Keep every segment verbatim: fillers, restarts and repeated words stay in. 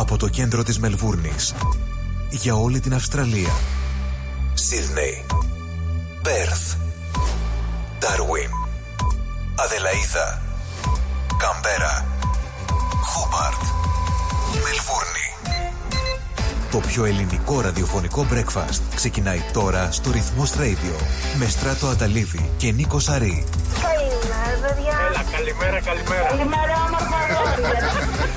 Από το κέντρο της Μελβούρνης, για όλη την Αυστραλία, Σίδνεϊ, Πέρθ, Ντάρουιν, Αδελαΐδα, Καμπέρα, Χόμπαρτ, Μελβούρνη. Το πιο ελληνικό ραδιοφωνικό breakfast ξεκινάει τώρα στο Ρυθμός Radio με Στράτο Αταλίδη και Νίκο Σαρή. Καλημέρα, παιδιά. Έλα, καλημέρα, καλημέρα. Καλημέρα, όμορφα, παιδιά.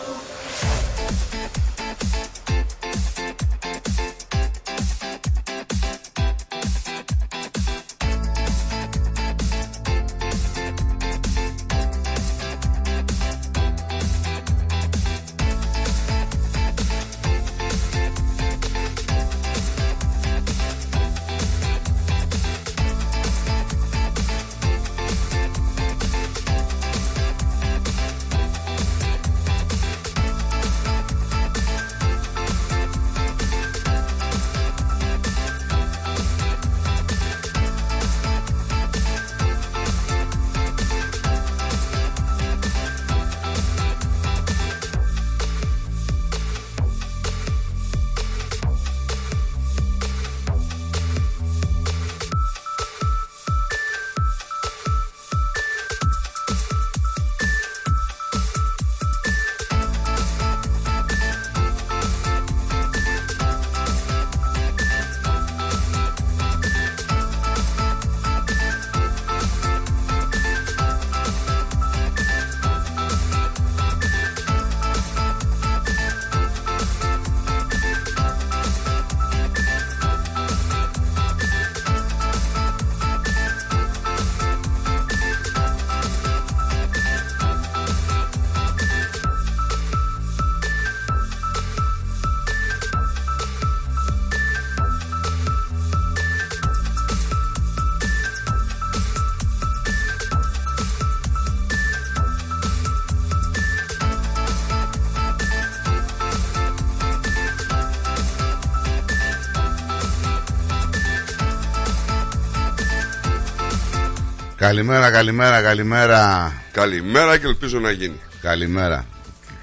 Καλημέρα, καλημέρα, καλημέρα. Καλημέρα και ελπίζω να γίνει. Καλημέρα.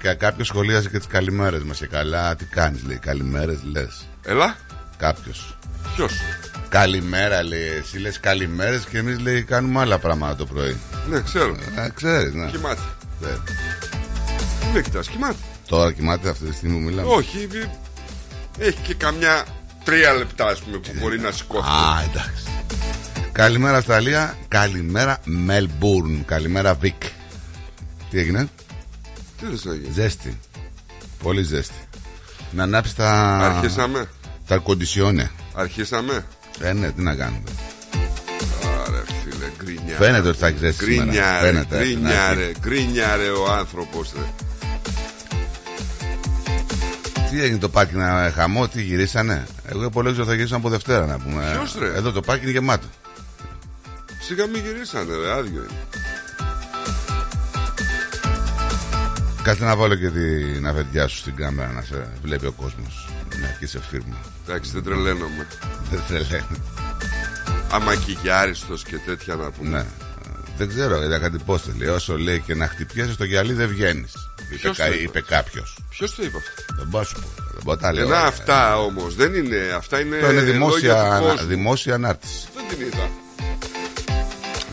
Κα- Κάποιος σχολίασε και τις καλημέρες μας και καλά. Τι κάνεις, λέει, καλημέρες λες. Έλα. Κάποιος. Ποιος? Καλημέρα, λέει. Εσύ λες καλημέρες και εμείς, λέει, κάνουμε άλλα πράγματα το πρωί. Ναι, ξέρω. Α, ξέρεις, ναι. Κοιμάται. Ναι, κοιτάς, κοιμάται. Τώρα κοιμάται αυτή τη στιγμή που μιλάμε. Όχι, έχει και καμιά τρία λεπτά, ας πούμε, που μπορεί να σηκώσει. Α, εντάξει. Καλημέρα Αυστραλία, καλημέρα Μελμπουρν, καλημέρα Βικ. Τι έγινε? Τι λες να γίνει? Ζέστη, πολύ ζέστη. Να ανάψει τα... Αρχίσαμε. Τα κοντισιόνια. Αρχίσαμε. Ε, ναι, τι να κάνουμε. Άρα φίλε, γκρινιάρε. Φαίνεται ότι θα έχει ζέστη γκρινιάρε, σήμερα. Φαίνεται, γκρινιάρε, έτσι, γκρινιάρε ο άνθρωπος ρε. Τι έγινε το πάρκινγκ, χαμό, τι γυρίσανε? Εγώ υπολόγιζα ότι θα γυρίσανε από Δευτέρα να πούμε. Ποιος ρε? Εδώ το πάρκινγκ γεμάτο. Σιγά μην γυρίσανε ρε, άδειο είναι. Κάτσε να βάλω και την αφεντιά σου στην κάμερα να σε βλέπει ο κόσμος. Να αρχίσει σε φίρμα. Εντάξει, δεν τρελαίνομαι. Δεν τρελαίνομαι. Άμα και και άριστος και τέτοια να πούμε. Ναι. Δεν ξέρω για κάτι πώς το λέει. Όσο λέει και να χτυπιέσαι στο γυαλί δεν βγαίνεις. Είπε, κα... είπε κάποιος. Ποιος το είπε αυτό? Δεν μπορώ να σου πω. Δεν αυτά όμως δεν είναι. Αυτά είναι, είναι δημόσια, ανα... δημόσια ανάρτηση. Δεν την είδα.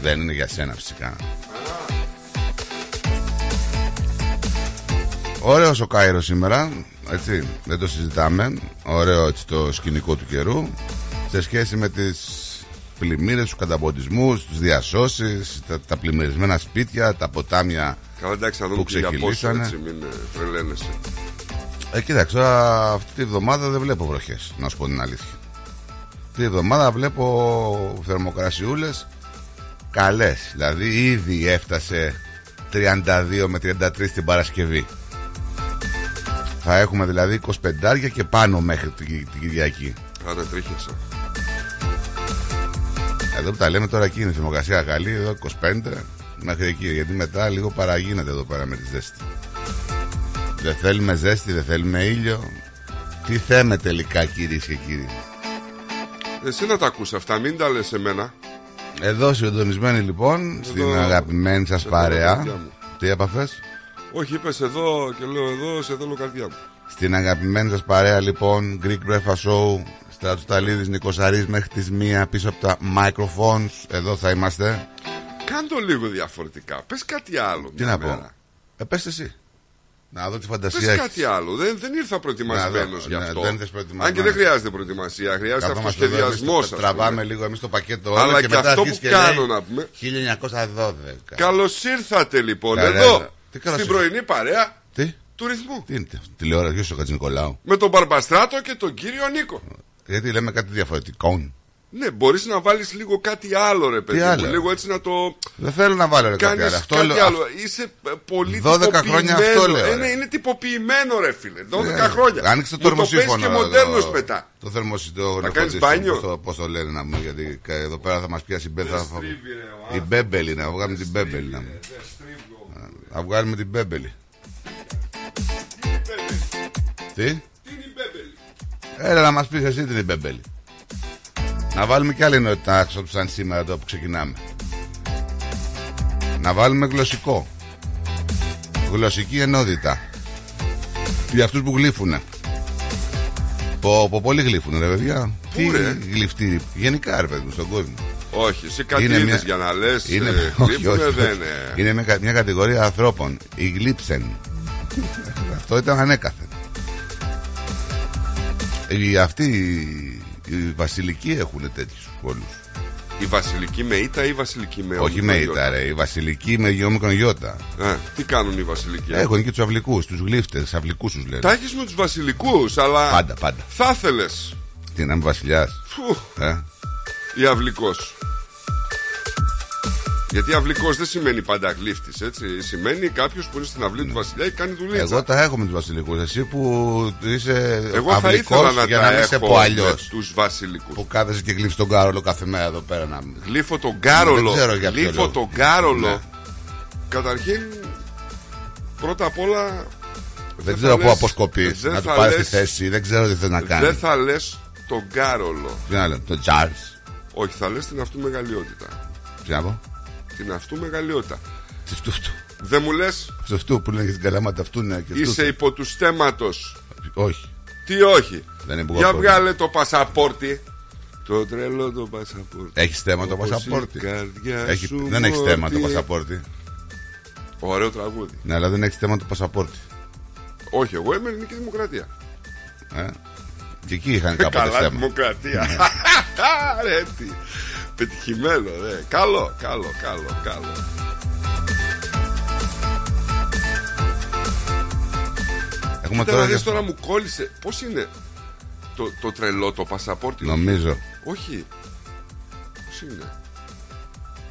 Δεν είναι για σένα φυσικά. Α. Ωραίος ο Κάιρος σήμερα, έτσι, δεν το συζητάμε. Ωραίο έτσι, το σκηνικό του καιρού σε σχέση με τις πλημμύρες, τους καταποντισμούς, τους διασώσεις, τα, τα πλημμυρισμένα σπίτια, τα ποτάμια. Καλά, εντάξει, θα δούμε και για πόσο, έτσι, μην τρελαίνεσαι. Ε, κοίταξε, αυτή τη εβδομάδα δεν βλέπω βροχές, να σου πω την αλήθεια. Αυτή τη εβδομάδα βλέπω θερμοκρασιούλες καλές, δηλαδή ήδη έφτασε τριάντα δύο με τριάντα τρία την Παρασκευή. Θα έχουμε δηλαδή είκοσι πέντε και πάνω μέχρι την Κυριακή. Άρα τρίχεσαι. Εδώ που τα λέμε τώρα εκεί είναι η θερμοκρασία καλή, εδώ είκοσι πέντε μέχρι εκεί, γιατί μετά λίγο παραγίνεται εδώ πέρα με τη ζέστη. Δεν θέλουμε ζέστη, δεν θέλουμε ήλιο. Τι θέμε τελικά κυρίες και κύριοι? Εσύ να τα ακούς αυτά, μην τα λες εμένα. Εδώ συντονισμένοι λοιπόν εδώ... στην αγαπημένη σας εδώ παρέα. Τι έπαθες? Όχι, είπες εδώ και λέω εδώ, σε θέλω καρδιά μου. Στην αγαπημένη σας παρέα λοιπόν, Greek Breakfast Show, Στράτος Ταλίδης, Νικοσαρίς μέχρι τις μία πίσω από τα microphones. Εδώ θα είμαστε. Κάν' το λίγο διαφορετικά. Πες κάτι άλλο. Τι να μέρα. πω. Ε, πες εσύ. Να δω τη φαντασία. Πες έχεις. κάτι άλλο. Δεν, δεν ήρθα προετοιμασμένος ναι, γι' αυτό. Ναι, δεν Αν και δεν χρειάζεται προετοιμασία. Χρειάζεται αυτό ο σχεδιασμό σας. Τραβάμε λίγο εμείς το πακέτο όλο. Αλλά και, και μετά αυτό που κάνω να πούμε. χίλια εννιακόσια δώδεκα. Καλώς ήρθατε λοιπόν. Καλέρα. Εδώ. Στην πρωινή παρέα. Τι? Του ρυθμού. Τι είναι τηλεόραση ο Χατζηνικολάου. Με τον Μπαρμπαστράτο και τον κύριο Νίκο. Γιατί λέμε κάτι διαφορετικό. Ναι, μπορείς να βάλεις λίγο κάτι άλλο, ρε παιδί. Τι άλλο? Λίγο έτσι να το. Δεν θέλω να βάλω ρε, κάτι άλλο. Αυτό κάτι λέω, άλλο. Αυ... Είσαι πολύ τυποποιημένο. δώδεκα χρόνια αυτό λέω. Είναι, είναι τυποποιημένο, ρε φίλε. δώδεκα χρόνια. Άνοιξε το θερμοσύφωνο. Και μοντέρνος το... μετά. Το θερμοσύφωνο. Θα κάνεις μπάνιο. Πώς το λένε να μου, γιατί εδώ πέρα θα μας πιάσει η μπέμπελη. Να βγάλουμε την μπέμπελη. Να βγάλουμε την μπέμπελη. Τι? Έλα να μας πεις εσύ την μπέμπελη. Να βάλουμε κι άλλη ενότητα άξω σαν σήμερα εδώ που ξεκινάμε. Να βάλουμε γλωσσικό. Γλωσσική ενότητα. Για αυτούς που γλύφουνε. Πο, πο, πολύ γλύφουνε ρε παιδιά. Πού Τι ρε. γλυφτή γενικά ρε παιδιά στον κόσμο. Όχι, εσύ κάτι είναι μια... για να λες είναι... ε, γλύφουνε δεν είναι. Είναι μια, μια κατηγορία ανθρώπων. Οι γλύψεν. Αυτό ήταν ανέκαθεν. Οι αυτοί... Οι βασιλικοί έχουν τέτοιους πολλούς. Η βασιλική με ήττα ή η βασιλική με όμικρον? Όχι με ήττα ρε, η βασιλική με όμικρον γιώτα. ε, Τι κάνουν οι βασιλικοί? Έχουν και τους αυλικούς, τους γλύφτες, αυλικούς τους λένε. Τα έχεις με τους βασιλικούς, αλλά πάντα, πάντα. Θα ήθελες τι να είμαι βασιλιάς ε? Ή αυλικός? Γιατί αυλικός δεν σημαίνει πάντα γλύφτης, έτσι. Σημαίνει κάποιος που είναι στην αυλή ναι. του βασιλιά και κάνει δουλίτσα. Εγώ τα έχω με τους βασιλικούς. Εσύ που είσαι εγώ αυλικός να για να μην είσαι πω αλλιώς. Τους βασιλικούς. Που κάθεσαι και γλύφεις τον Κάρολο κάθε μέρα εδώ πέρα να... Γλύφω τον Κάρολο. Γλύφω τον Κάρολο. Ναι. Καταρχήν, πρώτα απ' όλα... Δεν ξέρω πού αποσκοπείς. Να του πάρεις τη θέση. Δεν ξέρω τι θες να κάνεις. Δεν θα λες τον Κάρολο. Τι να λέμε, τον Τσάρλς. Όχι, θα λες την αυτού μεγαλειότητα. Τι να πω? Την αυτού μεγαλειότητα. Αυτού, αυτού. Δεν μου λες. Αυτού που λέγει την καλάματα αυτού να και αυτού. Είσαι υπό του στέματος. Όχι. Τι όχι? Δεν είναι για βγάλε το πασαπόρτι. Το τρελό το πασαπόρτι. Έχει στέμα το πασαπόρτι. Έχει... Δεν έχει στέμα το πασαπόρτι. Ωραίο τραγούδι. Ναι, αλλά δεν έχει στέμα το πασαπόρτι. Όχι, εγώ είμαι Ελληνική Δημοκρατία. Ε? Και εκεί είχαν κάποτε στέμα. Καλά δημοκρατία. Ρε τι. Πετυχημένο, ρε. Καλό, καλό, καλό, καλό. Έχουμε Κοίτα, τώρα, δες, τώρα μου κόλλησε. Πώς είναι το, το τρελό, το πασαπόρτι? Νομίζω. Όχι. Πώς είναι?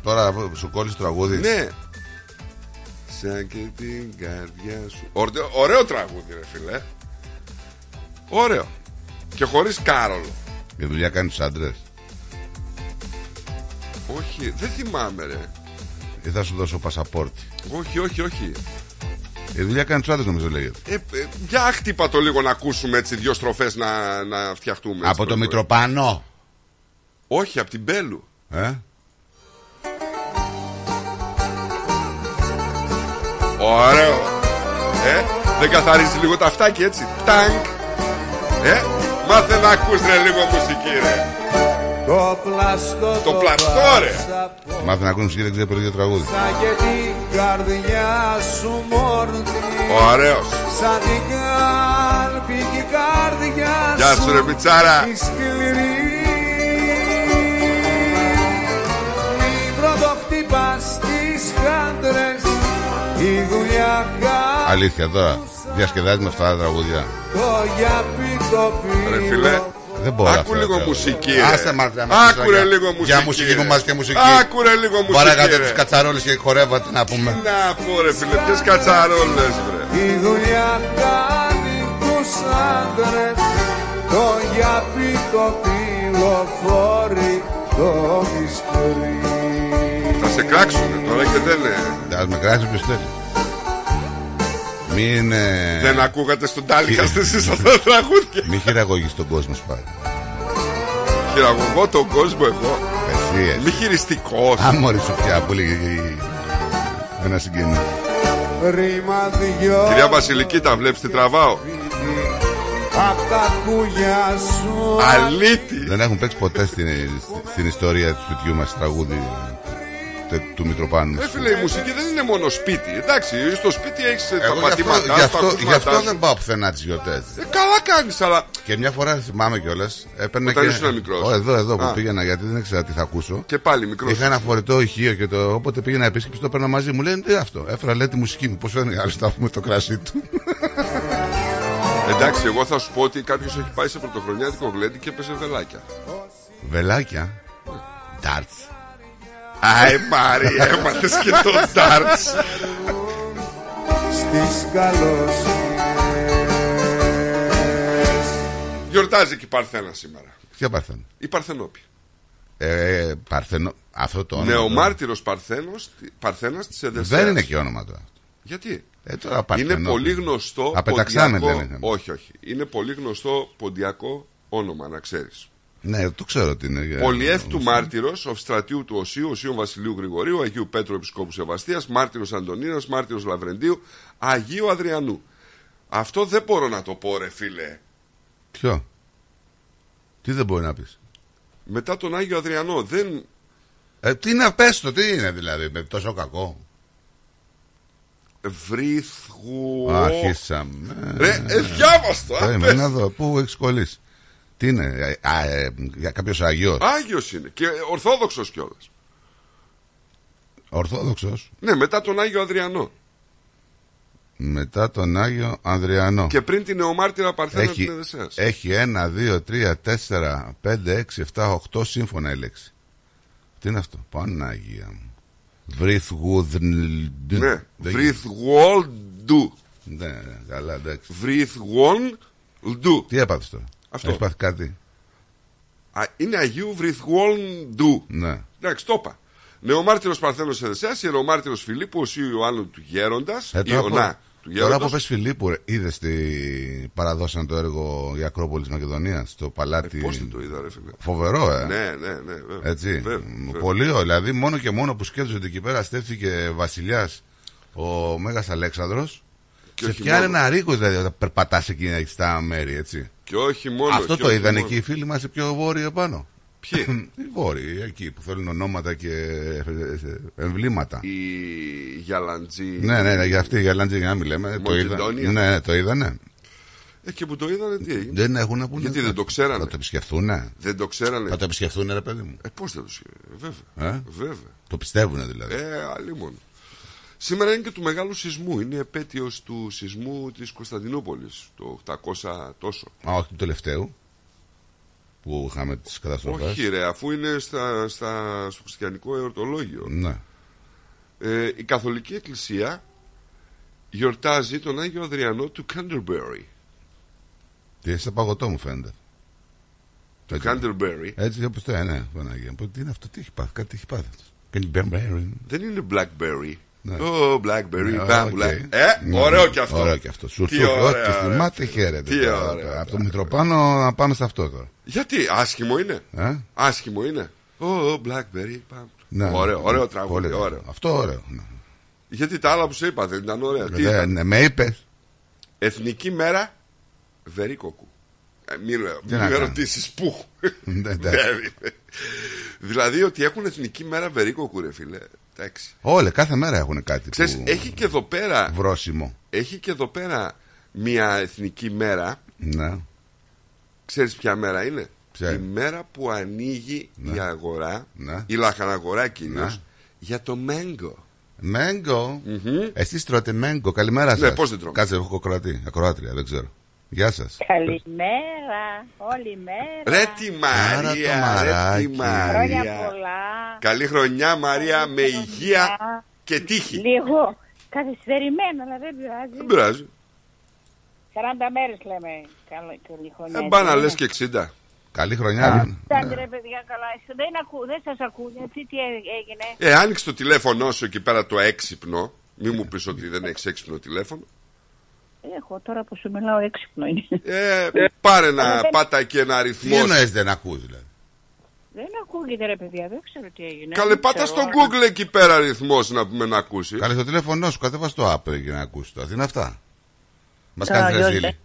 Τώρα σου κόλλησε το τραγούδι. Ναι. Σαν και την καρδιά σου. Ωραίο, ωραίο τραγούδι, ρε φίλε. Ωραίο. Και χωρίς Κάρολο. Η δουλειά κάνει τους άντρες. Όχι, δεν θυμάμαι ρε. Ε, θα σου δώσω πασαπόρτι. Όχι, όχι, όχι. Η δουλειά κάνει τους άντρες νομίζω λέγεται. Ε, ε, για χτύπα το λίγο να ακούσουμε έτσι δύο στροφές να, να φτιαχτούμε. Από έτσι, το, το Μητροπάνο. Όχι, από την Μπέλου. Ε? Ωραίο. Ε, δεν καθαρίζει λίγο τα αυτάκι έτσι? Τάνκ. Ε, μάθε να ακούς ρε λίγο μουσική ρε. Το πλαστό, το πλαστό ρε. Μάθε να ακούνε μουσική, δεν ξέρω δύο τραγούδι. Σαν και την καρδιά σου μόρτη. Ωραίος. Σαν την κάλπη και η καρδιά σου. Γεια σου ρε πιτσάρα. Η σκληρή. Μην πρωτοχτύπας τις χάντρες. Η δουλειά κάνει. Αλήθεια τώρα, διασκεδάζει με αυτά τα τραγούδια. Ρε φίλε, δεν μπορώ. Άκου αυτό, λίγο μουσική. Άσε μα να Άκουρε λίγο μουσική. Για μουσική μου και μουσική. Άκουρε λίγο μουσική. Παρακάτω τις κατσαρόλες και χορεύατε να πούμε. Να πω ρε φίλε, ποιες κατσαρόλες βρε. Η δουλειά κάνει τους άντρες. Το γιαπί το πυλοφόρει το μυστήρι. Θα σε κράξουνε τώρα και δεν είναι. Ας με κράξει ποιος θέλει. Μην, ε... Δεν ακούγατε στον Τάλικαστ εσείς αυτά τα τραγούδια? Μην χειραγωγείς τον κόσμο πάλι. Χειραγωγώ τον κόσμο εγώ? Εσύ, εσύ. Μη χειριστικός. Άμορφη σου πια που λέγει ένα συγγενή. Κυρία Βασιλική, τα βλέπεις τι τραβάω? Αλήτη. Δεν έχουν παίξει ποτέ στην, στην ιστορία του σπιτιού μας τραγούδι του Μητροπάνου. Ρε φίλε, η μουσική δεν είναι μόνο σπίτι. Εντάξει, στο σπίτι έχεις τα πατήματά. Γι' αυτό, γι' αυτό δεν πάω πουθενά τις γιορτές. Ε, καλά κάνεις, αλλά. Και μια φορά θυμάμαι κιόλας. Όταν και... ήσουν μικρός. Εδώ, εδώ που πήγαινα, γιατί δεν ήξερα τι θα ακούσω. Και πάλι μικρός. Είχα ένα φορητό ηχείο και το... όποτε πήγαινα επίσκεψη το έπαιρνα μαζί μου. Λένε τι αυτό. Έφερα, λέει, τη μουσική μου. Πώς φαίνεται, άλλωστε με το κρασί του. Εντάξει, εγώ θα σου πω ότι κάποιος έχει πάει σε πρωτοχρονιάτικο γλέντι και έπαιζε βελάκια. Βελάκια? Darts. Άι Μάρι, έμαθες και το darts. Στις καλός. Γιορτάζει και η Παρθένα σήμερα. Ποια Παρθένα? Η Παρθενόπη. Ε, Παρθενο... Αυτό το όνομα. Νεομάρτυρος Παρθένος, Παρθένας της Εδεσσέας. Δεν είναι και όνομα τώρα. Γιατί? Ε, τώρα, είναι πολύ γνωστό. Απεταξάμε, ποντιακό... Όχι, όχι. Είναι πολύ γνωστό ποντιακό όνομα, να ξέρεις. Ναι, το ξέρω τι είναι. Πολιεύτου μάρτυρος, Ευστρατείου του Οσίου, Οσίου Βασιλείου Γρηγορίου, Αγίου Πέτρου Επισκόπου Σεβαστίας, μάρτυρος Αντωνίνος, μάρτυρος Λαβρεντίου, Αγίου Αδριανού. Αυτό δεν μπορώ να το πω, ρε φίλε. Ποιο? Τι δεν μπορεί να πεις? Μετά τον Άγιο Αδριανό, δεν. Ε, τι να πες το, τι είναι δηλαδή, με τόσο κακό. Βρίθγου. Άρχισαμε. Ρε, ε, διάβαστο. Περίμενε να δω, πού έχεις κολλήσει. Τι είναι, α, ε, κάποιος Άγιος. Άγιος είναι και Ορθόδοξος κιόλας. Ορθόδοξος. Ναι, μετά τον Άγιο Αδριανό. Μετά τον Άγιο Ανδριανό. Και πριν την νεομάρτυρα Παρθένα την Εδεσσέας. Έχει ένα, δύο, τρία, τέσσερα, πέντε, έξι, επτά, οκτώ σύμφωνα η λέξη. Τι είναι αυτό? Παναγία μου. Βρίθγουδντου. Ναι, Βρίθγουόλντου. Ναι, καλά, εντάξει. Βρίθγουόλντου. Τι έπαθες τώρα? Αυτό. Έχεις πάθει κάτι? Α, είναι Αγίου Βριθγουόλντου. Ναι. Εντάξει, το είπα. Νεομάρτυρος Παρθένος Εδεσσέας, Ιερομάρτυρος Φιλίππου, Οσίου Ιωάννου του Γέροντας. Ε, τώρα Ιωνά, που, του τώρα που πες Φιλίππου, ρε, είδες τι παραδώσαν το έργο η Ακρόπολης Μακεδονίας στο παλάτι. Ε, πώς δεν το είδα, ρε φίλε. Φοβερό, ε. Ναι, ναι, ναι. Βέβαια. Έτσι. Βέβαια, βέβαια. Πολύ, δηλαδή, μόνο και μόνο που σκέφτεσαι ότι εκεί πέρα στέφθηκε βασιλιάς ο Μέγας Αλέξανδρος. Και σε πιάνει ένα ρίκος, δηλαδή, όταν περπατάς εκεί στα μέρη, έτσι. Και όχι μόνο, αυτό και το όχι είδαν μόνο. Εκεί οι φίλοι μας οι πιο βόρειοι επάνω. Ποιοι? Οι βόρειοι εκεί που θέλουν ονόματα και εμβλήματα. Οι Γιαλαντζοί. Ναι, ναι, για αυτή οι Γιαλαντζοί για να μην λέμε. Το είδαν. Ναι, το είδανε. Ε, και που το είδανε τι έγινε? Δεν έχουν να πούνε. Γιατί δεν το ξέρανε? Θα το επισκεφθούνε. Δεν το ξέρανε. Θα το επισκεφθούνε, ρε παιδί μου. Ε, πώς θα το επισκεφθούνε? Βέβαια. Ε? Βέβαια. Το πιστεύουνε δηλαδή. Ε, αλλήμον. Σήμερα είναι και του μεγάλου σεισμού. Είναι επέτειος του σεισμού της Κωνσταντινούπολης. Το οκτακόσια τόσο. Α, όχι του τελευταίου που είχαμε τις καταστροφές. Όχι ρε, αφού είναι στα, στα, στο χριστιανικό εορτολόγιο. Ναι. ε, Η Καθολική Εκκλησία γιορτάζει τον Άγιο Αδριανό του Κάντερμπερι. Τι είσαι παγωτό μου φαίνεται. Το Κάντερμπερι. Έτσι όπως το είναι, τι είναι αυτό, τι έχει πάθει? Κάτι έχει πάθει. Δεν είναι Blackberry. Ω, Blackberry, μπαμπουλάκι. Ε, ωραίο και αυτό. Ωραίο και αυτό. Σου τι ωραία. Ό,τι θυμάται, χαίρεται. Από το Μητροπάνο να πάμε σε αυτό τώρα. Γιατί, άσχημο είναι. Άσχημο είναι. Ω, Blackberry, ωραίο, ωραίο τραγούδι. Αυτό ωραίο. Γιατί τα άλλα που σου είπα δεν ήταν ωραία. Τι ήταν? Με είπες. Εθνική μέρα Βερίκοκου. Μην με ρωτήσεις πού. Δηλαδή ότι έχουν εθνική μέρα Βερίκοκου, ρε φίλε. Όλε, κάθε μέρα έχουν κάτι. Ξέρεις, που... έχει και εδώ πέρα βρόσιμο. Έχει και εδώ πέρα μια εθνική μέρα. Ναι. Ξέρεις ποια μέρα είναι? Ποια? Η μέρα που ανοίγει, ναι, η αγορά, ναι, η λαχαναγορά κυρίως, ναι, για το μέγκο. Μέγκο. Mm-hmm. Εσείς τρώτε μέγκο? Καλημέρα σας. Ναι, πώς δεν τρώμε? Κάτσε, έχω κοκρατή, ακροάτρια, δεν ξέρω. Γεια σας. Καλημέρα, όλη μέρα. Ρε τη Μαρία, ρε τη Μαρία. Πολλά. Καλή χρονιά Μαρία, καλή με υγεία πολλά και τύχη. Λίγο καθυστερημένα, αλλά δεν πειράζει. Δεν πειράζει. σαράντα μέρες λέμε. Καλή χρονιά. Δεν πάνε να λες και εξήντα. Καλή χρονιά. Εντάξει ρε παιδιά, καλά. Δεν, ακού, δεν σας ακούω, γιατί τι έγινε? Ε, άνοιξε το τηλέφωνο σου εκεί πέρα το έξυπνο. Μη μου πεις ότι δεν έχεις έξυπνο τηλέφωνο. Έχω τώρα που σου μιλάω έξυπνο είναι. Ε, πάρε να πάτα και ένα αριθμό. Τι εννοείς δεν ακούς δηλαδή? Δεν ακούγεται ρε παιδιά, δεν ξέρω τι έγινε. Καλέ πάτα στο Google εκεί πέρα ρυθμός να πούμε να ακούσεις. Καλέ το τηλέφωνο σου, κατέβα στο app για να ακούσεις το. Τι είναι αυτά. Μας κάνει ρεζίλη.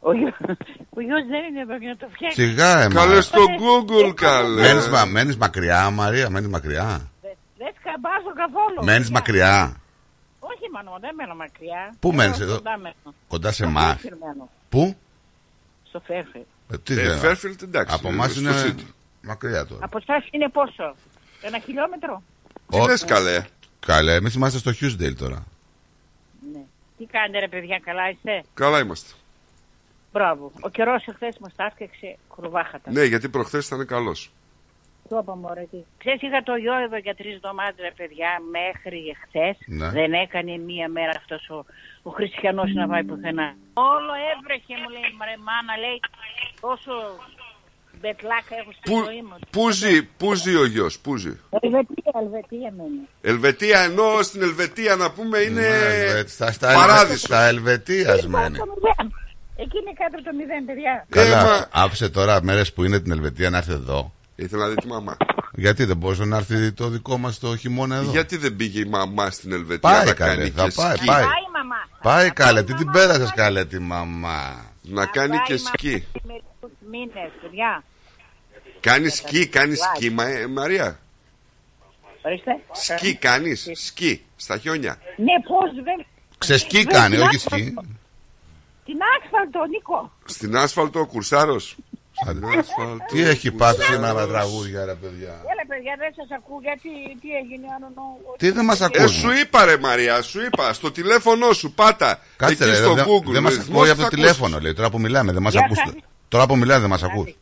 Ο γιος δεν είναι, πρέπει να το φτιάξει. Σιγά εμάς. Καλέ στο Google καλέ. Μένεις μακριά Μαρία, μένεις μακριά. Δεν σκαμπάζω καθόλου. Μένεις μακριά. Όχι μανώ, δεν μένω μακριά. Πού μένεις εδώ. Κοντά σε εμάς. Πού. Στο Fairfield. Εντάξει. Από εμάς είναι μακριά τώρα. Από εσάς είναι πόσο. Ένα χιλιόμετρο. Τι oh. λες καλέ. Καλέ, εμείς είμαστε στο Χιούσντεϊλ τώρα. Ναι. Τι κάνετε ρε παιδιά, καλά είστε. Καλά είμαστε. Μπράβο. Ο καιρός εχθές μας τα άσκεξε κρουβάχατα. Ναι, γιατί προχθές ήταν καλός. Το είπα μωρέ τι. Ξέρεις, είχα το γιο εδώ για τρεις εβδομάδες ρε παιδιά, μέχρι εχθές. Ναι. Δεν έκανε μία μέρα αυτός ο, ο χριστιανός να πάει πουθενά. Όλο έβρεχε μου λέει, μωρέ μάνα λέει, τόσο... Πού, πού, ζει, πού ζει ο γιος, πού ζει. Ελβετία, Ελβετία μένει. Ελβετία, ενώ στην Ελβετία να πούμε είναι παράδεισο. Στα Ελβετίας μένει. Εκεί είναι κάτω το μηδέν, παιδιά. Καλά, άφησε τώρα μέρες που είναι την Ελβετία να έρθει εδώ. Ήθελα να δει τη μαμά. Γιατί δεν μπορούσε να έρθει το δικό μας το χειμώνα εδώ. Γιατί δεν πήγε η μαμά στην Ελβετία. Πάει καλέ, θα πάει. Πάει καλέ, τι την πέρασες καλέ τη μαμά. Να κάνει και σκι. Μήνες, παιδιά. Κάνει σκι, κάνει σκι, μα, Μαρία. Ορίστε. Σκι κάνει, σκι, στα χιόνια. Ναι, πώς δεν. Ξεσκι κάνει, όχι σκι. Στην άσφαλτο, Νίκο. Στην άσφαλτο, ο κουρσάρος. Τι έχει πάθει σήμερα τραγούδια, ρε παιδιά. Έλα, παιδιά, δεν σας ακούω γιατί τι έγινε, τι δεν μας ακούω. Ε, σου είπα, ρε Μαρία, σου είπα. Στο τηλέφωνο σου, πάτα. Κάτσε, ρε, δεν μας ακούω από το τηλέφωνο, λέει. Τώρα που μιλάμε, δεν μας ακούω. Τώρα που μιλάτε δεν μας ακούς.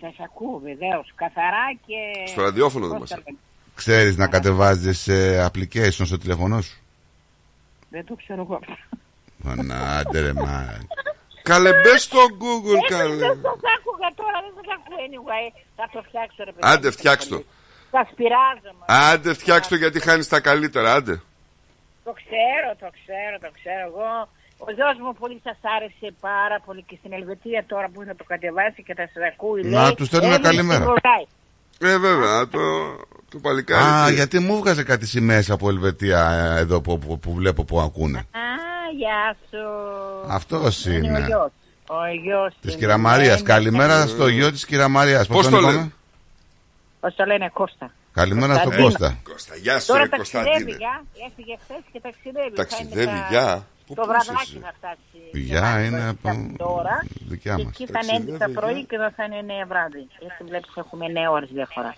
Σας ακούω βεβαίως, καθαρά και... Στο ραδιόφωνο δεν μας ακούς. Ξέρεις να κατεβάζεις application στο τηλέφωνο σου. Δεν το ξέρω εγώ. Ανάτε ρε μάρ. Καλέ μπες στο Google καλέ. Δεν σας άκουγα τώρα, δεν σας ακούω anyway. Θα το φτιάξω ρε παιδιά. Άντε φτιάξ' το. Σας πειράζομαι. Άντε φτιάξ' το γιατί χάνεις τα καλύτερα, άντε. Το ξέρω, το ξέρω, το ξέρω εγώ. Ο γιος μου πολύ σας άρεσε πάρα πολύ και στην Ελβετία τώρα που θα το κατεβάσει και θα σας ακούει. Να λέει, του στέλνουμε καλημέρα. Ε, βέβαια, το, το παλικάρι. Α, και... γιατί μου βγάζε κάτι σημαίες από Ελβετία εδώ που, που, που βλέπω που ακούνε. Α, γεια σου. Αυτός είναι. είναι. Ο γιος. Ο γιος της κυρία Μαρίας. Καλημέρα στο γιο της κυρία Μαρίας. Πώς το λένε. Πώς το λένε Κώστα. Καλημέρα στον Κώστα. Κώστα, γεια σου ρε Κωνσταντίνε. Έφυγε χθες και ταξιδεύει. Ταξιδεύει, γεια. Το βραδάκι θα φτάσει. Γεια, είναι από τώρα. Δικιά μας. Εκεί θα είναι έντεκα πρωί και εδώ θα είναι εννέα βράδυ. Έτσι βλέπεις έχουμε εννέα ώρες διαφορά.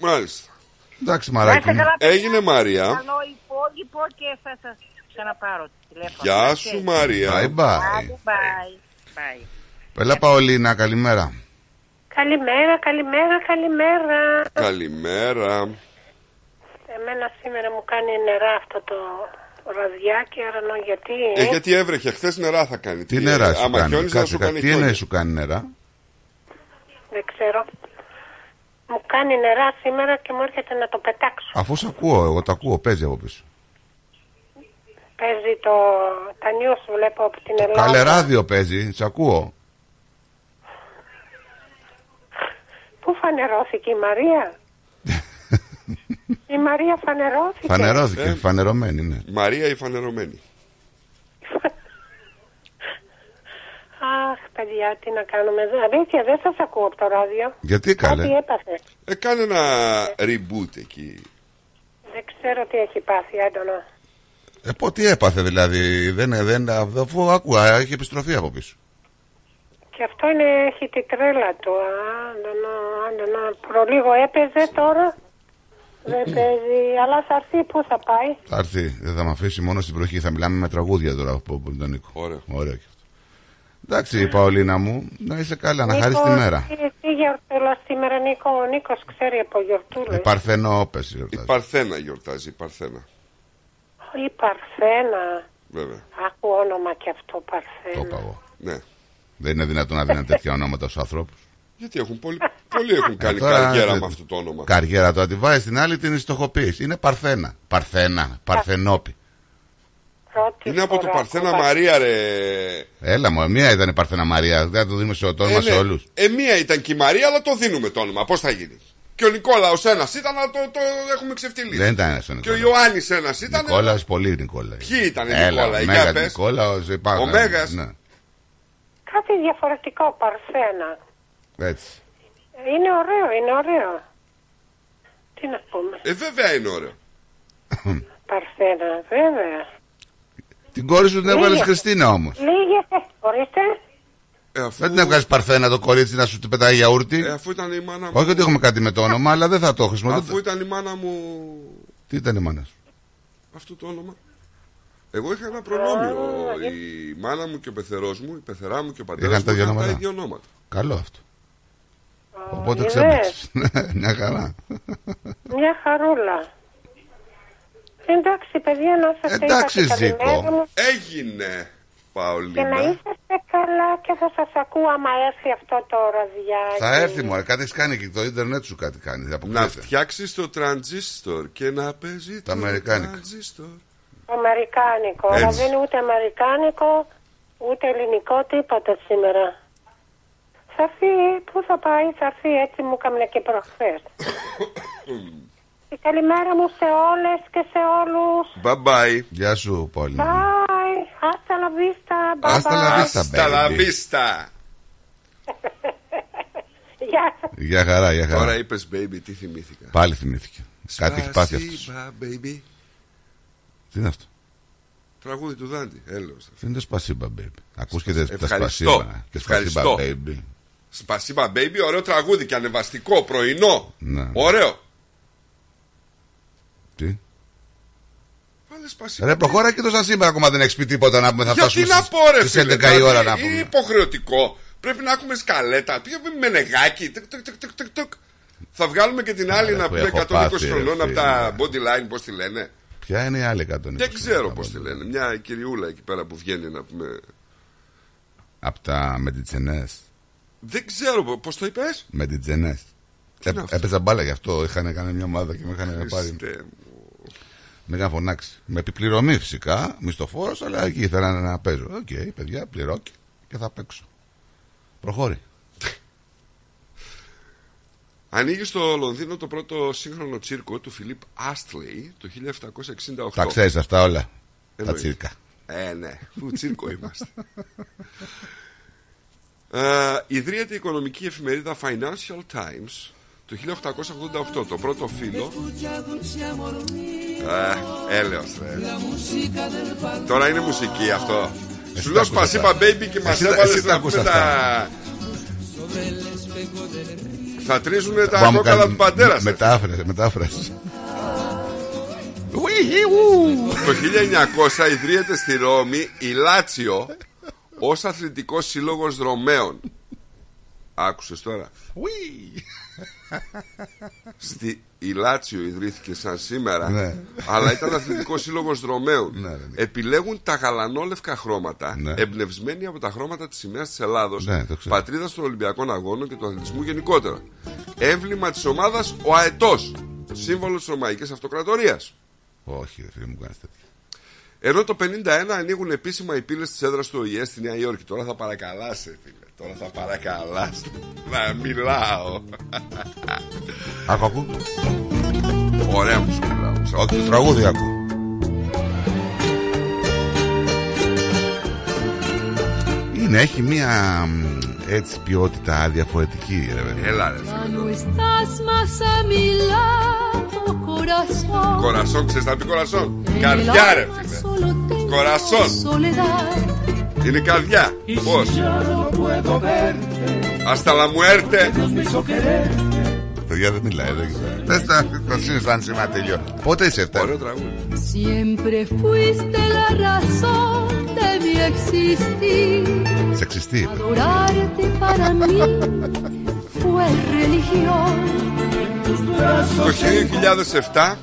Μάλιστα. Εντάξει μαράκι μου. Έγινε Μαρία. Καλό υπόγυπο και θα σας ξαναπάρω τηλέφωνο. Γεια σου Μαρία. Bye bye. Έλα Παολίνα, καλημέρα. Καλημέρα, καλημέρα, καλημέρα. Καλημέρα. Εμένα σήμερα μου κάνει νερά αυτό το... Ραδιάκι, αρανό, γιατί. Ε, γιατί έβρεχε, χθες νερά θα κάνει. Τι, τι νερά σου κάνει, κάτσε, να σου κάνει, τι εννοεί σου κάνει νερά. Δεν ξέρω. Μου κάνει νερά σήμερα και μου έρχεται να το πετάξω. Αφού σ' ακούω, εγώ το ακούω, παίζει από πίσω. Παίζει το. Τα news βλέπω από την Ελλάδα. Καλέ ράδιο παίζει, σ' ακούω. Πού φανερώθηκε η Μαρία. Η Μαρία φανερώθηκε. Φανερώθηκε, ε, φανερωμένη, ναι. Μαρία η φανερωμένη. Αχ, παιδιά, τι να κάνουμε. Αλήθεια, δεν σας ακούω από το ράδιο. Γιατί καλέ. Κάτι έπαθε. Ε, κάνε ένα reboot εκεί. Δεν ξέρω τι έχει πάθει, έντονο. Ε, πω, τι έπαθε δηλαδή. Δεν, δεν, αφού άκουα, έχει επιστροφή από πίσω. Και αυτό είναι, έχει τη τρέλα του. Άντονο, άντονο. Προλίγο έπαιζε τώρα. Δεν παίζει, αλλά θα έρθει, πού θα πάει. Θα έρθει, δεν θα με αφήσει μόνο στην προχή. Θα μιλάμε με τραγούδια τώρα από τον Νίκο. Ωραίο. Ωραίο. Εντάξει, Παολίνα μου, να είσαι καλά, Νίκος, να χαρείς τη μέρα. Τι, τι γιορτούλα σήμερα, Νίκο, ο Νίκος ξέρει από γιορτούλες. Η Παρθένο, πες, γιορτάζει. Η Παρθένα γιορτάζει, η Παρθένα. Η Παρθένα. Βέβαια. Άκου όνομα και αυτό, Παρθένα. Το παγώ. Ναι. Δεν είναι δυνατόν να δίνουν τέτοια ονόματα στους ανθρώπους. Γιατί έχουν πολύ, πολλοί έχουν κάνει τώρα, καριέρα δε, με αυτό το όνομα. Καριέρα το αντιβάζει, την άλλη την ιστοχοποιείς. Είναι Παρθένα. Παρθένα, Παρθενόπη. Είναι από το Παρθένα Μαρία, ρε. Έλα μου, μία ήταν η Παρθένα Μαρία. Δεν θα το δίνουμε στο όνομα ε, σε όλους. Ε, μία ήταν και η Μαρία, αλλά το δίνουμε το όνομα. Πώς θα γίνει. Και ο Νικόλαος ένας ήταν, αλλά το, το έχουμε ξεφτυλίσει. Δεν ήταν ένας ο Νικόλαος. Και ο Ιωάννης ένας ήταν. Νικόλαος, πολύ Νικόλαος. Ποιοι ήταν οι Νικόλαοι, για πες. Νικόλαος, ο Μέγας. Ναι. Κάτι διαφορετικό, Παρθένα. Έτσι. Είναι ωραίο, είναι ωραίο. Τι να πούμε. Ε, βέβαια είναι ωραίο. Παρθένα, βέβαια. Την κόρη σου την έβγαλες Χριστίνα όμως. Λίγες, ορίστε. Ε, αφού... Δεν την έβγαλες Παρθένα το κορίτσι να σου την πετάει γιαούρτι. Ε, αφού ήταν η μάνα μου. Όχι ότι έχουμε κάτι με το όνομα, αλλά δεν θα το χρησιμοποιήσω. Αφού ήταν η μάνα μου. Τι ήταν η μάνα σου. Αυτό το όνομα. Εγώ είχα ένα προνόμιο. Oh, η μάνα μου και ο πεθερός μου, η πεθερά μου και ο πατέρας μου είχαν τα ίδια ονόματα. Καλό αυτό. Oh, οπότε ξέπλεξες. Μια χαρά. Μια χαρούλα. Εντάξει, παιδιά, να είσαστε εντάξει, μου. Έγινε, Παολίνα. Και να είσαστε καλά και θα σας ακούω άμα έρθει αυτό το ραδιάκι. Θα έρθει, μωρέ, κάτι έχεις κάνει και το ίντερνετ σου κάτι κάνει. Να φτιάξεις το τρανζίστορ και να παίζει το τρανζίστορ. Το αμερικάνικο, αλλά δεν είναι ούτε αμερικάνικο, ούτε ελληνικό, τίποτα σήμερα. Θα έρθει, πού θα πάει, θα έρθει, έτσι μου έκανα και προχθές. Καλημέρα μου σε όλες και σε όλους. Bye bye. Γεια σου Πόλη. Bye. Hasta la vista. Hasta la vista, Hasta la vista. Γεια σας. Γεια χαρά, γεια χαρά. Τώρα είπες baby, τι θυμήθηκα. Πάλι θυμήθηκε. Κάτι έχει πάθει αυτός. Baby. Τι είναι αυτό. Τραγούδι του Δάντη. Έλεος. Δεν είναι το σπασίμπα baby. Ακούστε τα σπασίμπα. Σπασίμπα baby. Σπασίμπα baby, ωραίο τραγούδι και ανεβαστικό, πρωινό. Ωραίο. Τι? Ρε προχώρα και τόσα σήμερα ακόμα δεν έχει πει τίποτα να πούμε θα φτάσουμε στις έντεκα η ώρα να πούμε. Είναι υποχρεωτικό. Πρέπει να έχουμε σκαλέτα. Πήγα με νεγάκι. Θα βγάλουμε και την άλλη να πούμε εκατόν είκοσι χρονών από τα bodyline. Πώς τη λένε. Ποια είναι η άλλη εκατόν είκοσι? Δεν ξέρω πώς τη λένε. Μια κυριούλα εκεί πέρα που βγαίνει να πούμε. Από τα Μεντιτζενές. Δεν ξέρω πώς το είπες. Μεντιτζενές. Έπαιζα μπάλα γι' αυτό. Είχαν κάνει μια ομάδα και με είχαν πάρει. Με είχαν φωνάξει. Με επιπληρωμή φυσικά, μισθοφόρος, αλλά εκεί ήθελα να παίζω. Οκ, okay, παιδιά, πληρώ και θα παίξω. Προχώρη. Ανοίγει στο Λονδίνο το πρώτο σύγχρονο τσίρκο του Φιλίπ Άστλεϊ το χίλια επτακόσια εξήντα οκτώ. Τα ξέρεις αυτά όλα. Εννοείς. Τα τσίρκα. Ε, ναι, που τσίρκο είμαστε. uh, ιδρύεται η οικονομική εφημερίδα Financial Times. Το χίλια οκτακόσια ογδόντα οκτώ, το πρώτο φύλλο. Ε, έλεος ρε. Τώρα είναι μουσική αυτό. Σου λέω σπασίπα baby και μας έβαλες να πούμε τα... Θα τρίζουνε τα κόκαλα του πατέρα. Μετάφραση, μετάφραση. Το χίλια εννιακόσια ιδρύεται στη Ρώμη η Λάτσιο ως αθλητικός σύλλογος Ρωμαίων. Άκουσες τώρα. Στη η Λάτσιο ιδρύθηκε σαν σήμερα, ναι. Αλλά ήταν αθλητικός σύλλογος Ρωμαίων, ναι, ναι. Επιλέγουν τα γαλανόλευκα χρώματα, ναι. Εμπνευσμένοι από τα χρώματα της σημαίας της Ελλάδος, ναι, πατρίδας των Ολυμπιακών Αγώνων και του αθλητισμού γενικότερα. Έμβλημα της ομάδας ο αετός, σύμβολο της Ρωμαϊκής Αυτοκρατορίας. Όχι ρε φίλε μου, κάνεις τέτοια. Ενώ το πενήντα ένα ανοίγουν επίσημα οι πύλες της έδρας του ΟΗΕ στη Νέα Υόρκη. Τώρα θα παρακαλάς, ρε φίλε. Τώρα θα παρακαλάς να μιλάω. Άκου, ακού. Ωραία μου σου μιλάω. Όχι, το τραγούδι ακού. Είναι, έχει μία έτσι ποιότητα διαφορετική. Ρε, έλα ρε φίλε. Κορασόν, ξέρεις να πει κορασόν. Καρδιά ρε φίλε. Κορασόν. Είναι καρδιά. Πώς. Hasta la muerte. Παιδιά δεν μιλάει. Πες τα σύνοισαν σήμερα τελειώ. Πότε είσαι αυτά. Ωραίο τραγούδι. Σεξιστή. Το δύο χιλιάδες επτά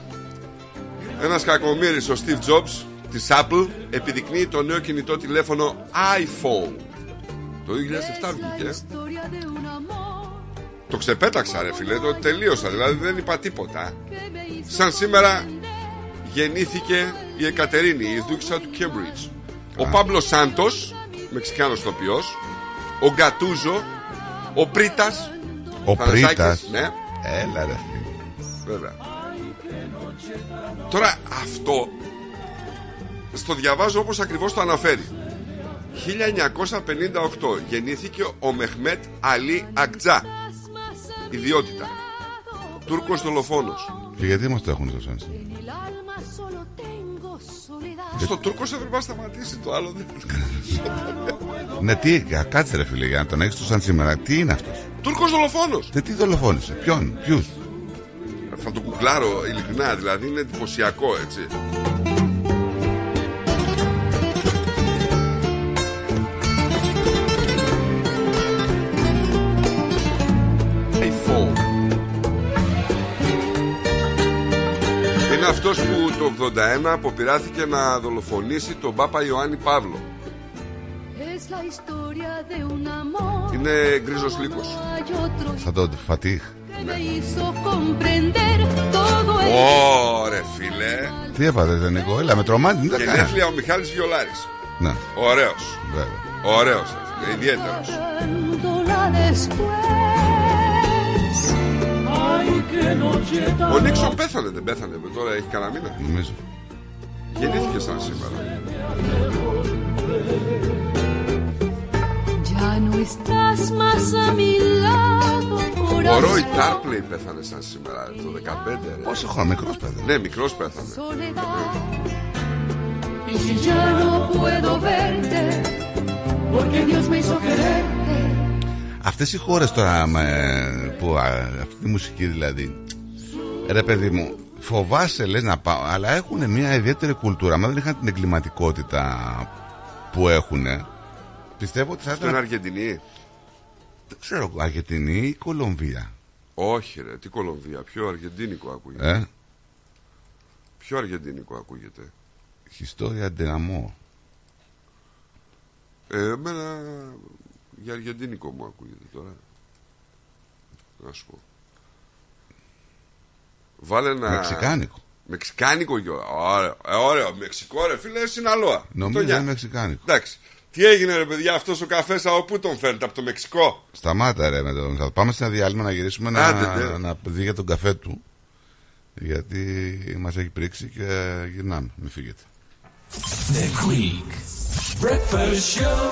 ένας κακομοίρης, ο Steve Jobs της Apple, επιδεικνύει το νέο κινητό τηλέφωνο iPhone. Το δύο χιλιάδες επτά βγήκε. Το ξεπέταξα ρε φίλε, το τελείωσα. Δηλαδή δεν είπα τίποτα. Σαν σήμερα γεννήθηκε η Εκατερίνη, η δούξα του Κέμπριτζ, ο Πάμπλο Σάντος, μεξικάνος τοπιός, ο Γκατούζο, ο Πρίτας, ο Πρίτας, ναι. Έλα ρε φίλε. Τώρα αυτό στο διαβάζω όπως ακριβώς το αναφέρει. Χίλια εννιακόσια πενήντα οκτώ γεννήθηκε ο Μεχμέτ Αλή Ακτζά. Ιδιότητα: Τούρκος δολοφόνος. Και γιατί μας το έχουν στο σένσι? Στο Τούρκος έπρεπε να σταματήσει το άλλο. Ναι, τι, κάτσε ρε φίλε, για να τον έχεις το σαν σήμερα. Τι είναι αυτός? Τούρκος δολοφόνος. Ναι, τι δολοφόνησε, ποιον, ποιους? Θα το κουκλάρω ειλικρινά, δηλαδή είναι εντυπωσιακό, έτσι. Αυτός που το ογδόντα ένα αποπειράθηκε να δολοφονήσει τον Πάπα Ιωάννη Παύλο. Είναι γκρίζος λύκος. Σαν τον Φατίχ. Ναι. Ωρε φίλε. Τι έπατε τον Νίκο, έλα με τρομάτι. Γενέθλια ο Μιχάλης Βιολάρης. Ναι. Ωραίος. Βέβαια. Ωραίος, ιδιαίτερος. Ο Νίξον πέθανε, δεν πέθανε? Τώρα έχει κανένα μήνα, νομίζω. Γεννήθηκε σαν σήμερα. Ο Ρόι Τάρπλεϊ πέθανε σαν σήμερα, το δεκαπέντε. Πόσο χρόνο, μικρός πέθανε? Ναι, μικρός πέθανε. Αυτές οι χώρες τώρα με, που α, αυτή τη μουσική δηλαδή, ρε παιδί μου, φοβάσαι λες να πάω, αλλά έχουν μια ιδιαίτερη κουλτούρα. Αν δεν είχαν την εγκληματικότητα που έχουν, πιστεύω ότι θα ήταν. Στην Αργεντινή? Δεν ξέρω, Αργεντινή ή Κολομβία? Όχι ρε, τι Κολομβία, πιο αργεντίνικο ακούγεται. ε? Πιο αργεντίνικο ακούγεται. Ιστορία de amor. Ε, εμένα... για αργεντίνικο μου ακούγεται τώρα. Να σου πω. Βάλε ένα... μεξικάνικο. Μεξικάνικο και ωραίο. Ε, ωραίο. Μεξικό ρε φίλε, Σιναλόα. Νομίζω είναι μεξικάνικο. Εντάξει. Τι έγινε ρε παιδιά, αυτός ο καφές όπου τον φέρνετε? Από το Μεξικό? Σταμάτα ρε με τον... Θα πάμε σε ένα διάλειμμα να γυρίσουμε να, να... να δει για τον καφέ του. Γιατί μας έχει πρίξει και γυρνάμε. Μην φύγετε. The Greek Breakfast Show.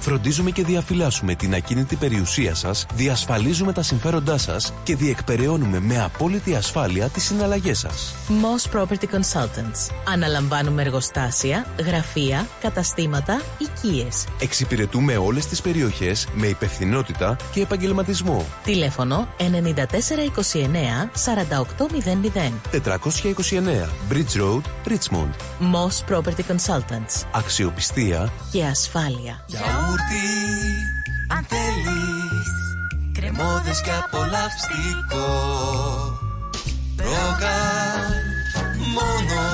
Φροντίζουμε και διαφυλάσσουμε την ακίνητη περιουσία σας, διασφαλίζουμε τα συμφέροντά σας και διεκπεραιώνουμε με απόλυτη ασφάλεια τις συναλλαγές σας. Moss Property Consultants. Αναλαμβάνουμε εργοστάσια, γραφεία, καταστήματα, οικίες. Εξυπηρετούμε όλες τις περιοχές με υπευθυνότητα και επαγγελματισμό. Τηλέφωνο εννιά τέσσερα δύο εννιά τέσσερα οκτώ μηδέν μηδέν. τετρακόσια είκοσι εννιά Bridge Road, Richmond. Moss Property Consultants. Αξιοπιστία και ασφάλεια. Γιαούρτι, αν θέλεις, κρεμόδες και απολαυστικό. Ρόγαν, μόνο,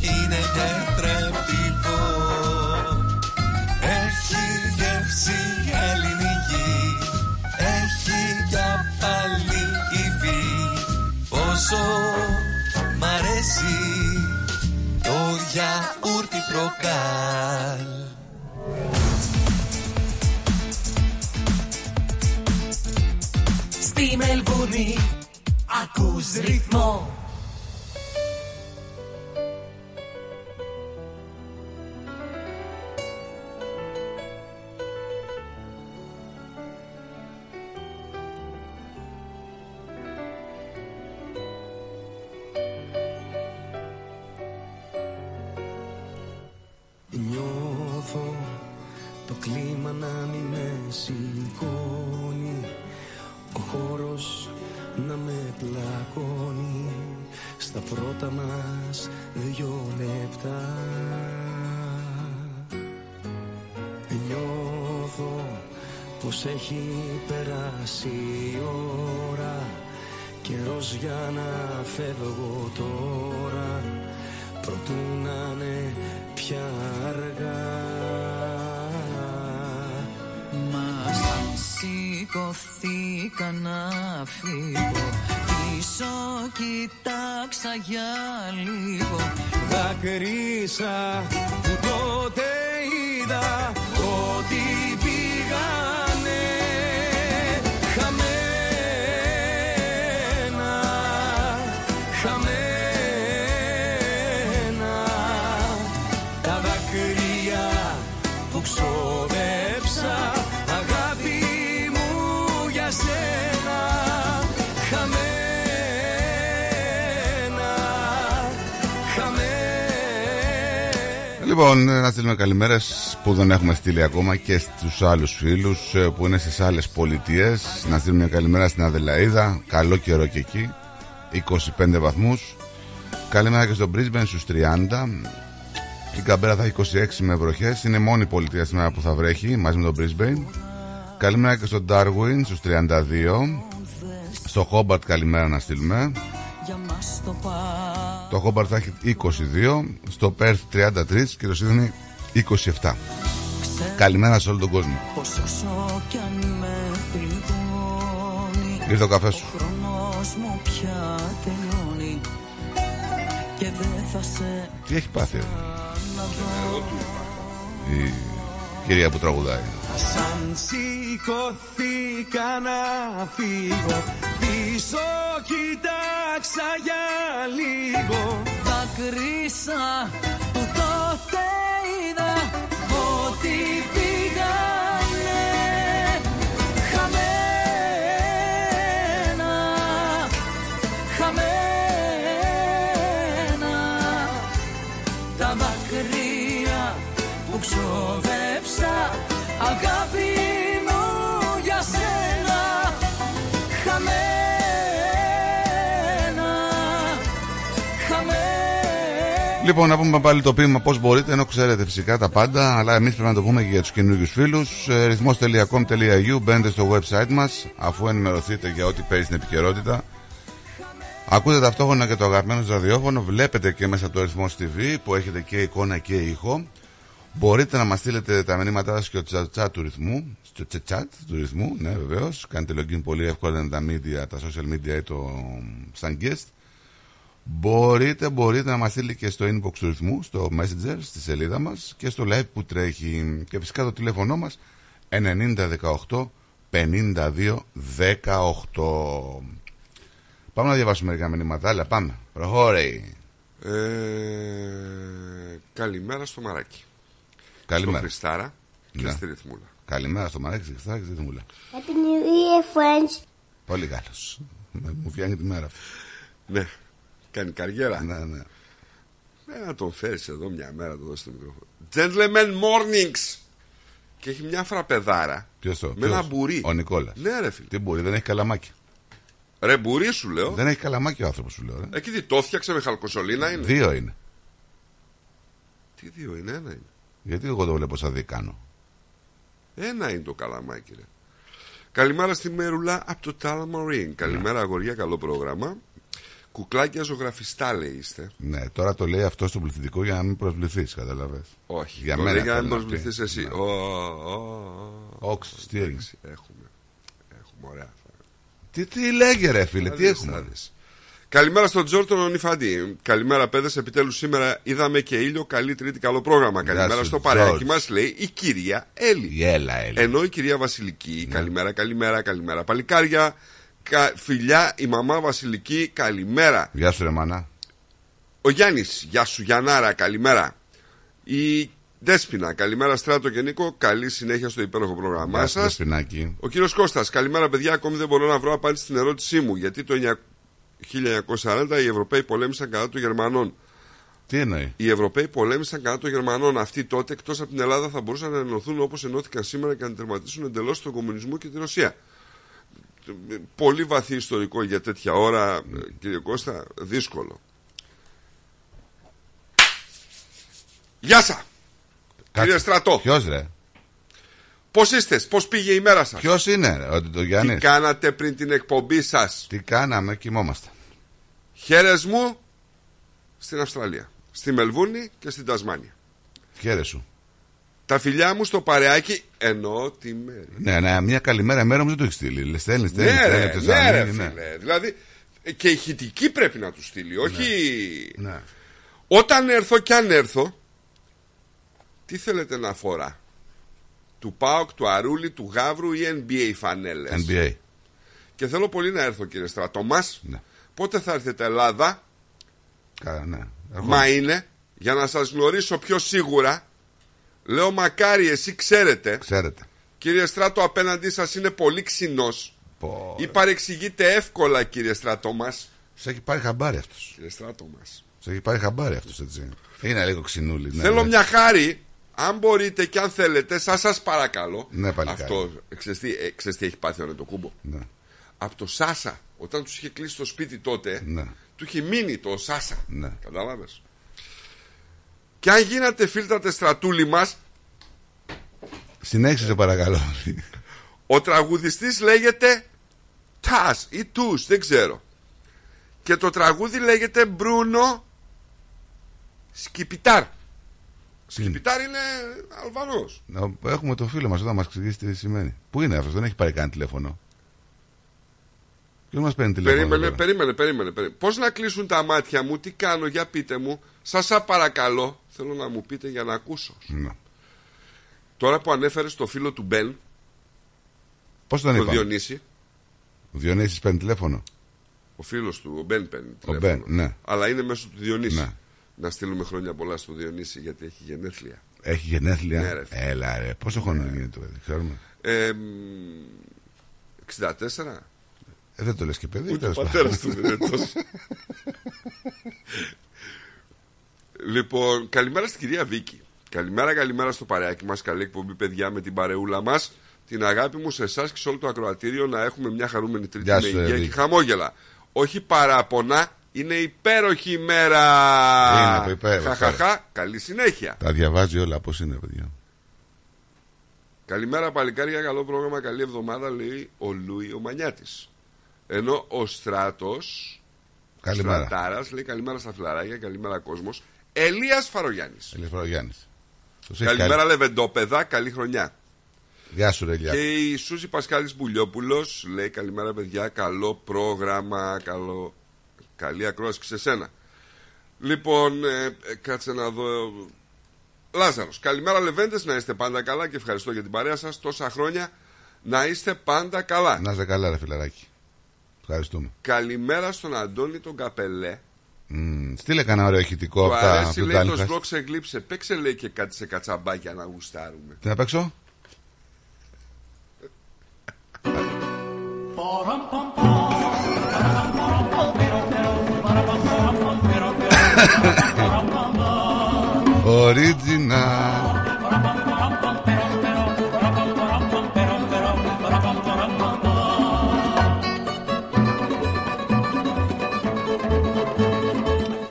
είναι τετρεπτικό. Έχει γεύση ελληνική, έχει για πάλι υφή. Πόσο μ' αρέσει το γιαούρτι Προκάλ. Στη Μελβούρνη ακούς ρυθμό. Νιώθω πως έχει περάσει η ώρα, καιρός για να φεύγω τώρα, προτού να είναι πια αργά. Μα σηκωθήκα να φύγω, πίσω κοιτάξα για λίγο, δάκρυσα που τότε είδα ότι πήγανε χαμένα, χαμένα τα δάκρυα που ξόδεψα, αγάπη μου, για σένα, χαμένα. Λοιπόν, να στείλουμε καλημέρες που δεν έχουμε στείλει ακόμα και στους άλλους φίλους που είναι στις άλλες πολιτείες. Να στείλουμε μια καλημέρα στην Αδελαίδα, καλό καιρό και εκεί, είκοσι πέντε βαθμούς. Καλημέρα και στον Μπρίσμπεν στους τριάντα. Η Καμπέρα θα έχει είκοσι έξι με βροχές, είναι μόνη πολιτεία σήμερα που θα βρέχει μαζί με τον Μπρίσμπεν. Καλημέρα και στον Ντάρουιν στους τριάντα δύο. Στο Χόμπαρτ καλημέρα να στείλουμε. Το Χόμπαρτ θα έχει είκοσι δύο, στο Πέρθ τριάντα τρία και το Σίδνεϊ είκοσι επτά. Καλημέρα σε όλο τον κόσμο. Ήρθε το καφέ σου. Ο χρόνος μου πια τελειώνει και δεν θα σε... Τι έχει πάθει η κυρία που τραγουδάει? Σαν σηκωθήκα να φύγω, πίσω κοιτάξα για λίγο, δάκρυσα που τότε είδα ότι πήγανε χαμένα, χαμένα τα δάκρυα που ξοδέψα, αγάπη μου, για σένα, χαμένα, χαμένα. Λοιπόν, να πούμε πάλι το ποίημα πώς μπορείτε, ενώ ξέρετε φυσικά τα πάντα, αλλά εμείς πρέπει να το πούμε και για τους καινούργιους φίλους. ρυθμός τελεία κομ.au, μπαίνετε στο website μας αφού ενημερωθείτε για ό,τι παίζει στην επικαιρότητα. Ακούτε ταυτόχρονα και το αγαπημένο σας ραδιόφωνο, βλέπετε και μέσα το Ρυθμός τι βι που έχετε και εικόνα και ήχο. Μπορείτε να μας στείλετε τα μηνύματά σας και το chat του ρυθμού, στο chat του ρυθμού, ναι βεβαίως, κάνετε login πολύ εύκολα με τα media, τα social media ή το σαν guest. Μπορείτε, μπορείτε να μας στείλετε και στο inbox του ρυθμού, στο messenger, στη σελίδα μας και στο live που τρέχει και φυσικά το τηλέφωνο μας ενενήντα δεκαοκτώ πενήντα δύο δεκαοκτώ. Πάμε να διαβάσουμε μερικά μηνύματα, αλλά πάμε, προχώρη. Ε, καλημέρα στο Μαράκι. Καλημέρα. Στο Χριστάρα και στη Ρυθμούλα. Καλημέρα στο Μαράκι, στη Χριστάρα και στη Ρυθμούλα. Happy New Year, friends. Πολύ καλός. Μου φτιάχνει τη μέρα. Ναι, κάνει καριέρα. Ναι, ναι. Ε, να τον φέρεις εδώ μια μέρα, να το δώσεις το μικρόφωνο. Gentlemen Mornings. Και έχει μια φραπεδάρα. Ποιος το? Με ένα μπουρί. Ο Νικόλας. Ναι, ρε φίλε. Τι μπουρί, δεν έχει καλαμάκι. Ρε μπουρί σου λέω. Δεν έχει καλαμάκι ο άνθρωπος σου λέω. Ρε. Εκεί τι το φτιάξε με χαλκοσολίνα είναι. Δύο είναι. Τι δύο είναι, ένα είναι. Γιατί εγώ το βλέπω σαν δει κάνω. Ένα είναι το καλαμάκι ρε. Καλημέρα στη Μέρουλα από το Τάλαμαρίν. Yeah. Καλημέρα αγοριά, καλό πρόγραμμα. Κουκλάκια ζωγραφιστά λέει είστε. Ναι, τώρα το λέει αυτό στο πληθυντικό για να μην προσβληθείς, καταλαβες. Όχι, για το μένα, λέει για να μην προσβληθείς εσύ. Όξ, τι έγινε. Έχουμε, έχουμε ωραία. Τι, τι λέγε ρε φίλε, τι έχουμε. Καλημέρα στον Τζόρτον Ονιφαντή. Καλημέρα, παιδες. Επιτέλους σήμερα είδαμε και ήλιο. Καλή Τρίτη, καλό πρόγραμμα. Καλημέρα yeah, στο παρέακι μας, λέει η κυρία Έλλη. Yeah, ενώ η κυρία Βασιλική. Yeah. Καλημέρα, καλημέρα, καλημέρα. Παλικάρια, κα... φιλιά, η μαμά Βασιλική. Καλημέρα. Γεια σου, ρε μάνα. Ο Γιάννης. Γεια σου, Γιαννάρα. Καλημέρα. Η Δέσποινα. Καλημέρα, Στράτο και Νίκο. Καλή συνέχεια στο υπέροχο πρόγραμμά yeah, σας. Ο κύριος Κώστας. Καλημέρα, παιδιά. Ακόμη δεν μπορώ να βρω απάντηση στην ερώτησή μου. Γιατί το χίλια εννιακόσια σαράντα οι Ευρωπαίοι πολέμησαν κατά των Γερμανών. Τι εννοεί? Οι Ευρωπαίοι πολέμησαν κατά των Γερμανών. Αυτοί τότε εκτός από την Ελλάδα θα μπορούσαν να ενωθούν όπως ενώθηκαν σήμερα και να τερματίσουν εντελώς τον κομμουνισμό και τη Ρωσία. Πολύ βαθύ ιστορικό για τέτοια ώρα, κύριε Κώστα. Δύσκολο. Γεια σας, κύριε Στρατό. Ποιος ρε? Πώς είστε, πώς πήγε η μέρα σας? Ποιος είναι, ο Γιάννης? Τι κάνατε πριν την εκπομπή σας? Τι κάναμε, κοιμόμαστε. Χαίρες μου στην Αυστραλία, στη Μελβούρνη και στην Τασμάνια. Χαίρες σου. Τα φιλιά μου στο παρεάκι, εννοώ τη μέρη. Ναι, ναι, μια καλημέρα η μέρα όμως δεν το έχει στείλει. Λες, στέλνει, στέλνει. Ναι, στέλνει, ρε, στέλνει, ναι, ρε, ναι, φίλε. Δηλαδή και ηχητική πρέπει να του στείλει, όχι. Ναι. Ναι. Όταν έρθω κι αν έρθω, τι θέλετε να φορά? Του ΠΑΟΚ, του Αρούλη, του Γαύρου ή Ν Μπι Έι φανέλες? Ν Μπι Έι. Και θέλω πολύ να έρθω, κύριε Στρατόμας. Ναι. Πότε θα έρθετε Ελλάδα? Κα, ναι. Μα είναι, για να σας γνωρίσω πιο σίγουρα. Λέω μακάρι, εσύ ξέρετε. Ξέρετε. Κύριε Στράτο, απέναντί σας είναι πολύ ξινός. Πο... Ή παρεξηγείται εύκολα, κύριε Στρατόμας. Σε έχει πάρει χαμπάρι αυτός. Κύριε Στρατόμας. Σε έχει πάρει χαμπάρι αυτός, έτσι. Είναι λίγο ξινούλη. Ναι, θέλω, ναι, μια χάρη. Αν μπορείτε και αν θέλετε, σας, σας παρακαλώ. Ναι, παλικάρι. Αυτό, ξέρεις τι, ε, ξέρεις τι έχει πάθει ο Ρετοκούμπο? Ναι. Από το Σάσα, όταν τους είχε κλείσει το σπίτι τότε, ναι, του είχε μείνει το Σάσα. Ναι. Κατάλαβες. Και αν γίνατε φίλτατε, Στρατούλη μας. Συνέχισε, παρακαλώ. Ο τραγουδιστής λέγεται Τας ή Τους, δεν ξέρω. Και το τραγούδι λέγεται Μπρούνο Σκυπιτάρ. Σκυπιτάρ είναι Αλβανός. Έχουμε το φίλο μας εδώ να μας εξηγήσει τι σημαίνει. Πού είναι αυτός, δεν έχει πάρει καν τηλέφωνο. Μας παίρνει τηλέφωνο. Περίμενε, περίμενε, περίμενε, περίμενε. Πώς να κλείσουν τα μάτια μου, τι κάνω, για πείτε μου. Σας παρακαλώ, θέλω να μου πείτε για να ακούσω. Να. Τώρα που ανέφερες το φίλο του Μπεν. Πώς τον είπα? Το Διονύση. Ο Διονύσης παίρνει τηλέφωνο. Ο φίλος του, ο Μπεν, παίρνει τηλέφωνο. Ο Μπεν, ναι. Αλλά είναι μέσω του Διονύση. Ναι. Να στείλουμε χρόνια πολλά στο Διονύση, γιατί έχει γενέθλια. Έχει γενέθλια. Ναι, ρε. Έλα, ρε. Πόσο χρόνο είναι το παιδί, ξέρουμε? Ε, εξήντα τέσσερα. Ε, δεν το λες και παιδί. Ούτε ο πατέρας του δεν είναι τόσο. Λοιπόν, καλημέρα στην κυρία Βίκη. Καλημέρα, καλημέρα στο παρεάκι μας. Καλή εκπομπή, παιδιά, με την παρεούλα μας. Την αγάπη μου σε εσάς και σε όλο το ακροατήριο. Να έχουμε μια χαρούμενη Τρίτη με υγεία και χαμόγελα. Όχι παράπονα, είναι υπέροχη ημέρα. Είναι υπέροχη. Χαχαχά, καλή συνέχεια. Τα διαβάζει όλα, πώς είναι, παιδιά. Καλημέρα, παλικάρια, καλό πρόγραμμα, καλή εβδομάδα, λέει ο Λούι ο Μανιάτης. Ενώ ο Στράτος, καλημέρα. Στρατάρας, λέει καλημέρα στα φιλαράκια, καλημέρα κόσμος. Ελίας Φαρογιάννης. Ελίας Φαρογιάννης. Καλημέρα, καλύ... Λεβεντόπεδα, καλή χρονιά. Γεια σου, Ρελιά. Και η Σούζη Πασκάλης Μπουλιόπουλος λέει καλημέρα, παιδιά, καλό πρόγραμμα, καλό... καλή ακρόαση σε σένα. Λοιπόν, ε, κάτσε να δω... Λάζαρος, καλημέρα Λεβέντες, να είστε πάντα καλά και ευχαριστώ για την παρέα σας τόσα χρόνια. Να είστε πάντα καλά. Να είστε καλά, ρε φιλαράκι. Ευχαριστούμε. Καλημέρα στον Αντώνη τον Καπελέ. Mm, στείλε κανένα ωραίο ηχητικό. Του αρέσει, λέει, το σβρόξ εγκλείψε. Παίξε, λέει, και κάτι σε κατσαμπάκια να γουστάρουμε. Τι να παίξω? Original.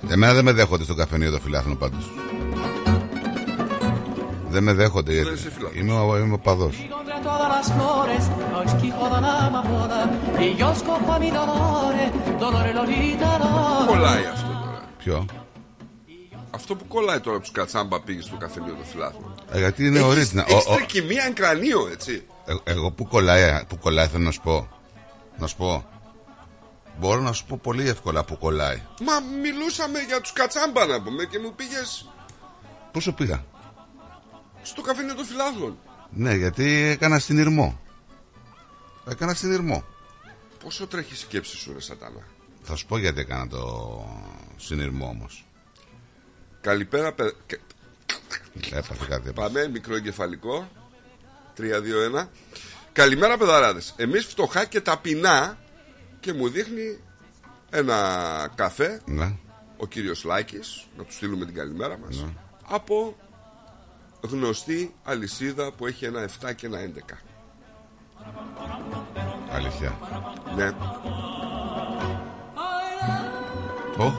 Εμένα δεν με δέχονται στο καφενείο το φιλάθλων, πάντως. Δεν με δέχονται, γιατί είμαι ο, είμαι ο παδός. Κολλάει αυτό τώρα. Ποιο? Αυτό που κολλάει τώρα που σκατσάμπα πήγε στο καφενείο το φιλάθλων. Ε, γιατί είναι ορίτινα. Έχεις τρικυμία κρανίο, έτσι. Ε, εγώ που κολλάει, που κολλάει θέλω να σου πω. Να σου πω. Μπορώ να σου πω πολύ εύκολα που κολλάει. Μα μιλούσαμε για τους κατσάμπα, να πούμε, και μου πήγες. Πόσο πήγα? Στο καφενείο των φιλάθλων. Ναι, γιατί έκανα συνειρμό. Έκανα συνειρμό. Πόσο τρέχει η σκέψη σου, ρε σατάνα? Θα σου πω γιατί έκανα το συνειρμό όμως. Καλημέρα, παιδιά. Έπαθε κάτι. Πάμε, μικρό εγκεφαλικό. τρία δύο ένα. Καλημέρα, παιδαράδες. Εμείς φτωχά και ταπεινά. Και μου δείχνει ένα καφέ, ναι, ο κύριος Λάκης, να του στείλουμε την καλημέρα μας, ναι, από γνωστή αλυσίδα που έχει ένα επτά και ένα έντεκα. Αλήθεια? Ναι. Oh.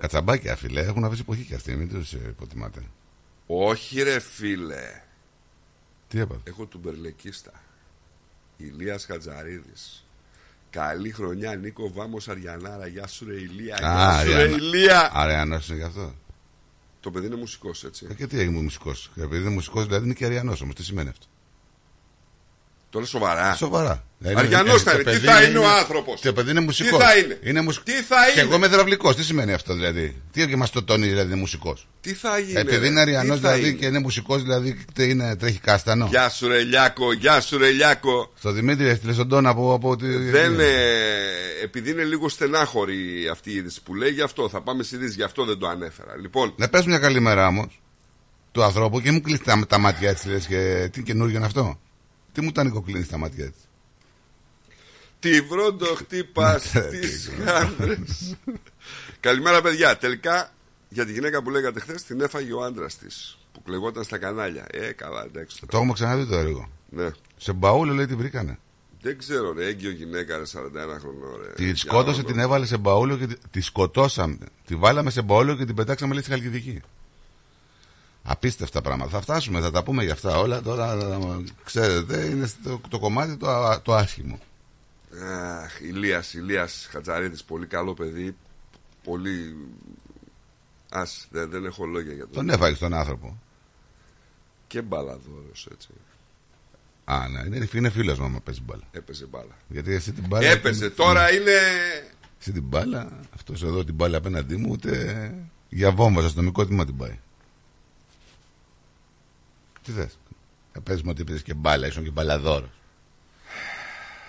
Κατσαμπάκια, φίλε, έχουν αφήσει εποχή και αυτοί, μην τους υποτιμάτε. Όχι ρε φίλε. Τι έπαθε? Έχω του μπερλεκίστα Ηλίας Χατζαρίδης. Καλή χρονιά Νίκο Βάμος Αριανάρα. Γεια σου ρε Ηλία. Γεια σου ρε Ηλία. Αριανός είναι γι' αυτό. Το παιδί είναι μουσικός, έτσι. Ε, και τι έγινε μουσικός? Το παιδί είναι μουσικός, δηλαδή είναι και Αριανός όμως. Τι σημαίνει αυτό? Τώρα σοβαρά. Σοβαρά. Αριανός θα είναι. Τι θα είναι ο άνθρωπος? Το παιδί είναι μουσικός. Τι θα είναι? Είναι μουσ... τι θα είναι? Και εγώ είμαι υδραυλικός. Τι σημαίνει αυτό δηλαδή? Τι έγινε μας το τόνι δηλαδή είναι μουσικός? Τι θα γίνει? Επειδή είναι Αριανός δηλαδή και είναι μουσικός δηλαδή είναι, τρέχει κάστανο. Γεια σου ρε Λιάκο, γεια σου ρε Λιάκο. Στο Δημήτρη έστειλε στον Τόνα από, από ότι. Δεν. Ε, επειδή είναι λίγο στενάχωρη αυτή η είδηση που λέει, γι' αυτό θα πάμε σε είδηση, γι' αυτό δεν το ανέφερα. Λοιπόν. Να πες μια καλή μέρα όμως του ανθρώπου και μου κλείσει τα, τα μάτια έτσι λες και τι καινούργιο είναι αυτό. Τι μου τα νοικοκλίνει στα μάτια έτσι. Τι βρόντο χτύπα στις χάνδρες. Καλημέρα παιδιά. Τελικά για τη γυναίκα που λέγατε χθες την έφαγε ο άντρας της που κλεγόταν στα κανάλια. Ε, καλά, εντάξει. Το έχουμε ξαναδεί το έργο. Ναι. Σε μπαούλο λέει την βρήκανε. Δεν ξέρω, ρε, έγκυο γυναίκα, ρε, σαράντα ένα χρονών. Ρε. Τη σκότωσε, την έβαλε σε μπαούλο και τη, τη σκοτώσαμε. Τη βάλαμε σε μπαούλο και την πετάξαμε λέει στη Χαλκιδική. Απίστευτα πράγματα. Θα φτάσουμε, θα τα πούμε για αυτά όλα. Τώρα, ξέρετε, είναι το, το κομμάτι το, το άσχημο. Αχ, Ηλίας, Ηλίας Χατζαρίδης, πολύ καλό παιδί. Πολύ. Ας, δεν, δεν έχω λόγια για τον. Τον έφαγε τον άνθρωπο. Και μπαλαδόρος, έτσι. Α, ναι, είναι, είναι φίλος μου άμα παίζει μπάλα. Έπαιζε μπάλα. Γιατί εσύ την μπάλα. Έπαιζε, την... τώρα είναι. Εσύ την μπάλα, αυτός εδώ την μπάλα απέναντί μου, ούτε για βόμβα, αστυνομικό τμήμα την πάει. Τι θες? Θα πες μου ότι πήρες και μπάλα, ήσουν και μπαλαδόρος.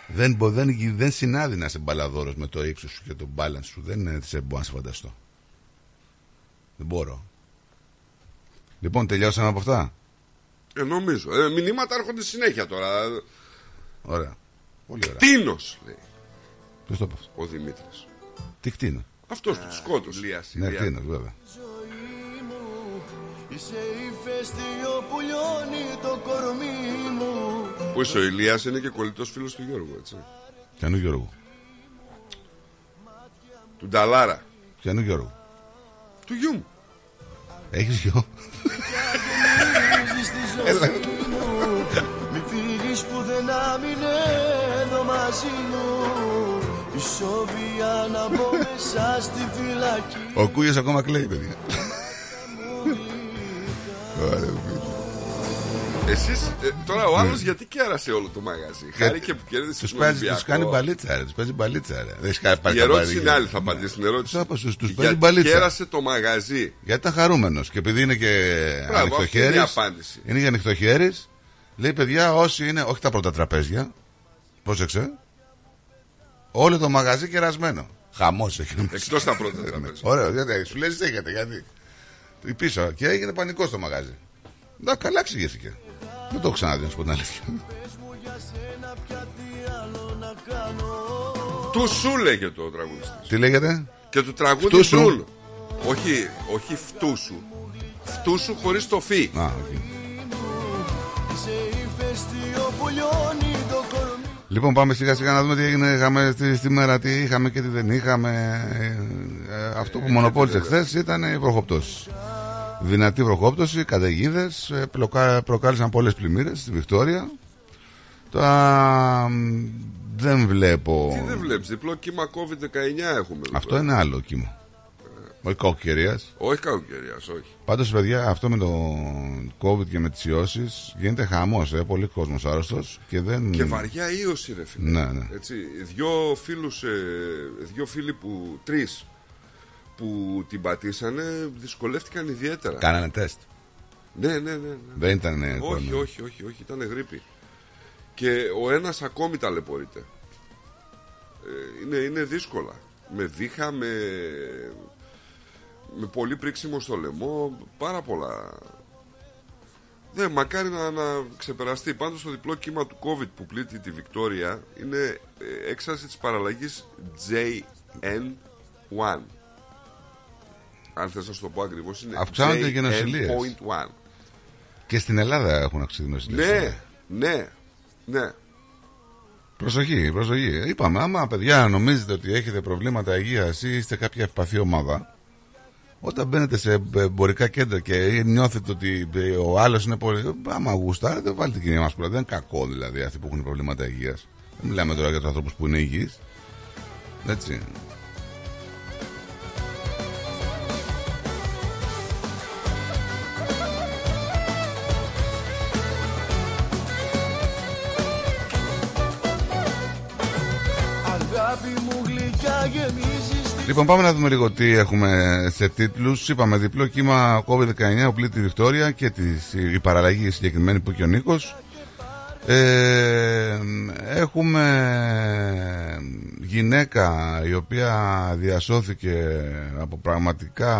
δεν, δεν, δεν συνάδει να είσαι μπαλαδόρος με το ύψος σου και το balance σου. Δεν είναι, σε μπορώ να σε φανταστώ. Δεν μπορώ. Λοιπόν, τελειώσαμε από αυτά. Ε, νομίζω. Ε, μηνύματα έρχονται συνέχεια τώρα. Ωραία. Πολύ ωραία. Κτήνος, λέει. Ποιος το είπε αυτό? Ο Δημήτρης. Τι κτήνος? Αυτός του σκότωσε. Ναι, κτήνος, βέβαια. Είσαι ηφαίστειο που λιώνει το κορμί μου. Που είσαι ο Ηλίας, είναι και κολλητός φίλος του Γιώργου, έτσι. Ποιανού Γιώργου? Του Νταλάρα. Ποιανού Γιώργου? Του γιου μου. Έχεις γιο? Έλα. Μη φύγεις πουθενά, μην εδώ μαζί μου. Η σόβια να μπω μέσα στη φυλακή. Ο Κούγιος ακόμα κλαίει, παιδιά. Εσείς, ε, τώρα ο άλλος γιατί κέρασε όλο το μαγαζί? Χάρη και που κέρδισε τον Ολυμπιακό. Τους κάνει μπαλίτσα ρε, τους παίζει μπαλίτσα ρε. Η ερώτηση είναι άλλη, θα απαντήσει την ερώτηση. Τους παίζει μπαλίτσα. Κέρασε το μαγαζί. Γιατί ήταν χαρούμενος και επειδή είναι και ανοιχτοχέρης. Είναι και ανοιχτοχέρης. Λέει παιδιά όσοι είναι, όχι τα πρώτα τραπέζια. Πρόσεξε. Όλο το μαγαζί κερασμένο. Χαμός έχει. Εκτός τα πρώτα τραπέζια. Ωραίο, σου λέει στέκεται γιατί. Πίσω και έγινε πανικό στο μαγάζι. Να καλά εξηγήθηκε. Δεν το έχω ξαναδεί να σου πω την αλήθεια. Του σου λέγεται το τραγουδιστής. Τι λέγεται? Και του τραγούδι σου. Όχι, όχι φτούσου. Φτούσου χωρίς το φι. Α, okay. Λοιπόν, πάμε σιγά σιγά να δούμε τι έγινε. Είχαμε στη, στη μέρα, τι είχαμε και τι δεν είχαμε. Ε, αυτό που ε, μονοπόλησε χθες ήταν η βροχόπτωση. Δυνατή βροχόπτωση, καταιγίδες, πλοκα, προκάλεσαν πολλές πλημμύρες στη Βικτόρια. Τώρα δεν βλέπω. Τι δεν βλέπεις, διπλό κύμα κόβιντ δεκαεννιά έχουμε. Αυτό είναι άλλο κύμα. Ε, όχι κακοκαιρίας. Όχι κακοκαιρίας, όχι. Πάντως, παιδιά, αυτό με το COVID και με τις ιώσεις γίνεται χαμός. Ε, πολύ κόσμος άρρωστος και δεν. Και βαριά ίωση, ρε φίλε. Ναι, ναι. Έτσι, δύο φίλους, δύο φίλοι που. Τρεις. Που την πατήσανε, δυσκολεύτηκαν ιδιαίτερα. Κάνανε τεστ. Ναι, ναι, ναι. ναι. Δεν ήταν. Όχι, όχι, όχι, όχι, όχι, ήταν γρήπη. Και ο ένας ακόμη ταλαιπωρείται. Ε, είναι, είναι δύσκολα. Με δίχα, με, με πολύ πρίξιμο στο λαιμό, πάρα πολλά. Ναι, μακάρι να, να ξεπεραστεί. Πάντως το διπλό κύμα του COVID που πλήττει τη Βικτόρια είναι έξαρση της παραλλαγής τζέι εν ουάν. Αν θες να σου το πω ακριβώς, είναι αυξάνονται οι γενοσυλίες. Και στην Ελλάδα έχουν αυξηθεί οι γενοσυλίες. Ναι, ναι, ναι. Προσοχή, προσοχή. Είπαμε, άμα παιδιά νομίζετε ότι έχετε προβλήματα υγείας ή είστε κάποια ευπαθή ομάδα, Όταν μπαίνετε σε εμπορικά κέντρα και νιώθετε ότι ο άλλος είναι πολύ. Άμα γουστάρετε, βάλτε κοινή μας πουλά. Δεν είναι κακό δηλαδή αυτοί που έχουν προβλήματα υγείας. Δεν μιλάμε τώρα για τους ανθρώπους που είναι υγιείς. Έτσι. Λοιπόν, πάμε να δούμε λίγο τι έχουμε σε τίτλους. Είπαμε διπλό κύμα κόβιντ δεκαεννιά, οπλή τη Βικτόρια και τις, η παραλλαγή συγκεκριμένη που και ο Νίκος. Ε, έχουμε γυναίκα η οποία διασώθηκε από πραγματικά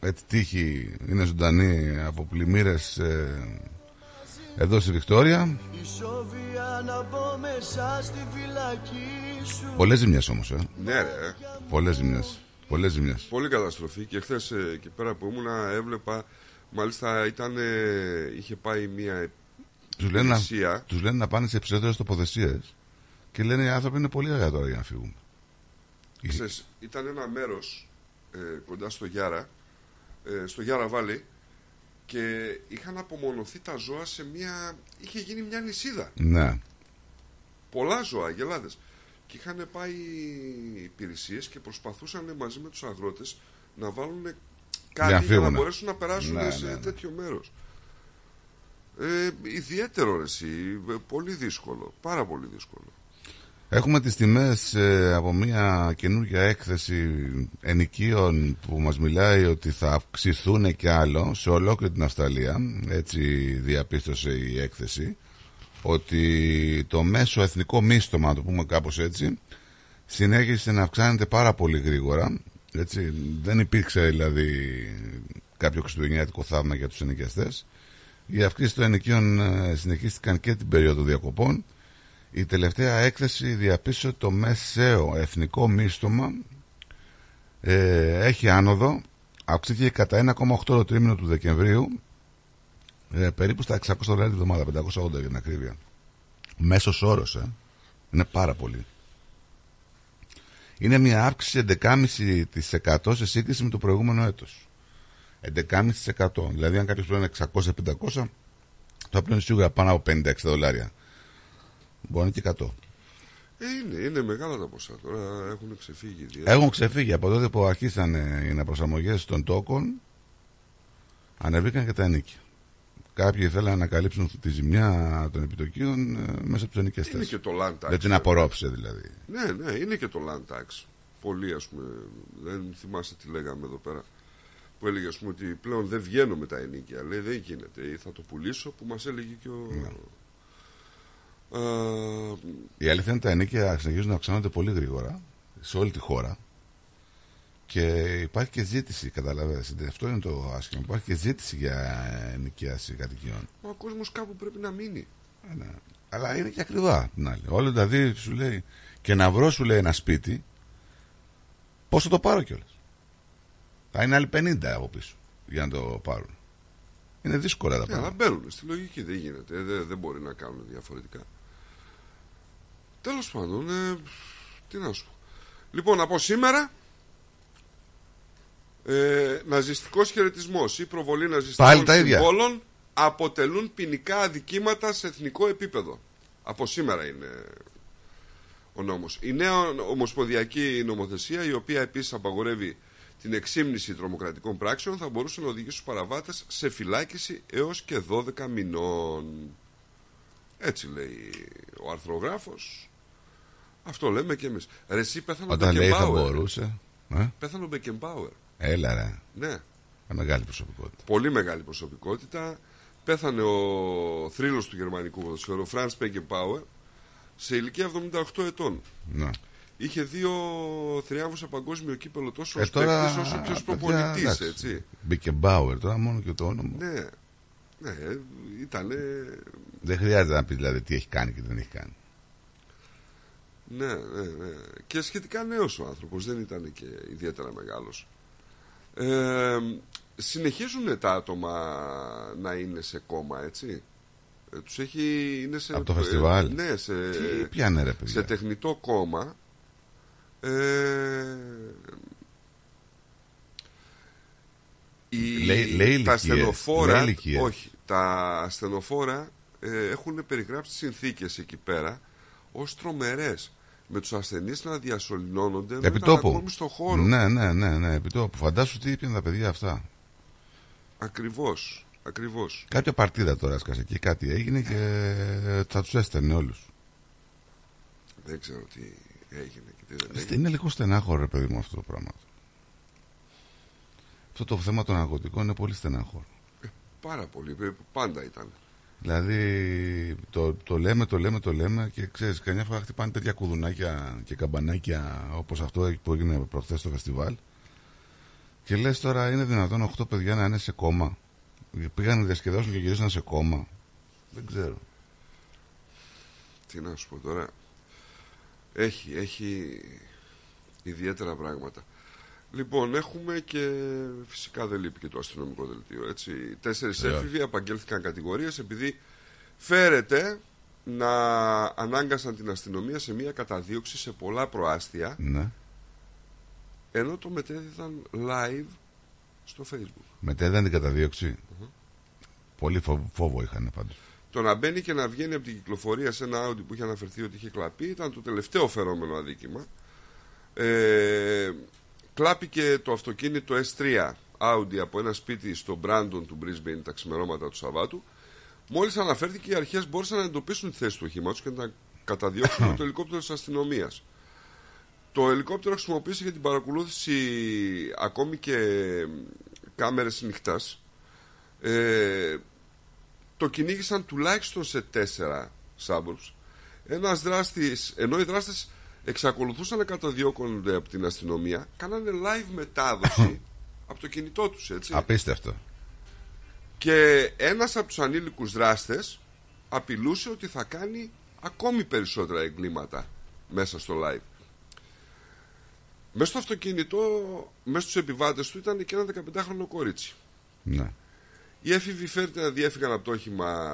έτσι, τύχη, είναι ζωντανή από πλημμύρες ε, εδώ στη Βικτόρια. Πολλές ζημιές όμως, ε. Ναι, ρε. Πολλές ζημιές. Πολλές ζημιές. Πολύ καταστροφή και χθες εκεί πέρα που ήμουνα έβλεπα, μάλιστα ήταν, είχε πάει μια τους λένε, να, τους λένε να πάνε σε υψηλότερες τοποθεσίες και λένε οι άνθρωποι είναι πολύ αργά τώρα για να φύγουν. Ξέρεις, ήταν ένα μέρος ε, κοντά στο Γιάρα, ε, στο Γιάρα Βάλι και είχαν απομονωθεί τα ζώα σε μια... είχε γίνει μια νησίδα. Ναι. Πολλά ζώα, γελάδες. Και είχαν πάει υπηρεσίες και προσπαθούσαν μαζί με τους αγρότες να βάλουν κάτι για, για να μπορέσουν να περάσουν ναι, σε ναι, ναι. τέτοιο μέρος. Ε, ιδιαίτερο εσύ, πολύ δύσκολο, πάρα πολύ δύσκολο. Έχουμε τις τιμές ε, από μια καινούργια έκθεση ενοικίων που μας μιλάει ότι θα αυξηθούν και άλλο σε ολόκληρη την Αυστραλία. Έτσι διαπίστωσε η έκθεση ότι το μέσο εθνικό μίστομα, να το πούμε κάπως έτσι, συνέχισε να αυξάνεται πάρα πολύ γρήγορα. Έτσι, δεν υπήρξε δηλαδή κάποιο χριστουγεννιάτικο θαύμα για τους ενοικιαστές. Οι αυξήσεις των ενοικίων συνεχίστηκαν και την περίοδο διακοπών. Η τελευταία έκθεση διαπίστωσε ότι το μεσαίο εθνικό μίστομα ε, έχει άνοδο, αυξήθηκε κατά ένα κόμμα οκτώ το τρίμηνο του Δεκεμβρίου, ε, περίπου στα εξακόσια δολάρια τη εβδομάδα, πεντακόσια ογδόντα για την ακρίβεια. Μέσος όρος, ε. είναι πάρα πολύ. Είναι μια αύξηση έντεκα κόμμα πέντε τοις εκατό σε σύγκριση με το προηγούμενο έτος. έντεκα κόμμα πέντε τοις εκατό. Δηλαδή, αν κάποιος πλέον εξακόσια πεντακόσια, θα πλέον σίγουρα πάνω από πενήντα εξήντα δολάρια. Μπορεί και εκατό. Είναι, είναι μεγάλα τα ποσά. Τώρα έχουν ξεφύγει. Δηλαδή. Έχουν ξεφύγει. Από τότε που αρχίσαν οι αναπροσαρμογές των τόκων, ανεβήκαν και τα νίκη. Κάποιοι θέλαν να καλύψουν τη ζημιά των επιτοκίων μέσα από τους ενοικιαστές. Είναι και το land tax. Δεν την απορρόφησε δηλαδή. Ναι, ναι, είναι και το land tax. Πολλοί, ας πούμε, δεν θυμάστε τι λέγαμε εδώ πέρα. Που έλεγε ας πούμε, ότι πλέον δεν βγαίνω με τα ενίκια. Λέει δεν γίνεται. Ή θα το πουλήσω που μας έλεγε και ο. Ναι. Uh... Η αλήθεια είναι ότι τα ενίκια συνεχίζουν να αυξάνονται πολύ γρήγορα σε όλη τη χώρα και υπάρχει και ζήτηση. Καταλαβαίνετε. Αυτό είναι το άσχημα. Υπάρχει και ζήτηση για ενοικίαση κατοικιών. Ο κόσμος κάπου πρέπει να μείνει. Ναι. Αλλά είναι και ακριβά την άλλη. Όλο δηλαδή σου λέει και να βρω σου λέει ένα σπίτι, πώς θα το πάρω κιόλας. Θα είναι άλλοι πενήντα από πίσω για να το πάρουν. Είναι δύσκολα τα πράγματα. Αλλά μπαίνουν στη λογική. Δεν γίνεται. Δεν, δεν μπορεί να κάνουν διαφορετικά. Τέλος πάντων, ε, τι να σου πω. Λοιπόν, από σήμερα ε, ναζιστικός χαιρετισμός ή προβολή ναζιστικών συμβόλων αποτελούν ποινικά αδικήματα σε εθνικό επίπεδο. Από σήμερα είναι ο νόμος. Η νέα ομοσπονδιακή νομοθεσία, η οποία επίσης απαγορεύει την εξύμνηση τρομοκρατικών πράξεων, θα μπορούσε να οδηγήσει τους παραβάτες σε φυλάκιση έως και δώδεκα μηνών. Έτσι λέει ο αρθρογράφος. Αυτό λέμε και εμείς. Ρε εσύ πέθανε ο Μπεκεμπάουερ. Όταν λέει θα μπορούσε. Ε? Πέθανε ο Μπεκεμπάουερ. Έλα ρε. Ναι. Μεγάλη προσωπικότητα. Πολύ μεγάλη προσωπικότητα. Πέθανε ο θρύλος του γερμανικού ποδοσφαίρου, ο Φρανς Μπεκεμπάουερ, σε ηλικία εβδομήντα οκτώ ετών. Ναι. Είχε δύο θριάμβους σε παγκόσμιο κύπελο τόσο ως παίκτης όσο και ως προπονητής, έτσι. Μπεκεμπάουερ, τώρα μόνο και το όνομα. Ναι, ναι, ήταν. Δεν χρειάζεται να πει δηλαδή τι έχει κάνει και τι δεν έχει κάνει. Ναι, ναι, ναι. Και σχετικά νέος ο άνθρωπος, δεν ήταν και ιδιαίτερα μεγάλος. Ε, συνεχίζουν τα άτομα να είναι σε κόμμα, έτσι. Τους έχει, είναι σε, από το φεστιβάλ. Ε, ναι, σε, τι, πιάνε, ρε, σε τεχνητό κόμμα. Ε, Η... Λέει, λέει τα ασθενοφόρα, όχι, τα ασθενοφόρα ε, έχουν περιγράψει συνθήκες εκεί πέρα ως τρομερές, με τους ασθενείς να διασωληνώνονται με κατακόμουν στο χώρο. Ναι, ναι, ναι, ναι, επιτόπου. Φαντάσου τι ήπιαν τα παιδιά αυτά. Ακριβώς, ακριβώς. Κάποια παρτίδα τώρα έσκασε εκεί, κάτι έγινε και θα τους έστενε όλους. Δεν ξέρω τι έγινε και τι δεν έγινε. Είναι λίγο στενάχωρο, ρε παιδί μου, αυτό το πράγμα. Αυτό το θέμα των αγωτικών είναι πολύ στενάχωρο. Ε, πάρα πολύ, πάντα ήταν. Δηλαδή το, το λέμε, το λέμε, το λέμε και ξέρεις, καμιά φορά χτυπάνε τέτοια κουδουνάκια και καμπανάκια όπως αυτό που έγινε προχθές στο φεστιβάλ. Και λες τώρα, είναι δυνατόν οκτώ παιδιά να είναι σε κόμμα? Πήγαν να διασκεδάσουν και γυρίσαν σε κόμμα. Δεν ξέρω. Τι να σου πω τώρα. Έχει, έχει ιδιαίτερα πράγματα. Λοιπόν, έχουμε και φυσικά δεν λείπει και το αστυνομικό δελτίο. Έτσι. Τέσσερις yeah. έφηβοι απαγγέλθηκαν κατηγορίες επειδή φέρεται να ανάγκασαν την αστυνομία σε μια καταδίωξη σε πολλά προάστια, yeah. ενώ το μετέδιδαν live στο Facebook. Μετέδιδαν την καταδίωξη. Uh-huh. Πολύ φόβο, φόβο είχαν πάντως. Το να μπαίνει και να βγαίνει από την κυκλοφορία σε ένα Audi που είχε αναφερθεί ότι είχε κλαπεί ήταν το τελευταίο φερόμενο αδίκημα. Ε... Κλάπηκε το αυτοκίνητο ες τρία Audi από ένα σπίτι στο Μπράντον του Μπρίσμπεϊν τα ξημερώματα του Σαββάτου. Μόλις αναφέρθηκε, οι αρχές μπόρεσαν να εντοπίσουν τη θέση του οχήματος και να καταδιώξουν με το ελικόπτερο της αστυνομίας. Το ελικόπτερο χρησιμοποίησε για την παρακολούθηση ακόμη και κάμερες νυχτάς. Ε, το κυνήγησαν τουλάχιστον σε τέσσερα σάμπρους. Ένας δράστης, ενώ οι δράστες εξακολουθούσαν να καταδιώκονται από την αστυνομία, κάνανε live μετάδοση από το κινητό τους, έτσι. Απίστευτο. Και ένας από τους ανήλικους δράστες απειλούσε ότι θα κάνει ακόμη περισσότερα εγκλήματα μέσα στο live. Μέσα στο αυτοκίνητο, μέσα στους επιβάτες του ήταν και ένα δεκαπεντάχρονο κορίτσι. Ναι. Οι έφηβοι φέρεται να διέφυγαν από το όχημα,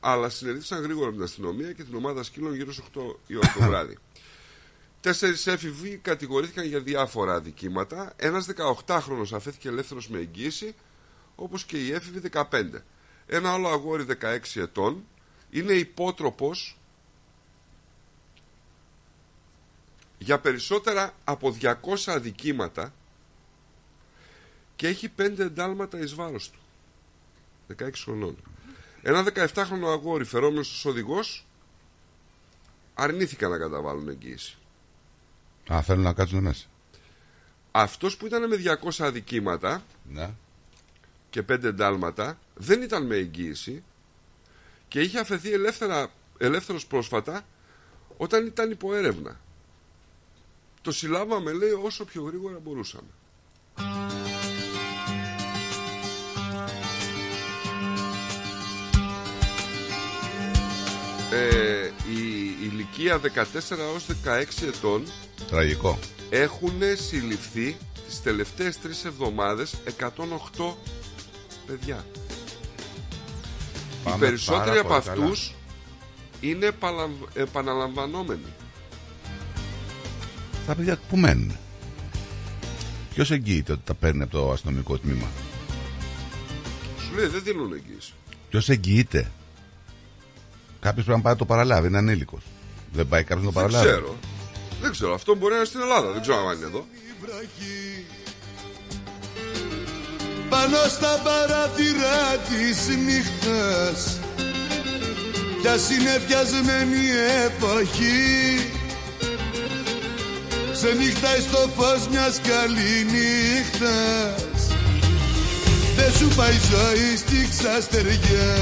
αλλά συνελήφθησαν γρήγορα από την αστυνομία και την ομάδα σκύλων γύρω στις οκτώ η ώρα το βράδυ. Τέσσερις έφηβοι κατηγορήθηκαν για διάφορα αδικήματα. Ένας δεκαοκτάχρονος αφέθηκε ελεύθερος με εγγύηση, όπως και οι έφηβοι δεκαπέντε. Ένα άλλο αγόρι δεκαέξι ετών είναι υπότροπος για περισσότερα από διακόσια αδικήματα και έχει πέντε εντάλματα εις βάρος του. δεκαέξι χρονών. Ένα δεκαεπτάχρονο αγόρι φερόμενος ως οδηγός αρνήθηκαν να καταβάλουν εγγύηση. Α, θέλουν να κάτσουν μέσα. Αυτός που ήταν με διακόσια αδικήματα, ναι, και πέντε εντάλματα δεν ήταν με εγγύηση και είχε αφαιθεί ελεύθερα, ελεύθερος πρόσφατα όταν ήταν υπό έρευνα. Το συλλάβαμε, λέει, όσο πιο γρήγορα μπορούσαμε. Ε, η ηλικία δεκατέσσερα έως δεκαέξι ετών τραγικό. Έχουν συλληφθεί τις τελευταίες τρεις εβδομάδες εκατόν οκτώ παιδιά. Πάμε. Οι περισσότεροι από αυτούς καλά. Είναι επαλαμβ... επαναλαμβανόμενοι. Τα παιδιά που μένουν, ποιος εγγύεται ότι τα παίρνει από το αστυνομικό τμήμα? Σου λέει δεν δίνουν εγγύηση. Ποιος εγγύεται? Κάποιος πρέπει να πάει να το παραλάβει, είναι ανήλικος. Δεν πάει κάποιος να το παραλάβει. Δεν ξέρω. Δεν ξέρω. Αυτό μπορεί να είναι στην Ελλάδα. Δεν ξέρω αν είναι εδώ. Πάνω στα παράθυρα της νύχτας, πια συνεφιασμένη εποχή, ξενύχταει στο φως μιας καληνύχτας. Δεν σου πάει ζωή στη ξαστεριά,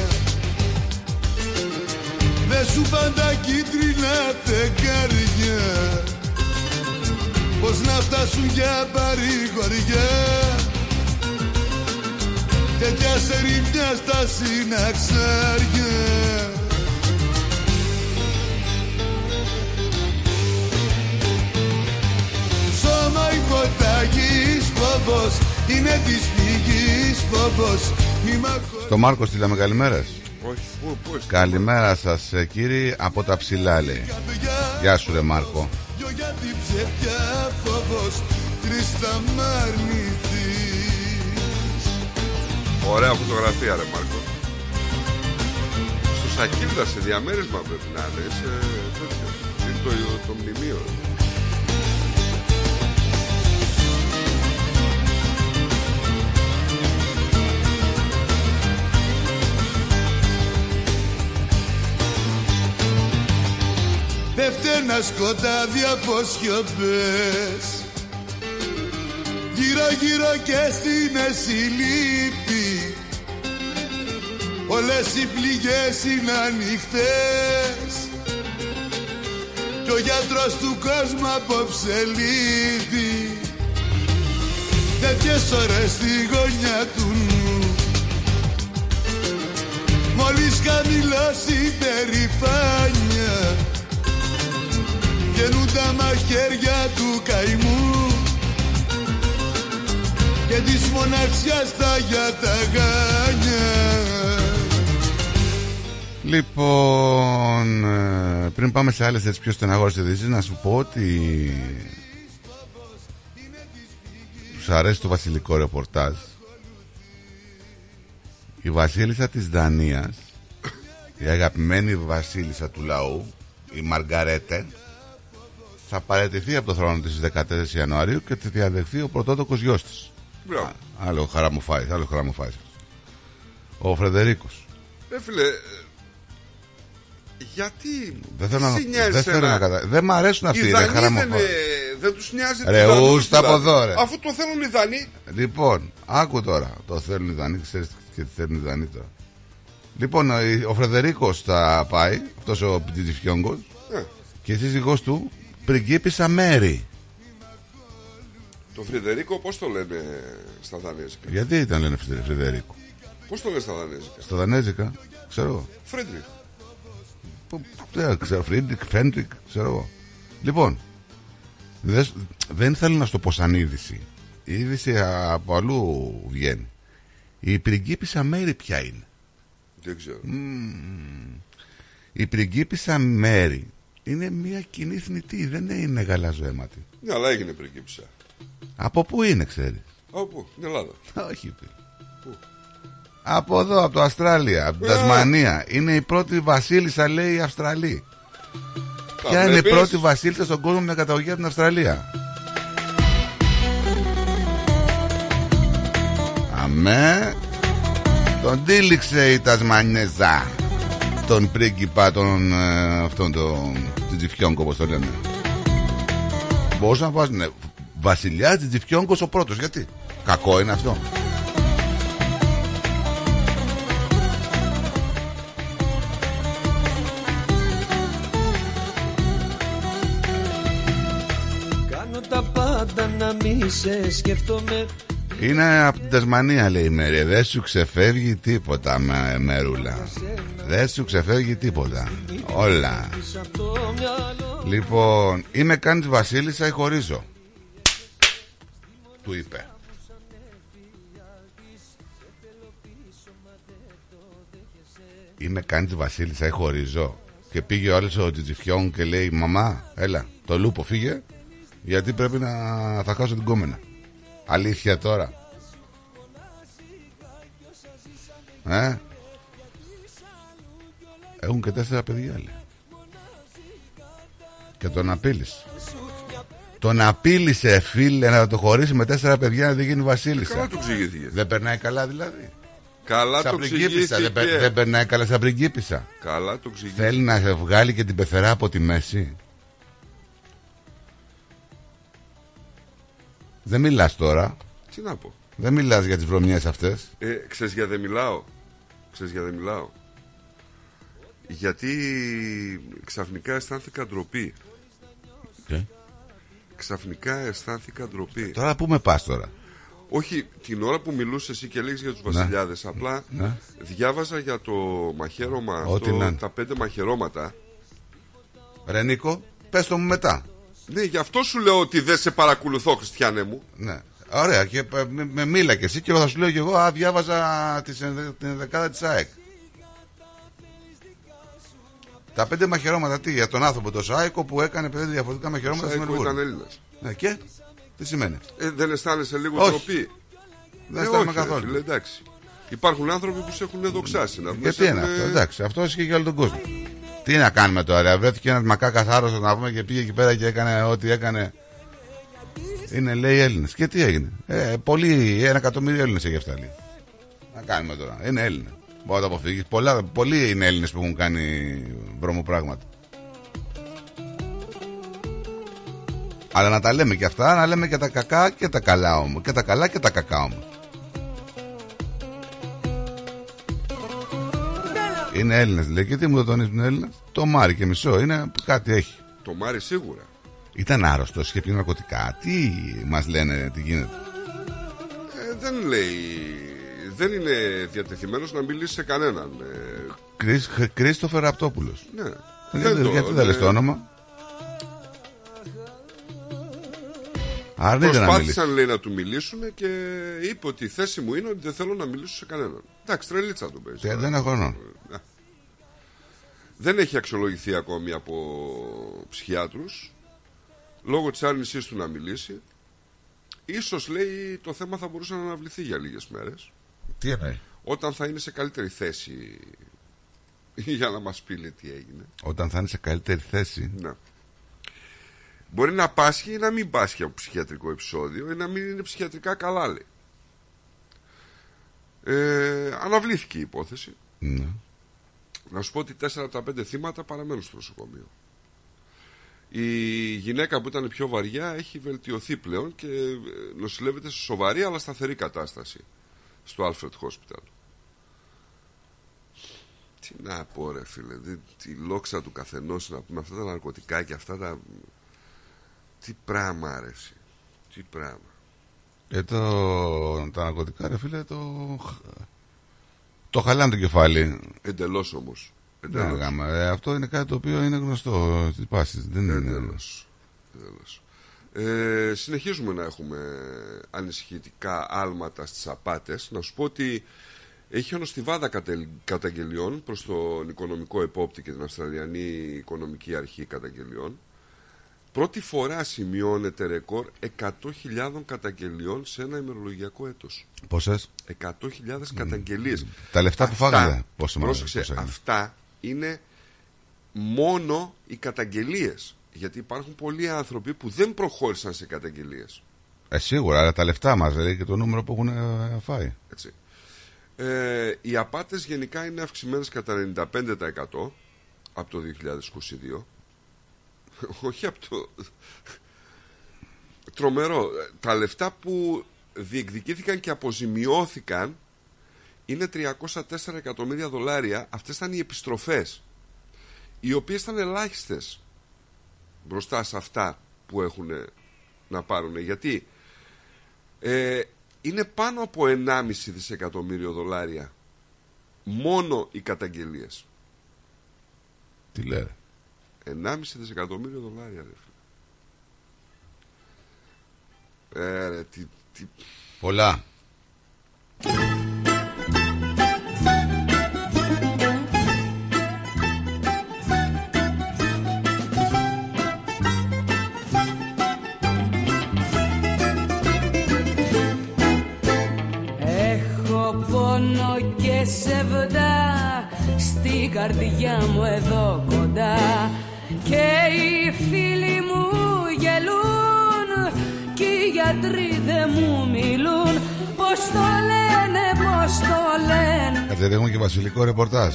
δε σου πάντα κίτρινα τεκάρια, πως να φτάσουν για παρηγοριά, τέτοια σεριμιά στα συναξάρια. Σώμα υποταγής φόβος, είναι της φυγής φόβος. Στο Μάρκο στείλαμε καλημέρας. Καλημέρα σας κύριοι από τα ψηλά, λέει. Γεια σου ρε Μάρκο. Ωραία φωτογραφία ρε Μάρκο. Στο Σακύρδα σε διαμέρισμα πρέπει να είναι. Σε τέτοιο. Είναι το, το μνημείο. Δε φταίνα σκοτάδι από σιωπές, γύρω γύρω και στην εσυλίπη, όλες οι πληγές είναι ανοιχτές κι ο γιατρός του κόσμου απόψε λείπει. Τέτοιες ώρες στη γωνιά του νου, μόλις χαμηλώσει η περηφάνεια, βγαίνουν τα μαχαίρια του καημού και της μοναξιάς τα γιαταγάνια. Λοιπόν, πριν πάμε σε άλλες τις πιο στεναχώρες ειδήσεις, να σου πω ότι τους αρέσει το βασιλικό ρεπορτάζ. Η βασίλισσα της Δανίας, η αγαπημένη βασίλισσα του λαού, η Μαργαρέτε, θα παραιτηθεί από το θρόνο της δεκατέσσερις Ιανουαρίου και θα διαδεχθεί ο πρωτότοκος γιος της. Μπράβο. Άλλο χαρά μου φάει, άλλο χαρά μου φάει. Ο Φρεντερίκος. Ε, φίλε, γιατί δεν θέλω να νοιάζεσαι να κατα... Δεν μ' αρέσουν αυτοί, είναι χαρά μου φάει. Δεν τους νοιάζει τους Δανούς. Αφού το θέλουν οι Δανείοι. Λοιπόν, άκου τώρα, το θέλουν οι Δανείοι, ξέρεις και τι θέλουν οι Δανείοι τώρα. Λοιπόν, ο Φρεντερίκος θα πάει, αυτός ο Πιτζιφιόγκος, ε. και η σύζυγός του πριγκίπισσα Μέρι. Το Φρεντερίκο πώς το λένε στα δανέζικα? Γιατί ήταν λένε Φρεντερίκο? Πώς το λένε στα δανέζικα? Στα δανέζικα, ξέρω. Φρέντρικ. Δεν ξέρω, Φρέντρικ, Φέντρικ, ξέρω. Λοιπόν, δες, δεν θέλω να στο πω σαν είδηση. Η είδηση από αλλού βγαίνει. Η πριγκίπισσα Μέρι ποια είναι? Δεν ξέρω. Mm. Η πριγκίπισσα Μέρι είναι μια κοινή θνητή, δεν είναι γαλαζοαίματη. Ναι, αλλά έγινε πριγκίπισσα. Από πού είναι, ξέρεις? Από πού, την Ελλάδα? Όχι. Πού? Από εδώ, από το Αυστράλια, από την Τασμανία. Είναι η πρώτη βασίλισσα, λέει, η Αυστραλή. Ποια είναι η πρώτη βασίλισσα στον κόσμο με καταγωγή από την Αυστραλία? Αμέ. Τον τύλιξε η Τασμανέζα τον πρίγκιπα τον ε, αυτόν τον Τζιφιόγκο, όπως το λένε. Μπορούσαν να βάζουν βασιλιά Τζιφιόγκος ο πρώτος, γιατί κακό είναι αυτό? Κάνω τα πάντα να μη σε σκέφτομαι. Είναι από την Τασμανία, λέει η Μέρη. Δεν σου ξεφεύγει τίποτα, με, Μερούλα. Δεν σου ξεφεύγει τίποτα. Όλα. Λοιπόν, ή με κάνεις βασίλισσα ή χωρίζω, του είπε. Ή με κάνεις βασίλισσα ή χωρίζω. Και πήγε όλες ο Τζιτζιφιόν και λέει, μαμά, έλα, το Λούπο φύγε, γιατί πρέπει να θα χάσω την κόμενα. Αλήθεια τώρα? Ε? Έχουν και τέσσερα παιδιά, λέει. Και τον απείλησε. Τον απείλησε, φίλε, να το χωρίσει με τέσσερα παιδιά, να δεν γίνει βασίλισσα. Καλά το ξηγήθηκε. Δεν περνάει καλά δηλαδή. Καλά σαν το ξηγήθηκε. Δεν, περ, δεν περνάει καλά σαν πριγκίπισσα. Καλά το ξηγήθηκε. Θέλει να βγάλει και την πεθερά από τη μέση. Δεν μιλάς τώρα. Τι να πω. Δεν μιλάς για τις βρωμιές αυτές. Ε, ξέρεις για δεν μιλάω. Ξέρεις για δεν μιλάω. Γιατί ξαφνικά αισθάνθηκα ντροπή. Okay. Ξαφνικά αισθάνθηκα ντροπή. Τώρα πού με πας τώρα? Όχι, την ώρα που μιλούσες εσύ και λέγεις για τους βασιλιάδες. Να. Απλά να. Διάβαζα για το μαχαίρωμα. Ό, αυτό, τα πέντε μαχαιρώματα. Ρε Νίκο, πες το μου μετά. Ναι, γι' αυτό σου λέω ότι δεν σε παρακολουθώ, Χριστιανέ μου. Ναι. Ωραία, και με, με μίλα και εσύ και θα σου λέω και εγώ, α, διάβαζα τις, την δεκάδα της ΑΕΚ. Τα πέντε μαχαιρώματα, τι, για τον άνθρωπο το Σάικο που έκανε πέντε διαφορετικά μαχαιρώματα στην Μελβούρνη. Ήταν Έλληνας. Ναι, και τι σημαίνει? Ε, δεν αισθάνεσαι λίγο ντροπή? Δεν αισθάνομαι καθόλου. Φίλε, εντάξει. Υπάρχουν άνθρωποι που σε έχουν δοξάσει. Γιατί είναι αυτό, εντάξει, αυτό ισχύει για όλο τον κόσμο. Τι να κάνουμε τώρα, βρέθηκε ένας μακάκα θάρρος να πούμε και πήγε εκεί πέρα και έκανε ό,τι έκανε. Είναι λέει Έλληνες. Και τι έγινε, ε, πολλοί, ένα εκατομμύριο Έλληνες έχει φτάσει. Να κάνουμε τώρα, είναι Έλληνες. Μπορεί να το αποφύγει. Πολλοί είναι Έλληνες που έχουν κάνει βρωμοπράγματα. Αλλά να τα λέμε και αυτά, να λέμε και τα κακά και τα καλά όμως. Και τα καλά και τα κακά όμως. Είναι Έλληνες, λέει. Και τι μου το τονίζουν Έλληνες. Το Μάρι και μισό είναι που κάτι έχει. Το Μάρι σίγουρα. Ήταν άρρωστος, είχε πει ναρκωτικά. Τι μας λένε, τι γίνεται. Ε, δεν λέει. Δεν είναι διατεθειμένος να μιλήσει σε κανέναν. Ε... Κρίστοφερ Ραπτόπουλος. Ναι. Δεν δεν το, γιατί δεν ναι. λες το όνομα. Προσπάθησαν να λέει να του μιλήσουν και είπε ότι η θέση μου είναι ότι δεν θέλω να μιλήσω σε κανέναν. Εντάξει, τρελίτσα τον παίζει. Δεν έχω χρόνο. Δεν έχει αξιολογηθεί ακόμη από ψυχιάτρους λόγω της άρνησής του να μιλήσει. Ίσως λέει το θέμα θα μπορούσε να αναβληθεί για λίγες μέρες. Τι εννοεί? Όταν θα είναι σε καλύτερη θέση για να μας πει λέει, τι έγινε. Όταν θα είναι σε καλύτερη θέση. Ναι. Μπορεί να πάσχει ή να μην πάσχει από ψυχιατρικό επεισόδιο ή να μην είναι ψυχιατρικά καλά, λέει. Ε, αναβλήθηκε η υπόθεση. Ναι. Να σου πω ότι τέσσερα από τα πέντε θύματα παραμένουν στο νοσοκομείο. Η γυναίκα που ήταν πιο βαριά έχει βελτιωθεί πλέον και νοσηλεύεται σε σοβαρή αλλά σταθερή κατάσταση στο Alfred Hospital. Τι να πω, ρε φίλε, τη λόξα του καθενός να πούμε αυτά τα ναρκωτικά και αυτά τα. Τι πράγμα αρέσει. Τι πράγμα. Ε, το, τα ναρκωτικά, ρε φίλε, το, το χαλάνε το κεφάλι. Εντελώς όμως. Εντελώς. Ναι, ε, αυτό είναι κάτι το οποίο είναι γνωστό στις πάσεις. Δεν είναι. Εντελώς. Εντελώς. Ε, συνεχίζουμε να έχουμε ανησυχητικά άλματα στις απάτες. Να σου πω ότι έχει ονοστιβάδα καταγγελιών προς τον οικονομικό επόπτη και την Αυστραλιανή Οικονομική Αρχή Καταγγελιών. Πρώτη φορά σημειώνεται ρεκόρ εκατό χιλιάδες καταγγελιών σε ένα ημερολογιακό έτος. Πόσες? εκατό χιλιάδες καταγγελίες. Mm. Τα λεφτά αυτά, που φάγανε. Πόσο πρόσεξε, πόσο είναι. Αυτά είναι μόνο οι καταγγελίες. Γιατί υπάρχουν πολλοί άνθρωποι που δεν προχώρησαν σε καταγγελίες. Ε, σίγουρα, αλλά τα λεφτά μας, δηλαδή και το νούμερο που έχουν φάει. Έτσι. Ε, οι απάτες γενικά είναι αυξημένες κατά ενενήντα πέντε τοις εκατό από το δύο χιλιάδες είκοσι δύο. Όχι από το... Τρομερό. Τα λεφτά που διεκδικήθηκαν και αποζημιώθηκαν είναι τριακόσια τέσσερα εκατομμύρια δολάρια. Αυτές ήταν οι επιστροφές, οι οποίες ήταν ελάχιστες μπροστά σε αυτά που έχουν να πάρουν. Γιατί ε, είναι πάνω από ενάμιση δισεκατομμύριο δολάρια μόνο οι καταγγελίες. Τι λέτε? ενάμιση δισεκατομμύριο δολάρια, ρε φίλε. Ε, ρε, τι, τι... Πολλά. Έχω πόνο και σεβδά στη καρδιά μου εδώ κοντά. Και οι φίλοι μου γελούν και οι γιατροί δεν μου μιλούν. Πώς το λένε, πώς το λένε. Κατ' έχουμε και βασιλικό ρεπορτάζ.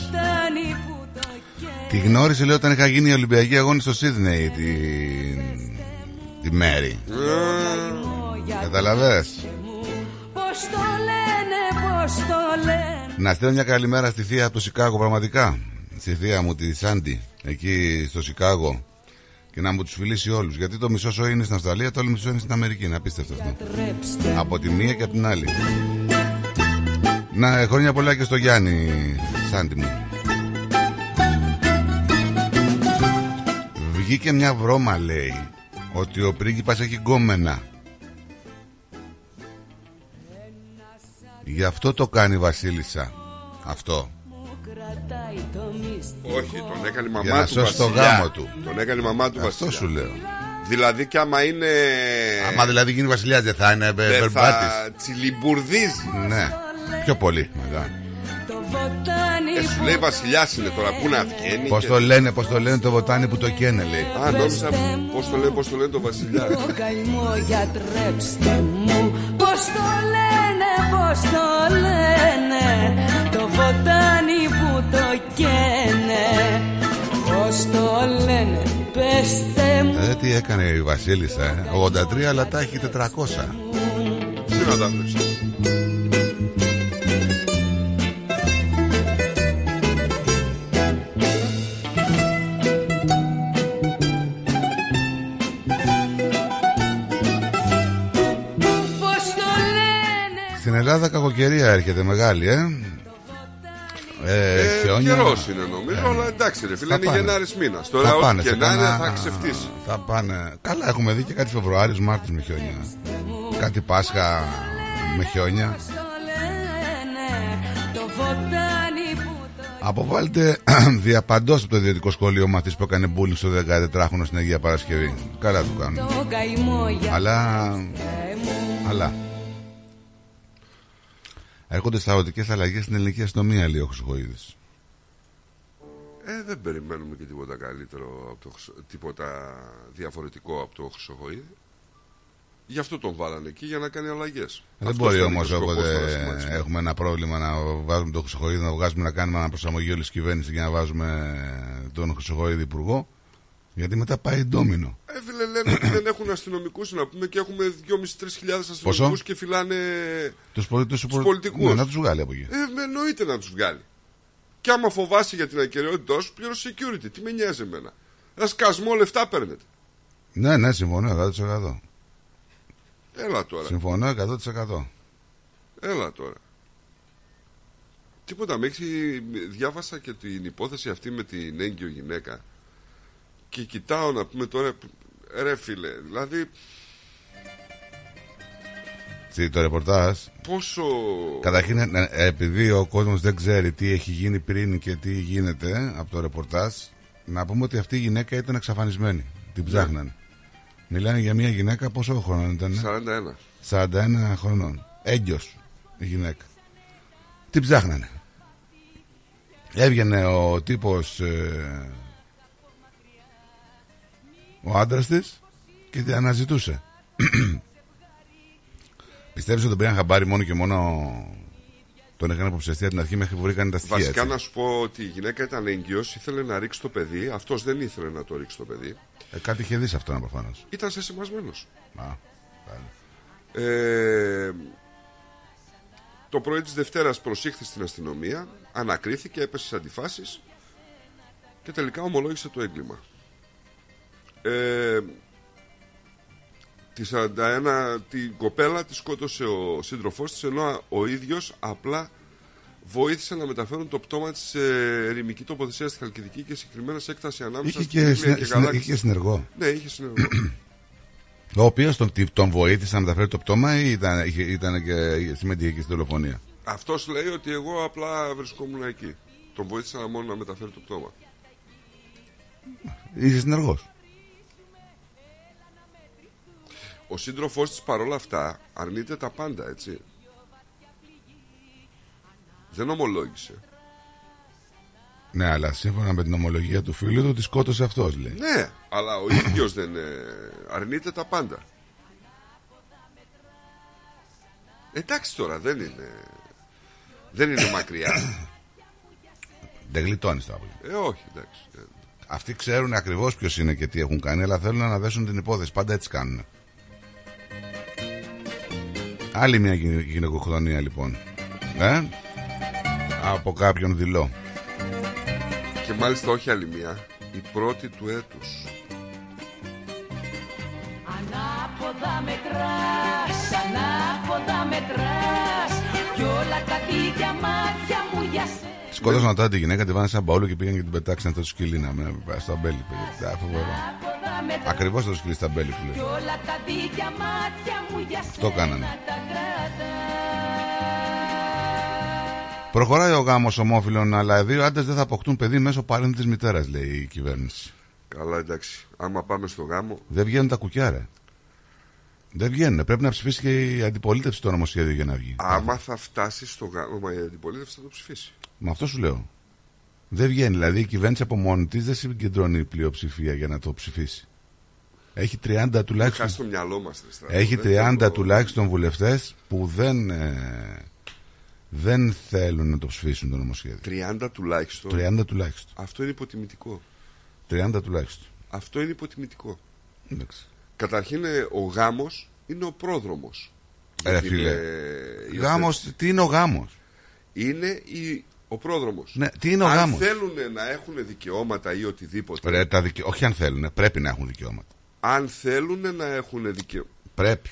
Τη γνώρισε, λέει, όταν είχα γίνει η Ολυμπιακή Αγώνη στο Σίδνεϊ. Τη, τη Μέρη. Καταλαβες. Πώς το λένε, πώς το λένε. Να στείλω μια καλημέρα στη θεία από το Σικάγο, πραγματικά. Στη θεία μου, τη Σάντι, εκεί στο Σικάγο, και να μου τους φιλήσει όλους. Γιατί το μισό σώο είναι στην Αυστραλία, το άλλο μισό είναι στην Αμερική. Είναι απίστευτο αυτό. Από τη μία και από την άλλη. Να, χρόνια πολλά και στο Γιάννη, Σάντι μου. Βγήκε μια βρώμα, λέει, ότι ο πρίγκιπας έχει γκόμενα. Γι' αυτό το κάνει η βασίλισσα. Αυτό. Όχι, τον έκανε η μαμά για να του βασιλιά. Το γάμο του. Τον έκανε η μαμά του αυτό βασιλιά. Αυτό σου λέω. Δηλαδή κι άμα είναι. Άμα δηλαδή γίνει βασιλιάς δεν θα είναι. Δεν θα τσιλιμπουρδίζει. Ναι. Πιο πολύ. Ε, σου λέει βασιλιάς είναι τώρα, πού να βγαίνει. Πώς το λένε, πώς το λένε το βοτάνι που το καίνε, λέει. Α, νόμιζα πώς το λένε, πώς το λένε το βασιλιά. Πώς το λένε, πώς το λένε το βοτάνι που το καίνε. Πώς το λένε, πέστε μου. Δεν τι έκανε η βασίλισσα, ε. ογδόντα τρία αλλά τα έχει τετρακόσια. Σήμερα τα βρήσα. Στην Ελλάδα κακοκαιρία έρχεται μεγάλη, ε. ε, ε χιόνια... Καιρός είναι νομίζω, ε, αλλά εντάξει ρε φίλε, είναι Γενάρης μήνας. Τώρα ό,τι Γενάρη κανά... θα ξεφτίσει. Θα πάνε. Καλά, έχουμε δει και κάτι Φεβρουάριος, Μάρτιος με χιόνια. Κάτι Πάσχα με χιόνια. Αποβάλλεται διαπαντός από το ιδιωτικό σχολείο ο μαθητής που έκανε μπούλινγκ στο δεκατετράχρονο στην Αγία Παρασκευή. Καλά του κάνουν. Αλλά... αλλά... έρχονται σταρωτικές αλλαγές στην ελληνική αστυνομία, λέει ο Χρυσοχοίδης. Ε, δεν περιμένουμε και τίποτα καλύτερο, από το, τίποτα διαφορετικό από το Χρυσοχοίδη. Γι' αυτό τον βάλανε εκεί, για να κάνει αλλαγές. Δεν αυτός μπορεί όμως όποτε έχουμε ένα πρόβλημα να βάζουμε τον Χρυσοχοίδη, να βγάζουμε να κάνουμε ένα προσαρμογή όλης της κυβέρνησης και να βάζουμε τον Χρυσοχοίδη υπουργό. Γιατί μετά πάει ντόμινο. Ε, φίλε, λένε ότι δεν έχουν αστυνομικούς να πούμε και έχουμε δυόμισι με τρεις χιλιάδες αστυνομικούς και φυλάνε τους πολ... πολιτικούς. Ναι, να τους βγάλει από εκεί. Ε, εννοείται να τους βγάλει. Και άμα φοβάσαι για την ακεραιότητά σου, πλήρωσε security. Τι με νοιάζει εμένα. Ένα σκασμό λεφτά παίρνετε. Ναι, ναι, συμφωνώ εκατό τοις εκατό. Έλα τώρα. Συμφωνώ εκατό τοις εκατό. Έλα τώρα. Τίποτα, μέχρι διάβασα και την υπόθεση αυτή με την έγκυο γυναίκα. Και κοιτάω να πούμε τώρα, ρε φίλε, δηλαδή... Τι το ρεπορτάζ. Πόσο... Καταρχήν, επειδή ο κόσμος δεν ξέρει τι έχει γίνει πριν και τι γίνεται από το ρεπορτάζ, να πούμε ότι αυτή η γυναίκα ήταν εξαφανισμένη. Την ψάχνανε. Yeah. Μιλάνε για μια γυναίκα, πόσο χρονών ήταν? σαράντα ένα. σαράντα ένα χρονών. Έγκυος η γυναίκα. Την ψάχνανε. Έβγαινε ο τύπος... Ε... ο άντρας της και την αναζητούσε. Πιστεύεις ότι τον πήραν χαμπάρι μόνο και μόνο τον έκανε υποψιαστή από την αρχή μέχρι που βρήκαν τα στοιχεία? Βασικά έτσι. Να σου πω ότι η γυναίκα ήταν έγκυος, ήθελε να ρίξει το παιδί, αυτός δεν ήθελε να το ρίξει το παιδί. Ε, κάτι είχε δει σε αυτόν προφανώς. Ήταν σε σημασμένος. Α, ε, το πρωί της Δευτέρας προσήχθη στην αστυνομία, ανακρίθηκε, έπεσε στις αντιφάσεις και τελικά ομολόγησε το έγκλημα. Ε, τη σαράντα ένα, την κοπέλα τη σκότωσε ο σύντροφός της, ενώ ο ίδιος απλά βοήθησε να μεταφέρουν το πτώμα της ερημική τοποθεσία στη Χαλκιδική και συγκεκριμένα σε έκταση ανάμεσα στην Κυκλία συνε... και Γαλάξη. Είχε συνεργό. Ναι, είχε συνεργό. Ο οποίος τον, τον βοήθησε να μεταφέρει το πτώμα ή ήταν, ήταν και συμμετείχε και στην δολοφονία? Αυτός λέει ότι εγώ απλά βρισκόμουν εκεί. Τον βοήθησα μόνο να μεταφέρει το πτώμα. Είσαι συνεργός. Ο σύντροφός της παρόλα αυτά αρνείται τα πάντα, έτσι. Δεν ομολόγησε. Ναι, αλλά σύμφωνα με την ομολογία του φίλου του, τη σκότωσε αυτός, λέει. Ναι, αλλά ο ίδιος δεν αρνείται τα πάντα. Εντάξει τώρα, δεν είναι, δεν είναι μακριά. Δεν γλιτώνεις τα απολύτως. Ε, όχι, εντάξει. Αυτοί ξέρουν ακριβώς ποιος είναι και τι έχουν κάνει, αλλά θέλουν να αναδέσουν την υπόθεση. Πάντα έτσι κάνουν. Άλλη μια γυναικοκτονία λοιπόν, ε? Από κάποιον δειλό. Και μάλιστα όχι άλλη μια, η πρώτη του έτους. Ανάποδα μετράς, ανάποδα μετράς, κι όλα κάτι για μάτια μου για σένα. Σκότωσαν τώρα τη γυναίκα, τη βάνε σαν μπαούλο και πήγαν και την πετάξαν αυτό το σκυλί να με στο αμπέλι. Ακριβώς το σκυλί στα αμπέλι που λέει. Αυτό κάνανε. Προχωράει ο γάμος ομόφυλων, αλλά δύο άντρες δεν θα αποκτούν παιδί μέσω παρένθεση της μητέρας, λέει η κυβέρνηση. Καλά, εντάξει. Άμα πάμε στο γάμο. Δεν βγαίνουν τα κουκιά, ρε. Δεν βγαίνουν. Πρέπει να ψηφίσει και η αντιπολίτευση το νομοσχέδιο για να βγει. Άμα θα φτάσει στο γάμο, η αντιπολίτευση θα το ψηφίσει. Μα αυτό σου λέω. Δεν βγαίνει. Δηλαδή η κυβέρνηση από μόνη τη δεν συγκεντρώνει πλειοψηφία για να το ψηφίσει. Έχει τριάντα τουλάχιστον. Χάσει το μυαλό μας, Έχει τριάντα το... τουλάχιστον βουλευτές που δεν, ε, δεν θέλουν να το ψηφίσουν το νομοσχέδιο. τριάντα τουλάχιστον. τριάντα τουλάχιστον. Αυτό είναι υποτιμητικό. τριάντα τουλάχιστον. Αυτό είναι υποτιμητικό. Εντάξει. Καταρχήν ο γάμος είναι ο πρόδρομος. Ρε φίλε. Είναι... Γάμος, τι είναι ο γάμος? Είναι η... ο πρόδρομος. Ναι, τι είναι ο γάμος? Αν θέλουν να έχουν δικαιώματα ή οτιδήποτε. Ρε, τα δικαι... Όχι αν θέλουν, πρέπει να έχουν δικαιώματα. Αν θέλουν να έχουν δικαιώματα. Πρέπει.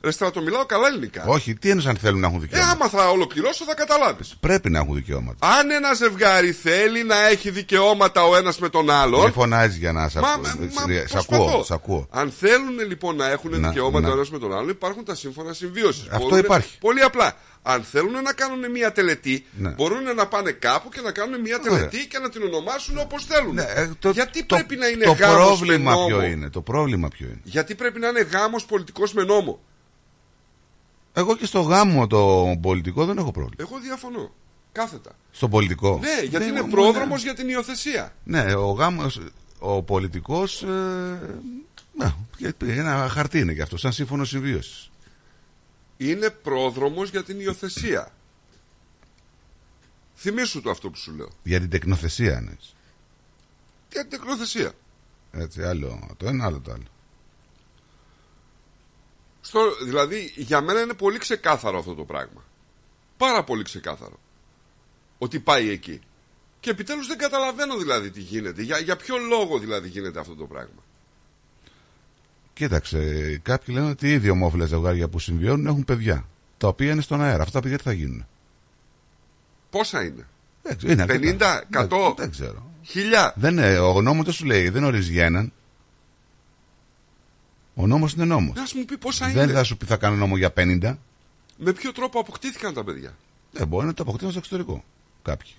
Ρε στρατό, μιλάω καλά ελληνικά. Όχι, τι είναι αν θέλουν να έχουν δικαιώματα? Ε, άμα θα ολοκληρώσω θα καταλάβεις. Πρέπει να έχουν δικαιώματα. Αν ένα ζευγάρι θέλει να έχει δικαιώματα ο ένας με τον άλλον. Δεν φωνάζει για να σα ακούω. ακούω. Αν θέλουν λοιπόν να έχουν να, δικαιώματα να. ο ένας με τον άλλον, υπάρχουν τα σύμφωνα συμβίωσης. Αυτό μπορούν, υπάρχει. Πολύ απλά. Αν θέλουν να κάνουν μια τελετή, ναι. μπορούν να πάνε κάπου και να κάνουν μια τελετή Ωραία. και να την ονομάσουν όπως θέλουν. Ναι, το, Γιατί το, πρέπει το, να είναι γάμος με νόμο? Το πρόβλημα ποιο είναι? Γιατί πρέπει να είναι γάμος πολιτικός με νόμο? Εγώ και στο γάμο το πολιτικό δεν έχω πρόβλημα. Εγώ διαφωνώ. Κάθετα. Στον πολιτικό? Ναι, γιατί δεν, είναι ναι, πρόδρομος ναι. για την υιοθεσία. Ναι, ο γάμος, ο πολιτικός, ε, ναι, ένα χαρτί είναι και αυτό, σαν σύμφωνο συμβίωσης. Είναι πρόδρομος για την υιοθεσία. Θυμήσου το αυτό που σου λέω. Για την τεκνοθεσία, ναι. Για την τεκνοθεσία. Έτσι, άλλο το ένα, άλλο το άλλο. Στο, δηλαδή, για μένα είναι πολύ ξεκάθαρο αυτό το πράγμα. Πάρα πολύ ξεκάθαρο. Ότι πάει εκεί. Και επιτέλους δεν καταλαβαίνω δηλαδή τι γίνεται. Για, για ποιο λόγο δηλαδή γίνεται αυτό το πράγμα. Κοίταξε, κάποιοι λένε ότι οι ίδιοι ομόφυλα ζευγάρια που συμβιώνουν έχουν παιδιά. Τα οποία είναι στον αέρα. Αυτά τα παιδιά τι θα γίνουν? Πόσα είναι? Είναι πενήντα, εκατό, δεν, δεν ξέρω. χίλια. Δεν, ο νόμος δεν σου λέει, δεν ορίζει για έναν. Ο νόμος είναι νόμος. Δεν θα σου πει πόσα δεν είναι. Δεν θα σου πει θα κάνω νόμο για πενήντα. Με ποιο τρόπο αποκτήθηκαν τα παιδιά? Δεν μπορεί να τα αποκτήσουν στο εξωτερικό. Κάποιοι.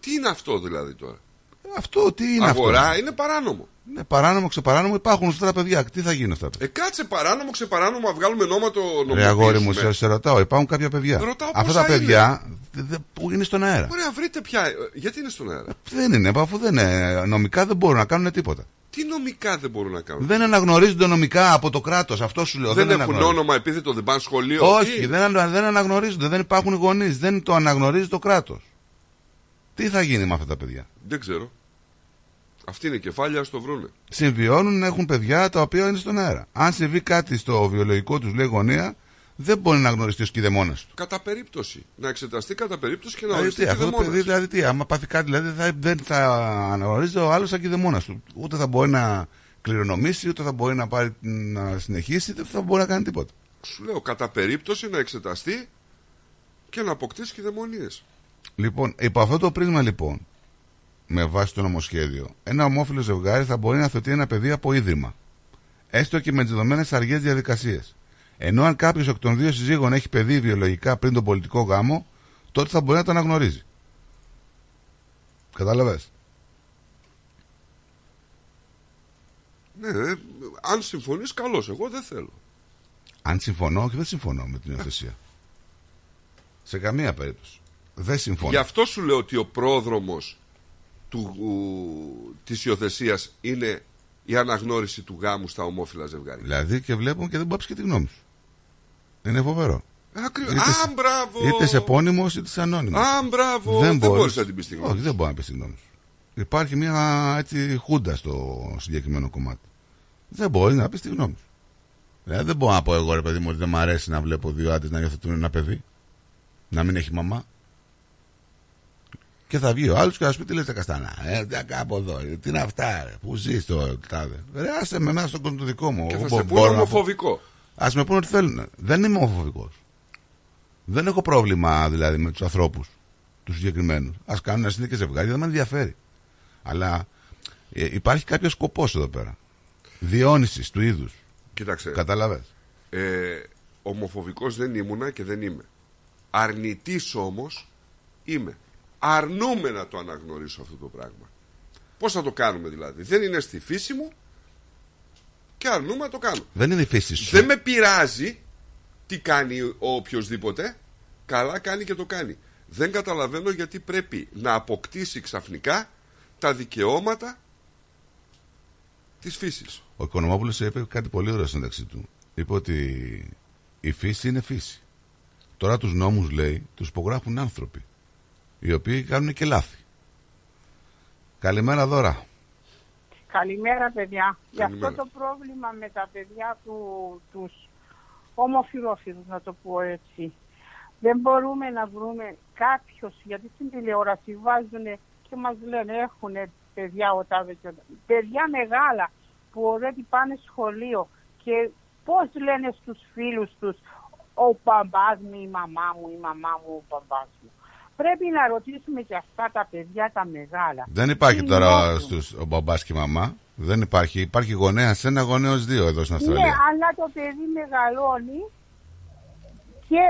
Τι είναι αυτό δηλαδή τώρα? Αυτό τι είναι? Αγορά αυτό? Είναι παράνομο. Ναι, παράνομο, ξεπαράνομο, υπάρχουν αυτά τα παιδιά. Τι θα γίνει αυτά τα παιδιά? Ε, κάτσε παράνομο, ξεπαράνομο, να βγάλουμε νόμα το νομιμοποιήσουμε. Ρε αγόρι μου, σε, σε ρωτάω, υπάρχουν κάποια παιδιά. Ρωτάω αυτά τα είναι. παιδιά δε, δε, που είναι στον αέρα. Ωραία, βρείτε πια. Γιατί είναι στον αέρα? Δεν είναι, αφού δεν είναι. Νομικά δεν μπορούν να κάνουν τίποτα. Τι νομικά δεν μπορούν να κάνουν? Δεν αναγνωρίζονται νομικά από το κράτος, αυτό σου λέω. Δεν, δεν έχουν όνομα, επίθετο, δεν πάνε σχολείο. Όχι, δεν, δεν αναγνωρίζονται, δεν υπάρχουν γονείς, δεν το αναγνωρίζει το κράτος. Τι θα γίνει με αυτά τα παιδιά? Δεν ξέρω. Αυτή είναι η κεφάλια, ας το βρούνε. Συμβιώνουν, έχουν παιδιά τα οποία είναι στον αέρα. Αν συμβεί κάτι στο βιολογικό τους, λέει γωνία, δεν μπορεί να γνωριστεί ο σκηδεμόνας του. Κατά περίπτωση. Να εξεταστεί κατά περίπτωση και να οριστεί. Αυτό το παιδί δηλαδή τι, άμα πάθει κάτι, δηλαδή θα, δεν θα αναγνωρίζει ο άλλος σαν κηδεμόνας του. Ούτε θα μπορεί να κληρονομήσει, ούτε θα μπορεί να, πάρει, να συνεχίσει, δεν θα μπορεί να κάνει τίποτα. Σου λέω, κατά περίπτωση να εξεταστεί και να αποκτήσει κηδεμονίες. Λοιπόν, υπό αυτό το πρίσμα λοιπόν, με βάση το νομοσχέδιο, ένα ομόφυλο ζευγάρι θα μπορεί να θωτεί ένα παιδί από ίδρυμα, έστω και με τις δεδομένες αργές διαδικασίες. Ενώ αν κάποιος εκ των δύο συζύγων έχει παιδί βιολογικά πριν τον πολιτικό γάμο, τότε θα μπορεί να το αναγνωρίζει. Κατάλαβες? Ναι, ε, αν συμφωνείς καλώς, εγώ δεν θέλω. Αν συμφωνώ, όχι δεν συμφωνώ με την υιοθεσία. Σε καμία περίπτωση. Δεν συμφωνώ. Γι' αυτό σου λέω ότι ο πρόδρομος του, ου, της υιοθεσίας είναι η αναγνώριση του γάμου στα ομόφυλα ζευγάρια. Δηλαδή και βλέπουν και δεν πάψει και τη γνώμη σου. Είναι φοβερό. Ακριβώς. Α, μπράβο. Είτε σε επώνυμος είτε σε ανώνυμος. Α, μπράβο. Δεν, δεν μπορείς να την πεις τη γνώμη σου. Όχι, δεν μπορεί να πεις τη γνώμη σου. Υπάρχει μια έτσι χούντα στο συγκεκριμένο κομμάτι. Δεν μπορεί να πεις τη γνώμη σου. Δηλαδή δεν μπορώ να πω εγώ ρε παιδί μου ότι δεν μου αρέσει να βλέπω δύο άντρες να υιοθετούν ένα παιδί. Να μην έχει μαμά. Και θα βγει ο άλλος και θα σου πει τι λες τα καστανά. Ε, κάπου εδώ, τι είναι αυτά, ρε, που ζεις το τάδε. Ρε, άσε με εμένα στον κόσμο το δικό μου. Και θα σε πούνε ομοφοβικό. Ας με πούνε ότι θέλουν. Δεν είμαι ομοφοβικός. Δεν έχω πρόβλημα δηλαδή με τους ανθρώπους, τους συγκεκριμένους. Ας κάνουν ένα συνήθικες ζευγάρια, δεν με ενδιαφέρει. Αλλά ε, υπάρχει κάποιο σκοπός εδώ πέρα. Διόνυσης του είδους. Κοίταξε. Κατάλαβες. Ε, ομοφοβικός δεν ήμουνα και δεν είμαι. Αρνητής όμως είμαι. Αρνούμε να το αναγνωρίσω αυτό το πράγμα. Πώς θα το κάνουμε δηλαδή? Δεν είναι στη φύση μου και αρνούμε να το κάνω. Δεν είναι η θέση σου. Δεν με πειράζει τι κάνει ο οποιοσδήποτε. Καλά κάνει και το κάνει. Δεν καταλαβαίνω γιατί πρέπει να αποκτήσει ξαφνικά τα δικαιώματα της φύσης. Ο Οικονομόπουλος είπε κάτι πολύ ωραίο στην ταξί του. Είπε ότι η φύση είναι φύση. Τώρα τους νόμους, λέει, τους υπογράφουν άνθρωποι, οι οποίοι κάνουν και λάθη. Καλημέρα, Δώρα. Καλημέρα, παιδιά. Καλημέρα. Γι' αυτό το πρόβλημα με τα παιδιά του, τους ομοφυλόφιλους, να το πω έτσι. Δεν μπορούμε να βρούμε κάποιος, γιατί στην τηλεόραση βάζουν και μας λένε έχουν παιδιά οτάδε και οτάδε. Παιδιά μεγάλα που ωραία πάνε σχολείο και πώς λένε στους φίλους τους ο μπαμπάς μου, η μαμά μου, η μαμά μου, ο μπαμπάς μου. Πρέπει να ρωτήσουμε και αυτά τα παιδιά τα μεγάλα. Δεν υπάρχει τώρα στους, ο μπαμπάς και η μαμά. Δεν υπάρχει. Υπάρχει γονέας ένα, γονέας δύο εδώ στην Αυστραλία. Ναι, αλλά το παιδί μεγαλώνει και...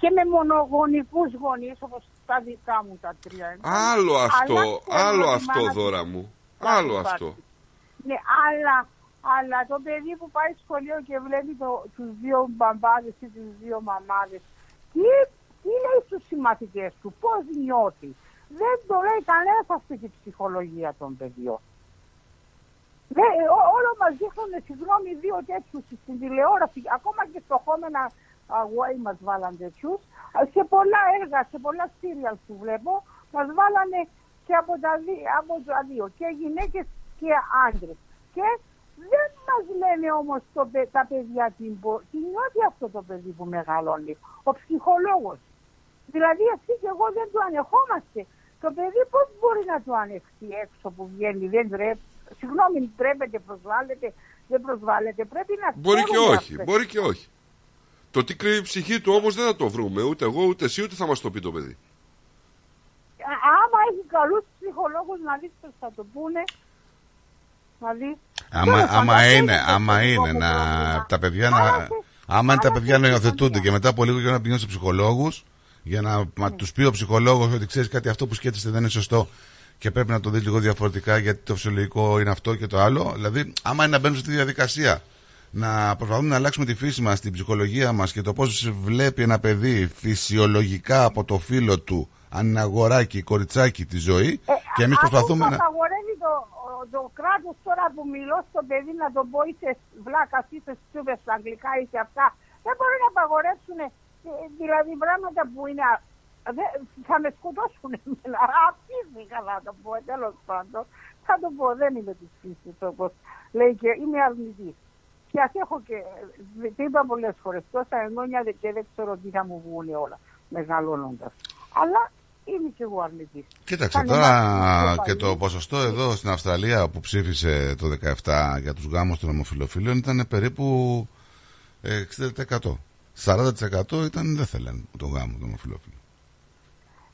και με μονογονικούς γονείς όπως τα δικά μου τα τρία. Άλλο αυτό, αλλά, άλλο αυτό μάνα... Δώρα μου. Άλλο υπάρχει. Αυτό. Ναι, αλλά, αλλά το παιδί που πάει σχολείο και βλέπει το, τους δύο μπαμπάδες ή τους δύο μαμάδες, τι, τι λέει στους συμμαθητές του, πώς νιώθει. Δεν το λέει κανένας αυτή τη ψυχολογία των παιδιών. Ναι, ό, όλο μας δείχνουν, συγγνώμη, δύο τέτοιους στην τηλεόραση, ακόμα και στοχόμενα αγουάι μας βάλαν τέτοιους, σε πολλά έργα, σε πολλά σύριαλ που βλέπω, μας βάλανε και από τα, δι, από τα δύο, και γυναίκες και άντρες. Και δεν μας λένε όμως το, τα παιδιά την τι νιώθει αυτό το παιδί που μεγαλώνει, ο ψυχολόγος. Δηλαδή εσύ και εγώ δεν το ανεχόμαστε. Το παιδί πώς μπορεί να το ανεχθεί έξω που βγαίνει, δεν τρέπει. Συγγνώμη, τρέπεται, προσβάλλεται, δεν προσβάλλεται. Πρέπει να μπορεί και όχι, αυτές. Μπορεί και όχι. Το τι κρύβει η ψυχή του όμως δεν θα το βρούμε, ούτε εγώ, ούτε εσύ, ούτε θα μας το πει το παιδί. Άμα έχει καλούς ψυχολόγους να δεις πώς θα το πούνε, να δεις... Άμα, άμα είναι, άμα είναι, να, τα παιδιά να... Άρα, άμα είναι τα παιδιά να υιοθετούνται και μετά από λίγο για να πηγαίνουν σε ψυχολόγους, για να ναι. τους πει ο ψυχολόγος ότι ξέρεις κάτι, αυτό που σκέφτεσαι δεν είναι σωστό και πρέπει να το δεις λίγο διαφορετικά γιατί το φυσιολογικό είναι αυτό και το άλλο. Δηλαδή, άμα είναι να μπαίνουν σε αυτή τη διαδικασία... να προσπαθούμε να αλλάξουμε τη φύση μας, την ψυχολογία μας και το πώς βλέπει ένα παιδί φυσιολογικά από το φίλο του, αν είναι αγοράκι, κοριτσάκι, τη ζωή. Ε, και εμείς προσπαθούμε να. Απαγορεύει το, το κράτος τώρα που μιλώ στο παιδί να τον πω είτε βλάκα, είτε στούπε στα αγγλικά, είτε αυτά. Δεν μπορεί να απαγορεύσουν δηλαδή πράγματα που είναι. Δε, θα με σκοτώσουν εμένα. Αφήστε καλά το πω, τέλος πάντων. Θα το πω, δεν είμαι τη φύση όπως λέει και είμαι αρνητής. Και ας έχω και, το είπα πολλές φορές, τόσα ενώνια και δεν ξέρω τι θα μου βγουν όλα, μεγαλώνοντας. Αλλά είμαι και εγώ αρνητής. Κοίταξε, Φάνε τώρα και παλιά. Το ποσοστό εδώ στην Αυστραλία που ψήφισε το δεκαεπτά για τους γάμους των ομοφυλοφίλων ήταν περίπου εξήντα τοις εκατό. σαράντα τοις εκατό ήταν δεν θέλαν τον γάμο των ομοφυλοφίλων.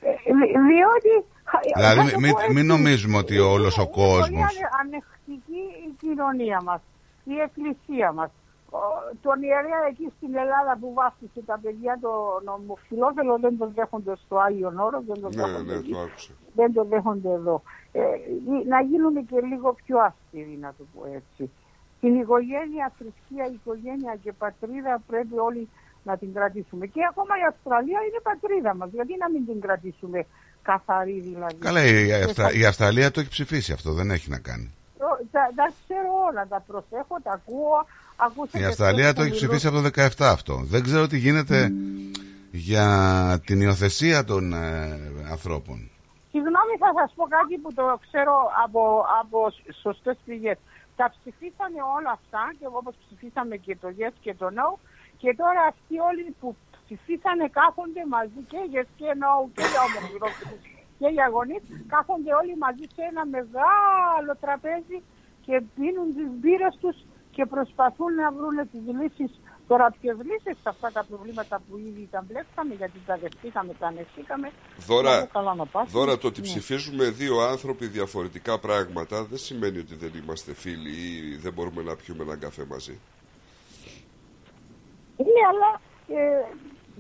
Ε, διότι... Δηλαδή μην μη, μη νομίζουμε ότι όλος είναι, ο κόσμος... Είναι πολύ ανεκτική η κοινωνία μας. Η εκκλησία μας, τον ιερέα εκεί στην Ελλάδα που βάφτισε τα παιδιά των ομοφυλόφιλων δεν τον δέχονται στο Άγιον Όρο, δεν τον δέχονται, ναι, ναι, δεν τον δέχονται εδώ. Ε, να γίνουν και λίγο πιο αυστηροί, να το πω έτσι. Την οικογένεια, θρησκεία, οικογένεια και πατρίδα πρέπει όλοι να την κρατήσουμε. Και ακόμα η Αυστραλία είναι πατρίδα μας, γιατί να μην την κρατήσουμε καθαρή δηλαδή. Καλά, η, Αυστρα... η Αυστραλία το έχει ψηφίσει αυτό, δεν έχει να κάνει. Τα, τα ξέρω όλα, τα προσέχω, τα ακούω. Η Αυστραλία το έχει ψηφίσει από το δεκαεπτά αυτό. Δεν ξέρω τι γίνεται mm. για την υιοθεσία των ε, ανθρώπων. Συγγνώμη, θα σας πω κάτι που το ξέρω από, από σωστές πηγές. Τα ψηφίσανε όλα αυτά, και όπως ψηφίσαμε και το yes και το no, και τώρα αυτοί όλοι που ψηφίσανε κάθονται μαζί και yes και no και για ομοφυλόφιλους. Και οι αγωνίες κάθονται όλοι μαζί σε ένα μεγάλο τραπέζι και πίνουν τις μπύρες τους και προσπαθούν να βρουν τις λύσεις. Τώρα ποιες λύσεις σε αυτά τα προβλήματα που ήδη τα μπλέξαμε, γιατί τα δεχτήκαμε, τα ανεχθήκαμε. Δώρα, Δώρα, το ότι ναι. ψηφίζουμε δύο άνθρωποι διαφορετικά πράγματα δεν σημαίνει ότι δεν είμαστε φίλοι ή δεν μπορούμε να πιούμε έναν καφέ μαζί. Ναι, αλλά... Ε,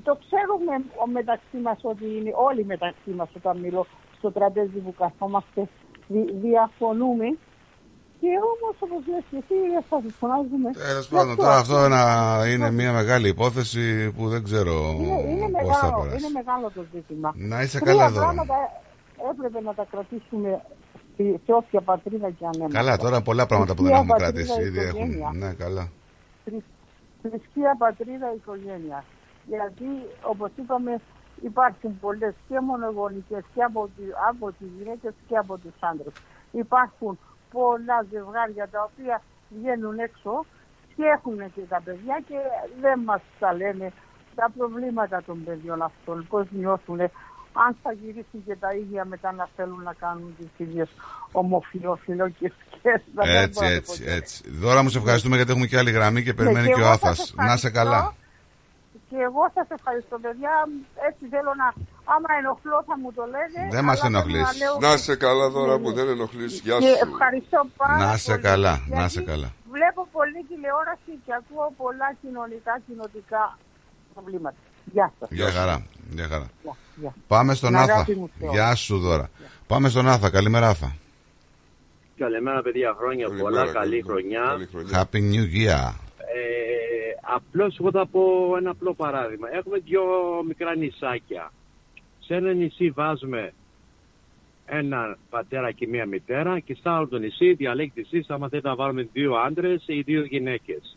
το ξέρουμε μεταξύ μας ότι είναι όλοι μεταξύ μας όταν μιλώ στο τραπέζι που καθόμαστε δι- διαφωνούμε Και όμως, όπως λες και εσύ, δεν θα σας φωνάζουμε. Τέλος πάντων, τώρα αυτό είναι, είναι μια μεγάλη υπόθεση που δεν ξέρω είναι, είναι πώς μεγάλο, θα περάσει. Είναι μεγάλο το ζήτημα. Να είσαι καλά εδώ. Τρία πράγματα έπρεπε να τα κρατήσουμε σε όποια πατρίδα και αν έμεσα. Καλά, τώρα πολλά πράγματα που δεν έχουμε κρατήσει. Ήδη έχουμε. Ναι, καλά. Θρησκεία, πατρίδα, οικογένεια. Γιατί, όπως είπαμε, υπάρχουν πολλές και μονογονικές και από, από τις γυναίκες και από τους άντρες. Υπάρχουν πολλά ζευγάρια τα οποία βγαίνουν έξω και έχουν και τα παιδιά και δεν μας τα λένε τα προβλήματα των παιδιών αυτών, πώς νιώθουν, αν θα γυρίσουν και τα ίδια μετά να θέλουν να κάνουν τις ίδιες ομοφυλόφιλοκευτικές. Έτσι, έτσι, έτσι. Δώρα μου, σε ευχαριστούμε γιατί έχουμε και άλλη γραμμή και περιμένει και, και, και ο Άφας. Να είσαι καλά. Και εγώ σας ευχαριστώ, παιδιά. Έτσι θέλω να... Άμα ενοχλώ θα μου το λέτε. Δεν μας ενοχλείς. Να, λέω... να σε καλά, Δώρα που δεν ενοχλείς. Γεια σου. Ευχαριστώ πάρα να σε πολύ. Καλά, να σε καλά. Βλέπω πολύ τηλεόραση και ακούω πολλά κοινωνικά, κοινωτικά προβλήματα. Γεια σας. Γεια χαρά. Γεια χαρά. Γεια, γεια. Πάμε στον Άθα. Γεια σου, Δώρα. Γεια. Πάμε στον Άθα. Καλημέρα, Άθα. Καλημέρα, παιδιά. Χρόνια Καλημέρα, πολλά. Καλή, καλή χρονιά. χρονιά. Happy New Year. Ε, απλώς εγώ θα πω ένα απλό παράδειγμα. Έχουμε δύο μικρά νησάκια. Σε ένα νησί βάζουμε έναν πατέρα και μία μητέρα και στα άλλο το νησί διαλέγει εσείς άμα θέλετε να βάλουμε δύο άντρες ή δύο γυναίκες.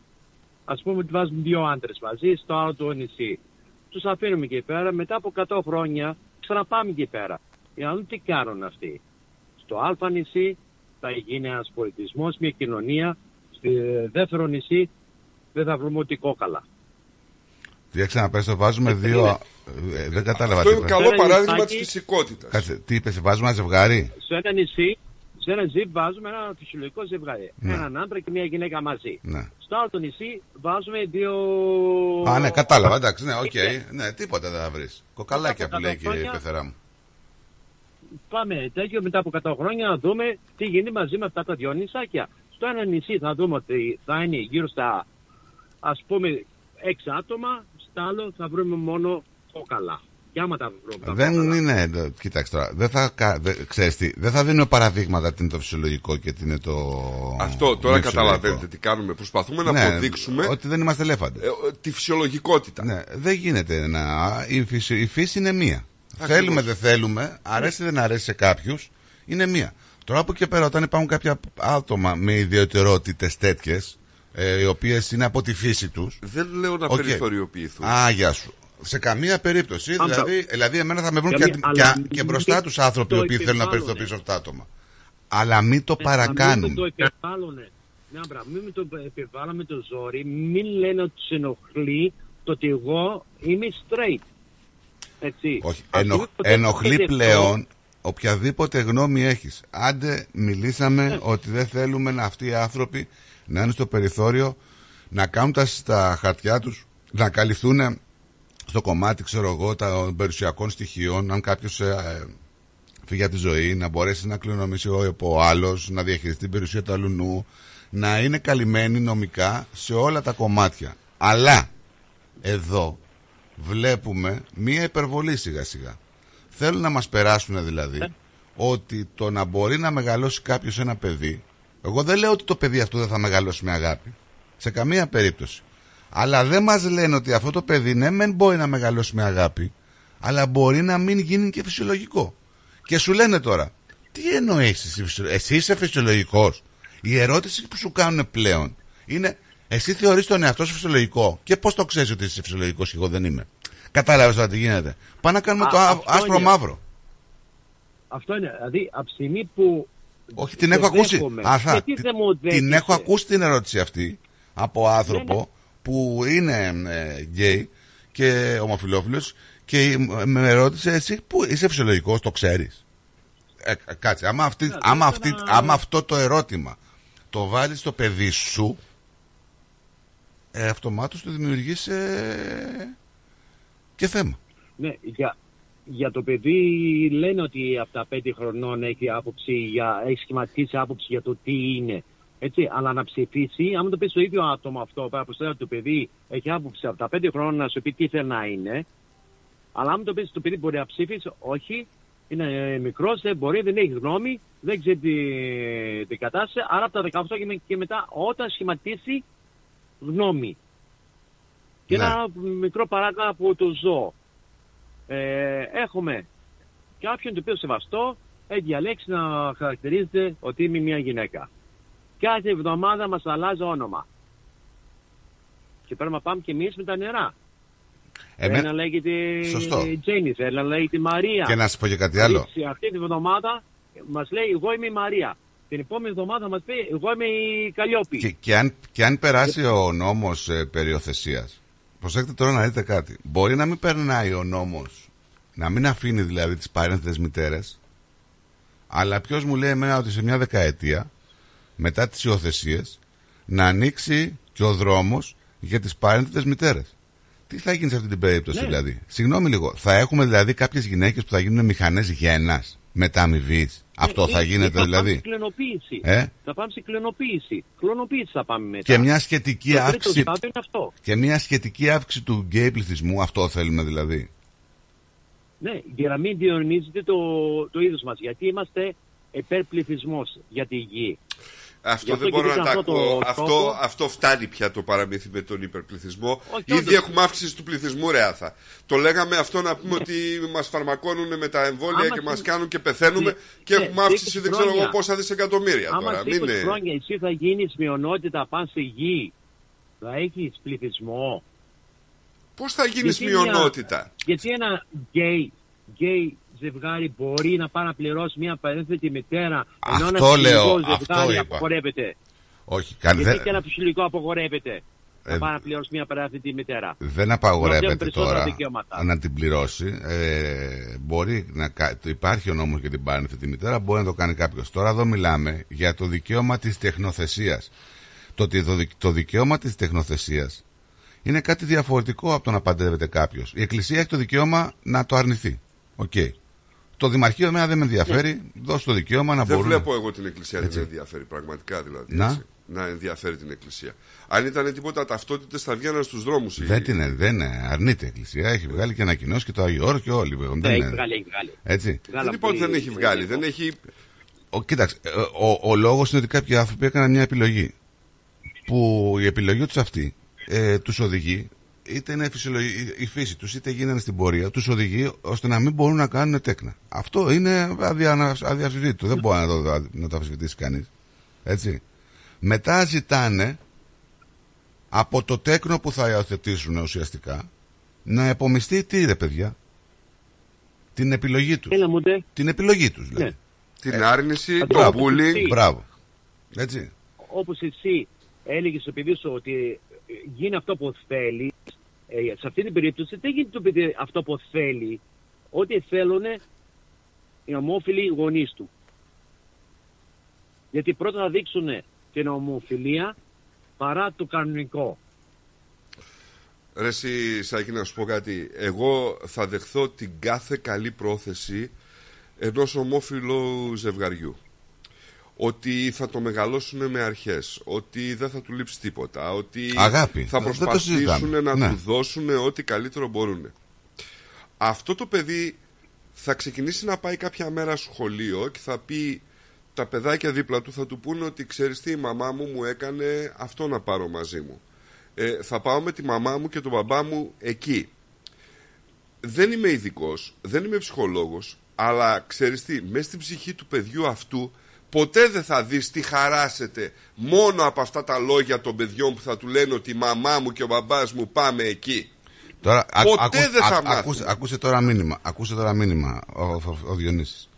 Ας πούμε ότι βάζουμε δύο άντρες μαζί στο άλλο το νησί. Τους αφήνουμε εκεί πέρα, μετά από εκατό χρόνια ξαναπάμε εκεί πέρα. Για να δούμε τι κάνουν αυτοί. Στο άλλο νησί θα γίνει ένας πολιτισμός, μια κοινωνία. Στο δεύτερο νησί δεν θα βρούμε ούτε κόκαλα. Για ξαναπες το βάζουμε δύο... Ε, δεν κατάλαβα. Αυτό είναι καλό παράδειγμα της φυσικότητας. Τι είπες, βάζουμε ένα ζευγάρι. Σε ένα νησί, σε ένα νησί βάζουμε ένα φυσιολογικό ζευγάρι. Ναι. Έναν άντρα και μια γυναίκα μαζί. Ναι. Στο άλλο νησί βάζουμε δύο. Α, ναι, κατάλαβα. Εντάξει, ναι, οκ. Okay. Ναι, τίποτα δεν θα βρεις. Κοκαλάκια που λέει η πεθερά μου. Πάμε τέτοιο μετά από εκατό χρόνια να δούμε τι γίνει μαζί με αυτά τα δύο νησάκια. Στο ένα νησί θα δούμε ότι θα είναι γύρω στα ας πούμε έξι άτομα. Στο άλλο θα βρούμε μόνο. Καλά. Για άμα τα βρούμε. Δεν είναι, ναι, κοιτάξτε τώρα. Δεν θα, δε, ξέρεις τι, δεν θα δίνουμε παραδείγματα τι είναι το φυσιολογικό και τι είναι το. Αυτό τώρα καταλαβαίνετε τι κάνουμε. Προσπαθούμε να ναι, αποδείξουμε. Ότι δεν είμαστε ελέφαντες. Ε, τη φυσιολογικότητα. Ναι, δεν γίνεται. Να, η, φυση, η φύση είναι μία. Ακριβώς. Θέλουμε, δεν θέλουμε. Αρέσει, δεν αρέσει σε κάποιους. Είναι μία. Τώρα από εκεί πέρα, όταν υπάρχουν κάποια άτομα με ιδιαιτερότητες τέτοιες, ε, οι οποίες είναι από τη φύση τους. Δεν λέω να okay. περιθωριοποιηθούν. Α, γεια σου. Σε καμία περίπτωση. Δηλαδή, δηλαδή, εμένα θα με βρουν καμία, και, και, και μπροστά τους άνθρωποι οι το οποίοι θέλουν να περιθωριοποιήσουν αυτά τα άτομα. Αλλά μην το παρακάνουν. Μην το επιβάλλουνε. Μην το επιβάλλουν με το ζόρι. Μην λένε ότι τους ενοχλεί το ότι εγώ είμαι straight. Έτσι. Όχι. Ενοχ, ενοχλεί πλέον οποιαδήποτε γνώμη έχεις. Άντε, μιλήσαμε ότι δεν θέλουμε να αυτοί οι άνθρωποι να είναι στο περιθώριο, να κάνουν τα, τα χαρτιά τους, να καλυφθούν. Στο κομμάτι, ξέρω εγώ, των περιουσιακών στοιχείων, αν κάποιος ε, ε, φύγει από τη ζωή, να μπορέσει να κληρονομήσει ο, ο άλλος, να διαχειριστεί την περιουσία του αλουνού, να είναι καλυμμένοι νομικά σε όλα τα κομμάτια. Αλλά εδώ βλέπουμε μία υπερβολή σιγά-σιγά. Θέλουν να μας περάσουν δηλαδή ε. ότι το να μπορεί να μεγαλώσει κάποιος ένα παιδί, εγώ δεν λέω ότι το παιδί αυτό δεν θα μεγαλώσει με αγάπη, σε καμία περίπτωση. Αλλά δεν μας λένε ότι αυτό το παιδί, ναι, μεν μπορεί να μεγαλώσει με αγάπη, αλλά μπορεί να μην γίνει και φυσιολογικό. Και σου λένε τώρα, τι εννοείς εσύ, εσύ είσαι φυσιολογικός. Η ερώτηση που σου κάνουν πλέον είναι, εσύ θεωρείς τον εαυτό σου φυσιολογικό και πώς το ξέρεις ότι είσαι φυσιολογικός και εγώ δεν είμαι. Κατάλαβες τώρα τι γίνεται. Πάμε να κάνουμε Α, το άσπρο είναι. μαύρο. Αυτό είναι, δηλαδή από τη στιγμή που. Όχι, την έχω ακούσει. Αχα, την, την έχω ακούσει την ερώτηση αυτή από άνθρωπο. Που είναι ε, γκέι και ομοφυλόφιλος και με ρώτησε, εσύ που είσαι φυσιολογικός, το ξέρεις. Ε, κάτσε, άμα, αυτή, yeah, άμα, αυτή, να... άμα αυτό το ερώτημα το βάλεις στο παιδί σου, ε, αυτομάτως του δημιουργείς ε, και θέμα. Ναι, για, για το παιδί λένε ότι από τα πέντε χρονών έχει, άποψη για, έχει σχηματίσει άποψη για το τι είναι. Έτσι, αλλά να ψηφίσει, άμα το πει στο ίδιο άτομο αυτό, που σου λέει ότι το παιδί έχει άποψη από τα πέντε χρόνια να σου πει τι θέλει να είναι, αλλά άμα το πει στο παιδί μπορεί να ψηφίσει, όχι, είναι μικρός, δεν μπορεί, δεν έχει γνώμη, δεν ξέρει την τη κατάσταση. Άρα από τα δεκαοκτώ και μετά, όταν σχηματίσει γνώμη. Και ναι. Ένα μικρό παράδειγμα από το ζώο. Ε, έχουμε κάποιον το οποίο σεβαστό έχει διαλέξει να χαρακτηρίζεται ότι είμαι μια γυναίκα. Κάθε εβδομάδα μας αλλάζει όνομα. Και πρέπει να πάμε και εμείς με τα νερά. Εμέ... Ένα λέγεται η Τζένιφερ, ένα λέγεται η Μαρία. Και να σας πω και κάτι άλλο. Αυτή την εβδομάδα μας λέει εγώ είμαι η Μαρία. Την επόμενη εβδομάδα μας πει εγώ είμαι η Καλλιόπη. Και, και, αν, και αν περάσει ο νόμος ε, περιοθεσίας, προσέξτε τώρα να δείτε κάτι. Μπορεί να μην περνάει ο νόμος, να μην αφήνει δηλαδή τις παρένθετες μητέρες, αλλά ποιος μου λέει εμένα ότι σε μια δεκαετία, μετά τις υιοθεσίες, να ανοίξει και ο δρόμος για τις παρένθετες μητέρες. Τι θα γίνει σε αυτή την περίπτωση, ναι. δηλαδή. Συγγνώμη λίγο. Θα έχουμε δηλαδή κάποιες γυναίκες που θα γίνουν μηχανές γέννας μετά αμοιβής. Αυτό θα γίνεται δηλαδή. Ε? Θα πάμε σε κλωνοποίηση. Κλωνοποίηση θα πάμε μετά. Και μια σχετική αύξηση. Και μια σχετική αύξηση του γκέι πληθυσμού. Αυτό θέλουμε δηλαδή. Ναι, για να μην διονύζεται το, το είδος μας. Γιατί είμαστε υπερπληθυσμός για τη γη. Αυτό δεν μπορώ να τα ακούω. Αυτό, αυτό φτάνει πια το παραμύθι με τον υπερπληθυσμό. Όχι, ήδη όχι. Έχουμε αύξηση του πληθυσμού, ρε Άθα. Το λέγαμε αυτό να πούμε ότι μας φαρμακώνουν με τα εμβόλια άμα και μας κάνουν και πεθαίνουμε και ναι, έχουμε αύξηση δεν ξέρω εγώ πόσα δισεκατομμύρια τώρα. Άμα Μην είναι... χρόνια εσύ θα γίνεις μειονότητα πάνω στη γη, θα έχεις πληθυσμό. Πώς θα γίνεις γιατί μειονότητα. Μια, γιατί ένα γκέι, γκέι ζευγάρι μπορεί να πάει να πληρώσει μια παρένθετη μητέρα ενώ αυτό ένα λέω, ζευγάρι αυτό απογορεύεται. Όχι, κανένα. Γιατί δε... και ένα ψηλικό απογορεύεται ε... να πάει να πληρώσει μια παρένθετη μητέρα. Δεν απαγορεύεται τώρα δικαιώματα. Να την πληρώσει. Ε, μπορεί να υπάρχει ο νόμος για την παρένθετη μητέρα, μπορεί να το κάνει κάποιος. Τώρα εδώ μιλάμε για το δικαίωμα της τεχνοθεσίας. Το, το δικαίωμα της τεχνοθεσίας είναι κάτι διαφορετικό από το να παντρεύεται κάποιος. Η Εκκλησία έχει το δικαίωμα να το αρνηθεί. Οκ. Okay. Το Δημαρχείο εμένα δεν με ενδιαφέρει, yeah. δώσ' το δικαίωμα να δεν μπορούν... Δεν βλέπω εγώ την Εκκλησία, έτσι. Δεν με ενδιαφέρει πραγματικά δηλαδή. Να. Έτσι, να ενδιαφέρει την Εκκλησία. Αν ήταν τίποτα ταυτότητες θα βγαίναν στους δρόμους. Δεν είναι, δεν είναι, αρνείται η Εκκλησία, έχει βγάλει και ανακοινώσει και το Άγιο Όρος και όλοι. Δεν έχει βγάλει, έχει βγάλει. Έτσι. Δεν, λοιπόν δεν έχει βγάλει, δεν έχει... Ο, κοίταξε, ο, ο λόγος είναι ότι κάποιοι άνθρωποι έκαναν μια επιλογή που η επιλογή τους αυτή ε, τους οδηγεί. Είτε είναι η φύση τους, είτε γίνανε στην πορεία, τους οδηγεί ώστε να μην μπορούν να κάνουν τέκνα. Αυτό είναι αδιαφυσβήτητο. Δεν μπορεί να το, να το αφισβητήσει κανείς. Έτσι. Μετά ζητάνε από το τέκνο που θα υιοθετήσουν ουσιαστικά να επομιστεί τι ρε παιδιά. Την επιλογή τους. Την επιλογή τους δηλαδή. Ναι. Την ε, άρνηση, το μπράβο, μπούλι. Μπράβο. Έτσι. Όπως εσύ έλεγες στο παιδί σου ότι γίνει αυτό που θέλει. Ε, σε αυτή την περίπτωση δεν γίνεται το παιδί αυτό που θέλει. Ό,τι θέλουν οι ομόφυλοι γονείς του. Γιατί πρώτα θα δείξουν την ομοφυλία παρά το κανονικό. Ρε εσύ Σάκη, να σου πω κάτι. Εγώ θα δεχθώ την κάθε καλή πρόθεση ενός ομόφυλου ζευγαριού. Ότι θα το μεγαλώσουν με αρχές, ότι δεν θα του λείψει τίποτα, ότι αγάπη, θα προσπαθήσουν να ναι. του δώσουν ό,τι καλύτερο μπορούν. Αυτό το παιδί θα ξεκινήσει να πάει κάποια μέρα σχολείο και θα πει τα παιδάκια δίπλα του, θα του πούνε ότι ξέρεις τι η μαμά μου μου έκανε αυτό να πάρω μαζί μου. Ε, θα πάω με τη μαμά μου και τον μπαμπά μου εκεί. Δεν είμαι ειδικός, δεν είμαι ψυχολόγος, αλλά ξέρεις τι, μέσα στην ψυχή του παιδιού αυτού ποτέ δεν θα δεις τι χαράσεται μόνο από αυτά τα λόγια των παιδιών που θα του λένε ότι η μαμά μου και ο μπαμπάς μου πάμε εκεί. Τώρα, ποτέ ακού, δεν θα μάθει. Ακούσε, ακούσε τώρα μήνυμα, ακούσε τώρα μήνυμα ο, ο, ο Διονύσης.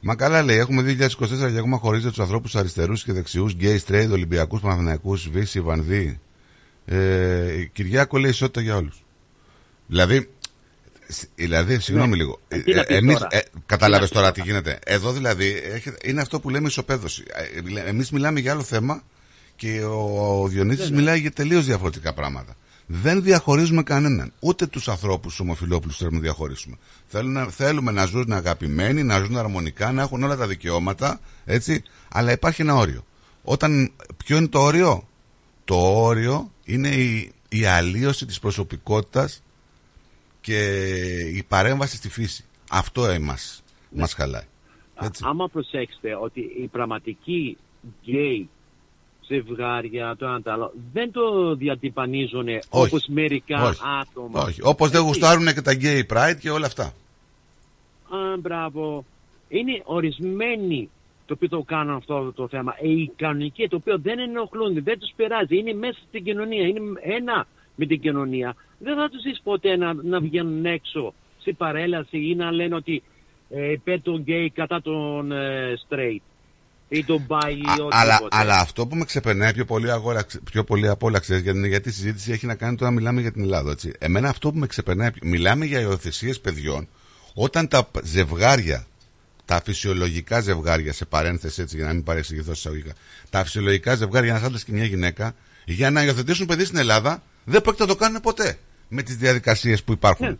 Μα καλά λέει, έχουμε δύο χιλιάδες είκοσι τέσσερα και ακόμα χωρίζετε τους ανθρώπους αριστερούς και δεξιούς, γκέι, straight, Ολυμπιακούς, Παναθηναϊκούς, Βύση, Βανδύ. Ε, Κυριάκο λέει ισότητα για όλους. Δηλαδή... Δηλαδή, συγγνώμη ναι. λίγο. Ε, εμείς ε, καταλάβες τώρα τι γίνεται. Εδώ δηλαδή είναι αυτό που λέμε ισοπαίδωση. Εμείς μιλάμε για άλλο θέμα και ο, ο Διονύσης ναι, ναι. μιλάει για τελείως διαφορετικά πράγματα. Δεν διαχωρίζουμε κανέναν. Ούτε τους ανθρώπους ομοφυλόφιλους θέλουμε να διαχωρίσουμε. Θέλουμε, θέλουμε να ζουν αγαπημένοι, να ζουν αρμονικά, να έχουν όλα τα δικαιώματα. Έτσι. Αλλά υπάρχει ένα όριο. Όταν, ποιο είναι το όριο? Το όριο είναι η, η αλλίωση της προσωπικότητας και η παρέμβαση στη φύση. Αυτό εμάς ναι. μας χαλάει. Έτσι. Άμα προσέξετε ότι η πραγματική γκέι ζευγάρια, το ένα το άλλο, δεν το διατυπανίζουν όπως μερικά όχι. άτομα. Όχι. Όπως δεν γουστάρουν και τα gay pride και όλα αυτά. Α, μπράβο. Είναι ορισμένοι το οποίο το κάνουν αυτό το θέμα. Οι κανονικοί το οποίο δεν ενοχλούν, δεν τους πειράζει. Είναι μέσα στην κοινωνία. Είναι ένα με την κοινωνία. Δεν θα τους δεις ποτέ να, να βγαίνουν έξω στη παρέλαση ή να λένε ότι ε, υπέρ των γκέι κατά των ε, straight. Ή τον πάει, ή Α, αλλά, αλλά αυτό που με ξεπερνάει πιο πολύ, αγόρα, πιο πολύ από όλα, ξέρεις, γιατί, γιατί η συζήτηση έχει να κάνει τώρα, μιλάμε για την Ελλάδα. Έτσι. Εμένα αυτό που με ξεπερνάει, μιλάμε για υιοθεσίες παιδιών, όταν τα ζευγάρια, τα φυσιολογικά ζευγάρια, σε παρένθεση έτσι για να μην παρεξηγηθώ εισαγωγικά, τα φυσιολογικά ζευγάρια, ένα άντρα και μια γυναίκα, για να υιοθετήσουν παιδί στην Ελλάδα, δεν πρόκειται να το κάνουν ποτέ με τις διαδικασίες που υπάρχουν. Ναι.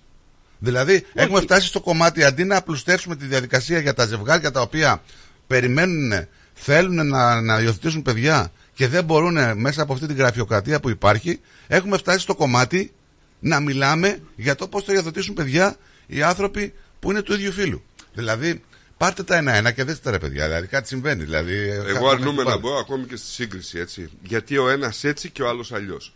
Δηλαδή, Όχι. έχουμε φτάσει στο κομμάτι αντί να απλουστεύσουμε τη διαδικασία για τα ζευγάρια τα οποία περιμένουν, θέλουν να, να υιοθετήσουν παιδιά και δεν μπορούν μέσα από αυτή την γραφειοκρατία που υπάρχει, έχουμε φτάσει στο κομμάτι να μιλάμε για το πώς θα υιοθετήσουν παιδιά οι άνθρωποι που είναι του ίδιου φύλου. Δηλαδή, πάρτε τα ένα-ένα και δέστε τα ρε παιδιά. Δηλαδή, κάτι συμβαίνει. Δηλαδή, εγώ αρνούμαι να μπω ακόμη και στη σύγκριση. Έτσι, γιατί ο ένας έτσι και ο άλλος αλλιώς.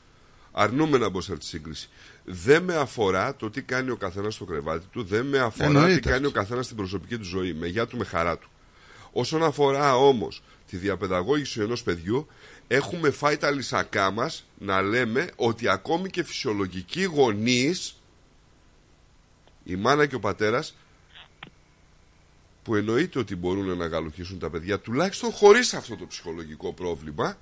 Αρνούμαι να μπω σε αυτή τη σύγκριση. Δεν με αφορά το τι κάνει ο καθένας στο κρεβάτι του, δεν με αφορά Εννοείται. τι κάνει ο καθένας στην προσωπική του ζωή. Με γεια του, με χαρά του. Όσον αφορά όμως τη διαπαιδαγώγηση ενός παιδιού, έχουμε φάει τα λυσακά μας να λέμε ότι ακόμη και φυσιολογικοί γονείς, η μάνα και ο πατέρας, που εννοείται ότι μπορούν να γαλουχίσουν τα παιδιά, τουλάχιστον χωρίς αυτό το ψυχολογικό πρόβλημα,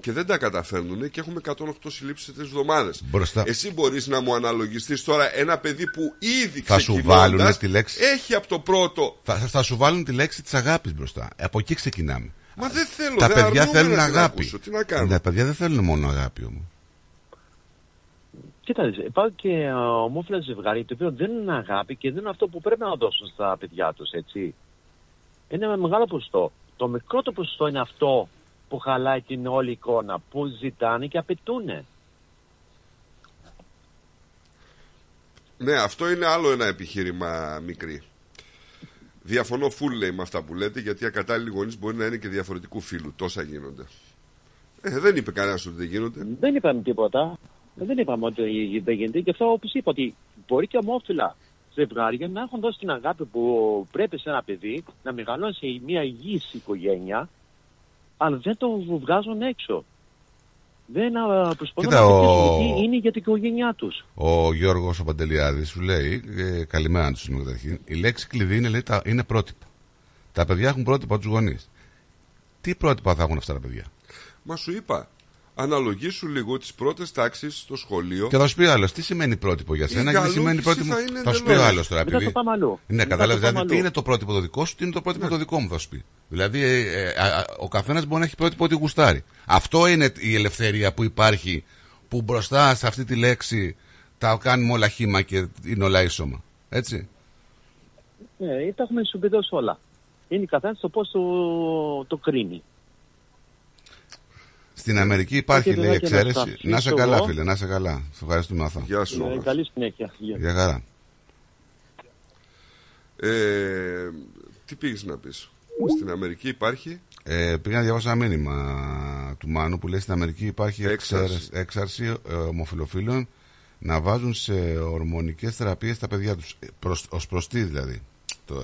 και δεν τα καταφέρνουν και έχουμε εκατόν οκτώ συλλήψεις σε τρεις εβδομάδες. Εσύ μπορείς να μου αναλογιστείς τώρα ένα παιδί που ήδη ξεκινώντας έχει από το πρώτο. Θα, θα σου βάλουν τη λέξη της αγάπης μπροστά. Από εκεί ξεκινάμε. Μα δεν θέλω, τα δεν παιδιά θέλουν να αγάπη. Ακούσω. Τι να κάνω. Τα παιδιά δεν θέλουν μόνο αγάπη όμως. Κοιτάξτε, υπάρχουν και ομόφυλα ζευγάρια το οποίο δεν είναι αγάπη και δεν είναι αυτό που πρέπει να δώσουν στα παιδιά τους. Έτσι. Είναι ένα μεγάλο ποσοστό. Το μικρό το ποσοστό είναι αυτό που χαλάει την όλη εικόνα, που ζητάνε και απαιτούν. Ναι, αυτό είναι άλλο ένα επιχείρημα, μικρή. Διαφωνώ full, λέει, με αυτά που λέτε, γιατί οι ακατάλληλοι γονείς μπορεί να είναι και διαφορετικού φύλου. Τόσα γίνονται. Ε, δεν είπε κανένας ότι δεν γίνονται. Δεν είπαμε τίποτα. Δεν είπαμε ότι δεν γίνεται. Και αυτό, όπως είπα, ότι μπορεί και ομόφυλα ζευγάρια να έχουν δώσει την αγάπη που πρέπει σε ένα παιδί, να μεγαλώσει μια υγιής οικογένεια, αλλά δεν το βγάζουν έξω. Δεν προσπαθούν να το είναι για την οικογένειά τους. Ο Γιώργος ο Παντελιάδης σου λέει, ε, καλημέρα τους είναι καταρχήν, η λέξη κλειδί είναι, λέει, τα, είναι πρότυπα. Τα παιδιά έχουν πρότυπα τους γονείς. Τι πρότυπα θα έχουν αυτά τα παιδιά? Μα σου είπα, αναλογήσου λίγο τις πρώτες τάξεις στο σχολείο. Και θα σου πει άλλος, τι σημαίνει πρότυπο για σένα και τι σημαίνει πρότυπο. Θα, θα σου πει άλλος τώρα. Επειδή... Ναι, κατάλαβε. Δηλαδή, τι είναι το πρότυπο το δικό σου, τι είναι το πρότυπο ναι. το δικό μου, θα σου πει. Δηλαδή, ε, ε, α, ο καθένας μπορεί να έχει πρότυπο ότι γουστάρει. Αυτό είναι η ελευθερία που υπάρχει, που μπροστά σε αυτή τη λέξη τα κάνουμε όλα χήμα και είναι όλα ίσωμα. Έτσι. Ναι, τα έχουμε συμπεδώσει όλα. Είναι καθένας το πώς το, το κρίνει. Στην Αμερική υπάρχει, λέει, εξαίρεση. Να είσαι καλά, φίλε, να είσαι καλά. Σε ευχαριστούμε, Αθά. Γεια σου. Ε, καλή συνέχεια. Γεια χαρά. Ε, τι πήγες να πεις? Στην Αμερική υπάρχει. Ε, πήγα να διαβάσω ένα μήνυμα του Μάνου που λέει στην Αμερική υπάρχει έξαρση, έξαρση ε, ομοφυλοφίλων να βάζουν σε ορμονικές θεραπείες τα παιδιά τους. Ε, προς, ως προς τι δηλαδή. Το,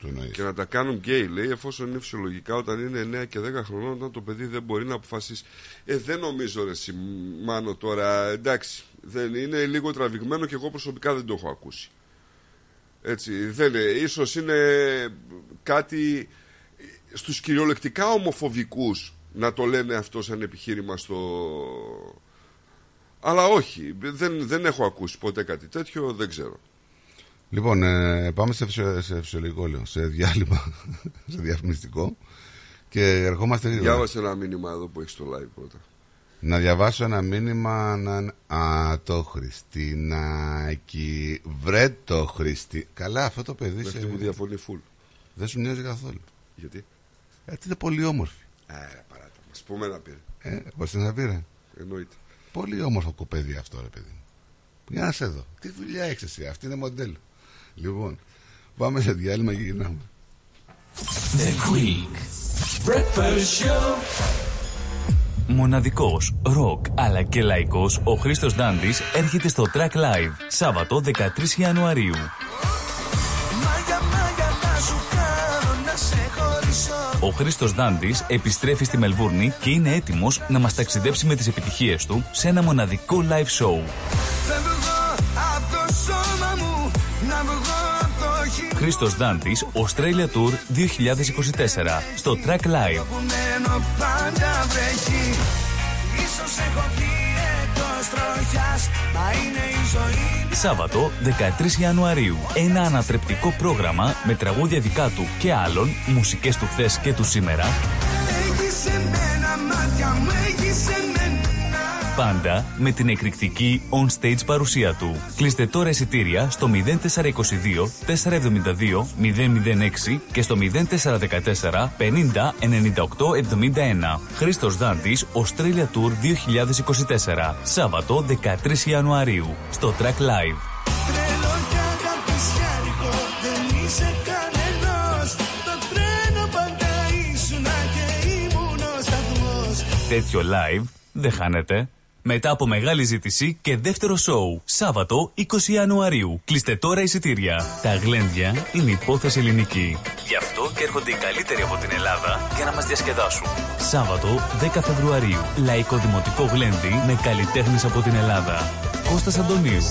το και να τα κάνουν γκέι, λέει, εφόσον είναι φυσιολογικά όταν είναι εννέα και δέκα χρονών, όταν το παιδί δεν μπορεί να αποφασίσει. Ε, δεν νομίζω, ρε Μάνο, τώρα, εντάξει, δεν είναι λίγο τραβηγμένο και εγώ προσωπικά δεν το έχω ακούσει. Έτσι, δεν είναι. Ίσως είναι κάτι στους κυριολεκτικά ομοφοβικούς να το λένε αυτό σαν επιχείρημα στο... Αλλά όχι, δεν, δεν έχω ακούσει ποτέ κάτι τέτοιο, δεν ξέρω. Λοιπόν, ε, πάμε σε, φυσιο, σε φυσιολογικό, λέω, σε διάλειμμα, σε διαφημιστικό και ερχόμαστε... Διάβασε ένα μήνυμα εδώ που έχεις το live πρώτα. Να διαβάσω ένα μήνυμα... Να... Α, το Χριστίνακι, βρε το Χριστί... Καλά, αυτό το παιδί... Με σε... αυτή που διαφωνεί φουλ. Δεν σου νοιάζει καθόλου. Γιατί? Γιατί είναι πολύ όμορφη. Α, ρε παράτα, μας πούμε να πήρε. Ε, πώς να πήρε. Εννοείται. Πολύ όμορφο κοπέδι αυτό, ρε παιδί. Για να σε δω. Τι δουλειά έχεις εσύ, αυτή είναι μοντέλο. Λοιπόν, πάμε σε διάλειμμα και γυρνάμε. The Greek Breakfast Show. Μοναδικός, ροκ αλλά και λαϊκός, ο Χρήστος Ντάντης έρχεται στο Track Live, Σάββατο δεκατρείς Ιανουαρίου. Ο Χρήστος Ντάντης επιστρέφει στη Μελβούρνη και είναι έτοιμος να μας ταξιδέψει με τις επιτυχίες του σε ένα μοναδικό live show. Χρήστος Ντάντης, Australia Tour δύο χιλιάδες είκοσι τέσσερα, στο Track Live. Σάββατο δεκατρείς Ιανουαρίου. Ένα ανατρεπτικό πρόγραμμα με τραγούδια δικά του και άλλων, μουσικές του χθες και του σήμερα. Πάντα με την εκρηκτική on-stage παρουσία του. Κλείστε τώρα εισιτήρια στο μηδέν τέσσερα είκοσι δύο, τέσσερα εβδομήντα δύο, μηδέν μηδέν έξι και στο μηδέν τέσσερα δεκατέσσερα, πενήντα, ενενήντα οκτώ, εβδομήντα ένα. Χρήστος Ντάντης, Australia Tour δύο χιλιάδες είκοσι τέσσερα. Σάββατο δεκατρείς Ιανουαρίου στο Track Live. Τέτοιο live δεν χάνετε. Μετά από μεγάλη ζήτηση και δεύτερο σόου, Σάββατο είκοσι Ιανουαρίου. Κλείστε τώρα εισιτήρια. Τα γλέντια είναι υπόθεση ελληνική. Γι' αυτό και έρχονται οι καλύτεροι από την Ελλάδα για να μας διασκεδάσουν. Σάββατο δέκα Φεβρουαρίου. Λαϊκό δημοτικό γλέντι με καλλιτέχνες από την Ελλάδα. Κώστας Αντωνίου.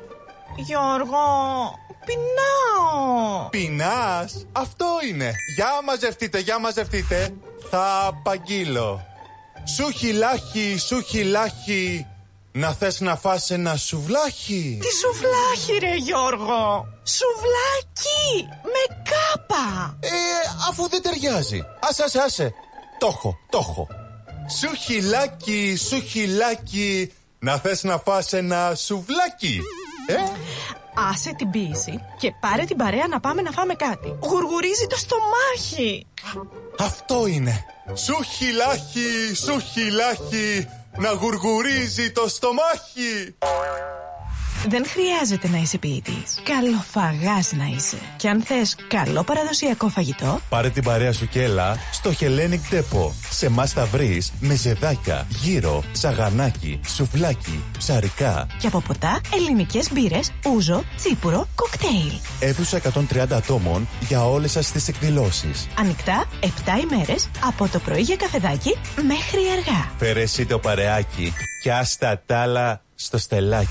Γιώργο, πεινάω. Πεινάς, αυτό είναι. Για μαζευτείτε, για μαζευτείτε. Θα απαγγείλω. Σου χιλάχι, σου χιλάχι. Να θες να φας ένα σουβλάχι? Τι σουβλάχι ρε Γιώργο? Σουβλάκι με κάπα. Ε, αφού δεν ταιριάζει. Άσε, άσε, άσε. Το έχω, το έχω. Σου χιλάκι, σου χιλάκι. Να θες να φας ένα σουβλάκι? Ε? Άσε την ποίηση και πάρε την παρέα να πάμε να φάμε κάτι. Γουργουρίζει το στομάχι. Αυτό είναι. Σου χιλάχι, σου χιλάχι. Να γουργουρίζει το στομάχι. Δεν χρειάζεται να είσαι ποιητής. Καλοφαγάς να είσαι. Και αν θες καλό παραδοσιακό φαγητό, πάρε την παρέα σου και έλα στο Hellenic Depot. Σε μας θα βρεις μεζεδάκια, γύρο, σαγανάκι, σουβλάκι, ψαρικά. Και από ποτά ελληνικές μπύρες, ούζο, τσίπουρο, κοκτέιλ. Αίθουσα εκατόν τριάντα ατόμων για όλες σας τις εκδηλώσεις. Ανοιχτά επτά ημέρες από το πρωί για καφεδάκι μέχρι αργά. Φέρεσαι το παρεάκι και άστα τ' άλλα στο στελάκι.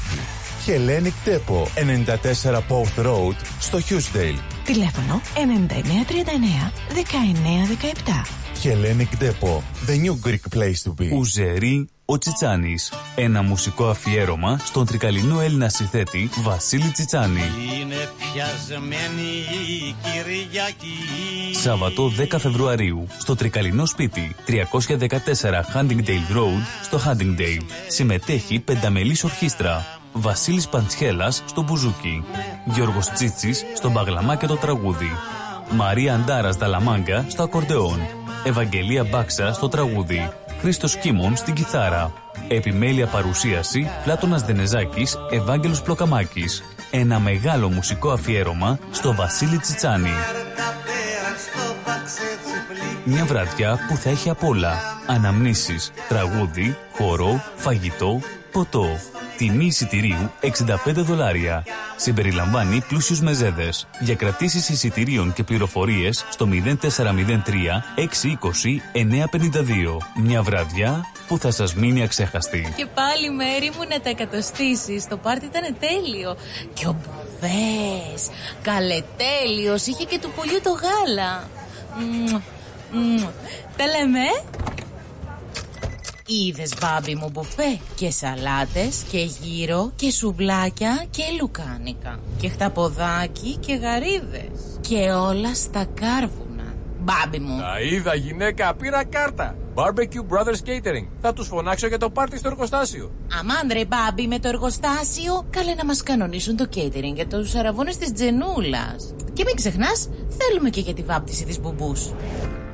Hellenic Depot, ενενήντα τέσσερα Pouth Road, στο Hughesdale. Τηλέφωνο ενενήντα εννέα τριάντα εννέα δεκαεννέα δεκαεπτά. Hellenic Depot, the new Greek place to be. Ουζερί ο Τσιτσάνης. Ένα μουσικό αφιέρωμα στον τρικαλινό Έλληνα συθέτη Βασίλη Τσιτσάνη. Είναι πιασμένη η Κυριακή. Σάββατο δέκα Φεβρουαρίου στο τρικαλινό σπίτι, τριακόσια δεκατέσσερα Huntingdale Road, στο Huntingdale. Συμμετέχει πενταμελής ορχήστρα. Βασίλης Παντσχέλας στο μπουζούκι, Γιώργος Τσίτσης στο μπαγλαμά και το τραγούδι, Μαρία Αντάρας Δαλαμάγκα στο ακορντεόν, Ευαγγελία Μπάξα στο τραγούδι, Χρήστος Κίμων στην κιθάρα. Επιμέλεια παρουσίαση Πλάτωνας Δενεζάκης, Ευάγγελος Πλοκαμάκης. Ένα μεγάλο μουσικό αφιέρωμα στο Βασίλη Τσιτσάνη. Μια βραδιά που θα έχει απ' όλα. Αναμνήσεις, τραγούδι, χορό, φαγητό, ποτό. Τιμή εισιτηρίου εξήντα πέντε δολάρια. Συμπεριλαμβάνει πλούσιους μεζέδες. Για κρατήσεις εισιτηρίων και πληροφορίες στο μηδέν τέσσερα μηδέν τρία, έξι δύο μηδέν, εννέα πέντε δύο. Μια βραδιά που θα σας μείνει αξέχαστη. Και πάλι μέρη μου να τα εκατοστήσεις. Το πάρτι ήταν τέλειο. Και ο Μπουδές, καλετέλειος, είχε και του πολιού το γάλα. Μμμ, μμμ. Τα λέμε. Είδες μπάμπι μου μπουφέ και σαλάτες και γύρο και σουβλάκια και λουκάνικα και χταποδάκι και γαρίδες και όλα στα κάρβουνα. Μπάμπι μου. Τα είδα, γυναίκα, πήρα κάρτα. Barbecue Brothers Catering. Θα τους φωνάξω για το πάρτι στο εργοστάσιο. Αμάντρε, Μπάμπι, με το εργοστάσιο. Καλέ να μας κανονίσουν το catering για τους αραβώνες της Τζενούλας. Και μην ξεχνάς, θέλουμε και για τη βάπτιση της μπουμπούς.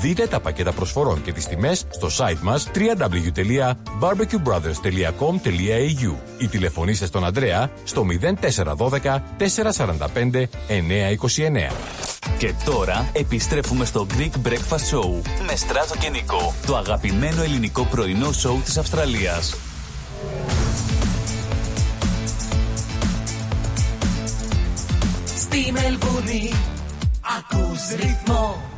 Δείτε τα πακέτα προσφορών και τις τιμές στο site μας double-u double-u double-u τελεία barbecuebrothers τελεία com τελεία a u ή τηλεφωνήστε στον Ανδρέα στο μηδέν τέσσερα ένα δύο τέσσερα τέσσερα πέντε εννιά δύο εννιά. Και τώρα επιστρέφουμε στο Greek Breakfast Show με Στράτο και Νίκο, το αγαπημένο ελληνικό πρωινό show της Αυστραλίας. Στη Μελβούνη ακούς ρυθμό.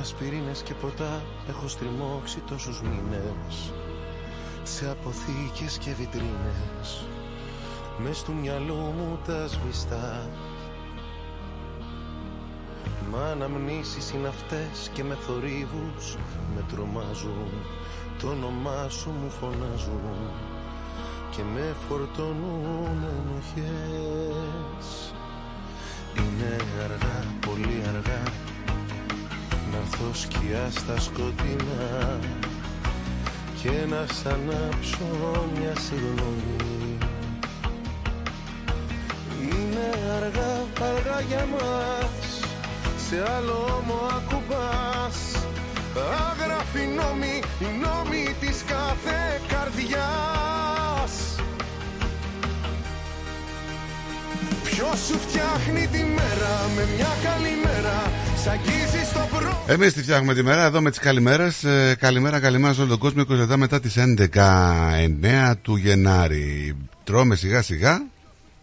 Ασπιρίνες και ποτά έχω στριμώξει τόσους μήνες, σε αποθήκες και βιτρίνες, μες του μυαλού μου τα σβηστά. Μα αναμνήσεις είναι αυτές και με θορύβους με τρομάζουν, το όνομά σου μου φωνάζουν και με φορτώνουν ενοχές. Είναι αργά, πολύ αργά, να'ρθω σκιά στα σκοτεινά και να σ' ανάψω μια συγγνώμη. Είναι αργά, αργά για μας, σε άλλο ώμο ακουμπάς. Άγραφη νόμη, η νόμη της κάθε καρδιάς. Ποιος σου φτιάχνει τη μέρα με μια καλή μέρα. Εμείς τη φτιάχνουμε τη μέρα εδώ με τις καλημέρες. Ε, καλημέρα, καλημέρα σε όλο τον κόσμο. είκοσι λεπτά μετά τις έντεκα, εννέα του Γενάρη. Τρώμε σιγά σιγά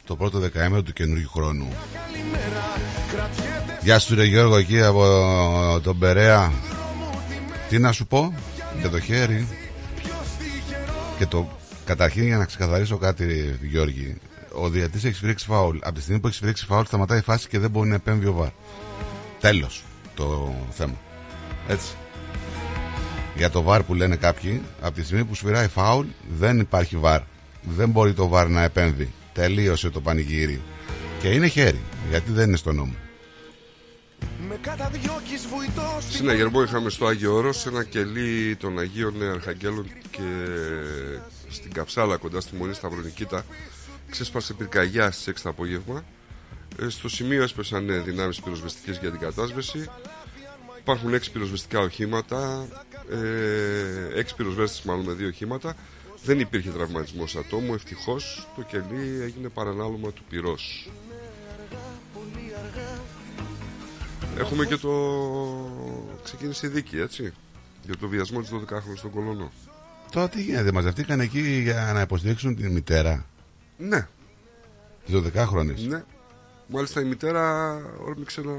το πρώτο δεκαήμερο του καινούργιου χρόνου. Γεια σου, ρε Γιώργο, εκεί από τον Περέα. Τι να σου πω για το χέρι. Και το καταρχήν για να ξεκαθαρίσω κάτι, Γιώργη. Ο διαιτητής έχει φρίξει φάουλ. Από τη στιγμή που έχει φρίξει φάουλ, σταματάει η φάση και δεν μπορεί να επέμβει ο βαρ. Τέλος το θέμα. Έτσι. Για το βαρ που λένε κάποιοι, από τη στιγμή που σφυράει φάουλ δεν υπάρχει βαρ. Δεν μπορεί το βαρ να επέμβει. Τελείωσε το πανηγύρι. Και είναι χέρι, γιατί δεν είναι στο νόμο. Συναγερμό είχαμε στο Άγιο Όρος ένα κελί των Αγίων Αρχαγγέλων και στην Καψάλα κοντά στη Μονή Σταυρονικήτα ξέσπασε πυρκαγιά στις έξι το απόγευμα. Στο σημείο έσπεσαν δυνάμεις πυροσβεστικές για την κατάσβεση. Υπάρχουν έξι πυροσβεστικά οχήματα, έξι πυροσβέστες μάλλον με δύο οχήματα. Δεν υπήρχε τραυματισμός ατόμου, ευτυχώς το κελί έγινε παρανάλωμα του πυρός. Έχουμε και το... ξεκίνησε η δίκη, έτσι, για το βιασμό της δωδεκάχρονης στον Κολωνό. Τώρα τι γίνεται, μαζευτήκαν εκεί για να υποστηρίξουν τη μητέρα. Ναι. Της δωδεκάχρονης. Ναι. Μάλιστα η μητέρα όρμηξε να...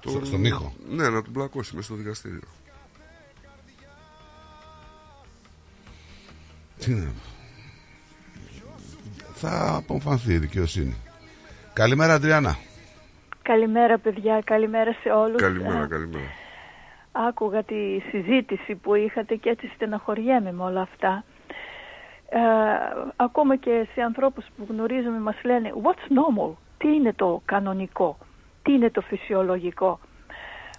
Τον... Στον ήχο. Ναι, να τον πλακώσει μέσα στο δικαστήριο. Τι να... Θα απομφανθεί η δικαιοσύνη. Καλημέρα, Αντριάννα. Καλημέρα, παιδιά. Καλημέρα σε όλους. Καλημέρα, καλημέρα. Άκουγα τη συζήτηση που είχατε και έτσι στεναχωριέμαι με όλα αυτά. Ε, ακόμα και σε ανθρώπους που γνωρίζουμε μας λένε what's normal, τι είναι το κανονικό, τι είναι το φυσιολογικό.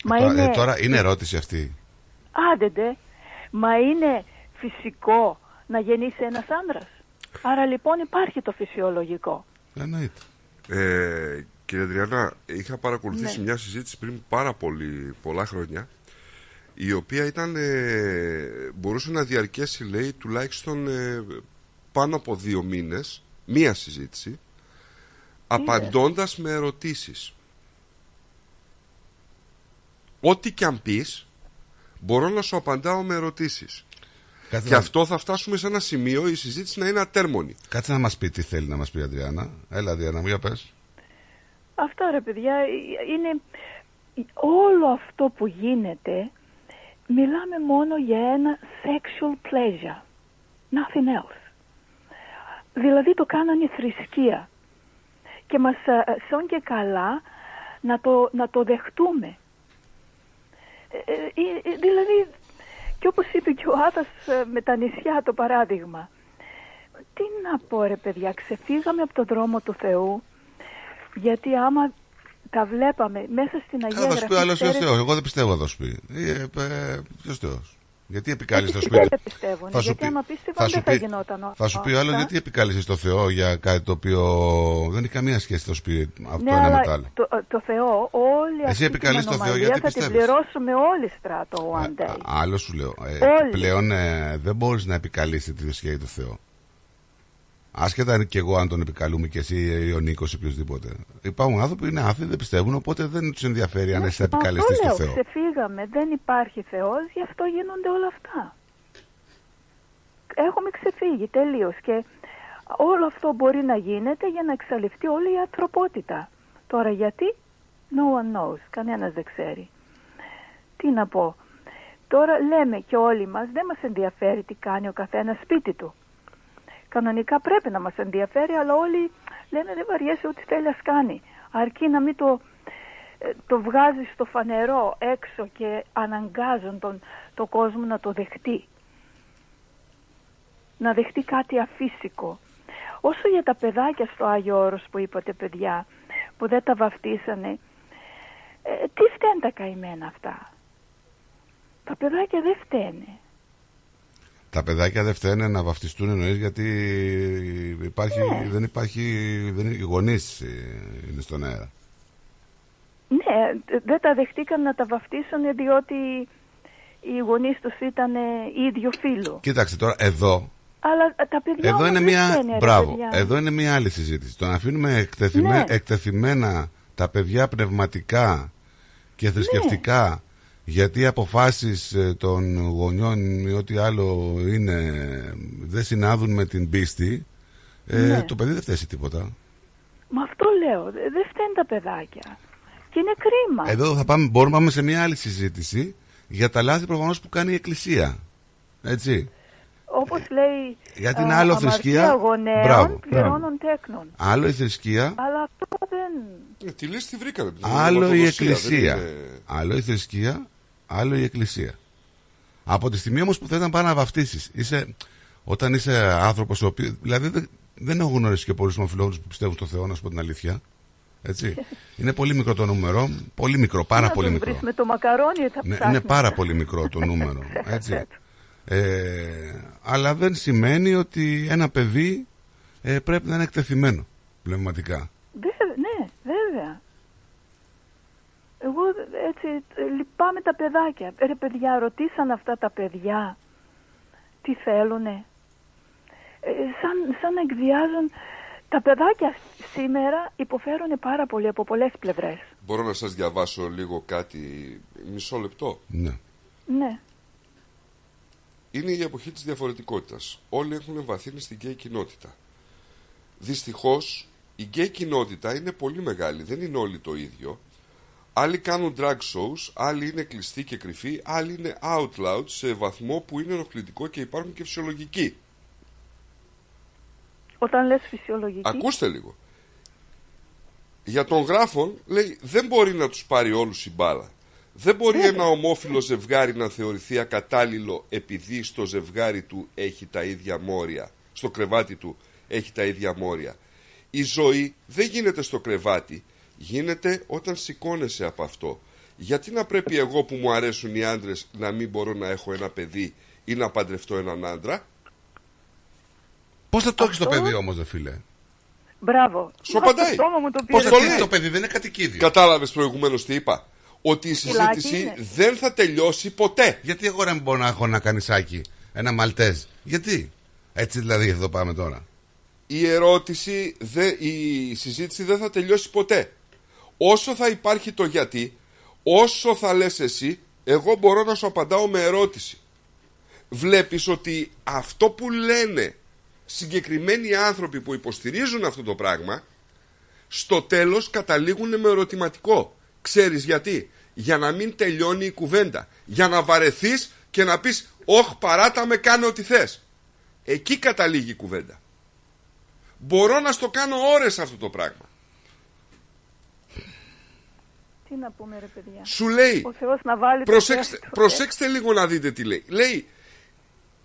Μα ε, είναι... Ε, τώρα είναι ερώτηση αυτή. Άντεντε, μα είναι φυσικό να γεννήσει ένας άνδρας. Άρα λοιπόν υπάρχει το φυσιολογικό. Εννοείται. Ε, κύριε Αντριανά, είχα παρακολουθήσει ναι. μια συζήτηση πριν πάρα πολύ, πολλά χρόνια, η οποία ήταν, ε, μπορούσε να διαρκέσει, λέει, τουλάχιστον ε, πάνω από δύο μήνες, μία συζήτηση, είναι. απαντώντας με ερωτήσεις. Ό,τι κι αν πεις, μπορώ να σου απαντάω με ερωτήσεις. Κάτσε και να... αυτό θα φτάσουμε σε ένα σημείο, η συζήτηση να είναι ατέρμονη. Κάτσε να μας πει τι θέλει να μας πει η Αντριάννα. Έλα, Αντριάννα, μου για πες. Αυτό ρε παιδιά, είναι όλο αυτό που γίνεται, μιλάμε μόνο για ένα sexual pleasure, nothing else. Δηλαδή το κάνανε θρησκεία και μας σών και καλά να το, να το δεχτούμε. Ε, ε, δηλαδή, και όπως είπε και ο Άδας με τα νησιά το παράδειγμα, τι να πω ρε παιδιά, ξεφύγαμε από τον δρόμο του Θεού, γιατί άμα τα βλέπαμε μέσα στην Αγία Γραφή... Θα σου πει άλλος ποιος Θεός, εγώ δεν πιστεύω θα σου πει. Ποιος Θεός. Γιατί επικάλεσαι το σπίτι. Θα σου πει, θα σου πει, θα σου πει άλλο, γιατί επικάλεσαι το Θεό για κάτι το οποίο δεν έχει καμία σχέση το σπίτι από το ένα με το άλλο. Το Θεό, όλη αυτή την ανομαλία θα την πληρώσουμε όλοι στράτο one day. Άλλο σου λέω. Πλέον δεν μπορείς να επικαλείσαι τη σχέση του Θεό. Άσχετα και εγώ αν τον επικαλούμε και εσύ ή ο Νίκος ή οποιοδήποτε. Υπάρχουν άνθρωποι που είναι άθεοι, δεν πιστεύουν, οπότε δεν τους ενδιαφέρει αν εσύ θα επικαλεστείς το Θεό. Ξεφύγαμε, δεν υπάρχει Θεός, γι' αυτό γίνονται όλα αυτά. Έχουμε ξεφύγει τελείως και όλο αυτό μπορεί να γίνεται για να εξαλειφθεί όλη η ανθρωπότητα. Τώρα γιατί, no one knows, κανένας δεν ξέρει. Τι να πω, τώρα λέμε και όλοι μας, δεν μας ενδιαφέρει τι κάνει ο καθένας σπίτι του. Κανονικά πρέπει να μας ενδιαφέρει, αλλά όλοι λένε δεν βαριέσαι ό,τι θέλει ας κάνει. Αρκεί να μην το, το βγάζει στο φανερό έξω και αναγκάζουν τον, τον κόσμο να το δεχτεί. Να δεχτεί κάτι αφύσικο. Όσο για τα παιδάκια στο Άγιο Όρος που είπατε παιδιά, που δεν τα βαφτίσανε, ε, τι φταίνε τα καημένα αυτά. Τα παιδάκια δεν φταίνε. Τα παιδάκια δεν φταίνε να βαφτιστούν εννοείς γιατί υπάρχει, ναι. δεν υπάρχει, δεν οι γονείς είναι στον αέρα. Ναι, δεν τα δεχτήκαν να τα βαφτίσουν διότι οι γονείς τους ήταν ίδιο φύλου. Κοίταξε τώρα, εδώ, αλλά τα παιδιά εδώ, είναι μια, φταίνε, μπράβο, παιδιά. εδώ είναι μια άλλη συζήτηση. Το να αφήνουμε εκτεθειμέ, ναι. εκτεθειμένα τα παιδιά πνευματικά και θρησκευτικά ναι. γιατί οι αποφάσεις των γονιών ή ό,τι άλλο είναι, δεν συνάδουν με την πίστη, ναι. ε, το παιδί δεν φταίει τίποτα. Μα αυτό λέω, δεν φταίνουν τα παιδάκια. Και είναι κρίμα. Εδώ θα πάμε, μπορούμε να πάμε σε μια άλλη συζήτηση για τα λάθη προφανώς που κάνει η Εκκλησία. Έτσι. Όπως λέει, γιατί είναι άλλο θρησκεία γονέων μπράβο, πληρώνων μπράβο. τέκνων. Άλλο η θρησκεία. Αλλά αυτό δεν... Τη λύση τη βρήκαμε. Άλλο η Εκκλησία. Είναι... Άλλο η θρησκεία. Άλλο η Εκκλησία. Από τη στιγμή όμως που θες να πάει να βαφτίσεις, είσαι, όταν είσαι άνθρωπος, ο οποίος, δηλαδή δεν, δεν έχω γνωρίσει και πολλούς ομοφυλόφιλους που πιστεύουν στο Θεό, να σου πω την αλήθεια. Έτσι. Είναι πολύ μικρό το νούμερο, πολύ μικρό, πάρα πολύ μικρό. Με το μακαρόνι, θα ναι, είναι πάρα πολύ μικρό το νούμερο. Έτσι. ε, αλλά δεν σημαίνει ότι ένα παιδί ε, πρέπει να είναι εκτεθειμένο πνευματικά. Ναι, βέβαια. Εγώ έτσι λυπάμαι τα παιδάκια. Ρε παιδιά, ρωτήσαν αυτά τα παιδιά τι θέλουνε. Ε, σαν, σαν να εκβιάζουν. Τα παιδάκια σήμερα υποφέρουν πάρα πολύ από πολλές πλευρές. Μπορώ να σας διαβάσω λίγο κάτι, μισό λεπτό. Ναι. ναι. Είναι η εποχή της διαφορετικότητας. Όλοι έχουν βαθύνει στην γκέι κοινότητα. Δυστυχώς η γκέι κοινότητα είναι πολύ μεγάλη. Δεν είναι όλοι το ίδιο. Άλλοι κάνουν drag shows, άλλοι είναι κλειστοί και κρυφοί, άλλοι είναι out loud σε βαθμό που είναι ενοχλητικό και υπάρχουν και φυσιολογικοί. Όταν λες φυσιολογικοί... Ακούστε λίγο. Για τον γράφον λέει δεν μπορεί να τους πάρει όλους η μπάλα. Δεν μπορεί Λέβαια. ένα ομόφυλο ζευγάρι να θεωρηθεί ακατάλληλο επειδή στο ζευγάρι του έχει τα ίδια μόρια. Στο κρεβάτι του έχει τα ίδια μόρια. Η ζωή δεν γίνεται στο κρεβάτι. Γίνεται όταν σηκώνεσαι από αυτό. Γιατί να πρέπει εγώ που μου αρέσουν οι άντρες να μην μπορώ να έχω ένα παιδί ή να παντρευτώ έναν άντρα? Πώς θα το έχεις το παιδί όμως δε φίλε? Μπράβο. Σοπαντάει. Πώς θα το έχεις το παιδί, δεν είναι κατοικίδιο. Κατάλαβες προηγουμένως τι είπα? Ότι η συζήτηση δεν θα τελειώσει ποτέ. Γιατί εγώ δεν μπορώ να έχω ένα κανισάκι, ένα μαλτέζ? Γιατί? Έτσι δηλαδή εδώ πάμε τώρα. Η ερώτηση, δε, η συζήτηση δεν θα τελειώσει ποτέ. Όσο θα υπάρχει το γιατί, όσο θα λες εσύ, εγώ μπορώ να σου απαντάω με ερώτηση. Βλέπεις ότι αυτό που λένε συγκεκριμένοι άνθρωποι που υποστηρίζουν αυτό το πράγμα, στο τέλος καταλήγουν με ερωτηματικό. Ξέρεις γιατί? Για να μην τελειώνει η κουβέντα. Για να βαρεθείς και να πεις «Όχ, παράτα με, κάνε ό,τι θες». Εκεί καταλήγει η κουβέντα. Μπορώ να στο κάνω ώρες αυτό το πράγμα. Τι να πούμε, ρε παιδιά. Σου λέει, ο Θεός να βάλει προσέξτε, το προσέξτε λίγο να δείτε τι λέει. Λέει,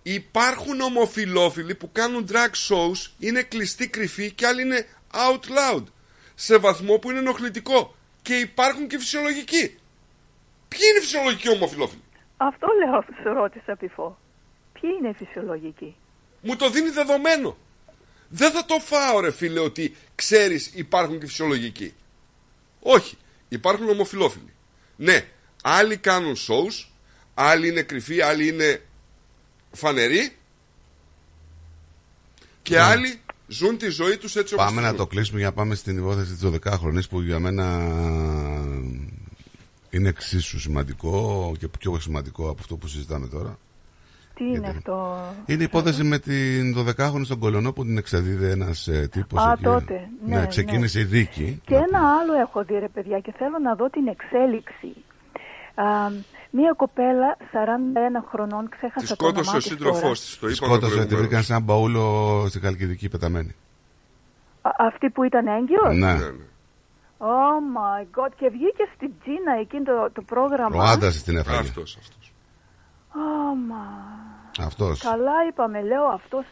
υπάρχουν ομοφυλόφιλοι που κάνουν drag shows, είναι κλειστοί κρυφοί και άλλοι είναι out loud, σε βαθμό που είναι ενοχλητικό. Και υπάρχουν και φυσιολογικοί. Ποιοι είναι οι φυσιολογικοί ομοφυλόφιλοι? Αυτό λέω, σου ρώτησα πιφό. Ποιοι είναι οι φυσιολογικοί? Μου το δίνει δεδομένο. Δεν θα το φάω, ρε φίλε, ότι ξέρεις υπάρχουν και φυσιολογικοί. Όχι. Υπάρχουν ομοφυλόφιλοι. Ναι, άλλοι κάνουν shows, άλλοι είναι κρυφοί, άλλοι είναι φανεροί και ναι. άλλοι ζουν τη ζωή τους έτσι όπως. Πάμε να το κλείσουμε για να πάμε στην υπόθεση της δωδεκάχρονης που για μένα είναι εξίσου σημαντικό και πιο σημαντικό από αυτό που συζητάμε τώρα. Τι είναι? Γιατί αυτό? Είναι η υπόθεση με την δωδεκάχρονη στον Κολονό που την εξαδίδε ένας ε, τύπος. Α, εκεί. τότε. Ναι, ναι, ξεκίνησε ναι. η δίκη. Και να... ένα άλλο έχω δει, ρε παιδιά, και θέλω να δω την εξέλιξη. Α, μία κοπέλα σαράντα ένα χρονών, ξέχασα το όνομά της. Σκότωσε ο σύντροφός της, το είπαμε πριν. Σκότωσε, τη βρήκαν σαν μπαούλο στην Χαλκιδική πεταμένη. Α, αυτή που ήταν έγκυος? Ναι. Oh my God, και βγήκε στην Τζίνα εκείνο το, το πρόγραμμα. Ο άντρας την έφαγε. Αυτός, αυτός. Άμα. Αυτός. Καλά είπαμε, λέω αυτός.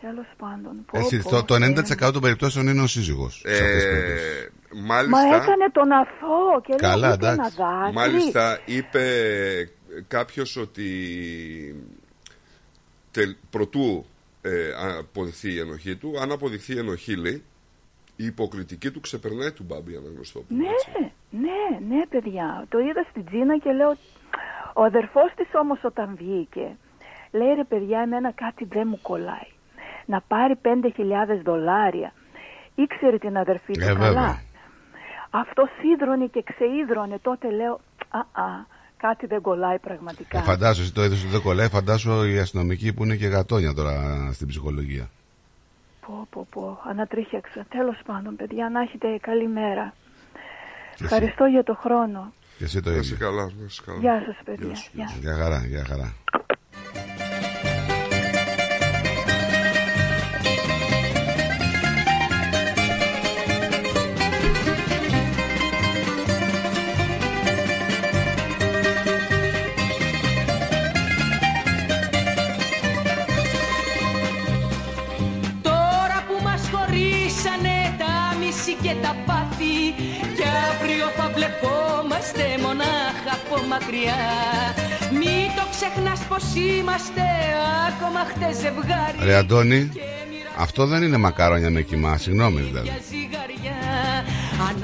Τέλος πάντων. Πω, Εσύ, πω, το, το ενενήντα τοις εκατό των περιπτώσεων είναι ο σύζυγος. Ε, μάλιστα. Μα έκανε τον αθώο και καλά, λέει ένα δάκρυ. Μάλιστα είπε κάποιος ότι τελ, προτού ε, αποδειχθεί η ενοχή του, αν αποδειχθεί η ενοχή, λέει, η υποκριτική του ξεπερνάει του Μπάμπη, ένα γνωστό που, ναι, έτσι. ναι, ναι παιδιά. Το είδα στην Τζίνα και λέω... Ο αδερφός της όμως όταν βγήκε, λέει, ρε παιδιά, εμένα κάτι δεν μου κολλάει. Να πάρει πέντε χιλιάδες δολάρια. Ήξερε την αδερφή του ε, καλά. Βέβαια. Αυτό σίδρωνε και ξείδρωνε. Τότε λέω, α, α, κάτι δεν κολλάει πραγματικά. Ε, φαντάσου, εσύ το είδες ότι δεν κολλάει. Φαντάσου οι αστυνομικοί που είναι και γατόνια τώρα στην ψυχολογία. Πω, πω, πω. Ανατρίχιαξα. Τέλος πάντων, παιδιά, να έχετε καλή μέρα. Ευχαριστώ για το χρόνο. Και εσύ το είσαι καλά, είσαι καλά. Γεια σας, παιδιά. Γεια, γεια. Γεια χαρά, γεια χαρά. Τώρα που μας χωρίσανε τα μισή και τα πάθη, κι αύριο θα βλεπόμαστε μονάχα από μακριά. Μη το ξεχνάς πως είμαστε ακόμα χτες ζευγάρι. Ρε Αντώνη, αυτό δεν είναι μακαρόνια με κοιμά, συγγνώμη δηλαδή.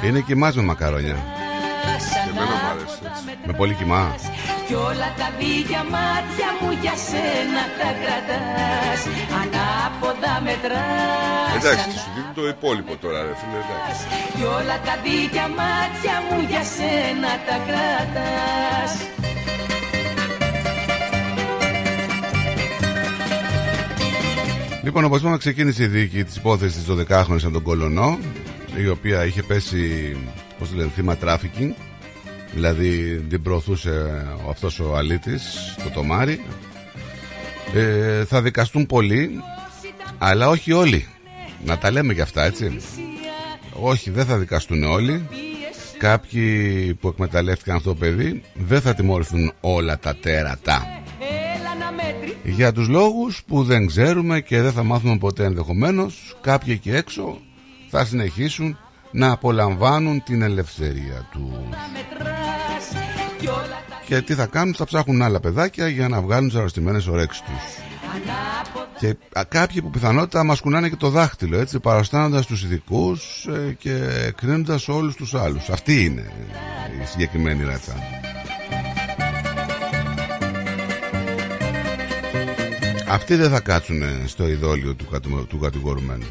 Είναι κοιμάς με μακαρόνια. Και εμένα μου αρέσει. Με πολύ κοιμά. Κι όλα τα δίκια μάτια μου για σένα τα κρατάς. Ανάποδα μετράς. Εντάξει, σου δίνει το υπόλοιπο τώρα, ρε φίλε, εντάξει. Κι όλα τα δίκια μάτια μου για σένα τα κρατάς. Λοιπόν, όπως είπαμε, ξεκίνησε η δίκη της υπόθεσης της δωδεκάχρονης από τον Κολονό, η οποία είχε πέσει, πώς λένε, θύμα τράφικινγκ. Δηλαδή την προωθούσε ο, αυτός ο αλήτης, το τομάρι. ε, Θα δικαστούν πολλοί, αλλά όχι όλοι. Να τα λέμε και αυτά, έτσι. Όχι, δεν θα δικαστούν όλοι. Κάποιοι που εκμεταλλεύτηκαν αυτό το παιδί δεν θα τιμωρηθούν όλα τα τέρατα, για τους λόγους που δεν ξέρουμε και δεν θα μάθουμε ποτέ ενδεχομένως. Κάποιοι εκεί έξω θα συνεχίσουν να απολαμβάνουν την ελευθερία τους. Και τι θα κάνουν? Θα ψάχνουν άλλα παιδάκια για να βγάλουν τις αρρωστημένες ορέξεις τους. Και κάποιοι που πιθανότητα μας κουνάνε και το δάχτυλο, έτσι, παραστάνοντας τους ειδικούς και κρίνοντας όλους τους άλλους. Αυτή είναι η συγκεκριμένη ράτσα. Αυτοί δεν θα κάτσουν στο ειδόλιο του, κατου... του κατηγορουμένου.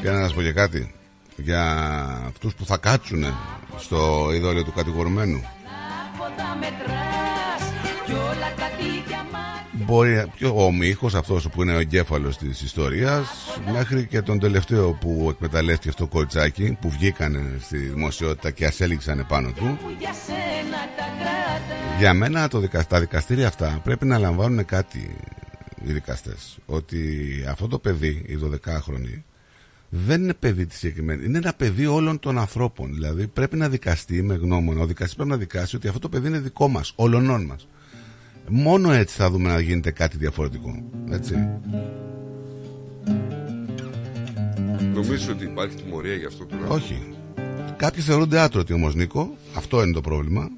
Και να σας πω και κάτι για αυτούς που θα κάτσουν στο ειδόλιο του κατηγορουμένου. Μπορεί ο μύχος αυτός που είναι ο εγκέφαλος της ιστορίας, μέχρι και τον τελευταίο που εκμεταλλεύτηκε αυτό το κοριτσάκι, που βγήκανε στη δημοσιότητα και ασέλιξαν επάνω του. Για μένα το, τα δικαστήρια αυτά πρέπει να λαμβάνουν κάτι οι δικαστές. Ότι αυτό το παιδί, η δωδεκάχρονη, δεν είναι παιδί της συγκεκριμένης. Είναι ένα παιδί όλων των ανθρώπων. Δηλαδή πρέπει να δικαστεί με γνώμονα. Ο δικαστής πρέπει να δικάσει ότι αυτό το παιδί είναι δικό μας, όλων μας. Μόνο έτσι θα δούμε να γίνεται κάτι διαφορετικό. Έτσι. Νομίζω ότι υπάρχει τιμωρία για αυτό το πράγμα. Όχι. Κάποιοι θεωρούνται άτρωτοι όμως, Νίκο. Αυτό είναι το πρόβλημα.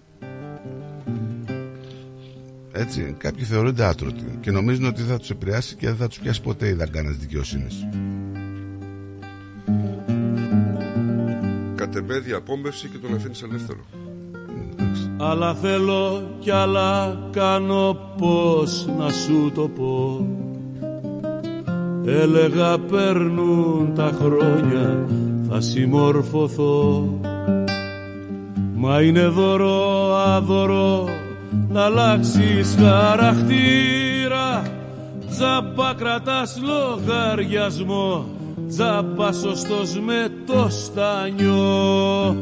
Έτσι. Κάποιοι θεωρούνται άτρωτοι και νομίζουν ότι θα τους επηρεάσει και δεν θα τους πιάσει ποτέ η δαγκάνας δικαιοσύνης. Κατεμέ διαπόμπευση και τον αφήνεις ελεύθερο. Αλλά θέλω κι άλλα κάνω, πώς να σου το πω. Έλεγα περνούν τα χρόνια, θα συμμορφωθώ. Μα είναι δωρό αδωρό να αλλάξεις χαρακτήρα. Τζάμπα κρατάς λογαριασμό, τζάμπα σωστός με το στανιό.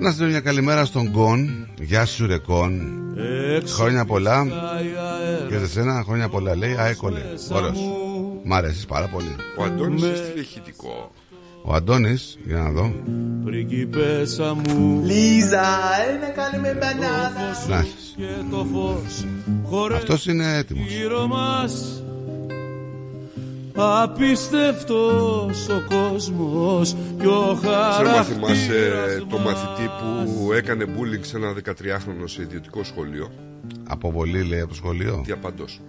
Να σας δω μια καλημέρα στον Κον. Γεια σου ρε Κον. Χρόνια πολλά. Και σε σένα χρόνια πολλά λέει. Αέκολε. Ωραίος. Μ' αρέσεις πάρα πολύ. Ο Αντώνης έστειλε ηχητικό. Ο Αντώνης, για να δω. Πριγκίπεσσα μου Λίζα, ένα καλή με μπανάνα. Αυτός είναι έτοιμος. Απίστευτος ο κόσμος και ο χαρακτήρας. Ξέρω να θυμάσαι το μαθητή που έκανε bullying σε ένα δεκατριάχρονο σε ιδιωτικό σχολείο. Αποβολή λέει από το σχολείο. Διαπαντός.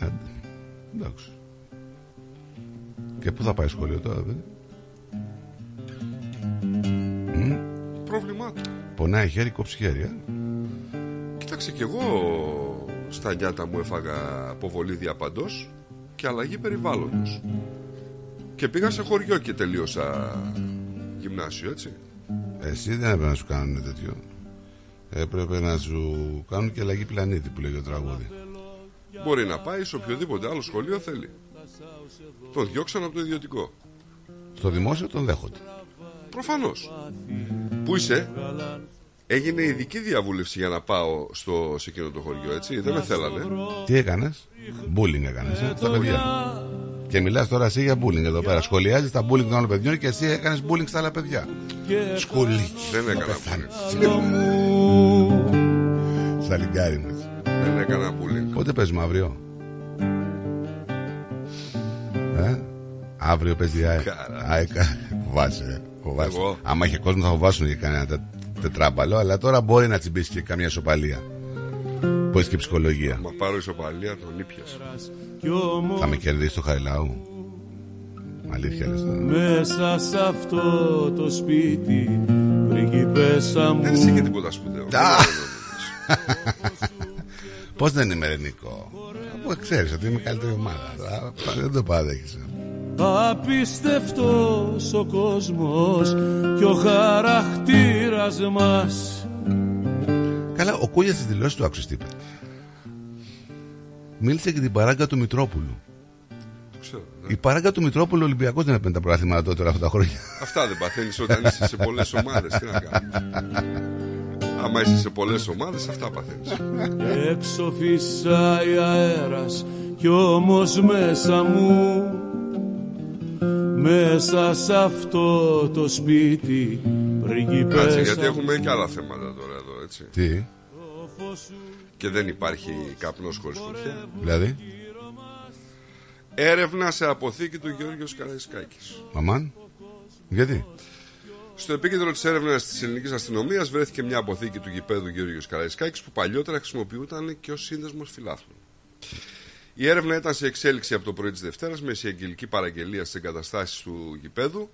ε, Εντάξει. Και πού θα πάει σχολείο τώρα παιδί? mm. Πρόβλημά του. Πονάει χέρι, κόψει χέρι ε. Κοίταξε κι εγώ στα νιάτα μου έφαγα αποβολή διαπαντός και αλλαγή περιβάλλοντος. Και πήγα σε χωριό και τελείωσα γυμνάσιο, έτσι. Εσύ δεν έπρεπε να σου κάνουν τέτοιο. Έπρεπε να σου κάνουν και αλλαγή πλανήτη που λέγει ο τραγούδι. Μπορεί να πάει σε οποιοδήποτε άλλο σχολείο θέλει. Τον διώξαν από το ιδιωτικό. Στο δημόσιο τον δέχονται. Προφανώς. Πού είσαι? Έγινε ειδική διαβούλευση για να πάω στο, σε εκείνο το χωριό, έτσι. Δεν με θέλανε. Τι έκανες? Μπούλινγκ έκανες, ε, στα παιδιά. Και μιλάς τώρα εσύ για μπούλινγκ εδώ πέρα. Σχολιάζεις τα μπούλινγκ των άλλων παιδιών και εσύ έκανες μπούλινγκ στα άλλα παιδιά. Σκουλίκι. Δεν έκανα μπούλινγκ. Στα λιγκάρι μας. Δεν έκανα μπούλινγκ. Πότε παίζουμε αύριο? Ε? Αύριο παίζει άικα. Φοβάσαι. Άμα είχε κόσμο θα φοβάσουν για κανένα τετράμπαλο, αλλά τώρα μπορεί να τσιμπήσει και καμιά ισοπαλία. Που έχει και ψυχολογία. Μα πάρω ισοπαλία, τον ήπιασε. Θα με κερδίσει το Χαριλάου. Αλήθεια λες τώρα. Μέσα σε αυτό το σπίτι, πριγκίπεσσα μου. Δεν είσαι και τίποτα σπουδαίο. Πώς δεν είμαι, ρε Νίκο? Ξέρεις ότι είμαι καλύτερη ομάδα. Δεν το παραδέχεσαι. Απίστευτος ο κόσμος και ο χαρακτήρας μας. Καλά, ο Κούλιας στις δηλώσεις του άκουσες τι είπε? Μίλησε για την παράγκα του Μητρόπουλου. Το ξέρω, ναι. Η παράγκα του Μητρόπουλου Ολυμπιακός δεν έπαιρνε τα προαθήματα τότε αυτά τα χρόνια. Αυτά δεν παθαίνεις όταν είσαι σε πολλές ομάδες. Τι να κάνεις? Άμα είσαι σε πολλές ομάδες αυτά παθαίνεις. Έξω φυσάει αέρας κι όμως μέσα μου, μέσα σε αυτό το σπίτι, πριγκίπεσσα. Κάτσε, γιατί έχουμε και άλλα θέματα τώρα εδώ, έτσι. Τι? Και δεν υπάρχει καπνός χωρίς φωτιά. Δηλαδή? Έρευνα σε αποθήκη του Γεώργιος Καραϊσκάκης. Αμάν, γιατί? Στο επίκεντρο της έρευνας της ελληνικής αστυνομίας βρέθηκε μια αποθήκη του γηπέδου Γεώργιος Καραϊσκάκης που παλιότερα χρησιμοποιούταν και ως σύνδεσμος φιλάθλων. Η έρευνα ήταν σε εξέλιξη από το πρωί της Δευτέρας με εισαγγελική παραγγελία στις εγκαταστάσεις του γηπέδου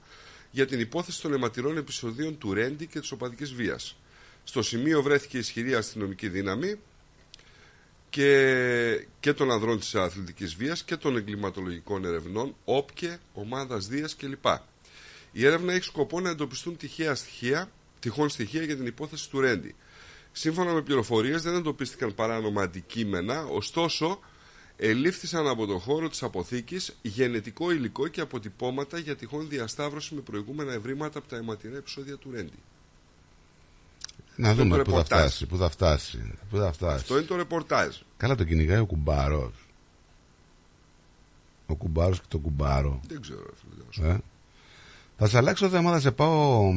για την υπόθεση των αιματηρών επεισοδίων του Ρέντι και της οπαδικής βίας. Στο σημείο βρέθηκε ισχυρή αστυνομική δύναμη και, και των ανδρών της αθλητικής βίας και των εγκληματολογικών ερευνών, όπκε, ομάδας Δίας κλπ. Η έρευνα έχει σκοπό να εντοπιστούν τυχαία στοιχεία, τυχόν στοιχεία για την υπόθεση του Ρέντι. Σύμφωνα με πληροφορίες, δεν εντοπίστηκαν παράνομα αντικείμενα, ωστόσο ελήφθησαν από τον χώρο της αποθήκης γενετικό υλικό και αποτυπώματα για τυχόν διασταύρωση με προηγούμενα ευρήματα από τα αιματηρά επεισόδια του Ρέντι. Να δούμε πού θα, φτάσει, πού, θα φτάσει, πού θα φτάσει. Αυτό είναι το ρεπορτάζ. Καλά, το κυνηγάει ο κουμπάρος. Ο κουμπάρος και το κουμπάρο. Δεν ξέρω. Φίλοι, ε? Θα σε αλλάξω θέμα, θα σε πάω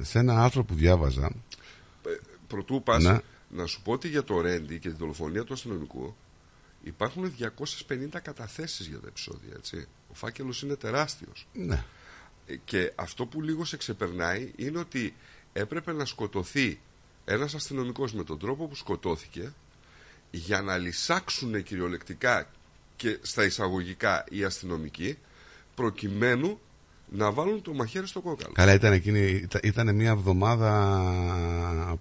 σε ένα άρθρο που διάβαζα. Πρωτού πας, να. να σου πω ότι για το Ρέντι και τη δολοφονία του αστυνομικού υπάρχουν διακόσιες πενήντα καταθέσεις για τα επεισόδια, έτσι. Ο φάκελος είναι τεράστιος. Ναι. Και αυτό που λίγο σε ξεπερνάει είναι ότι έπρεπε να σκοτωθεί ένας αστυνομικός με τον τρόπο που σκοτώθηκε για να λυσάξουν κυριολεκτικά και στα εισαγωγικά οι αστυνομικοί προκειμένου να βάλουν το μαχαίρι στο κόκαλο. Καλά, ήταν εκείνη, ήταν μια εβδομάδα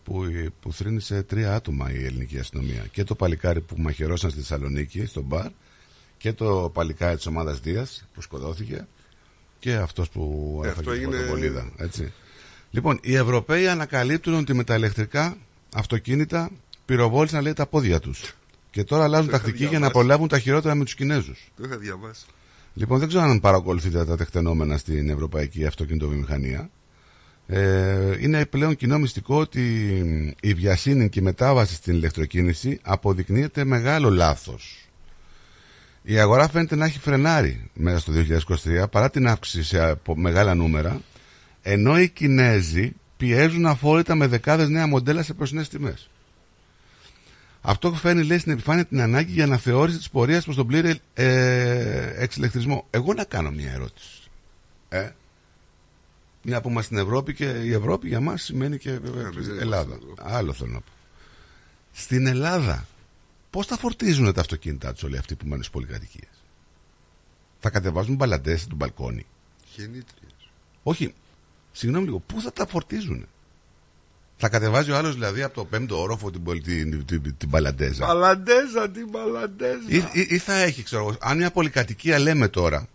που, που θρήνησε τρία άτομα η ελληνική αστυνομία. Και το παλικάρι που μαχαιρώσαν στη Θεσσαλονίκη, στο μπαρ, και το παλικάρι της ομάδας Δίας που σκοτώθηκε και αυτός που ε, έφαγε έγινε... την πρωτοβολίδα, έτσι. Λοιπόν, οι Ευρωπαίοι ανακαλύπτουν ότι με τα ηλεκτρικά αυτοκίνητα πυροβόλησαν, λέει, τα πόδια τους. Και τώρα αλλάζουν τακτική για να απολαύουν τα χειρότερα με τους Κινέζους. Το είχα διαβάσει. Λοιπόν, δεν ξέρω αν παρακολουθείτε τα τεκτενόμενα στην ευρωπαϊκή αυτοκινητοβιομηχανία. Ε, είναι πλέον κοινό μυστικό ότι η βιασύνη και η μετάβαση στην ηλεκτροκίνηση αποδεικνύεται μεγάλο λάθος. Η αγορά φαίνεται να έχει φρενάρει μέσα στο δύο χιλιάδες είκοσι τρία παρά την αύξηση σε μεγάλα νούμερα, ενώ οι Κινέζοι πιέζουν αφόρητα με δεκάδες νέα μοντέλα σε προσινές τιμές. Αυτό φαίνει, λέει, στην επιφάνεια την ανάγκη για αναθεώρηση της πορείας προς τον πλήρη ε, εξελεκτρισμό. Εγώ να κάνω μια ερώτηση. Ε? Μια που είμαστε στην Ευρώπη και η Ευρώπη για μας σημαίνει και βέβαια Ελλάδα. Άλλο θέλω να πω. Στην Ελλάδα πώς θα φορτίζουν τα αυτοκίνητά τους όλοι αυτοί που μένουν στις πολυκατοικίες? Θα κατεβάζουν μπαλαντές στον μπαλκόνι? Γεννήτριες. Όχι. Συγγνώμη λίγο, πού θα τα φορτίζουν? Θα κατεβάζει ο άλλος, δηλαδή, από το πέμπτο όροφο την, την, την, την Παλαντέζα. Παλαντέζα, την Παλαντέζα. Ή, ή, ή θα έχει, ξέρω, αν μια πολυκατοικία, λέμε τώρα.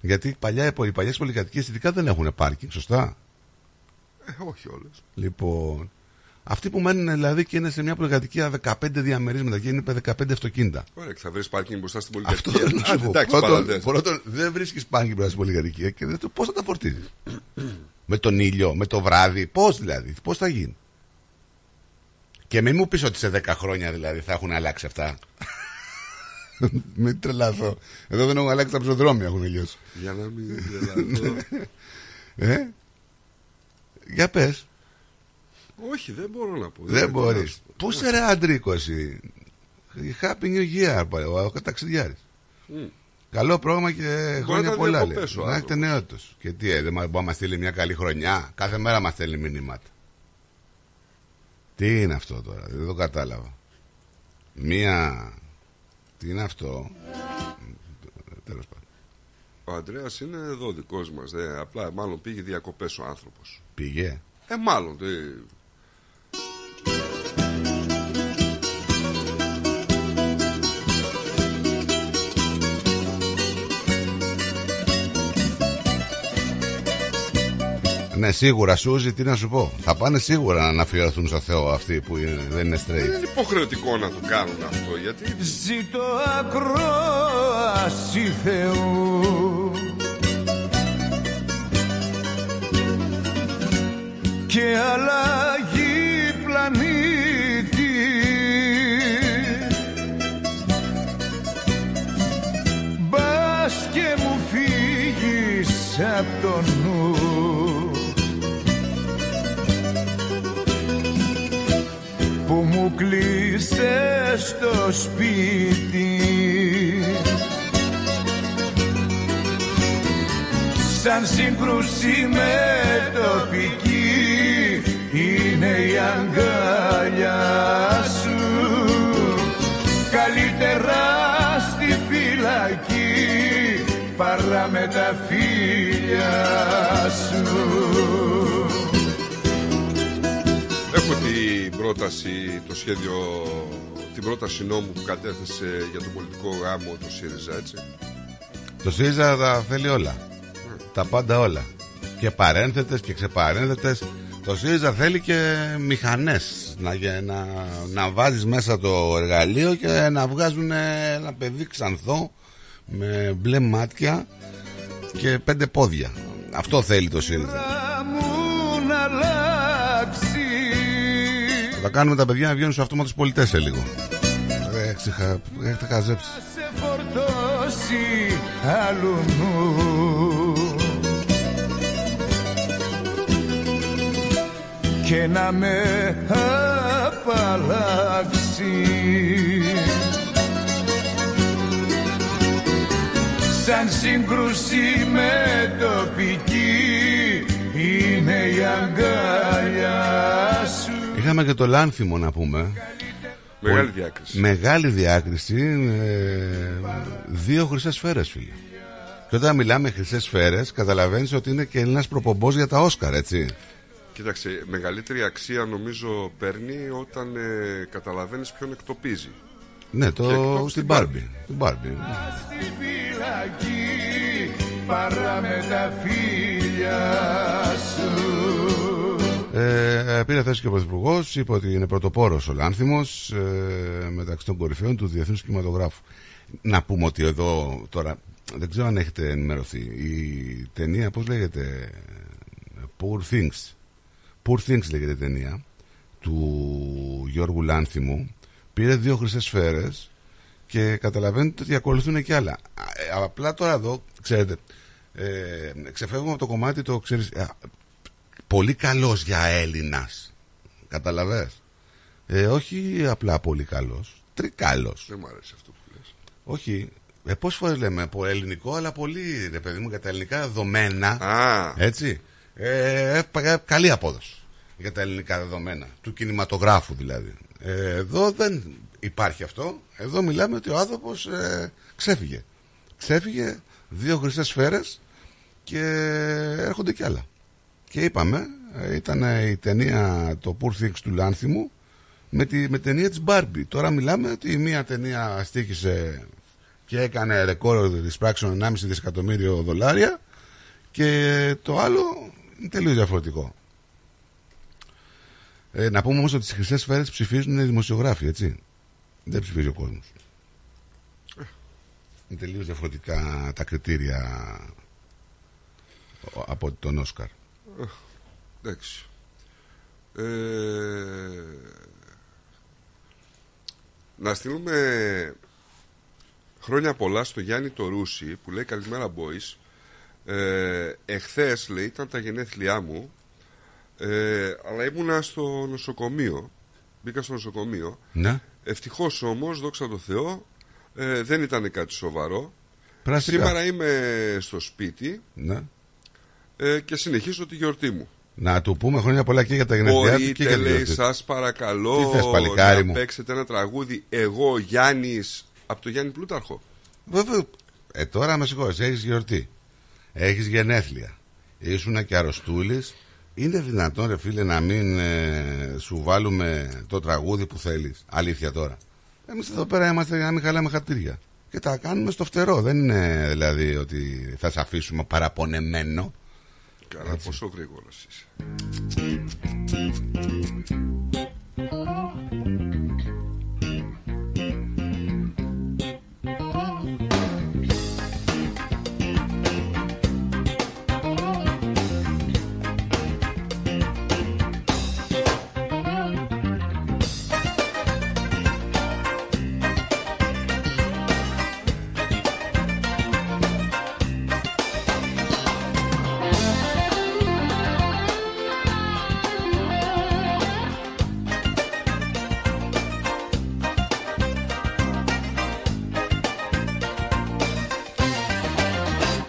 Γιατί παλιά, οι παλιές πολυκατοικίες ειδικά δεν έχουν πάρκινγκ, σωστά? Ε, όχι όλες. Λοιπόν, αυτοί που μένουν, δηλαδή, και είναι σε μια πολυκατοικία δεκαπέντε διαμερίσματα και είναι δεκαπέντε αυτοκίνητα. Ωραία, θα βρεις πάρκινγκ μπροστά στην πολυκατοικία. Αυτό είναι πρώτον, πρώτον, δεν βρίσκεις πάρκινγκ μπροστά στην πολυκατοικία και δεν, πώς θα τα φορτίζεις? Με τον ήλιο, με το βράδυ, πώς δηλαδή, πώς θα γίνει? Και μην μου πεις ότι σε δέκα χρόνια δηλαδή θα έχουν αλλάξει αυτά. Μην τρελαθώ. Εδώ δεν έχουν αλλάξει τα πεζοδρόμια, έχουν τελειώσει. Για να μην τρελαθώ. ε? Για πες. Όχι, δεν μπορώ να πω. Δεν, δεν μπορείς. Πού σε ρε Αντρίκο εσύ? Happy New Year, ο καταξιδιάρης. Mm. Καλό πρόγραμμα και χρόνια πολλά. Λέει. Να έχετε νεότητος. Και τι, ε, δεν μπορεί να μας στείλει μια καλή χρονιά? Κάθε μέρα μας στέλνει μηνύματα. Τι είναι αυτό τώρα? Δεν το κατάλαβα. Μία. Τι είναι αυτό? Τέλος πάντων. Ο Ανδρέας είναι εδώ δικός μας. Δε. Απλά μάλλον πήγε διακοπές ο άνθρωπος. Πήγε. Ε, μάλλον. Δε... Ναι, σίγουρα, Σούζη, τι να σου πω. Θα πάνε σίγουρα να αναφιερωθούν στο Θεό αυτοί που είναι, δεν είναι straight. Δεν είναι υποχρεωτικό να το κάνουν αυτό, γιατί. Ζήτω ακρόαση Θεού και αλλαγή πλανήτη. Μπας και μου φύγεις απ' το νου. Κλείσε στο σπίτι σαν σύγκρουση με τοπική, είναι η αγκάλια σου. Καλύτερα στη φυλακή παρά με τα φίλια σου. Έχω την πρόταση, το σχέδιο την πρόταση νόμου που κατέθεσε για τον πολιτικό γάμο το ΣΥΡΙΖΑ, έτσι. Το ΣΥΡΙΖΑ τα θέλει όλα. Mm. Τα πάντα όλα. Και παρένθετες και ξεπαρένθετες. Το ΣΥΡΙΖΑ θέλει και μηχανές. Να, να, να βάζεις μέσα το εργαλείο και να βγάζουν ένα παιδί ξανθό με μπλε μάτια και πέντε πόδια. Αυτό θέλει το ΣΥΡΙΖΑ. Θα τα κάνουμε τα παιδιά να βγαίνουν στους αυτόματους πολιτές σε λίγο. Έχετε χαζέψει. Και να με απαλλάξει σαν σύγκρουση με τοπική είναι η αγκάλια σου. Είχαμε και το Λάνθιμο να πούμε. Μεγάλη διάκριση. Μεγάλη διάκριση. ε, Δύο χρυσές σφαίρες, φίλε. Και όταν μιλάμε χρυσές σφαίρες, καταλαβαίνεις ότι είναι και ένας προπομπός για τα Όσκαρ, έτσι. Κοίταξε, μεγαλύτερη αξία νομίζω παίρνει όταν ε, καταλαβαίνεις ποιον εκτοπίζει. Ναι, το εκτοπίζει στην Μπάρμπι. Στην Μπάρμπι. Στη φυλακή, παρά με τα φίλια σου. Ε, πήρε θέση και ο Πρωθυπουργός, είπε ότι είναι πρωτοπόρος ο Λάνθιμος ε, μεταξύ των κορυφαίων του διεθνούς κινηματογράφου. Να πούμε ότι εδώ τώρα, δεν ξέρω αν έχετε ενημερωθεί, η ταινία, πώς λέγεται, Poor Things. Poor Things λέγεται ταινία του Γιώργου Λάνθιμου, πήρε δύο χρυσές σφαίρες και καταλαβαίνετε ότι ακολουθούν και άλλα. Απλά τώρα εδώ, ξέρετε, ε, ξεφεύγουμε από το κομμάτι το ξέρεις, ε, πολύ καλός για Έλληνας. Καταλαβες. Ε, όχι απλά πολύ καλός, τρικάλος. Δεν μου αρέσει αυτό που λες. Όχι. Ε, πόσες φορές λέμε ελληνικό, αλλά πολύ, ρε παιδί μου, κατά ελληνικά δεδομένα. Ah. Έτσι. Ε, καλή απόδοση για τα ελληνικά δεδομένα του κινηματογράφου δηλαδή. ε, Εδώ δεν υπάρχει αυτό. Εδώ μιλάμε ότι ο άνθρωπος ε, ξέφυγε. Ξέφυγε δύο χρυσές σφαίρες. Και έρχονται κι άλλα. Και είπαμε ε, ήταν η ταινία το Poor Things του Λάνθιμου με τη με ταινία της Barbie. Τώρα μιλάμε ότι η μία ταινία στοίχησε και έκανε ρεκόρ δισπράξεων ενάμιση δισεκατομμύριο δολάρια. Και το άλλο είναι τελείως διαφορετικό. Ε, να πούμε όμως ότι τις χρυσές σφαίρες ψηφίζουν οι δημοσιογράφοι, έτσι. Δεν ψηφίζει ο κόσμος. Είναι τελείως διαφορετικά τα κριτήρια από τον Όσκαρ. Εντάξει. Ε, να στείλουμε χρόνια πολλά στο Γιάννη το Ρούσι που λέει «Καλημέρα boys». Ε, εχθές λέει ήταν τα γενέθλιά μου ε, αλλά ήμουνα στο νοσοκομείο. Μπήκα στο νοσοκομείο. Ναι. Ευτυχώς όμως, δόξα τω Θεώ, ε, δεν ήταν κάτι σοβαρό. Πράσικα. Σήμερα είμαι στο σπίτι. Ναι. ε, Και συνεχίζω τη γιορτή μου. Να του πούμε χρόνια πολλά και για τα γενέθλιά του και για τη γιορτή. Μπορείτε, σας παρακαλώ, θες, να παίξετε ένα τραγούδι εγώ Γιάννης από το Γιάννη Πλούταρχο. Ε, τώρα με συγχωρείς, έχεις γιορτή, έχεις γενέθλια, ήσουνα και αρρωστούλης. Είναι δυνατόν, ρε φίλε, να μην ε, σου βάλουμε το τραγούδι που θέλεις? Αλήθεια τώρα. Εμείς εδώ πέρα είμαστε για να μην χαλάμε χατήρια. Και τα κάνουμε στο φτερό. Δεν είναι δηλαδή ότι θα σε αφήσουμε παραπονεμένο. Καλά, πόσο γρήγορος είσαι.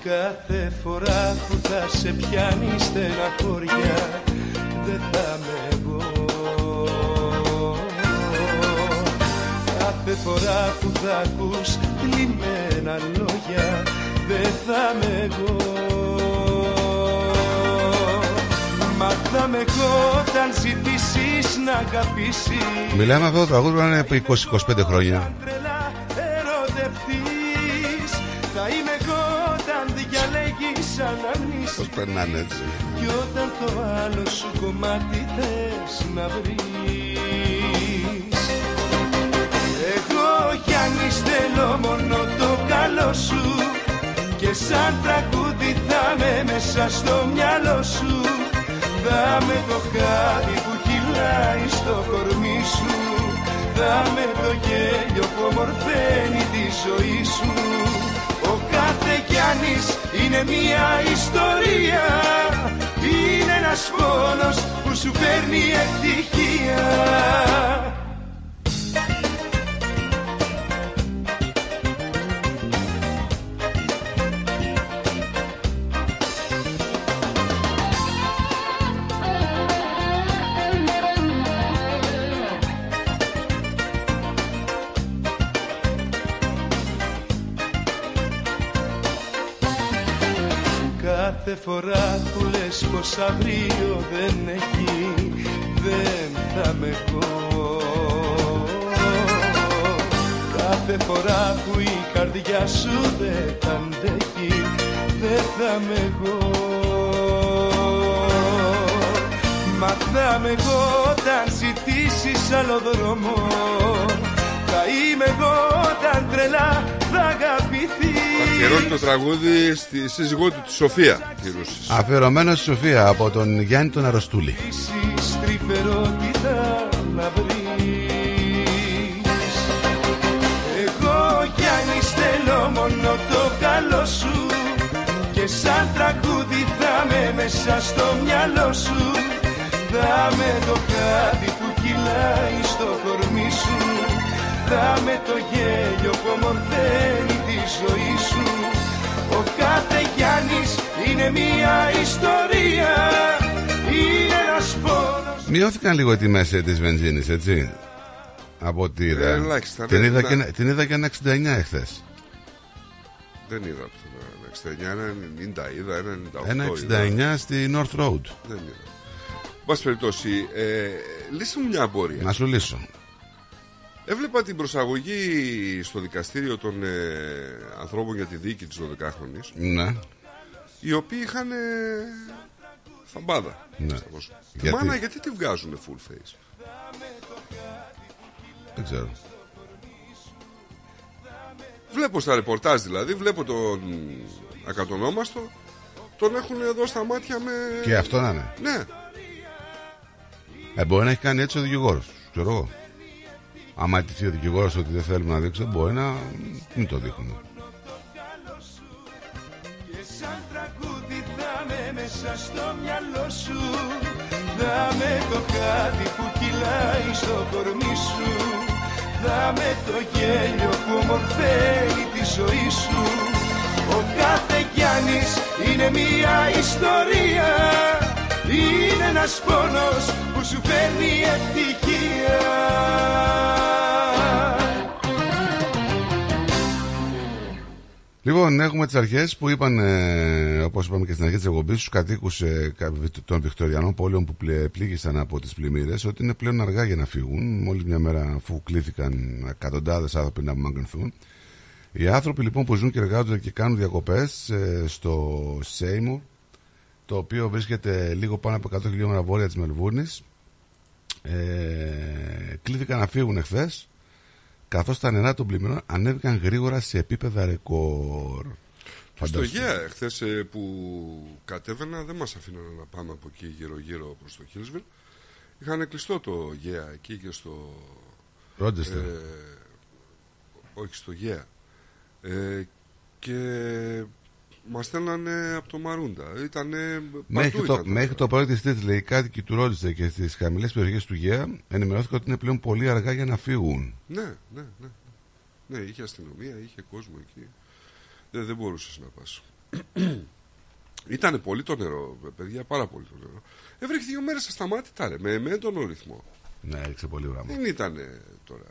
Κάθε φορά που θα σε πιάνει στεναχωριά, δεν θα με εγώ. Κάθε φορά που θα ακούς λιμένα λόγια, δεν θα με εγώ. Μα Θα με κόταν ζητήσεις να αγαπήσεις. Μιλάμε αυτό το τραγούδι που είναι από είκοσι είκοσι πέντε χρόνια. Θα είμαι κόταν διαλέγεις αναμνήσεις. Πώς περνάνε έτσι. Κι όταν το άλλο σου κομμάτι θες να βρεις. Εγώ Γιάννης θέλω μόνο το καλό σου. Και σαν τραγούδι θα με μέσα στο μυαλό σου. Θα με το χάδι που κυλάει στο κορμί σου. Θα με το γέλιο που ομορφαίνει τη ζωή σου. Ο κάθε Γιάννης είναι μια ιστορία. Είναι ένας πόνος που σου παίρνει ευτυχία. Κάθε φορά που λες πως αύριο δεν έχει, δεν θα με κο. Κάθε φορά που η καρδιά σου δεν θα αντέχει, δεν θα με κο. Μα θα με κο όταν ζητήσεις άλλο δρόμο. Θα είμαι εγώ όταν τρελά θα αγαπηθείς. Αφιερώνει το τραγούδι στη σύζυγό του τη Σοφία. Αφιερωμένο στη Σοφία από τον Γιάννη τον Αρρωστούλη. Εγώ Γιάννη θέλω μόνο το καλό σου. Και σαν τραγούδι θα με μέσα στο μυαλό σου. Θα με το κάτι που κυλάει στο κορμί σου. Θα με το γέλιο που ομορφαίνει τη ζωή σου. Ο κάθε Γιάννης είναι μια ιστορία. Είναι ένας πόνος. Μειώθηκαν λίγο οι τιμές της βενζίνης, έτσι. Από ό,τι είδα. Ελάχιστα, την, είδα και, την είδα και ένα εξήντα εννιά εχθές. Δεν είδα αυτό. Ένα εξήντα εννιά, ένα ενενήντα είδα, ένα ενενήντα οκτώ. Ένα εξήντα εννιά στη North Road. Δεν είδα. Μπας περιπτώσει, ε, λύσε μου μια απορία. Να σου λύσω. Έβλεπα την προσαγωγή στο δικαστήριο των ε, ανθρώπων για τη δίκη της δωδεκάχρονης. Ναι. Οι οποίοι είχαν ε, θαμπάδα. Ναι. Τη μάνα γιατί τη βγάζουν full face. Δεν ξέρω. Βλέπω στα ρεπορτάζ δηλαδή, βλέπω τον ακατονόμαστο, τον έχουν εδώ στα μάτια με... Και αυτό να είναι. Ναι. Ε, μπορεί να έχει κάνει έτσι ο δικηγόρος, ξέρω εγώ. Άμα αιτηθεί ο δικηγόρος ότι δεν θέλουμε να δείξουμε, μπορεί να μην το δείχνουμε. Ο κάθε Γιάννης είναι μια ιστορία. Είναι ένας πόνος που σου παίρνει ευτυχία. Λοιπόν, έχουμε τις αρχές που είπαν, ε, όπως είπαμε και στην αρχή της εκπομπής, στους κατοίκους ε, των βικτωριανών πόλεων που πλήγησαν από τις πλημμύρες, ότι είναι πλέον αργά για να φύγουν. Μόλις μια μέρα, αφού κλήθηκαν εκατοντάδες άνθρωποι να απομακρυνθούν. Οι άνθρωποι λοιπόν που ζουν και εργάζονται και κάνουν διακοπές ε, στο Seymour, το οποίο βρίσκεται λίγο πάνω από εκατό χιλιόμετρα βόρεια της Μελβούρνης, ε, κλήθηκαν να φύγουν εχθές, καθώς τα νερά των πλημμυρών ανέβηκαν γρήγορα σε επίπεδα ρεκόρ. Και στο Αιγαία εχθές που κατέβαινα, δεν μας αφήναν να πάμε από εκεί γύρω-γύρω προς το Χίλσβιλ. Είχαν κλειστό το Αιγαία εκεί και στο... Ρόντζεστερ. Ε, όχι, στο Αιγαία. Ε, και... Μας στέλνανε από το Μαρούντα. Ήτανε μέχρι το, ήταν το πρώτο της τίτλη, οι κάτοικοι του Ρόντζεστερ και στις χαμηλές περιοχές του Αιγαία ενημερώθηκαν ότι είναι πλέον πολύ αργά για να φύγουν. Ναι, ναι, ναι. Ναι, είχε αστυνομία, είχε κόσμο εκεί. Δεν, δεν μπορούσες να πας. Ήτανε πολύ το νερό, παιδιά, πάρα πολύ το νερό. Έβρεχε δύο μέρες ασταμάτητα, ρε, με, με έντονο ρυθμό. Ναι, έριξε πολύ βράμα. Δεν ήτανε τώρα.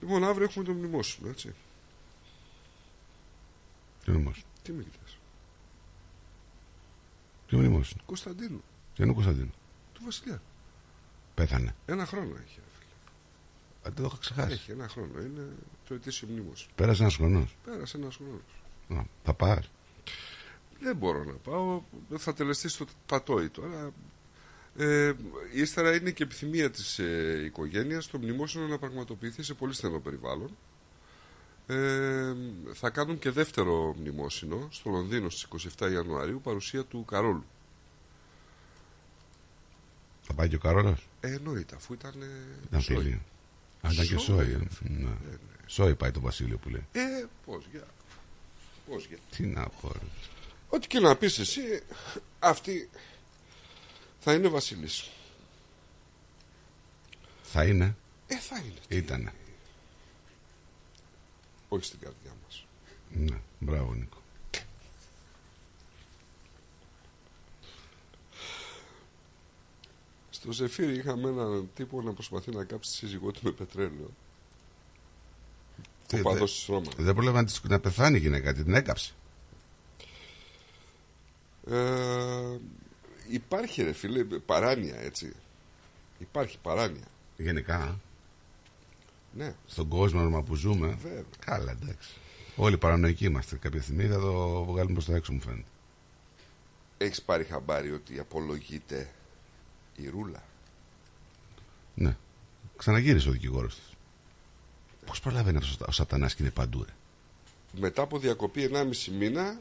Λοιπόν, αύριο έχουμε το μνημόσυνο, έτσι. Τι μνημόσυνο. Τι με κοιτάς. Τι μνημόσυνο. Κωνσταντίνου. Δεν είναι ο Κωνσταντίνου. Του Βασιλιά. Πέθανε. Ένα χρόνο έχει. Αν το είχα ξεχάσει. Έχει ένα χρόνο. Είναι το ετήσιο μνήμος. Πέρασε ένας χρονός. Πέρασε ένας χρονός. Θα πάρεις. Δεν μπορώ να πάω. Θα τελεστεί στο πατόι τώρα. Ε, ύστερα είναι και επιθυμία της ε, οικογένειας το μνημόσυνο να πραγματοποιηθεί σε πολύ στενό περιβάλλον. Ε, θα κάνουν και δεύτερο μνημόσυνο στο Λονδίνο στις είκοσι εφτά Ιανουαρίου, παρουσία του Καρόλου. Θα πάει και ο Καρόλος. Ε, εννοείται, αφού ήταν. Ήταν τέλειο. Αν ήταν και Σόι. Ναι. Ναι, ναι. Σόι πάει το Βασίλειο που λέει. Ε, πώς για. Πώς για. Τι να πω. Ό,τι και να πεις εσύ, αυτή θα είναι βασίλισσα. Θα είναι. Ε, θα είναι. Ήτανε. Όχι στην καρδιά μας. Ναι, μπράβο Νίκο. Στο Ζεφύρι είχαμε έναν τύπο να προσπαθεί να κάψει τη σύζυγό του με πετρέλαιο. Ο παδός της Ρώμας. Δεν πρόλαβε να πεθάνει η γυναίκα, την έκαψε. Ε, υπάρχει ρε φίλε παράνοια, έτσι. Υπάρχει παράνοια. Γενικά. Ναι. Στον κόσμο όνομα που ζούμε. Βέβαια. Καλά, εντάξει. Όλοι παρανοϊκοί είμαστε. Κάποια στιγμή θα το βγάλουμε προς τα έξω, μου φαίνεται. Έχεις πάρει χαμπάρι ότι απολογείται η Ρούλα? Ναι. Ξαναγύρισε ο δικηγόρος της. Πώς προλάβαινε ο Σατανάς και είναι παντού ρε. Μετά από διακοπή ενάμιση μήνα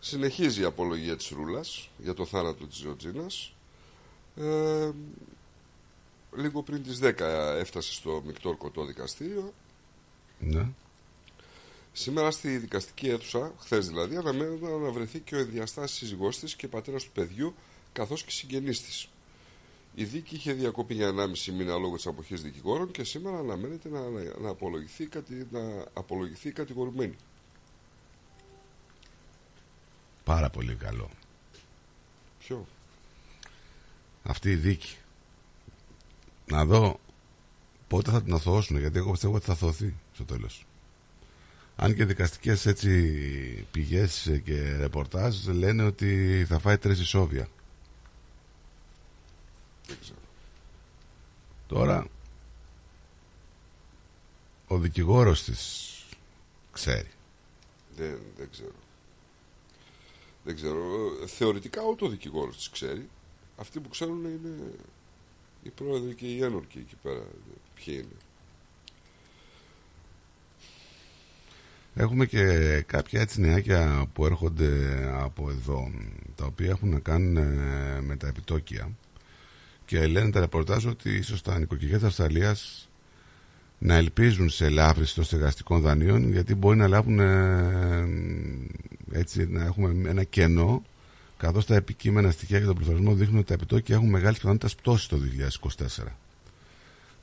συνεχίζει η απολογία της Ρούλας για το θάνατο της Ζεωτζίνας. ε, Λίγο πριν τις δέκα έφτασε στο Μικτόρκο το δικαστήριο. Ναι. Σήμερα στη δικαστική αίθουσα, χθες δηλαδή, αναμένεται να βρεθεί και ο ενδιαστάσης σύζυγός της και πατέρας του παιδιού, καθώς και συγγενείς της. Η δίκη είχε διακοπεί για ενάμιση μήνα λόγω της αποχής δικηγόρων και σήμερα αναμένεται να, να, να, απολογηθεί, να απολογηθεί η κατηγορημένη. Πάρα πολύ καλό. Ποιο? Αυτή η δίκη. Να δω πότε θα την αθωώσουν, γιατί εγώ πιστεύω ότι θα αθωωθεί στο τέλος. Αν και δικαστικές έτσι πηγές και ρεπορτάζ λένε ότι θα φάει τρεις ισόβια. Δεν ξέρω. Τώρα ο δικηγόρος της ξέρει. Δεν, δεν ξέρω. Δεν ξέρω. Θεωρητικά ούτε ο δικηγόρος της ξέρει. Αυτοί που ξέρουν είναι οι πρόεδροι και οι ένορκοι εκεί πέρα. Ποιοι είναι. Έχουμε και κάποια έτσι νεάκια που έρχονται από εδώ, τα οποία έχουν να κάνουν με τα επιτόκια και λένε τα ρεπορτάζ ότι ίσως τα νοικοκυριά της Αυστραλίας να ελπίζουν σε ελάφρυνση των στεγαστικών δανείων, γιατί μπορεί να λάβουν έτσι, να έχουμε ένα κενό, καθώς τα επικείμενα στοιχεία για τον πληθωρισμό δείχνουν ότι τα επιτόκια έχουν μεγάλη πιθανότητα πτώσης το δύο χιλιάδες είκοσι τέσσερα.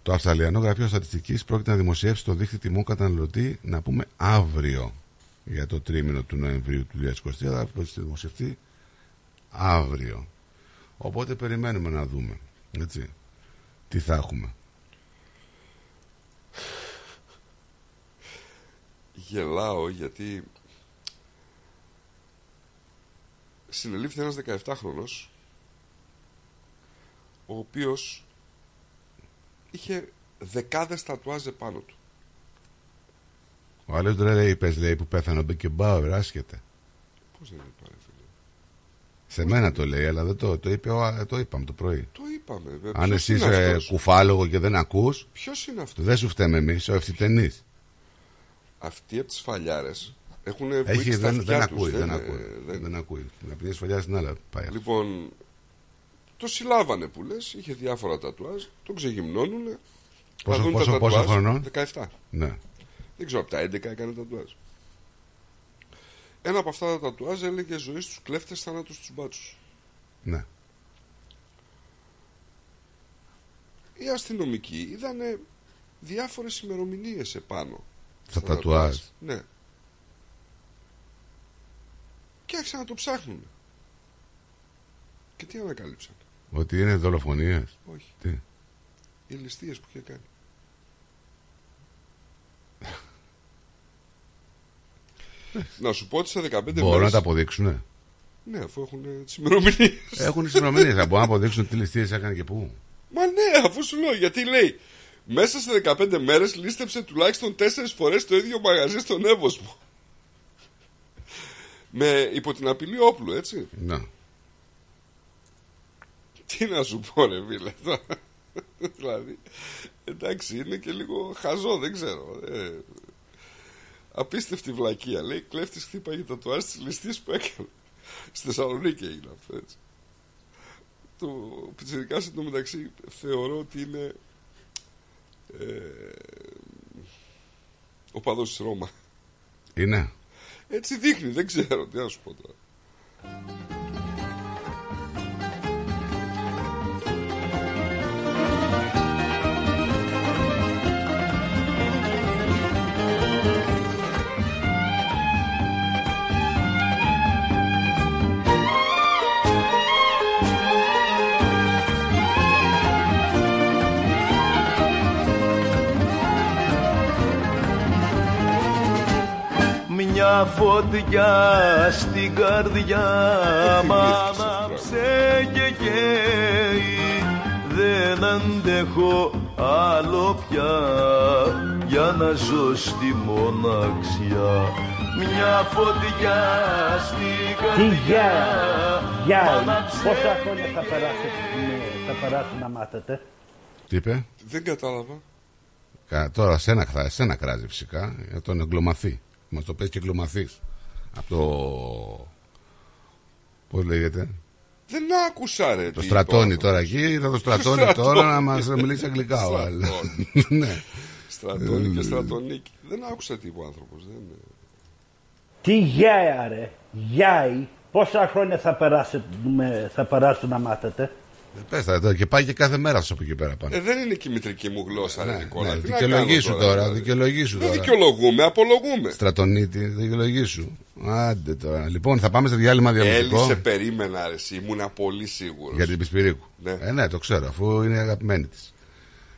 Το Αυστραλιανό Γραφείο Στατιστικής πρόκειται να δημοσιεύσει το δείκτη τιμών καταναλωτή, να πούμε αύριο, για το τρίμηνο του Νοεμβρίου του δύο χιλιάδες είκοσι τρία, θα δημοσιευτεί αύριο. Οπότε περιμένουμε να δούμε, έτσι, τι θα έχουμε. Γελάω γιατί συνελήφθη ένας δεκαεφτάχρονος, ο οποίος είχε δεκάδες τατουάζε πάνω του. Ο άλλος τώρα λέει, πες, λέει που πέθανε ο Μπέκεμπάουερ, άσχετα. Πώς δεν είπα, φίλε. Σε Πώς μένα το λέει, λέει, αλλά δεν το, το είπε, το είπαμε το πρωί. Το είπαμε, βέβαια. Αν εσύ είσαι κουφάλογο και δεν ακούς, ποιος είναι αυτός? Δεν σου φταίμε εμείς, ο ευθυτενής. Αυτοί από τις φαλιάρες έχουν βγει στα αυτιά. Δεν ακούει, δεν ακούει. Δεν ακούει. Να πηγαίνει φαλιάρες στην άλλα πάει. Λοιπόν, το συλλάβανε που λες, είχε διάφορα τατουάζ, τον ξεγυμνώνουνε. Πόσο, πόσο, τα πόσο χρονών? δεκαεφτά. Ναι. Δεν ξέρω, από τα έντεκα έκανε τατουάζ. Ένα από αυτά τα τατουάζ έλεγε ζωή στους κλέφτες, θάνατος στους μπάτσους. Ναι. Οι αστυνομικοί είδανε διάφορες ημερομηνίες επάνω. Στα τατουάζ. Ναι. Και άρχισαν να το ψάχνουν. Και τι ανακαλύψαν? Ότι είναι δολοφονίες. Όχι. Τι? Οι ληστείες που είχε κάνει. Να σου πω ότι σε δεκαπέντε μέρες. Μπορούν να τα αποδείξουνε. Ναι, αφού έχουν τις ημερομηνίες. Έχουν τις ημερομηνίες. Θα μπορούν να αποδείξουν τι ληστείες έκανε και πού. Μα ναι, αφού σου λέω, γιατί λέει μέσα σε δεκαπέντε μέρες λίστεψε τουλάχιστον τέσσερις φορές το ίδιο μαγαζί στον Εύωσμο. Με υπό την απειλή όπλου, έτσι. Να. Τι να σου πω, ρε φίλε. Δηλαδή, εντάξει, είναι και λίγο χαζό, δεν ξέρω. Ε, απίστευτη βλακεία. Λέει, κλέφτης χτύπαγε τα τουάρ στις ληστείες που έκανε. Στη Θεσσαλονίκη έγινε αυτό, έτσι. Το πιτσιρικάς εν τω μεταξύ θεωρώ ότι είναι ε, ο παδός της Ρώμα. Είναι. Έτσι δείχνει, δεν ξέρω τι να σου πω τώρα. Μια φωτιά στην καρδιά μ' ανάψε και καίει. Δεν αντέχω άλλο πια για να ζω στη μοναξιά. Μια φωτιά στην καρδιά μ' ανάψε. Πόσα χρόνια θα περάσει να μάθετε? Τι είπε? Δεν κατάλαβα. Κα, τώρα σένα, σένα κράζει φυσικά για τον εγκλωμαθή. Μας το πες και εγκλωμαθείς. Από το... Πώς λέγεται? Δεν άκουσα, ρε. Το στρατώνει τώρα εκεί. Θα το στρατώνει τώρα να μας μιλήσει αγγλικά ο άλλος. Στρατώνει και στρατονίκη. Δεν άκουσα τι είπε ο άνθρωπος. Τι γιάι, ρε. Γιάι. Πόσα χρόνια θα περάσουν να μάθετε? Πες τα τώρα και πάει και κάθε μέρα από εκεί πέρα πάνω. Ε, δεν είναι και η μητρική μου γλώσσα, ναι, Νικόλα. Ναι, δικαιολογήσου τώρα, δικαιολογήσου τώρα. Δεν δικαιολογούμε, απολογούμε. Στρατονίτη, δικαιολογήσου. Άντε τώρα. Λοιπόν, θα πάμε σε διάλειμμα διαλογικό. Έλλη, σε περίμενα, ρε, ήμουνα πολύ σίγουρος. Για την Πισπυρίκου. Ναι. Ε, ναι, το ξέρω, αφού είναι αγαπημένη της.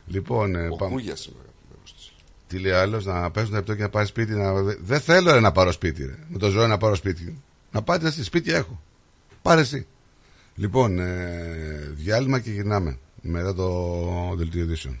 Λοιπόν, ε, πάμε. Ο Κούγιας είναι αγαπημένος της. Τι λέει άλλος, να πέσουν λεπτό και να πάρει σπίτι. Να... Δεν θέλω ρε, να πάρω σπίτι, ρε. Με το ζώο να πάρω σπίτι. Να πάτε στη σπίτι έχω. Πάρε εσύ. Λοιπόν, ε, διάλειμμα και γυρνάμε μετά το δελτίο ειδήσεων.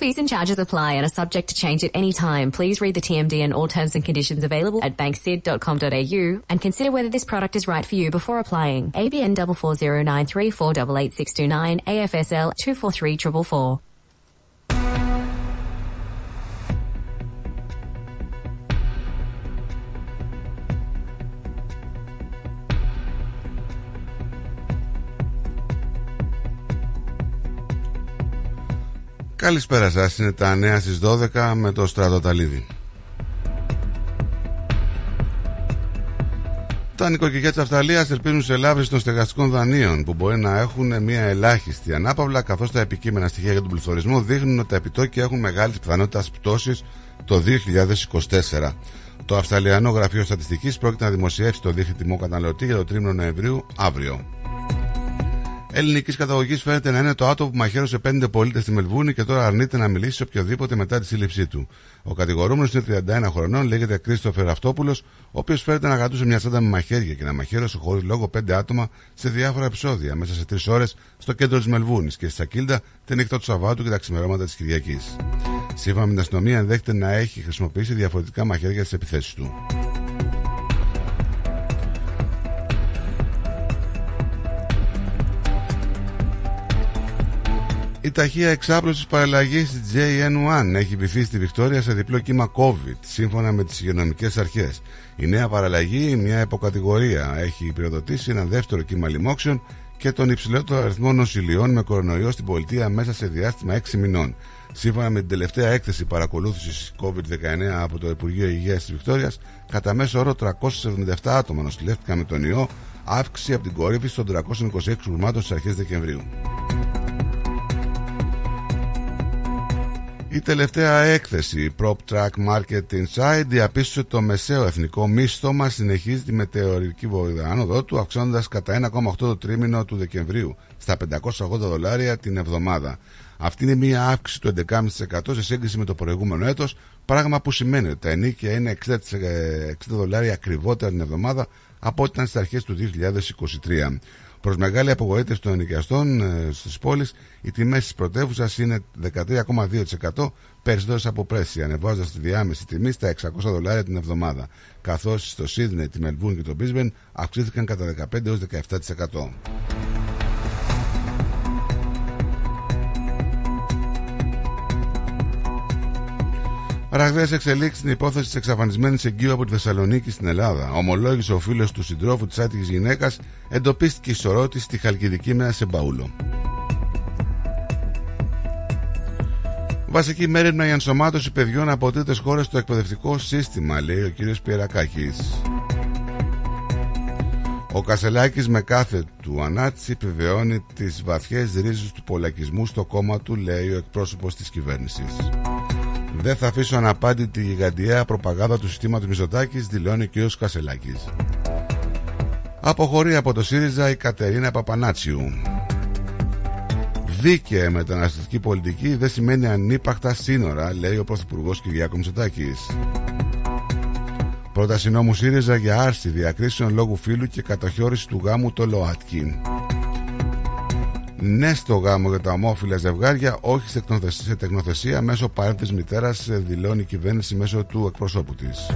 Fees and charges apply and are subject to change at any time. Please read the T M D and all terms and conditions available at bank sid dot com dot a u and consider whether this product is right for you before applying. A B N four four zero nine three four eight eight six two nine, A F S L two four three four four four. Καλησπέρα σας, είναι τα νέα στις δώδεκα με το Στράτο Ταλίδη. Τα νοικοκυριά της Αυστραλίας ελπίζουν σε ελάφρυνση των στεγαστικών δανείων που μπορεί να έχουν μια ελάχιστη ανάπαυλα, καθώς τα επικείμενα στοιχεία για τον πληθωρισμό δείχνουν ότι τα επιτόκια έχουν μεγάλης πιθανότητας πτώσης το δύο χιλιάδες είκοσι τέσσερα. Το Αυστραλιανό Γραφείο Στατιστικής πρόκειται να δημοσιεύσει το δείχτη τιμό καταναλωτή για το τρίμηνο Νοεμβρίου αύριο. Ελληνικής καταγωγής φαίνεται να είναι το άτομο που μαχαίρωσε πέντε πολίτες στη Μελβούρνη και τώρα αρνείται να μιλήσει σε οποιοδήποτε μετά τη σύλληψή του. Ο κατηγορούμενος είναι τριάντα ένα χρονών, λέγεται Κρίστοφερ Αυτόπουλος, ο οποίος φαίνεται να κρατούσε μια σάντα με μαχαίρια και να μαχαίρωσε χωρίς λόγο πέντε άτομα σε διάφορα επεισόδια μέσα σε τρεις ώρες στο κέντρο της Μελβούρνης και στη Σακίλντα τη νύχτα του Σαββάτου και τα ξημερώματα της Κυριακής. Σύμφωνα με την αστυνομία, ενδέχεται να έχει χρησιμοποιήσει διαφορετικά μαχαίρια στις επιθέσεις του. Η ταχεία εξάπλωση της παραλλαγής τζέι εν ουάν έχει βυθεί στη Βικτόρια σε διπλό κύμα COVID, σύμφωνα με τις υγειονομικές αρχές. Η νέα παραλλαγή, μια υποκατηγορία, έχει πυροδοτήσει ένα δεύτερο κύμα λοιμόξεων και τον υψηλότερο αριθμό νοσηλειών με κορονοϊό στην πολιτεία μέσα σε διάστημα έξι μηνών. Σύμφωνα με την τελευταία έκθεση παρακολούθησης κόβιντ δεκαεννέα από το Υπουργείο Υγείας της Βικτόριας, κατά μέσο όρο τριακόσια εβδομήντα επτά άτομα νοσηλεύτηκαν με τον ιό, αύξηση από την κορύφωση των τριακόσια είκοσι έξι κρουσμάτων στις αρχές Δεκεμβρίου. Η τελευταία έκθεση Prop Track Market Insight διαπίστωσε ότι το μεσαίο εθνικό μίστομα συνεχίζει τη μετεωρική άνοδό του, αυξάνοντας κατά ένα κόμμα οκτώ το τρίμηνο του Δεκεμβρίου στα πεντακόσια ογδόντα δολάρια την εβδομάδα. Αυτή είναι μια αύξηση του έντεκα κόμμα πέντε τοις εκατό σε σύγκριση με το προηγούμενο έτος, πράγμα που σημαίνει ότι τα ενίκια είναι εξήντα δολάρια ακριβότερα την εβδομάδα από ό,τι ήταν στις αρχές του δύο χιλιάδες είκοσι τρία. Προς μεγάλη απογοήτευση των ενοικιαστών στις πόλεις, οι τιμές της πρωτεύουσας είναι δεκατρία κόμμα δύο τοις εκατό περισσότερες από πέρσι, ανεβάζοντας τη διάμεση τιμή στα εξακόσια δολάρια την εβδομάδα, καθώς στο Σίδνεϊ, τη Μελβούρνη και το Μπρίσμπεν αυξήθηκαν κατά δεκαπέντε έως δεκαεπτά τοις εκατό. Ραγδαίες εξελίξεις στην υπόθεση της εξαφανισμένης εγγύου από τη Θεσσαλονίκη στην Ελλάδα. Ομολόγησε ο φίλος του συντρόφου της άτυχης γυναίκας, εντοπίστηκε η σωρό της στη Χαλκιδική μέσα σε μπαούλο. Βασική μέρημνα για ενσωμάτωση παιδιών από τρίτες χώρες στο εκπαιδευτικό σύστημα, λέει ο κ. Πιερακάκης. Ο Κασελάκης με κάθε του ανάτηση επιβεβαιώνει τις βαθιές ρίζες του πολακισμού στο κόμμα του, λέει ο εκπρόσωπος της κυβέρνησης. Δεν θα αφήσω αναπάντητη τη γιγαντιαία προπαγάνδα του συστήματος Μητσοτάκης, δηλώνει ο κ. Κασελάκης. Αποχωρεί από το ΣΥΡΙΖΑ η Κατερίνα Παπανάτσιου. Δίκαιη μεταναστευτική πολιτική δεν σημαίνει ανύπαρκτα σύνορα, λέει ο Πρωθυπουργός Κυριάκος Μητσοτάκης. Πρόταση νόμου ΣΥΡΙΖΑ για άρση διακρίσεων λόγου φύλου και καταχώρηση του γάμου το ΛΟΑΤΚΙ. Ναι στο γάμο για τα ομόφυλα ζευγάρια, όχι σε τεχνοθεσία, σε τεχνοθεσία μέσω παρένθεσης μητέρας, δηλώνει η κυβέρνηση μέσω του εκπροσώπου της.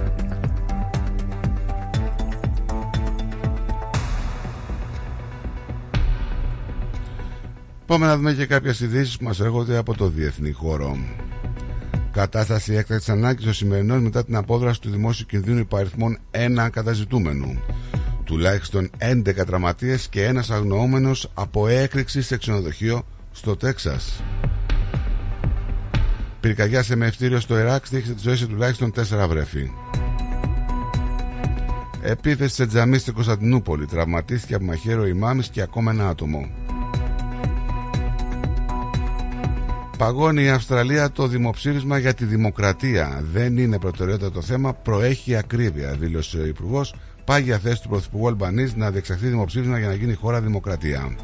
Πάμε να δούμε και κάποιες ειδήσεις που μας έρχονται από το διεθνή χώρο. Κατάσταση έκτακτης ανάγκης ο σημερινός μετά την απόδραση του δημόσιου κινδύνου υπαριθμών ένα καταζητούμενου. Τουλάχιστον έντεκα τραυματίες και ένας αγνοούμενος από έκρηξη σε ξενοδοχείο στο Τέξας. Πυρκαγιά σε μευτήριο στο Ιράκ στήχησε τη ζωή σε τουλάχιστον τέσσερα βρέφη. Επίθεση σε τζαμί στην Κωνσταντινούπολη. Τραυματίστηκε από μαχαίρο ημάμις και ακόμα ένα άτομο. Παγώνει η Αυστραλία το δημοψήφισμα για τη δημοκρατία. Δεν είναι προτεραιότητα το θέμα, προέχει ακρίβεια, δήλωσε ο Υπουργός. Πάγια θέση του Πρωθυπουργού Αλμπανής να διεξαχθεί δημοψήφισμα για να γίνει η χώρα δημοκρατία.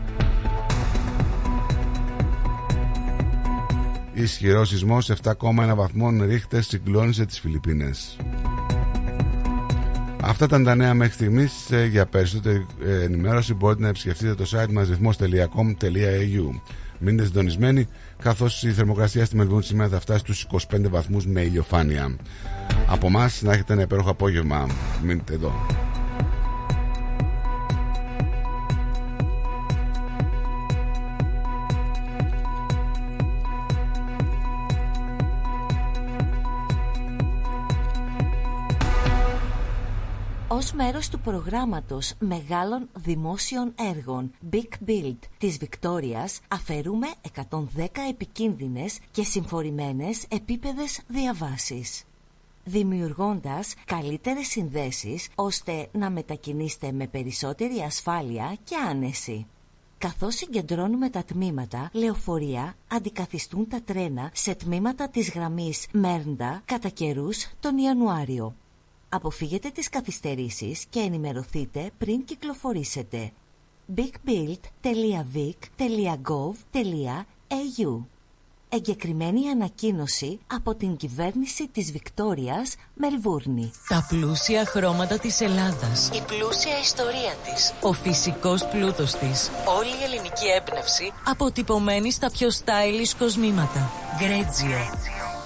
Ισχυρός σεισμός επτά κόμμα ένα βαθμών Ρίχτερ συγκλώνησε τις Φιλιππίνες. Αυτά ήταν τα νέα μέχρι στιγμής. Για περισσότερη ενημέρωση μπορείτε να επισκεφτείτε το site μας ρυθμός τελεία κομ τελεία έι γιου. Μείνετε συντονισμένοι, καθώς η θερμοκρασία στη Μελβούρνη σήμερα θα φτάσει στους είκοσι πέντε βαθμούς με ηλιοφάνεια. Από εμάς να έχετε ένα υπέροχο απόγευμα. Μείνετε εδώ. Ως μέρος του προγράμματος μεγάλων δημόσιων έργων Big Build της Βικτόριας αφαιρούμε εκατόν δέκα επικίνδυνες και συμφορημένες επίπεδες διαβάσεις, δημιουργώντας καλύτερες συνδέσεις ώστε να μετακινήσετε με περισσότερη ασφάλεια και άνεση. Καθώς συγκεντρώνουμε τα τμήματα, λεωφορεία αντικαθιστούν τα τρένα σε τμήματα της γραμμής Μέρντα κατά καιρούς τον Ιανουάριο. Αποφύγετε τις καθυστερήσεις και ενημερωθείτε πριν κυκλοφορήσετε. bigbuild τελεία vic τελεία gov τελεία έι γιου. Εγκεκριμένη ανακοίνωση από την κυβέρνηση της Βικτόριας, Μελβούρνη. Τα πλούσια χρώματα της Ελλάδας, η πλούσια ιστορία της, ο φυσικός πλούτος της, όλη η ελληνική έμπνευση αποτυπωμένη στα πιο stylish κοσμήματα. Γκρέτζιο.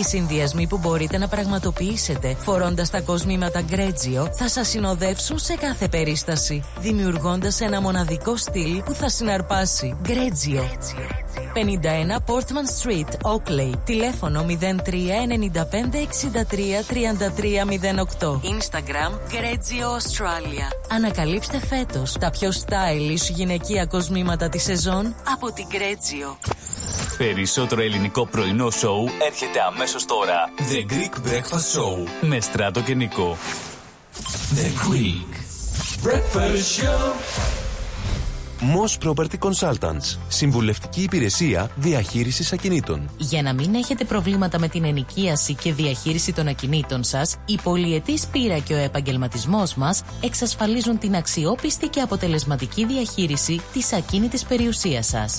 Οι συνδυασμοί που μπορείτε να πραγματοποιήσετε φορώντας τα κοσμήματα Γκρέτζιο θα σας συνοδεύσουν σε κάθε περίσταση, δημιουργώντας ένα μοναδικό στυλ που θα συναρπάσει. Γκρέτζιο. πενήντα ένα Portman Street, Oakley. Τηλέφωνο μηδέν τρία εννιά πέντε έξι τρία τρία τρία μηδέν οκτώ. Instagram Greggio Australia. Ανακαλύψτε φέτος τα πιο stylish γυναικεία κοσμήματα της σεζόν από την Greggio. Περισσότερο ελληνικό πρωινό σοου έρχεται αμέσως τώρα. The Greek Breakfast Show με Στράτο και Νικό. The Greek Breakfast Show. Moss Property Consultants. Συμβουλευτική υπηρεσία διαχείρισης ακινήτων. Για να μην έχετε προβλήματα με την ενοικίαση και διαχείριση των ακινήτων σας, η πολυετής πείρα και ο επαγγελματισμός μας εξασφαλίζουν την αξιόπιστη και αποτελεσματική διαχείριση της ακίνητης περιουσίας σας.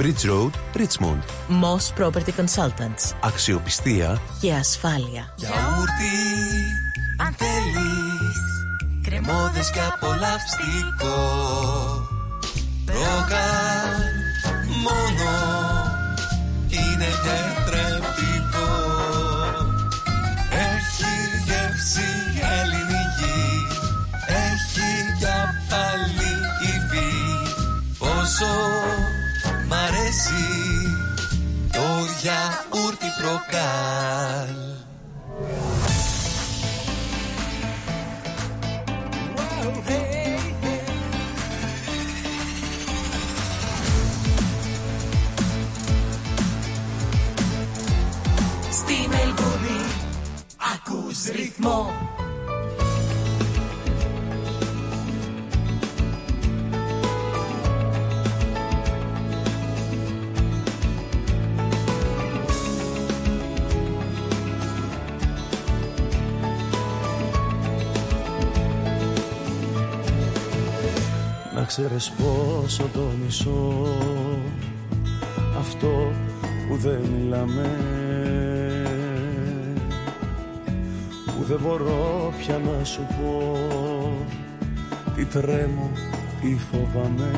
Bridge Road, Richmond. Moss Property Consultants. Αξιοπιστία και ασφάλεια. Γιαούρτι, αν θέλεις, κρεμόδες και απολαυστικό. Ρόγκαν, μόνο, είναι τετρεπτικό. Έχει γεύση ελληνική, έχει για πάλι υφή. Πόσο μ' αρέσει το γιαούρτι Προκάλ. Στη Μελβούρνη ακούς ρυθμό. Ξέρες πόσο το μισό αυτό που δεν μιλάμε, που δεν μπορώ πια να σου πω, τι τρέμω, τι φοβάμαι.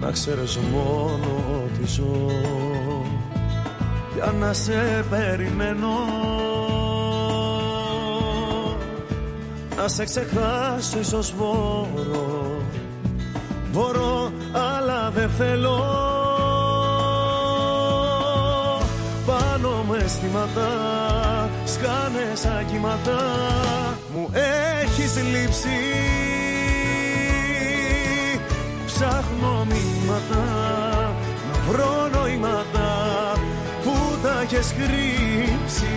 Να ξέρες μόνο ότι ζω για να σε περιμένω, να σε ξεχάσω ίσως μπορώ, μπορώ αλλά δεν θέλω. Πάνω με αισθήματα, σκάνε σαν κύματα, μου έχεις λείψει. Ψάχνω μηνύματα, να βρω νοήματα που τα έχεις κρύψει.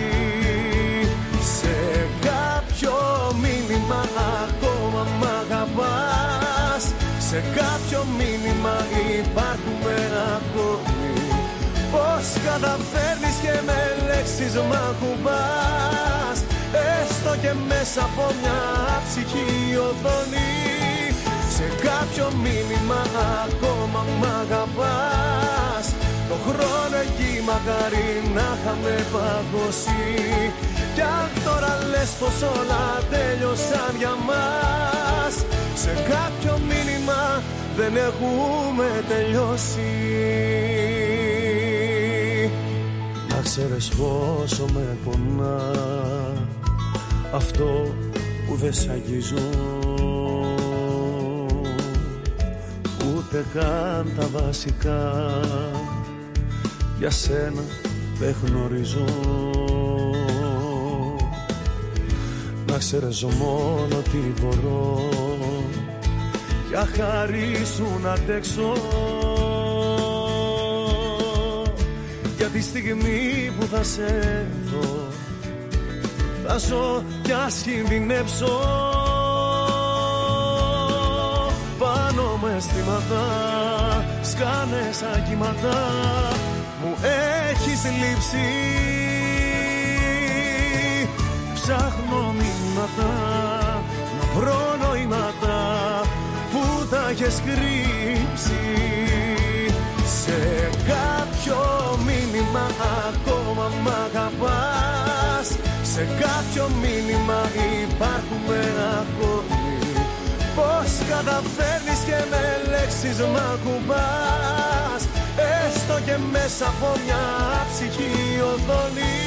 Σε κάποιο μήνυμα ακόμα μ' αγαπάς, σε κάποιο μήνυμα υπάρχουμε ακόμη. Πώς καταφέρνεις και με λέξεις μ' ακουμπάς, έστω και μέσα από μια ψυχή οθόνη. Σε κάποιο μήνυμα ακόμα μ' αγαπάς, το χρόνο εκεί μακάρι να είχαμε παγώσει. Κι αν τώρα λες πως όλα τέλειωσαν για μας, σε κάποιο μήνυμα δεν έχουμε τελειώσει. Να ξέρεις πόσο με πονά αυτό που δεν σ' αγγίζω, ούτε καν τα βασικά για σένα δεν γνωρίζω. Να ξέρεις μόνο τι μπορώ για χάρη σου να αντέξω, για τη στιγμή που θα σε δω θα ζω κι ας κινδυνεύσω. Πάνω με αισθήματα, σκάνε σαν κύματα, μου έχεις λείψει. Ψάχνω μηνύματα, να βρω νοήματα που τα έχεις κρύψει. Σε κάποιο μήνυμα ακόμα μ' αγαπάς, σε κάποιο μήνυμα υπάρχουμε ακόμη. Πώς καταφέρνεις και με λέξεις μ' ακουμπάς, έστω και μέσα από μια ψυχή οθόνη.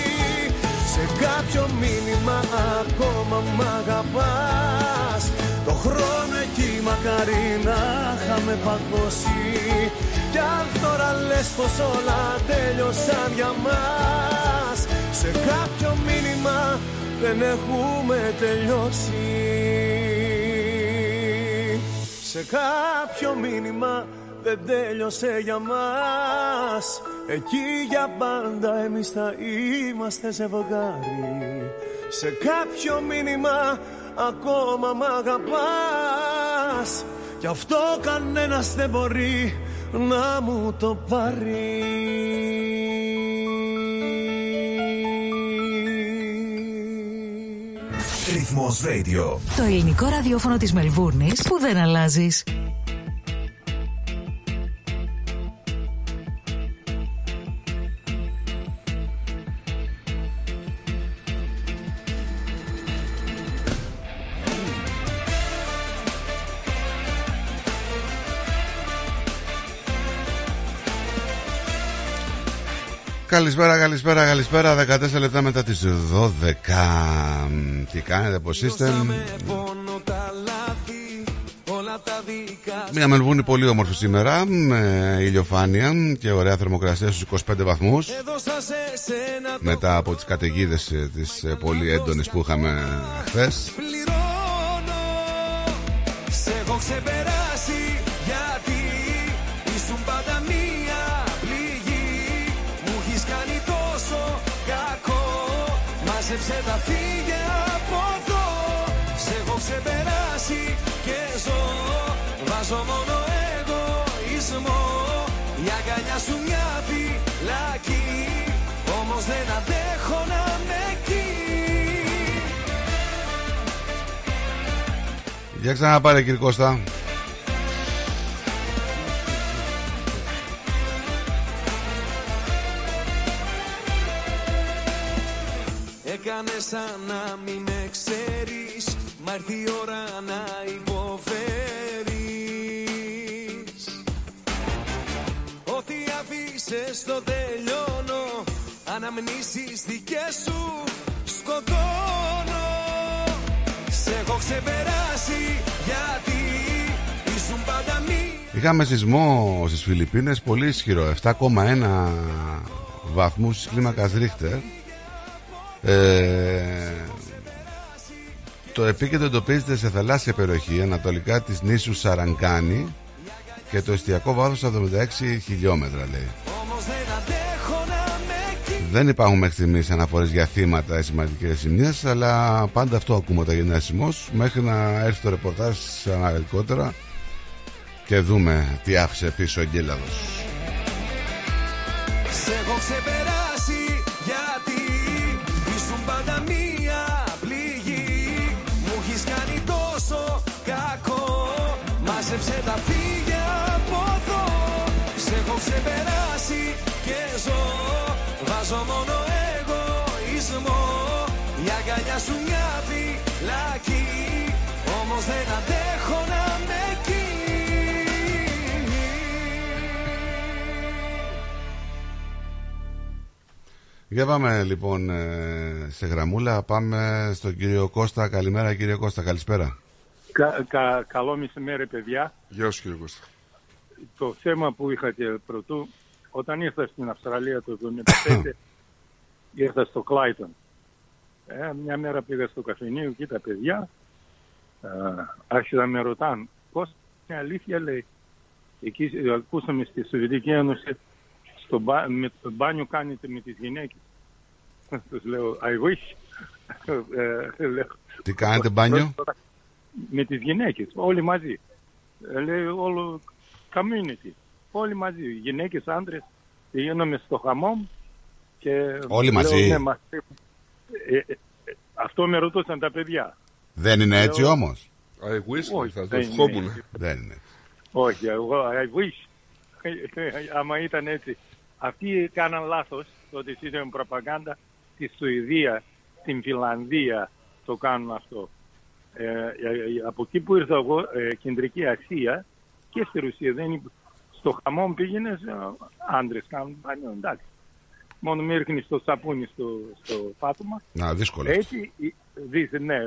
Σε κάποιο μήνυμα ακόμα μ' αγαπάς, το χρόνο εκεί μακάρι να είχαμε παγώσει. Κι αν τώρα λες πως όλα τέλειωσαν για μας, σε κάποιο μήνυμα δεν έχουμε τελειώσει. Σε κάποιο μήνυμα δεν τέλειωσε για μας. Εκεί για πάντα εμείς θα είμαστε ζευγάρι. Σε κάποιο μήνυμα ακόμα μ' αγαπάς, κι αυτό κανένας δεν μπορεί να μου το πάρει. Ρυθμός Radio. Το ελληνικό ραδιόφωνο της Μελβούρνης που δεν αλλάζεις. Καλησπέρα, καλησπέρα, καλησπέρα. δεκατέσσερα λεπτά μετά τις δώδεκα. Τι κάνετε, πως είστε? Μια Μελβούνη πολύ όμορφη σήμερα, με ηλιοφάνεια και ωραία θερμοκρασία στους είκοσι πέντε βαθμούς. Μετά από τις καταιγίδες τις πολύ έντονες που είχαμε χθες. Μαζέψε τα φύγε από εδώ. Σε έχω ξεπεράσει και ζω. Βάζω μόνο εγωισμό. Η αγκαλιά σου μια φυλακή, όμως δεν αντέχω να με εκεί. Για ξαναπάρε κύριε Κώστα. Κάνε σαν να μην με ξέρεις, μα έρθει η ώρα να υποφέρεις. Ό,τι αφήσες το τελειώνω, αναμνήσεις δικές σου σκοτώνω. Σε έχω ξεπεράσει γιατί ήσουν πάντα μη. Είχαμε σεισμό στις Φιλιππίνες πολύ ισχυρό, επτά κόμμα ένα βαθμούς της κλίμακας Ρίχτερ. Ε, το επίκεντρο εντοπίζεται σε θαλάσσια περιοχή ανατολικά της νήσου Σαρανκάνη και το εστιακό βάθος εβδομήντα έξι χιλιόμετρα λέει. Δεν υπάρχουν μέχρι στιγμής αναφορές για θύματα ή σημαντικές ζημιές, αλλά πάντα αυτό ακούμε όταν γίνεται σεισμός, μέχρι να έρθει το ρεπορτάζ αναλυτικότερα και δούμε τι άφησε πίσω ο εγκέλαδος. Σε έχω ξεπεράσει γιατί πάντα μία πληγή, μου έχεις κάνει τόσο κακό. Μάζεψε τα φύγε από εδώ. Σε έχω ξεπεράσει και ζω. Βάζω μόνο εγωισμό. Η αγκαλιά σου μια φυλακή, όμως δεν αντέχω να με εκεί. Για πάμε λοιπόν σε γραμμούλα, πάμε στον κύριο Κώστα. Καλημέρα κύριε Κώστα, καλησπέρα. Κα, κα, καλό μεσημέρι παιδιά. Γεια σου κύριε Κώστα. Το θέμα που είχατε πρωτού, όταν ήρθα στην Αυστραλία το χίλια εννιακόσια εβδομήντα πέντε, ήρθα στο Κλάιτον. Ε, μια μέρα πήγα στο καφενείο και τα παιδιά ε, άρχισαν να με ρωτάνε πώς είναι αλήθεια λέει. Εκεί ακούσαμε στη Σοβιετική Ένωση στο μπα... με το μπάνιο κάνετε με τις γυναίκες. Τους λέω, I wish. Τι κάνετε μπάνιο? Με τις γυναίκες, όλοι μαζί. Λέει όλο community, όλοι μαζί, γυναίκες, άντρες. Πηγαίναμε στο χαμό και... Όλοι μαζί. Ναι, μα... ε, ε, αυτό με ρωτούσαν τα παιδιά. Δεν είναι έτσι όμως. I wish, όχι, θα το ευχόμουν. Δεν είναι. Όχι, εγώ I wish. Άμα ήταν έτσι. Αυτοί κάναν λάθος ότι σύντομη προπαγάνδα στη Σουηδία, στην Φιλανδία το κάνουν αυτό. Ε, από εκεί που ήρθα εγώ, ε, κεντρική Ασία και στη Ρουσία. Δεν υπ... Στο χαμό πήγαινες, άντρες κάνουν πανιό, εντάξει. Μόνο μην έρχονται στο σαπούνι, στο, στο πάτωμα. Να, δύσκολο. Έτσι, δεις, ναι.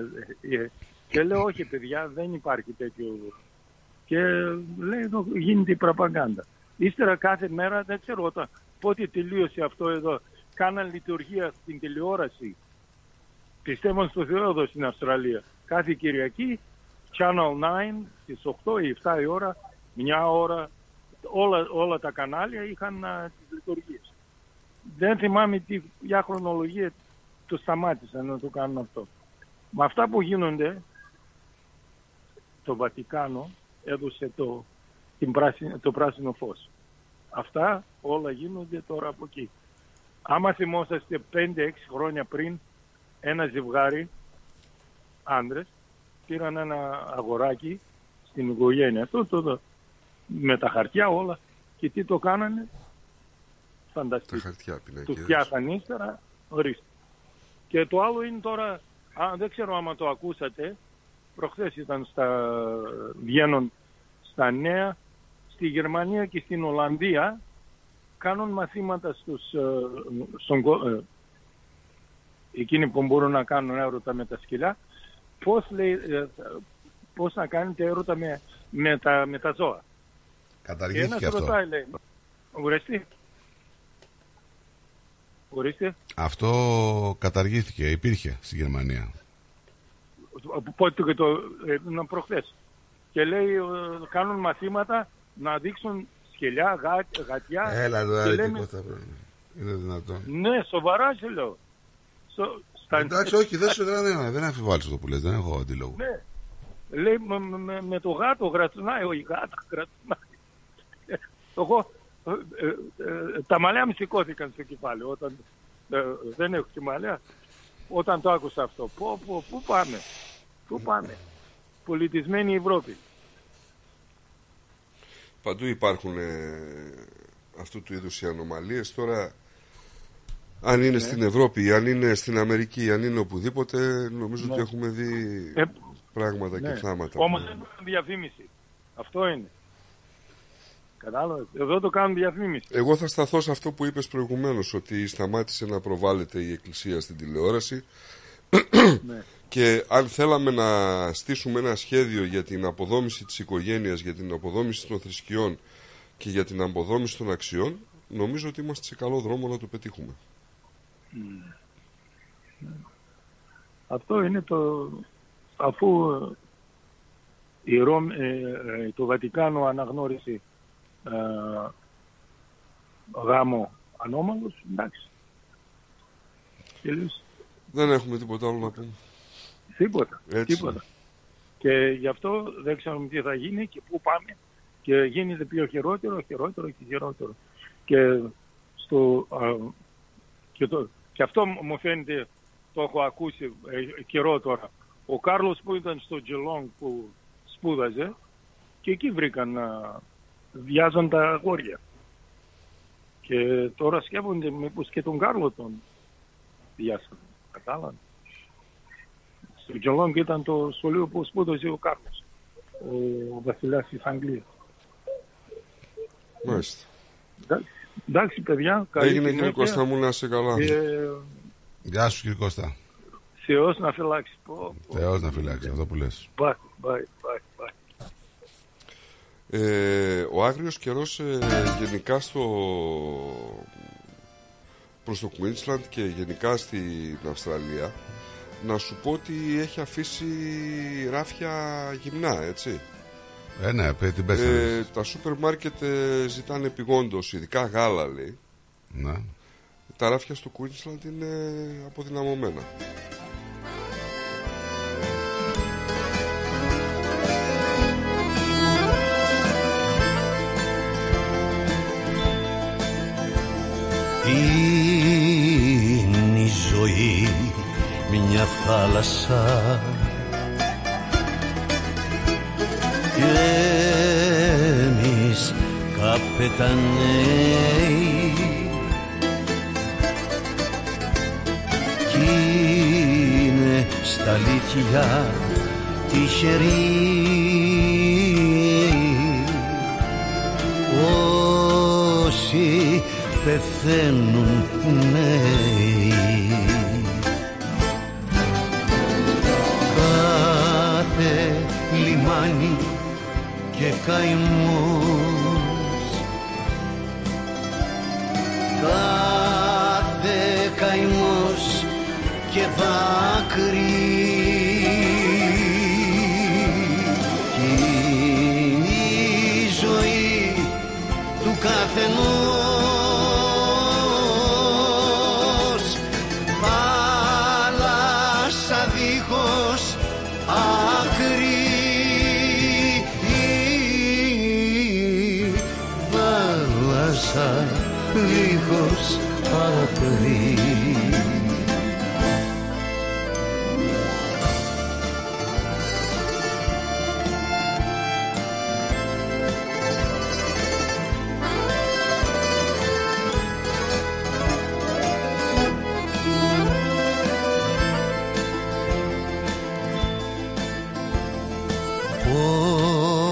Και λέω, όχι παιδιά, δεν υπάρχει τέτοιο. Και λέει, εδώ γίνεται η προπαγάνδα. Ύστερα κάθε μέρα, δεν ξέρω όταν, πότε τελείωσε αυτό εδώ. Κάναν λειτουργία στην τηλεόραση. Πιστεύω στο Θεό εδώ στην Αυστραλία. Κάθε Κυριακή, Channel nine, στις οκτώ ή εφτά η ώρα, μια ώρα, όλα, όλα τα κανάλια είχαν α, τις λειτουργίες. Δεν θυμάμαι τι, ποια χρονολογία το σταμάτησαν να το κάνουν αυτό. Με αυτά που γίνονται, το Βατικάνο έδωσε το, την πράσινη, το πράσινο φως. Αυτά όλα γίνονται τώρα από εκεί. Άμα θυμόσαστε πέντε έξι χρόνια πριν, ένα ζευγάρι άντρες πήραν ένα αγοράκι στην οικογένεια. Αυτό το, το, με τα χαρτιά όλα. Και τι το κάνανε, φανταστείτε. Του πιάσαν ύστερα, ορίστε. Και το άλλο είναι τώρα, α, δεν ξέρω άμα το ακούσατε, προχθές ήταν στα, βγαίνουν στα νέα, στη Γερμανία και στην Ολλανδία, κάνουν μαθήματα στους, στον, εκείνοι που μπορούν να κάνουν έρωτα με τα σκυλιά, πώς, λέει, πώς να κάνετε έρωτα με, με, τα, με τα ζώα. Καταργήθηκε και αυτό. Ρωτάει, λέει, ορίστε. Ορίστε. Αυτό καταργήθηκε, υπήρχε στη Γερμανία. Πότε και το προχθές. Και λέει, κάνουν μαθήματα να δείξουν σκυλιά, γα, γατιά. Έλα, το άλλο τίποτα. Είναι δυνατόν. Ναι, σοβαρά σου λέω. Στα... Εντάξει, όχι, δεν σου λέω, ναι, δεν αμφιβάλλεις αυτό που λες, δεν έχω αντίλογο. Ναι. Λέει, με, με, με το γάτο γρατσουνάει, όχι γάτο γρατσουνάει. Εγώ, ε, ε, ε, τα μαλλιά μου σηκώθηκαν στο κεφάλι, όταν ε, δεν έχω και μαλλιά. Όταν το άκουσα αυτό, πω, πω, πού πάμε, πού πάμε. Πολιτισμένη Ευρώπη. Παντού υπάρχουν ε, αυτού του είδους οι ανομαλίες. Τώρα, αν είναι ναι. στην Ευρώπη, αν είναι στην Αμερική, αν είναι οπουδήποτε, νομίζω ναι. ότι έχουμε δει ε, πράγματα ναι. και θάματα. Όμως δεν κάνουν διαφήμιση. Αυτό είναι. Κατάλαβες. Εδώ το κάνουν διαφήμιση. Εγώ θα σταθώ σε αυτό που είπες προηγουμένως, ότι σταμάτησε να προβάλλεται η Εκκλησία στην τηλεόραση. Ναι. Και αν θέλαμε να στήσουμε ένα σχέδιο για την αποδόμηση της οικογένειας, για την αποδόμηση των θρησκειών και για την αποδόμηση των αξιών, νομίζω ότι είμαστε σε καλό δρόμο να το πετύχουμε. Αυτό είναι το... Αφού η Ρω... το Βατικάνο αναγνώρισε γάμο ανώμαλος, εντάξει. Δεν έχουμε τίποτα άλλο να πούμε. Τίποτα, τίποτα. Και γι' αυτό δεν ξέρουμε τι θα γίνει και πού πάμε. Και γίνεται πιο χειρότερο, χειρότερο και χειρότερο. Και, στο, α, και, το, και αυτό μου φαίνεται, το έχω ακούσει ε, καιρό τώρα. Ο Κάρλος που ήταν στο Τζελόγκ που σπούδαζε και εκεί βρήκαν να βιάζαν τα αγόρια. Και τώρα σκέφτονται μήπως και τον Κάρλο τον βιάσαν. Κατάλαβαν. Στο Τζελόγκ ήταν το σχολείο που σπούδαζε ο Κάρλος, ο βασιλιάς της Αγγλίας. Μάλιστα. Εντάξει παιδιά, καλή έγινε συνέχεια. Κύριε Κώστα μου, να είσαι καλά. ε... Γεια σου κύριε Κώστα. Θεός να φυλάξει. Θεός να φυλάξει, αυτό που λες. Bye, bye, bye, bye. Ε, ο άγριος καιρός ε, γενικά στο... προς το Κουίνσλαντ και γενικά στην Αυστραλία, να σου πω ότι έχει αφήσει ράφια γυμνά, έτσι. Ε, ναι, την ε, τα σούπερ μάρκετ ε, ζητάνε επιγόντως, ειδικά γάλα λέει. Να. Τα ράφια στο Queensland είναι αποδυναμωμένα. Είναι η ζωή μια θάλασσα και εμείς καπεταναίοι κι είναι στα αλήθεια τυχεροί όσοι πεθαίνουν νέοι. Κάθε λιμάνι και καημός, κάθε καημός και δάκρυ, κι η ζωή του καθενός δίχως άκρη.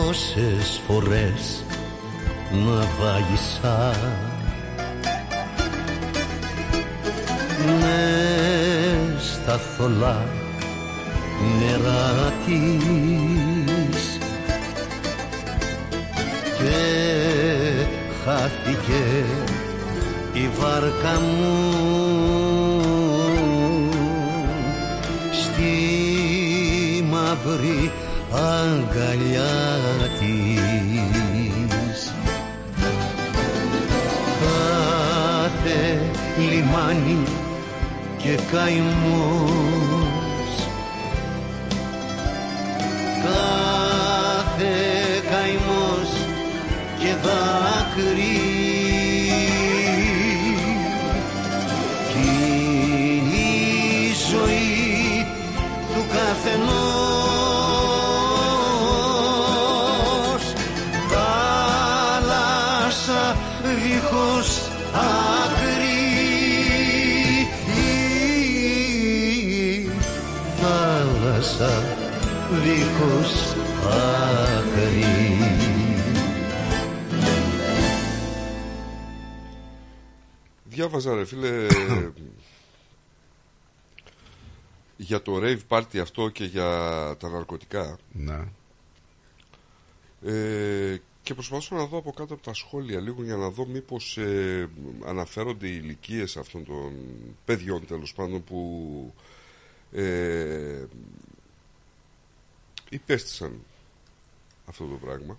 Πόσες φορές ναυάγησα μες στα θολά νερά της και χάθηκε η βάρκα μου στη μαύρη αγκαλιά της. Κάθε λιμάνι και καημός, κάθε καημός και δάκρυ, κι είναι η ζωή του καθενός θάλασσα δίχως άκρη, δίχως άκρη. Διάβαζα, ρε φίλε, για το rave party αυτό και για τα ναρκωτικά. Να. Ε, και προσπαθώ να δω από κάτω από τα σχόλια λίγο για να δω μήπως ε, αναφέρονται οι ηλικίες αυτών των παιδιών, τέλος πάντων, που Ε, υπέστησαν αυτό το πράγμα.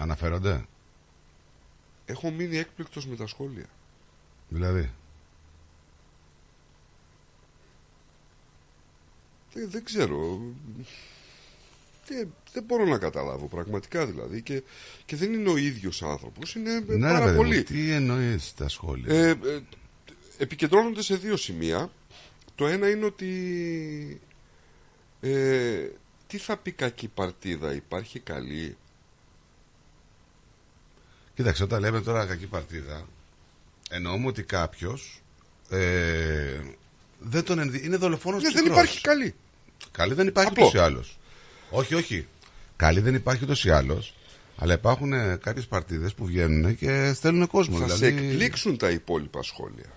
Αναφέρονται. Έχω μείνει έκπληκτος με τα σχόλια. Δηλαδή Δεν, δεν ξέρω δεν, δεν μπορώ να καταλάβω πραγματικά, δηλαδή, και, και δεν είναι ο ίδιος άνθρωπος. Είναι ναι, πάρα παιδί, πολύ. Τι εννοείς τα σχόλια? ε, ε, Επικεντρώνονται σε δύο σημεία. Το ένα είναι ότι Ε, τι θα πει κακή παρτίδα, υπάρχει καλή? Κοίταξε, όταν λέμε τώρα κακή παρτίδα, εννοούμε ότι κάποιος ε, δεν τον ενδυ... είναι δολοφόνος. Ναι, δεν υπάρχει καλή. Καλή δεν υπάρχει ούτως ή άλλως. Όχι, όχι. Καλή δεν υπάρχει ούτως ή άλλως. Αλλά υπάρχουν κάποιες παρτίδες που βγαίνουν και στέλνουν κόσμο. Θα δηλαδή... σε εκπλήξουν τα υπόλοιπα σχόλια.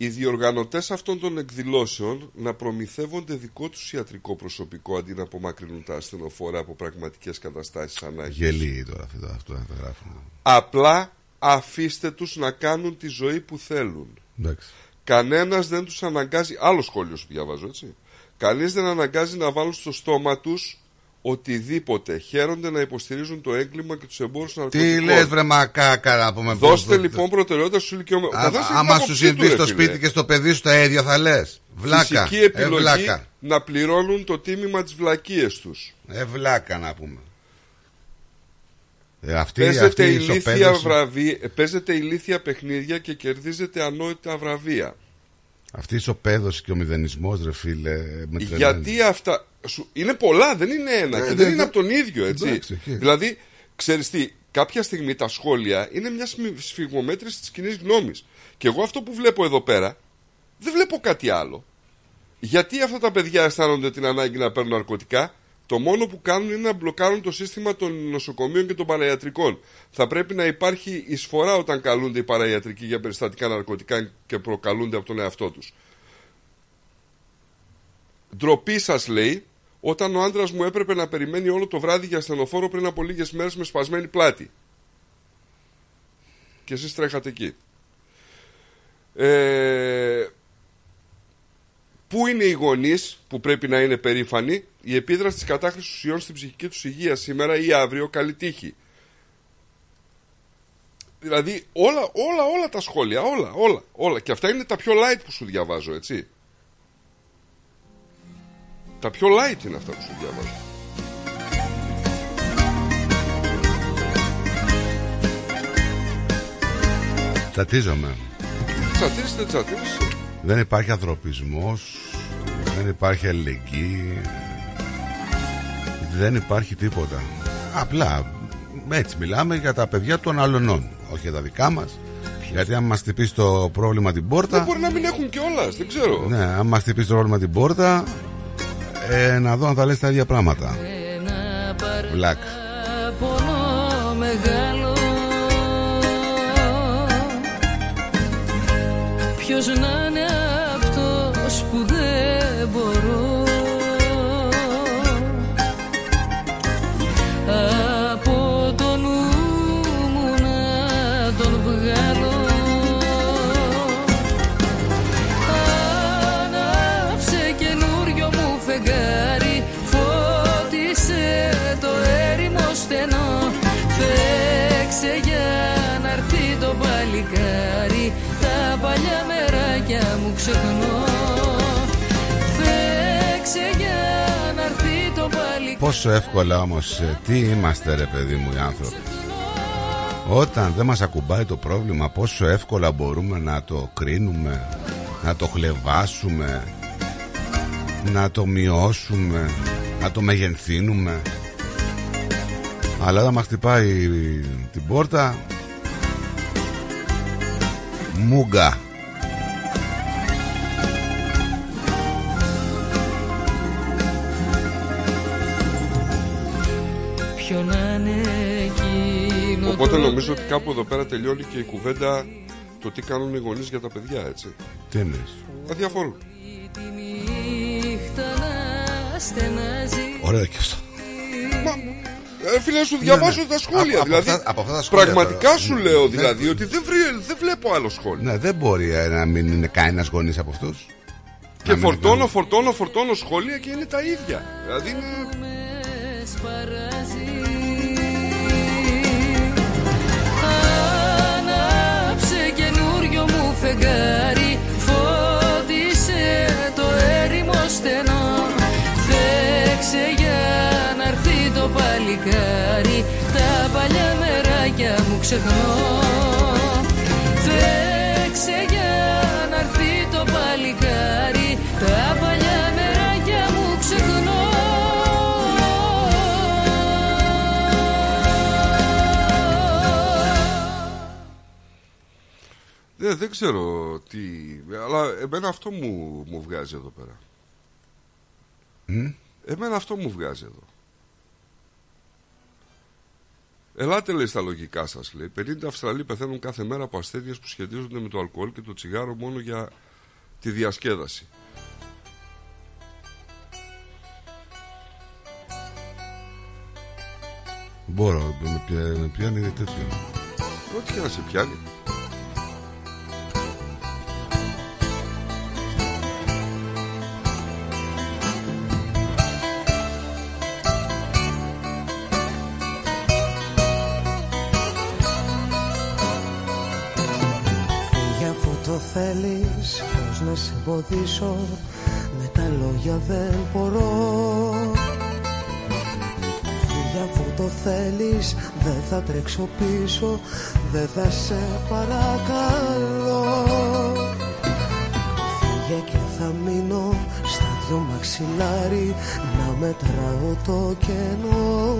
Οι διοργανωτές αυτών των εκδηλώσεων να προμηθεύονται δικό τους ιατρικό προσωπικό αντί να απομακρύνουν τα ασθενοφόρα από πραγματικές καταστάσεις ανάγκης. Γελίοι τώρα αυτό, αυτό να τα γράφουν. Απλά αφήστε τους να κάνουν τη ζωή που θέλουν. Εντάξει. Κανένας δεν τους αναγκάζει. Άλλο σχόλιο σου διαβάζω, έτσι. Κανείς δεν αναγκάζει να βάλουν στο στόμα τους οτιδήποτε. Χαίρονται να υποστηρίζουν το έγκλημα και τους εμπόρους ναρκωτικών. Τι λες, βρε μακάκαρα, πούμε. Δώστε πώς, λοιπόν, προτεραιότητα στους ηλικιωμένους. Άμα σου συμβεί στο σπίτι, φίλε, και στο παιδί σου τα ίδια θα λες. Βλάκα. Φυσική επιλογή, ε, βλάκα. Να πληρώνουν το τίμημα της βλακείας τους. Ε, βλάκα να πούμε. Ε, αυτή, παίζετε, αυτή ηλίθια βραβεία, παίζετε ηλίθια παιχνίδια και κερδίζετε ανόητα βραβεία. Αυτή η ισοπαίδωση και ο μηδενισμός, ρε φίλε, με τρελαίνει. Γιατί αυτά. Σου, είναι πολλά, δεν είναι ένα. Ε, και δεν δε, είναι δε, από τον ίδιο, έτσι. Εντάξει, δηλαδή, ξέρεις τι, κάποια στιγμή τα σχόλια είναι μια σφιγμομέτρηση της κοινής γνώμης. Και εγώ αυτό που βλέπω εδώ πέρα, δεν βλέπω κάτι άλλο. Γιατί αυτά τα παιδιά αισθάνονται την ανάγκη να παίρνουν ναρκωτικά? Το μόνο που κάνουν είναι να μπλοκάρουν το σύστημα των νοσοκομείων και των παραϊατρικών. Θα πρέπει να υπάρχει εισφορά όταν καλούνται οι παραϊατρικοί για περιστατικά ναρκωτικά και προκαλούνται από τον εαυτό τους. Ντροπή σας, λέει, όταν ο άντρας μου έπρεπε να περιμένει όλο το βράδυ για ασθενοφόρο πριν από λίγες μέρες με σπασμένη πλάτη. Και εσείς τρέχατε εκεί. Ε... Πού είναι οι γονείς που πρέπει να είναι περήφανοι? Η επίδραση της κατάχρησης ουσιών στην ψυχική τους υγεία σήμερα ή αύριο, καλή τύχη. Δηλαδή όλα, όλα, όλα τα σχόλια, όλα, όλα, όλα. Και αυτά είναι τα πιο light που σου διαβάζω, έτσι. Τα πιο light είναι αυτά που σου διαβάζω. Τσατίζομαι. Τσατίζεστε, τσατίζεστε. Δεν υπάρχει ανθρωπισμός, δεν υπάρχει αλληλεγγύη, δεν υπάρχει τίποτα. Απλά έτσι μιλάμε για τα παιδιά των αλλωνών, όχι για τα δικά μας. Γιατί αν μας χτυπήσει το πρόβλημα την πόρτα. Δεν μπορεί να μην έχουν κιόλας, δεν ξέρω. Ναι, αν μας χτυπήσει το πρόβλημα την πόρτα, ε, να δω αν θα λες τα ίδια πράγματα. Βλάκ. Ποιος να είναι αυτός που δεν μπορώ από το νου μου να τον βγάλω? Άναψε καινούριο μου φεγγάρι, φώτισε το έρημο στενό, φέξε για να έρθει το παλικάρι, τα παλιά μεράκια μου ξεχνώ. Πόσο εύκολα όμως, τι είμαστε ρε παιδί μου οι άνθρωποι. Όταν δεν μας ακουμπάει το πρόβλημα, πόσο εύκολα μπορούμε να το κρίνουμε, να το χλευάσουμε, να το μειώσουμε, να το μεγενθύνουμε. Αλλά όταν μας χτυπάει την πόρτα, μούγκα. Οπότε νομίζω ότι κάπου εδώ πέρα τελειώνει και η κουβέντα, το τι κάνουν οι γονείς για τα παιδιά, έτσι. Τι εννοείς? Αδιαφορούν. Ωραία και αυτό. Μα... Ε, φίλε, σου διαβάζω ναι, ναι. τα σχόλια. Α, δηλαδή, από αυτά, από αυτά τα σχόλια πραγματικά τώρα, σου ναι, λέω δηλαδή ναι, ότι δεν, βρει, δεν βλέπω άλλο σχόλιο. Ναι, δεν μπορεί να μην είναι κανένας γονείς από αυτούς. Και να φορτώνω, μην... φορτώνω, φορτώνω σχόλια και είναι τα ίδια. Δηλαδή είναι... Ανάψε καινούριο μου φεγγάρι, φώτισε το έρημο στενό, φέξε για να έρθει το παλικάρι, τα παλιά μεράκια μου ξεχνώ. Φέξε για να έρθει το παλικάρι, τα παλιά μεράκια μου ξεχνώ. Δεν, δεν ξέρω τι... Αλλά εμένα αυτό μου, μου βγάζει εδώ πέρα. Mm? Εμένα αυτό μου βγάζει εδώ. Ελάτε, λέει, στα λογικά σας, λέει. πενήντα Αυστραλοί πεθαίνουν κάθε μέρα από ασθένειες που σχετίζονται με το αλκοόλ και το τσιγάρο μόνο για τη διασκέδαση. Μπορώ, με πιάνει τέτοιο. Ό,τι και να σε πιάνει. Θέλεις πως να σε εμποδίσω, με τα λόγια δεν μπορώ. Φύγε αφού το θέλεις, δεν θα τρέξω πίσω, δεν θα σε παρακαλώ. Φύγε και θα μείνω στα δυο μαξιλάρι, να μετράω το κενό.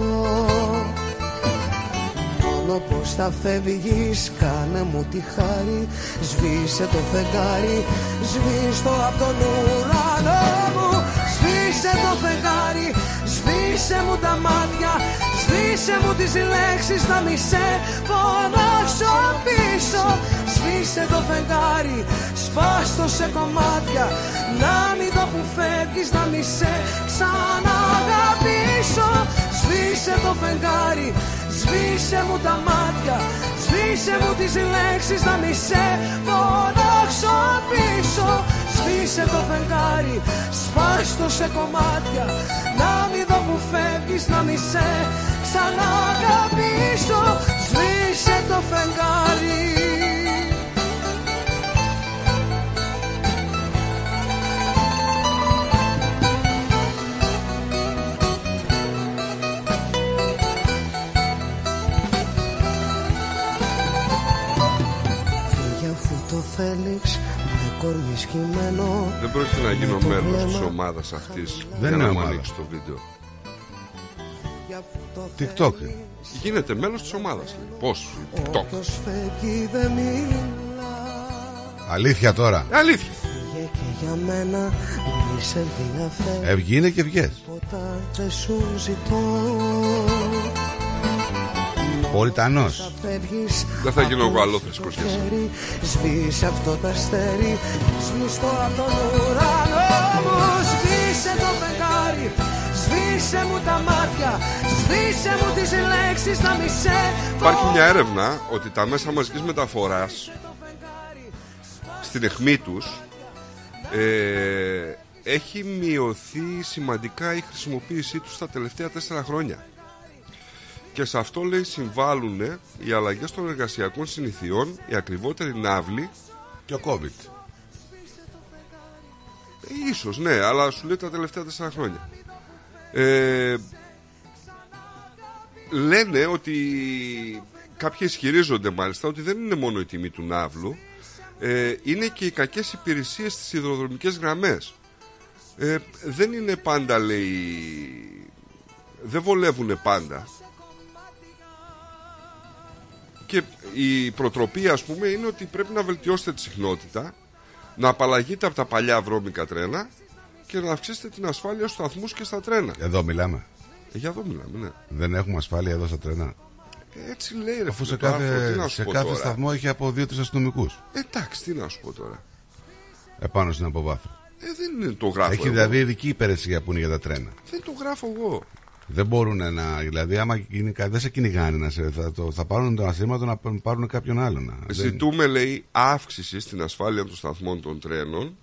Μόνο πως θα φεύγεις, κάνε μου τη χάρη, σβήσε το φεγγάρι, σβήστο απ' τον ουρανό μου. Σβήσε το φεγγάρι, σβήσε μου τα μάτια, σβήσε μου τις λέξεις, να μη σε φωνάξω πίσω. Σβήσε το φεγγάρι, σπάστο σε κομμάτια, να μην το που φεύγεις, να μη σε ξαναγαπήσω. Σβήσε το φεγγάρι, σβήσε μου τα μάτια, σβήσε μου τις λέξεις, να μη σε φωνάξω πίσω. Σβήσε το φεγγάρι, σπάστο σε κομμάτια, να μην δω που φεύγεις, να μη σε ξαναγαπήσω. Σβήσε το φεγγάρι. Δεν πρόκειται να γίνω μέλος της ομάδας αυτής. Δεν είναι ομάδα. Ανοίξω το βίντεο TikTok. Γίνεται μέλος της ομάδας. Πώς TikTok? Αλήθεια τώρα? Αλήθεια. Ευγή είναι και βγες. Πολυτανός. Δεν θα γίνω εγώ άλλο φρέσκος. Σβήσε αυτό το αστέρι, σβήστο απ' τον ουρανό μου. Σβήσε το φεγγάρι, σβήσε μου τα μάτια, σβήσε μου τις λέξεις, να μη σε. Υπάρχει μια έρευνα ότι τα μέσα μαζικής μεταφοράς στην αιχμή τους ε, έχει μειωθεί σημαντικά η χρησιμοποίησή τους τα τελευταία τέσσερα χρόνια. Και σε αυτό, λέει, συμβάλλουν οι αλλαγές των εργασιακών συνηθιών, η ακριβότερη ναύλη και ο COVID. Ίσως, ναι, αλλά σου λέει τα τελευταία τέσσερα χρόνια. Ε, λένε ότι, κάποιοι ισχυρίζονται μάλιστα, ότι δεν είναι μόνο η τιμή του ναύλου, ε, είναι και οι κακές υπηρεσίες στις σιδηροδρομικές γραμμές. Ε, δεν είναι πάντα, λέει, δεν βολεύουν πάντα. Και η προτροπή, ας πούμε, είναι ότι πρέπει να βελτιώσετε τη συχνότητα, να απαλλαγείτε από τα παλιά βρώμικα τρένα και να αυξήσετε την ασφάλεια στους σταθμούς και στα τρένα. Εδώ μιλάμε. Ε, για εδώ μιλάμε, ναι. Δεν έχουμε ασφάλεια εδώ στα τρένα. Έτσι λέει, ρε. Αφού σε κάθε, άρθρο, σε κάθε σταθμό έχει από δύο-τρεις αστυνομικούς. Ε, εντάξει, τι να σου πω τώρα. Επάνω στην αποβάθρο. Ε, δεν είναι το γράφω. Έχει εγώ. Δηλαδή ειδική υπηρεσία που είναι για τα τρένα. Δεν το γράφω εγώ. Δεν μπορούν να. Δηλαδή, άμα δεν σε κυνηγάνε, να σε, θα, το, θα πάρουν το αθλήματο να πάρουν κάποιον άλλον. Ζητούμε, δεν... λέει, αύξηση στην ασφάλεια των σταθμών των τρένων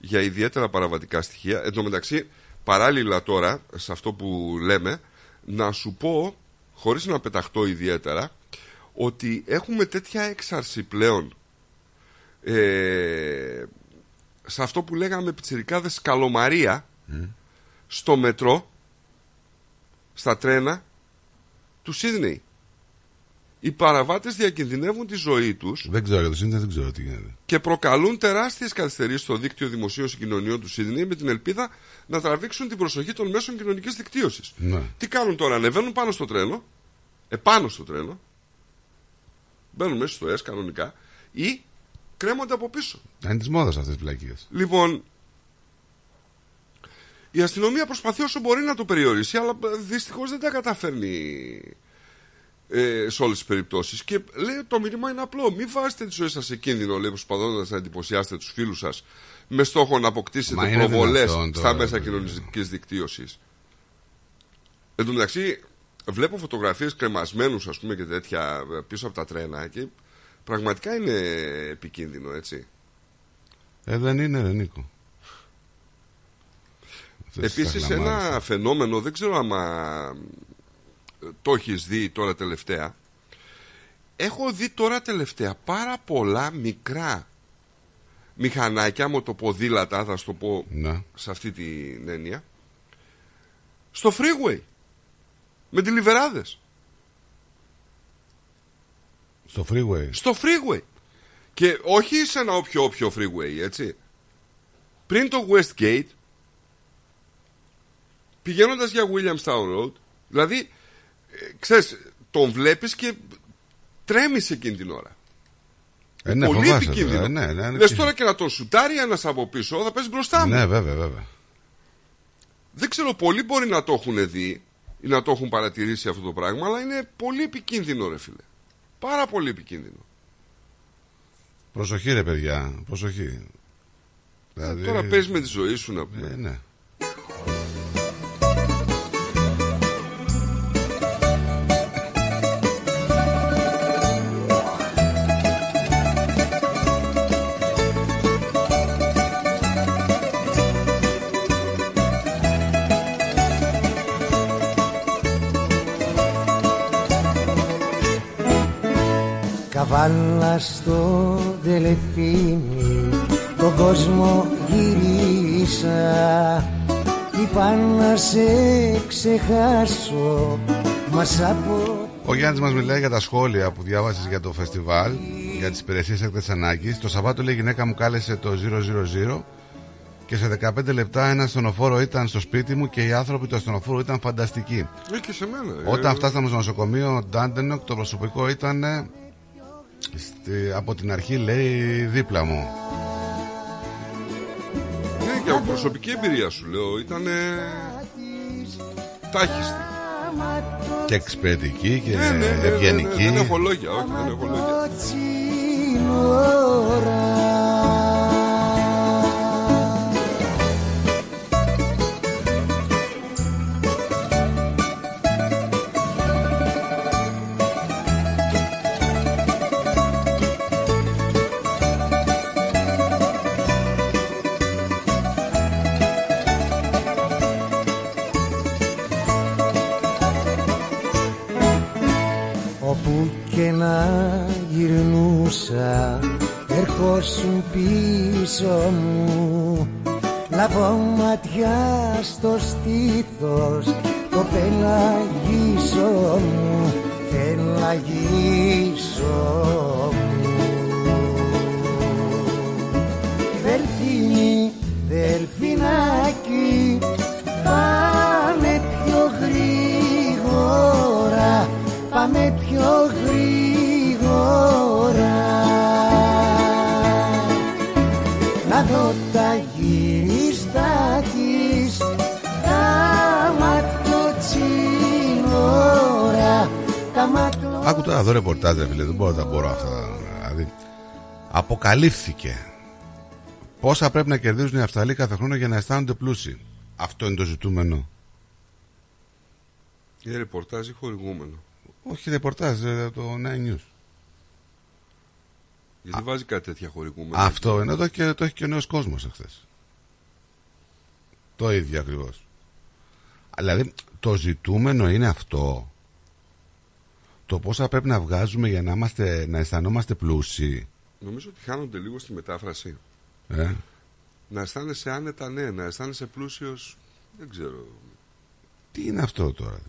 για ιδιαίτερα παραβατικά στοιχεία. Εν τω μεταξύ, παράλληλα τώρα, σε αυτό που λέμε, να σου πω, χωρίς να πεταχτώ ιδιαίτερα, ότι έχουμε τέτοια έξαρση πλέον ε, σε αυτό που λέγαμε πιτσιρικάδες καλομαρία mm. στο μετρό. Στα τρένα του Σίδνεϊ. Οι παραβάτες διακινδυνεύουν τη ζωή τους. Δεν ξέρω, το Σίδνεϊ δεν ξέρω τι γίνεται. Και προκαλούν τεράστιες καθυστερήσεις στο δίκτυο δημοσίων συγκοινωνιών του Σίδνεϊ με την ελπίδα να τραβήξουν την προσοχή των μέσων κοινωνικής δικτύωσης. Ναι. Τι κάνουν τώρα, ανεβαίνουν πάνω στο τρένο, επάνω στο τρένο, μπαίνουν μέσα στο ΕΣ κανονικά ή κρέμονται από πίσω. Είναι της μόδας αυτές τις πλακίες. Λοιπόν. Η αστυνομία προσπαθεί όσο μπορεί να το περιορίσει, αλλά δυστυχώς δεν τα καταφέρνει ε, σε όλες τις περιπτώσεις. Και λέει το μήνυμα είναι απλό. Μην βάζετε τη ζωή σας σε κίνδυνο, λέει, προσπαθώντας να εντυπωσιάσετε τους φίλους σας με στόχο να αποκτήσετε μα προβολές δυνατόν, στα μέσα κοινωνικής δικτύωσης. Εν τω μεταξύ, βλέπω φωτογραφίες κρεμασμένους, ας πούμε, και τέτοια πίσω από τα τρένα και πραγματικά είναι επικίνδυνο, έτσι. Ε, δεν είναι, ρε Νίκο. Επίσης ένα φαινόμενο, δεν ξέρω άμα το έχεις δει τώρα τελευταία. Έχω δει τώρα τελευταία πάρα πολλά μικρά μηχανάκια, μοτοποδήλατα θα στο πω, να. Σε αυτή την έννοια, στο freeway. με τη Λιβεράδες. Στο freeway. Στο freeway. Και όχι σε ένα όποιο όποιο freeway, έτσι. Πριν το Westgate, πηγαίνοντας για Williamstown Road, δηλαδή, ε, ξέρεις, τον βλέπεις και τρέμεις εκείνη την ώρα. Ε, ναι, πολύ επικίνδυνο. Ε, ναι, ναι, ναι, ναι. Λες τώρα και να τον σουτάρει ένας από πίσω, θα πες μπροστά μου. Ναι, βέβαια, βέβαια. Δεν ξέρω, πολλοί μπορεί να το έχουν δει ή να το έχουν παρατηρήσει αυτό το πράγμα, αλλά είναι πολύ επικίνδυνο, ρε φίλε. Πάρα πολύ επικίνδυνο. Προσοχή, ρε παιδιά, προσοχή. Δηλαδή... Τώρα παίζεις με τη ζωή σου, να πούμε. Ε, ναι. Καβάλα στο τελεφίνι, τον κόσμο γυρίσα. Είπα να σε ξεχάσω, μας από... Ο Γιάννης μας μιλάει για τα σχόλια που διάβασες για το φεστιβάλ, για τις υπηρεσίες έκτακτης ανάγκης. Το Σαββάτο, λέει, η γυναίκα μου κάλεσε το μηδέν μηδέν μηδέν και σε δεκαπέντε λεπτά ένα ασθενοφόρο ήταν στο σπίτι μου και οι άνθρωποι του ασθενοφόρου ήταν φανταστικοί. Και σε μένα. Όταν φτάσαμε στο νοσοκομείο Ντάντενοκ, το προσωπικό ήταν... Στη, από την αρχή, λέει, δίπλα μου. Ναι, και από προσωπική εμπειρία σου λέω, ήταν τάχιστη και εξυπηρετική και ναι, ναι, ναι, ευγενική. Ναι, ναι, ναι, δεν έχω λόγια, όχι, δεν έχω λόγια. Έρχοσουν πίσω μου, λάβω ματιά στο στήθος, το πελαγίσω μου, πελαγίσω μου. Δελφίνι, δελφινάκι, πάμε πιο γρήγορα, πάμε πιο γρήγορα. Να δω τα γυριστά της, τα ματωτσινόρα, τα ματωτσινόρα. Άκου τώρα εδώ ρεπορτάζ, φίλε, δεν μπορώ να τα μπορώ αυτά. Δηλαδή, αποκαλύφθηκε πόσα πρέπει να κερδίζουν οι Αυστραλοί κάθε χρόνο για να αισθάνονται πλούσιοι. Αυτό είναι το ζητούμενο. Είναι ρεπορτάζ ή χορηγούμενο? Όχι ρεπορτάζ, το Nine News. Γιατί Α, βάζει κάτι τέτοια χορηγούμενα. Αυτό είναι, το, και, το έχει και ο Νέος Κόσμος εχθές. Το ίδιο ακριβώς. Δηλαδή το ζητούμενο είναι αυτό. Το πόσα πρέπει να βγάζουμε για να, είμαστε, να αισθανόμαστε πλούσιοι. Νομίζω ότι χάνονται λίγο στη μετάφραση. Ε? Να αισθάνεσαι άνετα, ναι. Να αισθάνεσαι πλούσιος, δεν ξέρω. Τι είναι αυτό τώρα δηλαδή?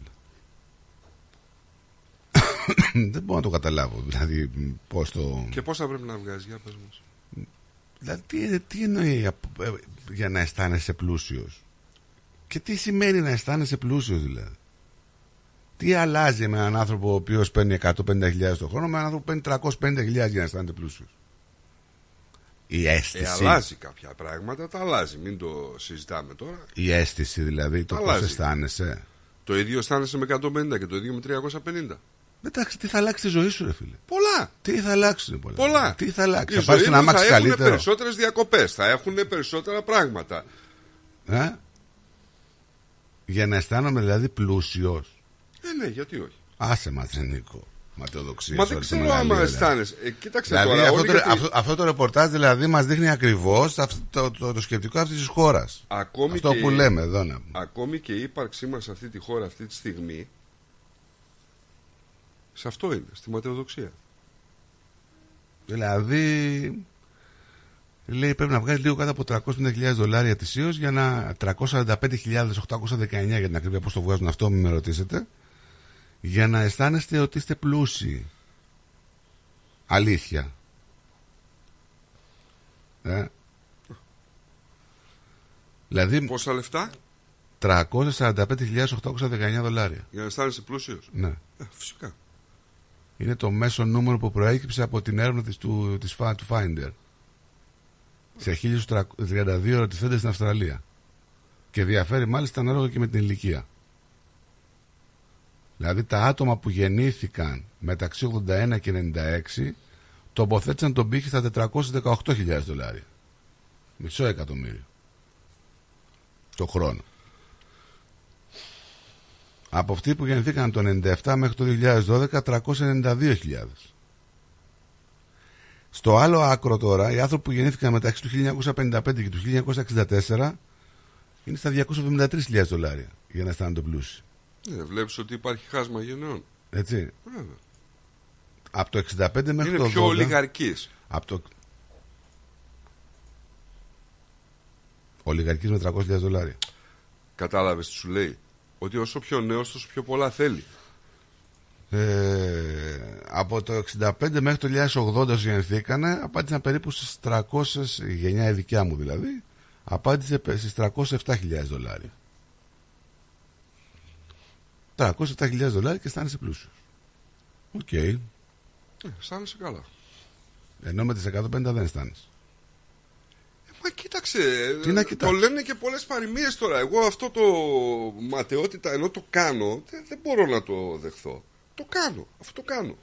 Δεν μπορώ να το καταλάβω. Δηλαδή, πώς το... Και πόσα πρέπει να βγάζει, για πες μας. Δηλαδή, τι, τι εννοεί για να αισθάνεσαι πλούσιος? Και τι σημαίνει να αισθάνεσαι πλούσιος, δηλαδή? Τι αλλάζει με έναν άνθρωπο ο οποίος παίρνει εκατόν πενήντα χιλιάδες το χρόνο με έναν άνθρωπο που παίρνει τριακόσιες πενήντα χιλιάδες για να αισθάνεται πλούσιος? Η αίσθηση. Ε, αλλάζει κάποια πράγματα, τα αλλάζει. Μην το συζητάμε τώρα. Η αίσθηση, δηλαδή, το πώς αισθάνεσαι. Το ίδιο αισθάνεσαι με εκατόν πενήντα και το ίδιο με τριακόσια πενήντα. Εντάξει, τι θα αλλάξει τη ζωή σου, ρε φίλε? Πολλά! Τι θα αλλάξουν, πολλά. πολλά. Τι θα αλλάξει, θα πάρει να μάξει καλύτερα. Θα έχουν περισσότερες διακοπές, θα έχουν περισσότερα πράγματα. Ε? Για να αισθάνομαι δηλαδή πλούσιος. Ε, ναι, γιατί όχι. Άσε μα, Νίκο. Ματαιοδοξία. Μα δεν ξέρω άμα αισθάνεσαι. Ε, κοίταξε δηλαδή, τώρα. Αυτό, γιατί... αυτό, αυτό το ρεπορτάζ δηλαδή μας δείχνει ακριβώς το, το, το, το σκεπτικό αυτής της χώρας. Ακόμη αυτό και που η... λέμε εδώ. Να... Ακόμη και η ύπαρξή μας σε αυτή τη χώρα αυτή τη στιγμή. Σε αυτό είναι, στη ματαιοδοξία. Δηλαδή, λέει, πρέπει να βγάζει λίγο κάτω από τριακόσιες πενήντα χιλιάδες δολάρια ετησίως για να τριακόσιες σαράντα πέντε χιλιάδες οκτακόσια δεκαεννιά για την ακρίβεια, πώς το βγάζουν αυτό, μην με ρωτήσετε, για να αισθάνεστε ότι είστε πλούσιοι. Αλήθεια. Ε. Δηλαδή, πόσα λεφτά? τριακόσια σαράντα πέντε χιλιάδες οκτακόσια δεκαεννιά δολάρια. Για να αισθάνεσαι πλούσιος. Ναι. Ε, φυσικά. Είναι το μέσο νούμερο που προέκυψε από την έρευνα της, του, της του Finder. Σε χίλιους τριάντα δύο ερωτηθέντες στην Αυστραλία. Και διαφέρει μάλιστα ανάλογα και με την ηλικία. Δηλαδή τα άτομα που γεννήθηκαν μεταξύ ογδόντα ένα και ενενήντα έξι τοποθέτησαν τον πύχη στα τετρακόσια δεκαοκτώ χιλιάδες δολάρια. Μισό εκατομμύριο. Το χρόνο. Από αυτοί που γεννηθήκαν το ενενήντα επτά μέχρι το δύο χιλιάδες δώδεκα, τριακόσια ενενήντα δύο χιλιάδες. Στο άλλο άκρο τώρα, οι άνθρωποι που γεννήθηκαν μεταξύ του χίλια εννιακόσια πενήντα πέντε και του χίλια εννιακόσια εξήντα τέσσερα είναι στα διακόσια εβδομήντα τρεις χιλιάδες δολάρια για να αισθάνονται πλούσιοι. Ε, βλέπεις ότι υπάρχει χάσμα γενναιών. Έτσι. Βέβαια. Από το εξήντα πέντε μέχρι είναι το πιο δώδεκα, ολιγαρκής. Από το... Ολιγαρκής με τριακόσια χιλιάδες δολάρια. Κατάλαβες τι σου λέει? Ότι όσο πιο νέος τόσο πιο πολλά θέλει. ε, Από το εξήντα πέντε μέχρι το δύο χιλιάδες ογδόντα όσο γεννηθήκανε, απάντησα περίπου στις τριακόσια, η γενιά η δικιά μου δηλαδή, απάντησε στις τριακόσια επτά χιλιάδες δολάρια. Τριακόσια επτά χιλιάδες δολάρια και αισθάνεσαι πλούσιος. Οκ. Okay. ε, Αισθάνεσαι καλά. Ενώ με τις εκατόν πενήντα δεν αισθάνεσαι. Μα κοίταξε, το λένε και πολλές παροιμίες τώρα. Εγώ αυτό το ματαιότητα, ενώ το κάνω, δεν, δεν μπορώ να το δεχθώ. Το κάνω, αυτό το κάνω.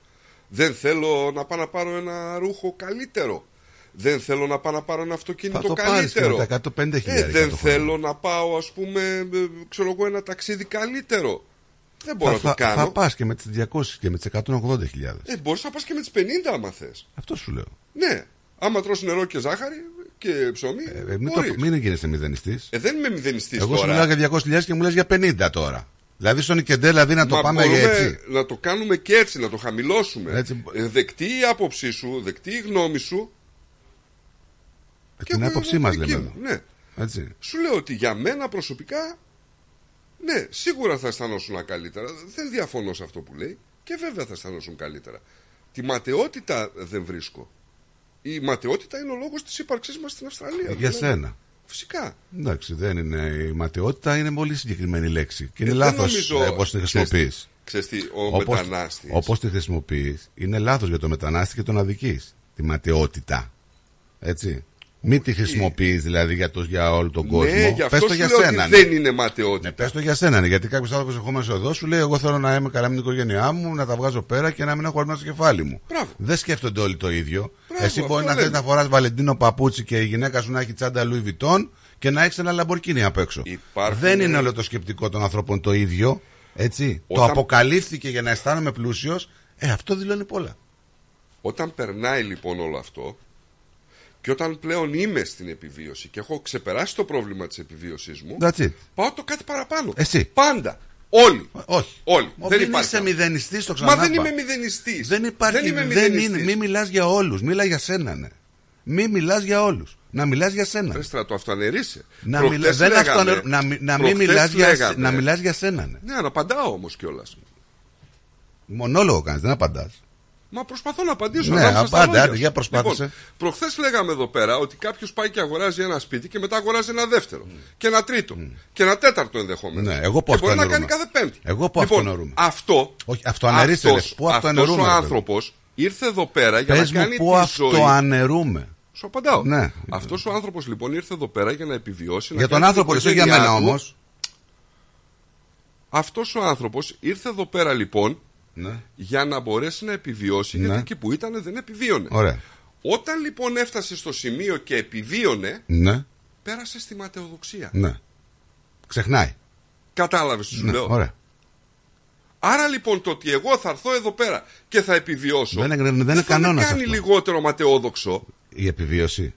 Δεν θέλω να πάω να πάρω ένα ρούχο καλύτερο. Δεν θέλω να πάω να πάρω ένα αυτοκίνητο θα το καλύτερο. Πάρεις, πενήντα, εκατόν πενήντα χιλιάδες ε, δεν θέλω να πάω, ας πούμε, ξέρω εγώ, ένα ταξίδι καλύτερο. Δεν μπορώ θα, να το θα, κάνω. Θα πας και με τις διακόσιες και με τις εκατόν ογδόντα χιλιάδες. Ε, μπορείς να πας και με τις πενήντα άμα θες. Αυτό σου λέω. Ναι, άμα τρως νερό και ζάχαρη και ψωμί. Ε, μην, το, μην γίνεσαι μηδενιστής. Ε, δεν είμαι μηδενιστής τώρα. Εγώ σου μιλάω για διακόσιες χιλιάδες και μου λες για πενήντα τώρα. Δηλαδή στον Ικεντέ, δηλαδή να το μα πάμε για έτσι. Να το κάνουμε και έτσι, να το χαμηλώσουμε. Έτσι. Ε, δεκτή η άποψή σου, δεκτή η γνώμη σου. Ε, την άποψή μας λέμε εδώ. Ναι. Έτσι. Σου λέω ότι για μένα προσωπικά, ναι, σίγουρα θα αισθανόσουν καλύτερα. Δεν διαφωνώ σε αυτό που λέει. Και βέβαια θα αισθανόσουν καλύτερα. Τη ματαιότητα δεν βρίσκω. Η ματαιότητα είναι ο λόγος της ύπαρξής μας στην Αυστραλία. Για σένα. Φυσικά. Εντάξει, δεν είναι η ματαιότητα, είναι πολύ συγκεκριμένη λέξη. Και είναι ε, λάθος όπως τη χρησιμοποιείς. Ξέρεις τι, ο όπως, μετανάστης. Όπως τη χρησιμοποιείς, είναι λάθος για τον μετανάστη και τον αδικείς. Τη ματαιότητα. Έτσι. Μην τη χρησιμοποιείς δηλαδή για, το, για όλο τον κόσμο. Ναι, γι' αυτό πες το για σένα. Ναι. Δεν είναι ματαιότητα. Ναι, πες το για σένα. Ναι. Γιατί κάποιο άνθρωπο ερχόμενο εδώ σου λέει: εγώ θέλω να είμαι καλά με την οικογένειά μου, να τα βγάζω πέρα και να μην έχω αρμένο στο κεφάλι μου. Μπράβο. Δεν σκέφτονται όλοι το ίδιο. Μπράβο, εσύ μπορεί να θες να φοράς Βαλεντίνο παπούτσι και η γυναίκα σου να έχει τσάντα Λουί Βιτόν και να έχεις ένα λαμπορκίνι απ' έξω. Υπάρχουν... Δεν είναι όλο το σκεπτικό των ανθρώπων το ίδιο. Έτσι. Όταν... Το αποκαλύφθηκε για να αισθάνομαι πλούσιος. Ε, αυτό δηλώνει πολλά. Όταν περνάει λοιπόν όλο αυτό. Και όταν πλέον είμαι στην επιβίωση και έχω ξεπεράσει το πρόβλημα της επιβίωσης μου, πάω το κάτι παραπάνω. Εσύ. Πάντα. Όλοι. Όχι. Όλοι. Ο δεν είσαι μηδενιστής, το ξαναπάω. Μα δεν είμαι μηδενιστής. Δεν υπάρχει. Δεν είμαι μηδενιστής. Δεν είναι. Μην μιλάς για όλους. Μίλα για σένα, ναι. Μην μιλάς για όλους. Να μιλάς για σένα. Πες να το αυτοανερείσαι. Να, μιλά... αυτοανερ... να, να μην μιλάς για... να μιλάς για σένα, ναι. Ναι, να απαντάω όμως κιόλας. Μονόλογο κάνεις, δεν απαντάς. Μα προσπαθώ να απαντήσω. Ναι, απάντα, άντε, για προσπάθησε. Λοιπόν, προχθές λέγαμε εδώ πέρα ότι κάποιος πάει και αγοράζει ένα σπίτι και μετά αγοράζει ένα δεύτερο. Mm. Και ένα τρίτο. Mm. Και ένα τέταρτο ενδεχόμενο. Ναι, εγώ και μπορεί να κάνει κάθε πέμπτη. Εγώ που λοιπόν, αυτό. Όχι, αυτοανερείστε. Πού αυτοανερούμε. Αυτός ο άνθρωπος ήρθε εδώ πέρα για πες να κάνει τη ζωή. Πες μου πού αυτοανερούμε. Σου απαντάω. Ναι. Αυτός ο άνθρωπος λοιπόν ήρθε εδώ πέρα για να επιβιώσει. Για τον άνθρωπο, εσύ για μένα όμως. Αυτός ο άνθρωπος ήρθε εδώ πέρα λοιπόν. Ναι. Για να μπορέσει να επιβιώσει, ναι. Γιατί εκεί που ήταν δεν επιβίωνε. Ωραία. Όταν λοιπόν έφτασε στο σημείο και επιβίωνε, ναι. Πέρασε στη ματαιοδοξία, ναι. Ξεχνάει. Κατάλαβες τι σου, ναι, λέω. Ωραία. Άρα λοιπόν το ότι εγώ θα έρθω εδώ πέρα και θα επιβιώσω δεν, δεν, δεν θα με κάνει αυτό λιγότερο ματαιόδοξο. Η επιβίωση.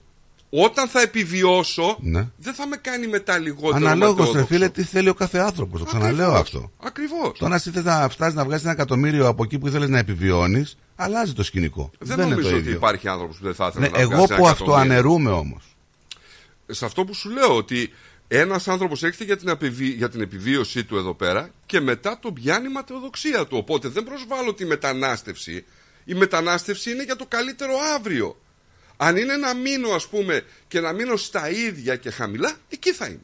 Όταν θα επιβιώσω, ναι. Δεν θα με κάνει μετά λιγότερο. Αναλόγως, ρε φίλε, τι θέλει ο κάθε άνθρωπος. Το ξαναλέω αυτό. Ακριβώς. Τώρα, εσύ θες να φτάσεις να βγάζεις ένα εκατομμύριο από εκεί που ήθελες να επιβιώνεις, αλλάζει το σκηνικό. Δεν, δεν νομίζω είναι το ότι ίδιο. Υπάρχει άνθρωπος που δεν θα ήθελε, ναι, να επιβιώσει. Εγώ που αυτοανερούμε όμως. Σε αυτό που σου λέω, ότι Ένας άνθρωπος έρχεται για την, απεβι... για την επιβίωσή του εδώ πέρα και μετά τον πιάνει η ματαιοδοξία του. Οπότε δεν προσβάλλω τη μετανάστευση. Η μετανάστευση είναι για το καλύτερο αύριο. Αν είναι να μείνω, ας πούμε, και να μείνω στα ίδια και χαμηλά, εκεί θα είμαι.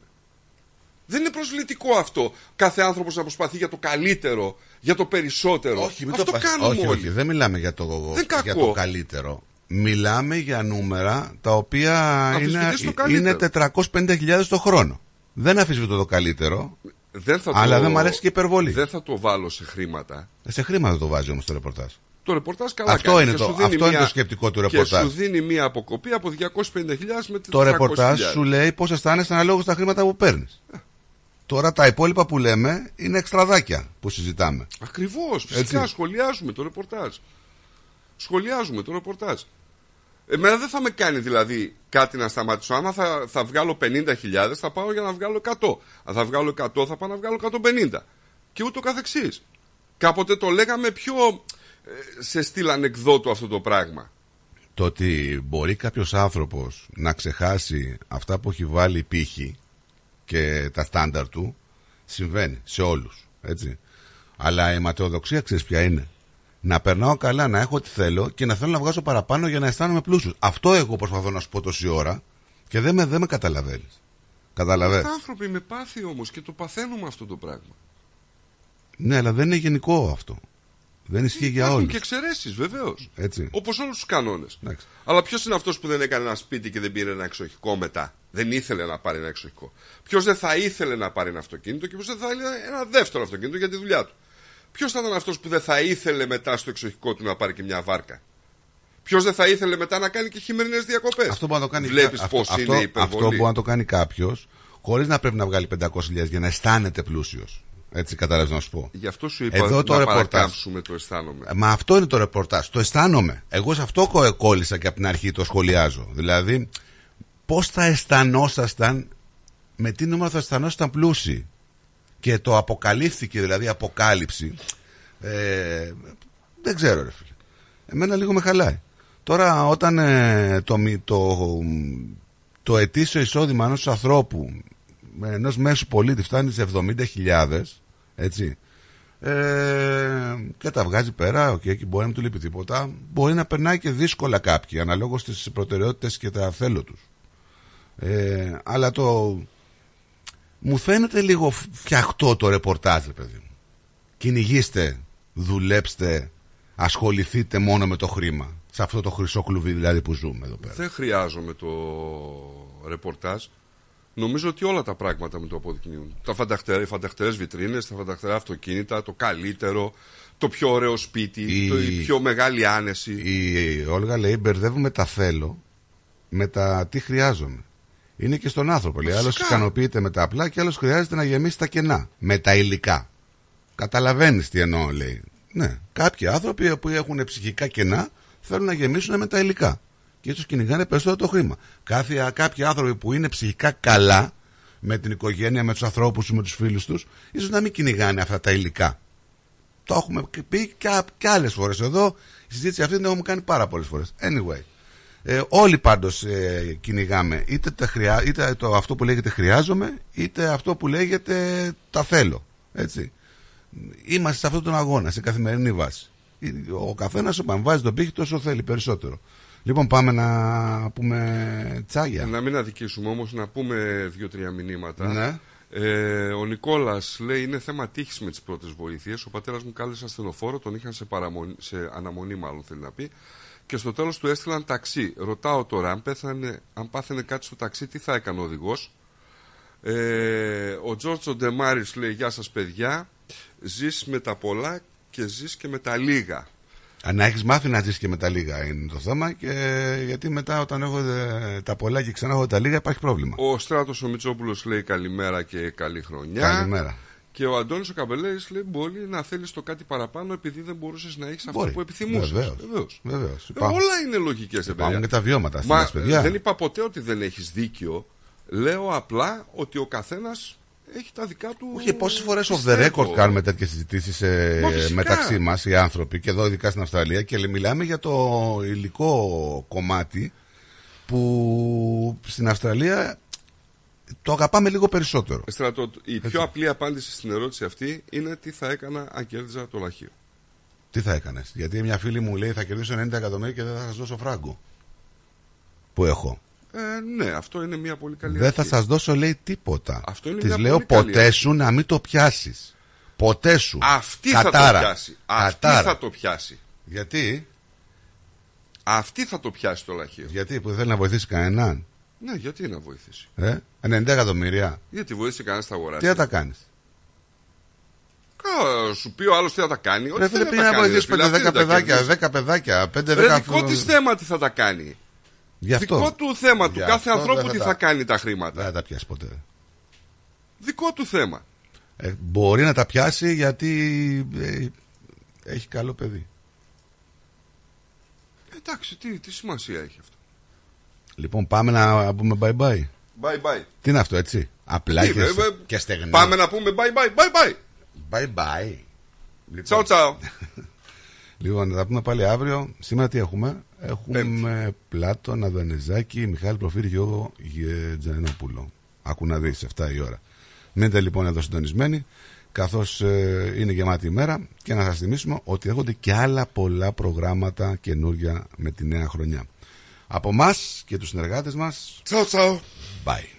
Δεν είναι προσβλητικό αυτό. Κάθε άνθρωπος να προσπαθεί για το καλύτερο, για το περισσότερο. Όχι, μην αυτό το κάνουμε όχι, όλοι. Όχι, δεν μιλάμε για το, δεν για το καλύτερο. Μιλάμε για νούμερα τα οποία είναι, είναι τετρακόσιες πενήντα χιλιάδες το χρόνο. Δεν αφισβητώ το καλύτερο, δεν θα το, αλλά δεν μου αρέσει και υπερβολή. Δεν θα το βάλω σε χρήματα. Σε χρήματα το βάζει όμως το ρεπορτάζ. Το ρεπορτάζ καλά αυτό κάνει. Είναι το, αυτό μια... είναι το σκεπτικό του ρεπορτάζ. Και σου δίνει μία αποκοπή από διακόσιες πενήντα χιλιάδες με τετρακόσιες χιλιάδες. Το ρεπορτάζ σου λέει πώς αισθάνεσαι αναλόγως τα χρήματα που παίρνεις. Τώρα τα υπόλοιπα που λέμε είναι εξτραδάκια που συζητάμε. Ακριβώς, φυσικά. Έτσι. Σχολιάζουμε το ρεπορτάζ. Σχολιάζουμε το ρεπορτάζ. Εμένα δεν θα με κάνει δηλαδή κάτι να σταματήσω. Άμα θα, θα βγάλω πενήντα χιλιάδες θα πάω για να βγάλω εκατό. Αν θα βγάλω εκατό θα πάω να βγάλω εκατόν πενήντα. Και ούτω καθεξής. Κάποτε το λέγαμε πιο σε στυλ ανεκδότου αυτό το πράγμα. Το ότι μπορεί κάποιος άνθρωπος να ξεχάσει αυτά που έχει βάλει πύχη και τα στάνταρ του, συμβαίνει σε όλους. Έτσι. Αλλά η ματαιοδοξία ξέρεις ποια είναι. Να περνάω καλά, να έχω τι θέλω και να θέλω να βγάζω παραπάνω για να αισθάνομαι πλούσιος. Αυτό εγώ προσπαθώ να σου πω τόση ώρα και δεν με, δεν με καταλαβαίνεις. Καταλαβαίνεις. Οι άνθρωποι με πάθη όμως και το παθαίνουμε αυτό το πράγμα. Ναι, αλλά δεν είναι γενικό αυτό. Δεν ισχύει για όλους. Υπάρχουν και εξαιρέσεις, βεβαίως. Όπως όλους τους κανόνες. Ναξ. Αλλά ποιος είναι αυτός που δεν έκανε ένα σπίτι και δεν πήρε ένα εξοχικό μετά? Δεν ήθελε να πάρει ένα εξοχικό. Ποιος δεν θα ήθελε να πάρει ένα αυτοκίνητο και ποιος δεν θα ήθελε ένα δεύτερο αυτοκίνητο για τη δουλειά του? Ποιος θα ήταν αυτός που δεν θα ήθελε μετά στο εξοχικό του να πάρει και μια βάρκα? Ποιος δεν θα ήθελε μετά να κάνει και χειμερινές διακοπές? Αυτό μπορεί να το κάνει, Βλέπεις αυτό, πώς αυτό, είναι η αυτό μπορεί να το κάνει κάποιος χωρίς να πρέπει να βγάλει πεντακόσιες χιλιάδες για να αισθάνεται πλούσιος. Έτσι, καταλαβαίνω να σου πω. Γι' αυτό σου είπα εδώ το να παρακάμψουμε το αισθάνομαι. Μα αυτό είναι το ρεπορτάζ. Το αισθάνομαι. Εγώ σε αυτό κόλλησα και από την αρχή το σχολιάζω. Δηλαδή, πώς θα αισθανόσασταν, με τι νούμερο θα αισθανόσασταν πλούσιοι. Και το αποκαλύφθηκε, δηλαδή αποκάλυψη. Ε, δεν ξέρω, ρε φίλε. Εμένα λίγο με χαλάει. Τώρα, όταν ε, το, το, το ετήσιο εισόδημα ενός ανθρώπου, ενός μέσου πολίτη, φτάνει σε εβδομήντα χιλιάδες, έτσι, ε, και τα βγάζει πέρα, okay, και μπορεί να του λείπει τίποτα, μπορεί να περνάει και δύσκολα κάποιοι, αναλόγως στις προτεραιότητες και τα θέλω τους. Ε, αλλά το... μου φαίνεται λίγο φτιαχτό το ρεπορτάζ, παιδί μου. Κυνηγήστε, δουλέψτε, ασχοληθείτε μόνο με το χρήμα. Σε αυτό το χρυσό κλουβί δηλαδή που ζούμε εδώ πέρα. Δεν χρειάζομαι το ρεπορτάζ. Νομίζω ότι όλα τα πράγματα μου το αποδεικνύουν. Τα φανταχτερές, οι φανταχτερές βιτρίνες, τα φανταχτερά αυτοκίνητα, το καλύτερο, το πιο ωραίο σπίτι, η, το, η πιο μεγάλη άνεση. Η Όλγα λέει: μπερδεύουμε τα θέλω με τα τι χρειάζομαι. Είναι και στον άνθρωπο. Λέει: άλλος ικανοποιείται με τα απλά και άλλος χρειάζεται να γεμίσει τα κενά με τα υλικά. Καταλαβαίνεις τι εννοώ, λέει. Ναι, κάποιοι άνθρωποι που έχουν ψυχικά κενά θέλουν να γεμίσουν με τα υλικά. Και ίσως κυνηγάνε περισσότερο το χρήμα. Κάθε, κάποιοι άνθρωποι που είναι ψυχικά καλά με την οικογένεια, με τους ανθρώπους τους, με τους φίλους τους, ίσως να μην κυνηγάνε αυτά τα υλικά. Το έχουμε πει και άλλες φορές εδώ. Η συζήτηση αυτή την έχουμε κάνει πάρα πολλές φορές. Anyway. Ε, όλοι πάντως ε, κυνηγάμε είτε, τα χρειά, είτε το, αυτό που λέγεται χρειάζομαι, είτε αυτό που λέγεται τα θέλω. Έτσι. Είμαστε σε αυτόν τον αγώνα, σε καθημερινή βάση. Ο καθένας βάζει τον πύχη τόσο θέλει περισσότερο. Λοιπόν, πάμε να πούμε τσάγια. Να μην αδικήσουμε όμως, να πούμε δύο-τρία μηνύματα. Ναι. Ε, ο Νικόλας λέει: είναι θέμα τύχης με τις πρώτες βοήθειες. Ο πατέρας μου κάλεσε ασθενοφόρο, τον είχαν σε, παραμονή, σε αναμονή, μάλλον θέλει να πει. Και στο τέλος του έστειλαν ταξί. Ρωτάω τώρα, αν, πέθανε, αν πάθαινε κάτι στο ταξί, τι θα έκανε ο οδηγός? Ε, ο Τζόρτζο Ντεμάρης λέει: γεια σας, παιδιά. Ζεις με τα πολλά και ζεις και με τα λίγα. Να έχεις μάθει να ζεις και με τα λίγα είναι το θέμα, και γιατί μετά όταν έχω τα πολλά και ξανά έχω τα λίγα υπάρχει πρόβλημα. Ο Στράτος ο Μητσόπουλος λέει: καλημέρα και καλή χρονιά. Καλημέρα. Και ο Αντώνης ο Καπελέης λέει: μπορεί να θέλεις το κάτι παραπάνω επειδή δεν μπορούσες να έχεις αυτό που επιθυμούσες. Βεβαίως. Βεβαίως. Όλα είναι λογικές. Υπάρχουν και τα βιώματα. Μα, παιδιά. Δεν είπα ποτέ ότι δεν έχεις δίκιο. Λέω απλά ότι ο καθένας έχει τα δικά του. Όχι, πόσες φορές off the record κάνουμε τέτοιες συζητήσεις ε, μεταξύ μας οι άνθρωποι, και εδώ ειδικά στην Αυστραλία, και μιλάμε για το υλικό κομμάτι που στην Αυστραλία το αγαπάμε λίγο περισσότερο. Στρατό, η έτσι. πιο απλή απάντηση στην ερώτηση αυτή είναι τι θα έκανα αν κέρδιζα το λαχείο. Τι θα έκανες? Γιατί μια φίλη μου λέει θα κερδίσω ενενήντα εκατομμύρια και δεν θα σας δώσω φράγκο που έχω. Ε, ναι, αυτό είναι μια πολύ καλή. Δεν θα σας δώσω, λέει, τίποτα. Της λέω ποτέ σου να μην το πιάσεις. Ποτέ σου. Αυτή Κατάρα. θα το πιάσει. Κατάρα. Αυτή θα το πιάσει. Γιατί? Αυτή θα το πιάσει το λαχείο. Γιατί? Που δεν θέλει να βοηθήσει κανέναν. Ναι, γιατί να βοηθήσει. Ε? ενενήντα εκατομμύρια. Γιατί βοήθησε κανένα στα αγοράσει. Τι θα τα κάνεις? Σου πει ο άλλος τι θα τα κάνει. Ρε φίλε, πει να βοηθήσει πέντε δέκα παιδάκια. Ρε δικό της θέμα τι θα τα κάνει. Δικό του θέμα του. Κάθε ανθρώπου τι θα κάνει τα χρήματα. Δεν θα τα πιάσει ποτέ. Δικό του θέμα. Ε, μπορεί να τα πιάσει γιατί ε, έχει καλό παιδί. Εντάξει, τι, τι σημασία έχει αυτό. Λοιπόν, πάμε να πούμε bye bye. Bye bye. Τι είναι αυτό, έτσι? Απλά τι, και, ε, και στεγνά. Πάμε να πούμε bye bye. Bye bye. Bye bye. Ciao, ciao. Λοιπόν, θα τα πούμε πάλι αύριο. Σήμερα τι έχουμε? Έχουμε Πέμπτη. Πλάτων, Αδωνεζάκη, Μιχάλη Προφύρη, Γιώργο Γετζανοπούλο. Ακού να δεις, εφτά η ώρα. Μείνετε λοιπόν εδώ συντονισμένοι, καθώς ε, είναι γεμάτη η μέρα, και να σας θυμίσουμε ότι έρχονται και άλλα πολλά προγράμματα καινούργια με τη νέα χρονιά. Από μας και τους συνεργάτες μας, ciao, ciao. Bye.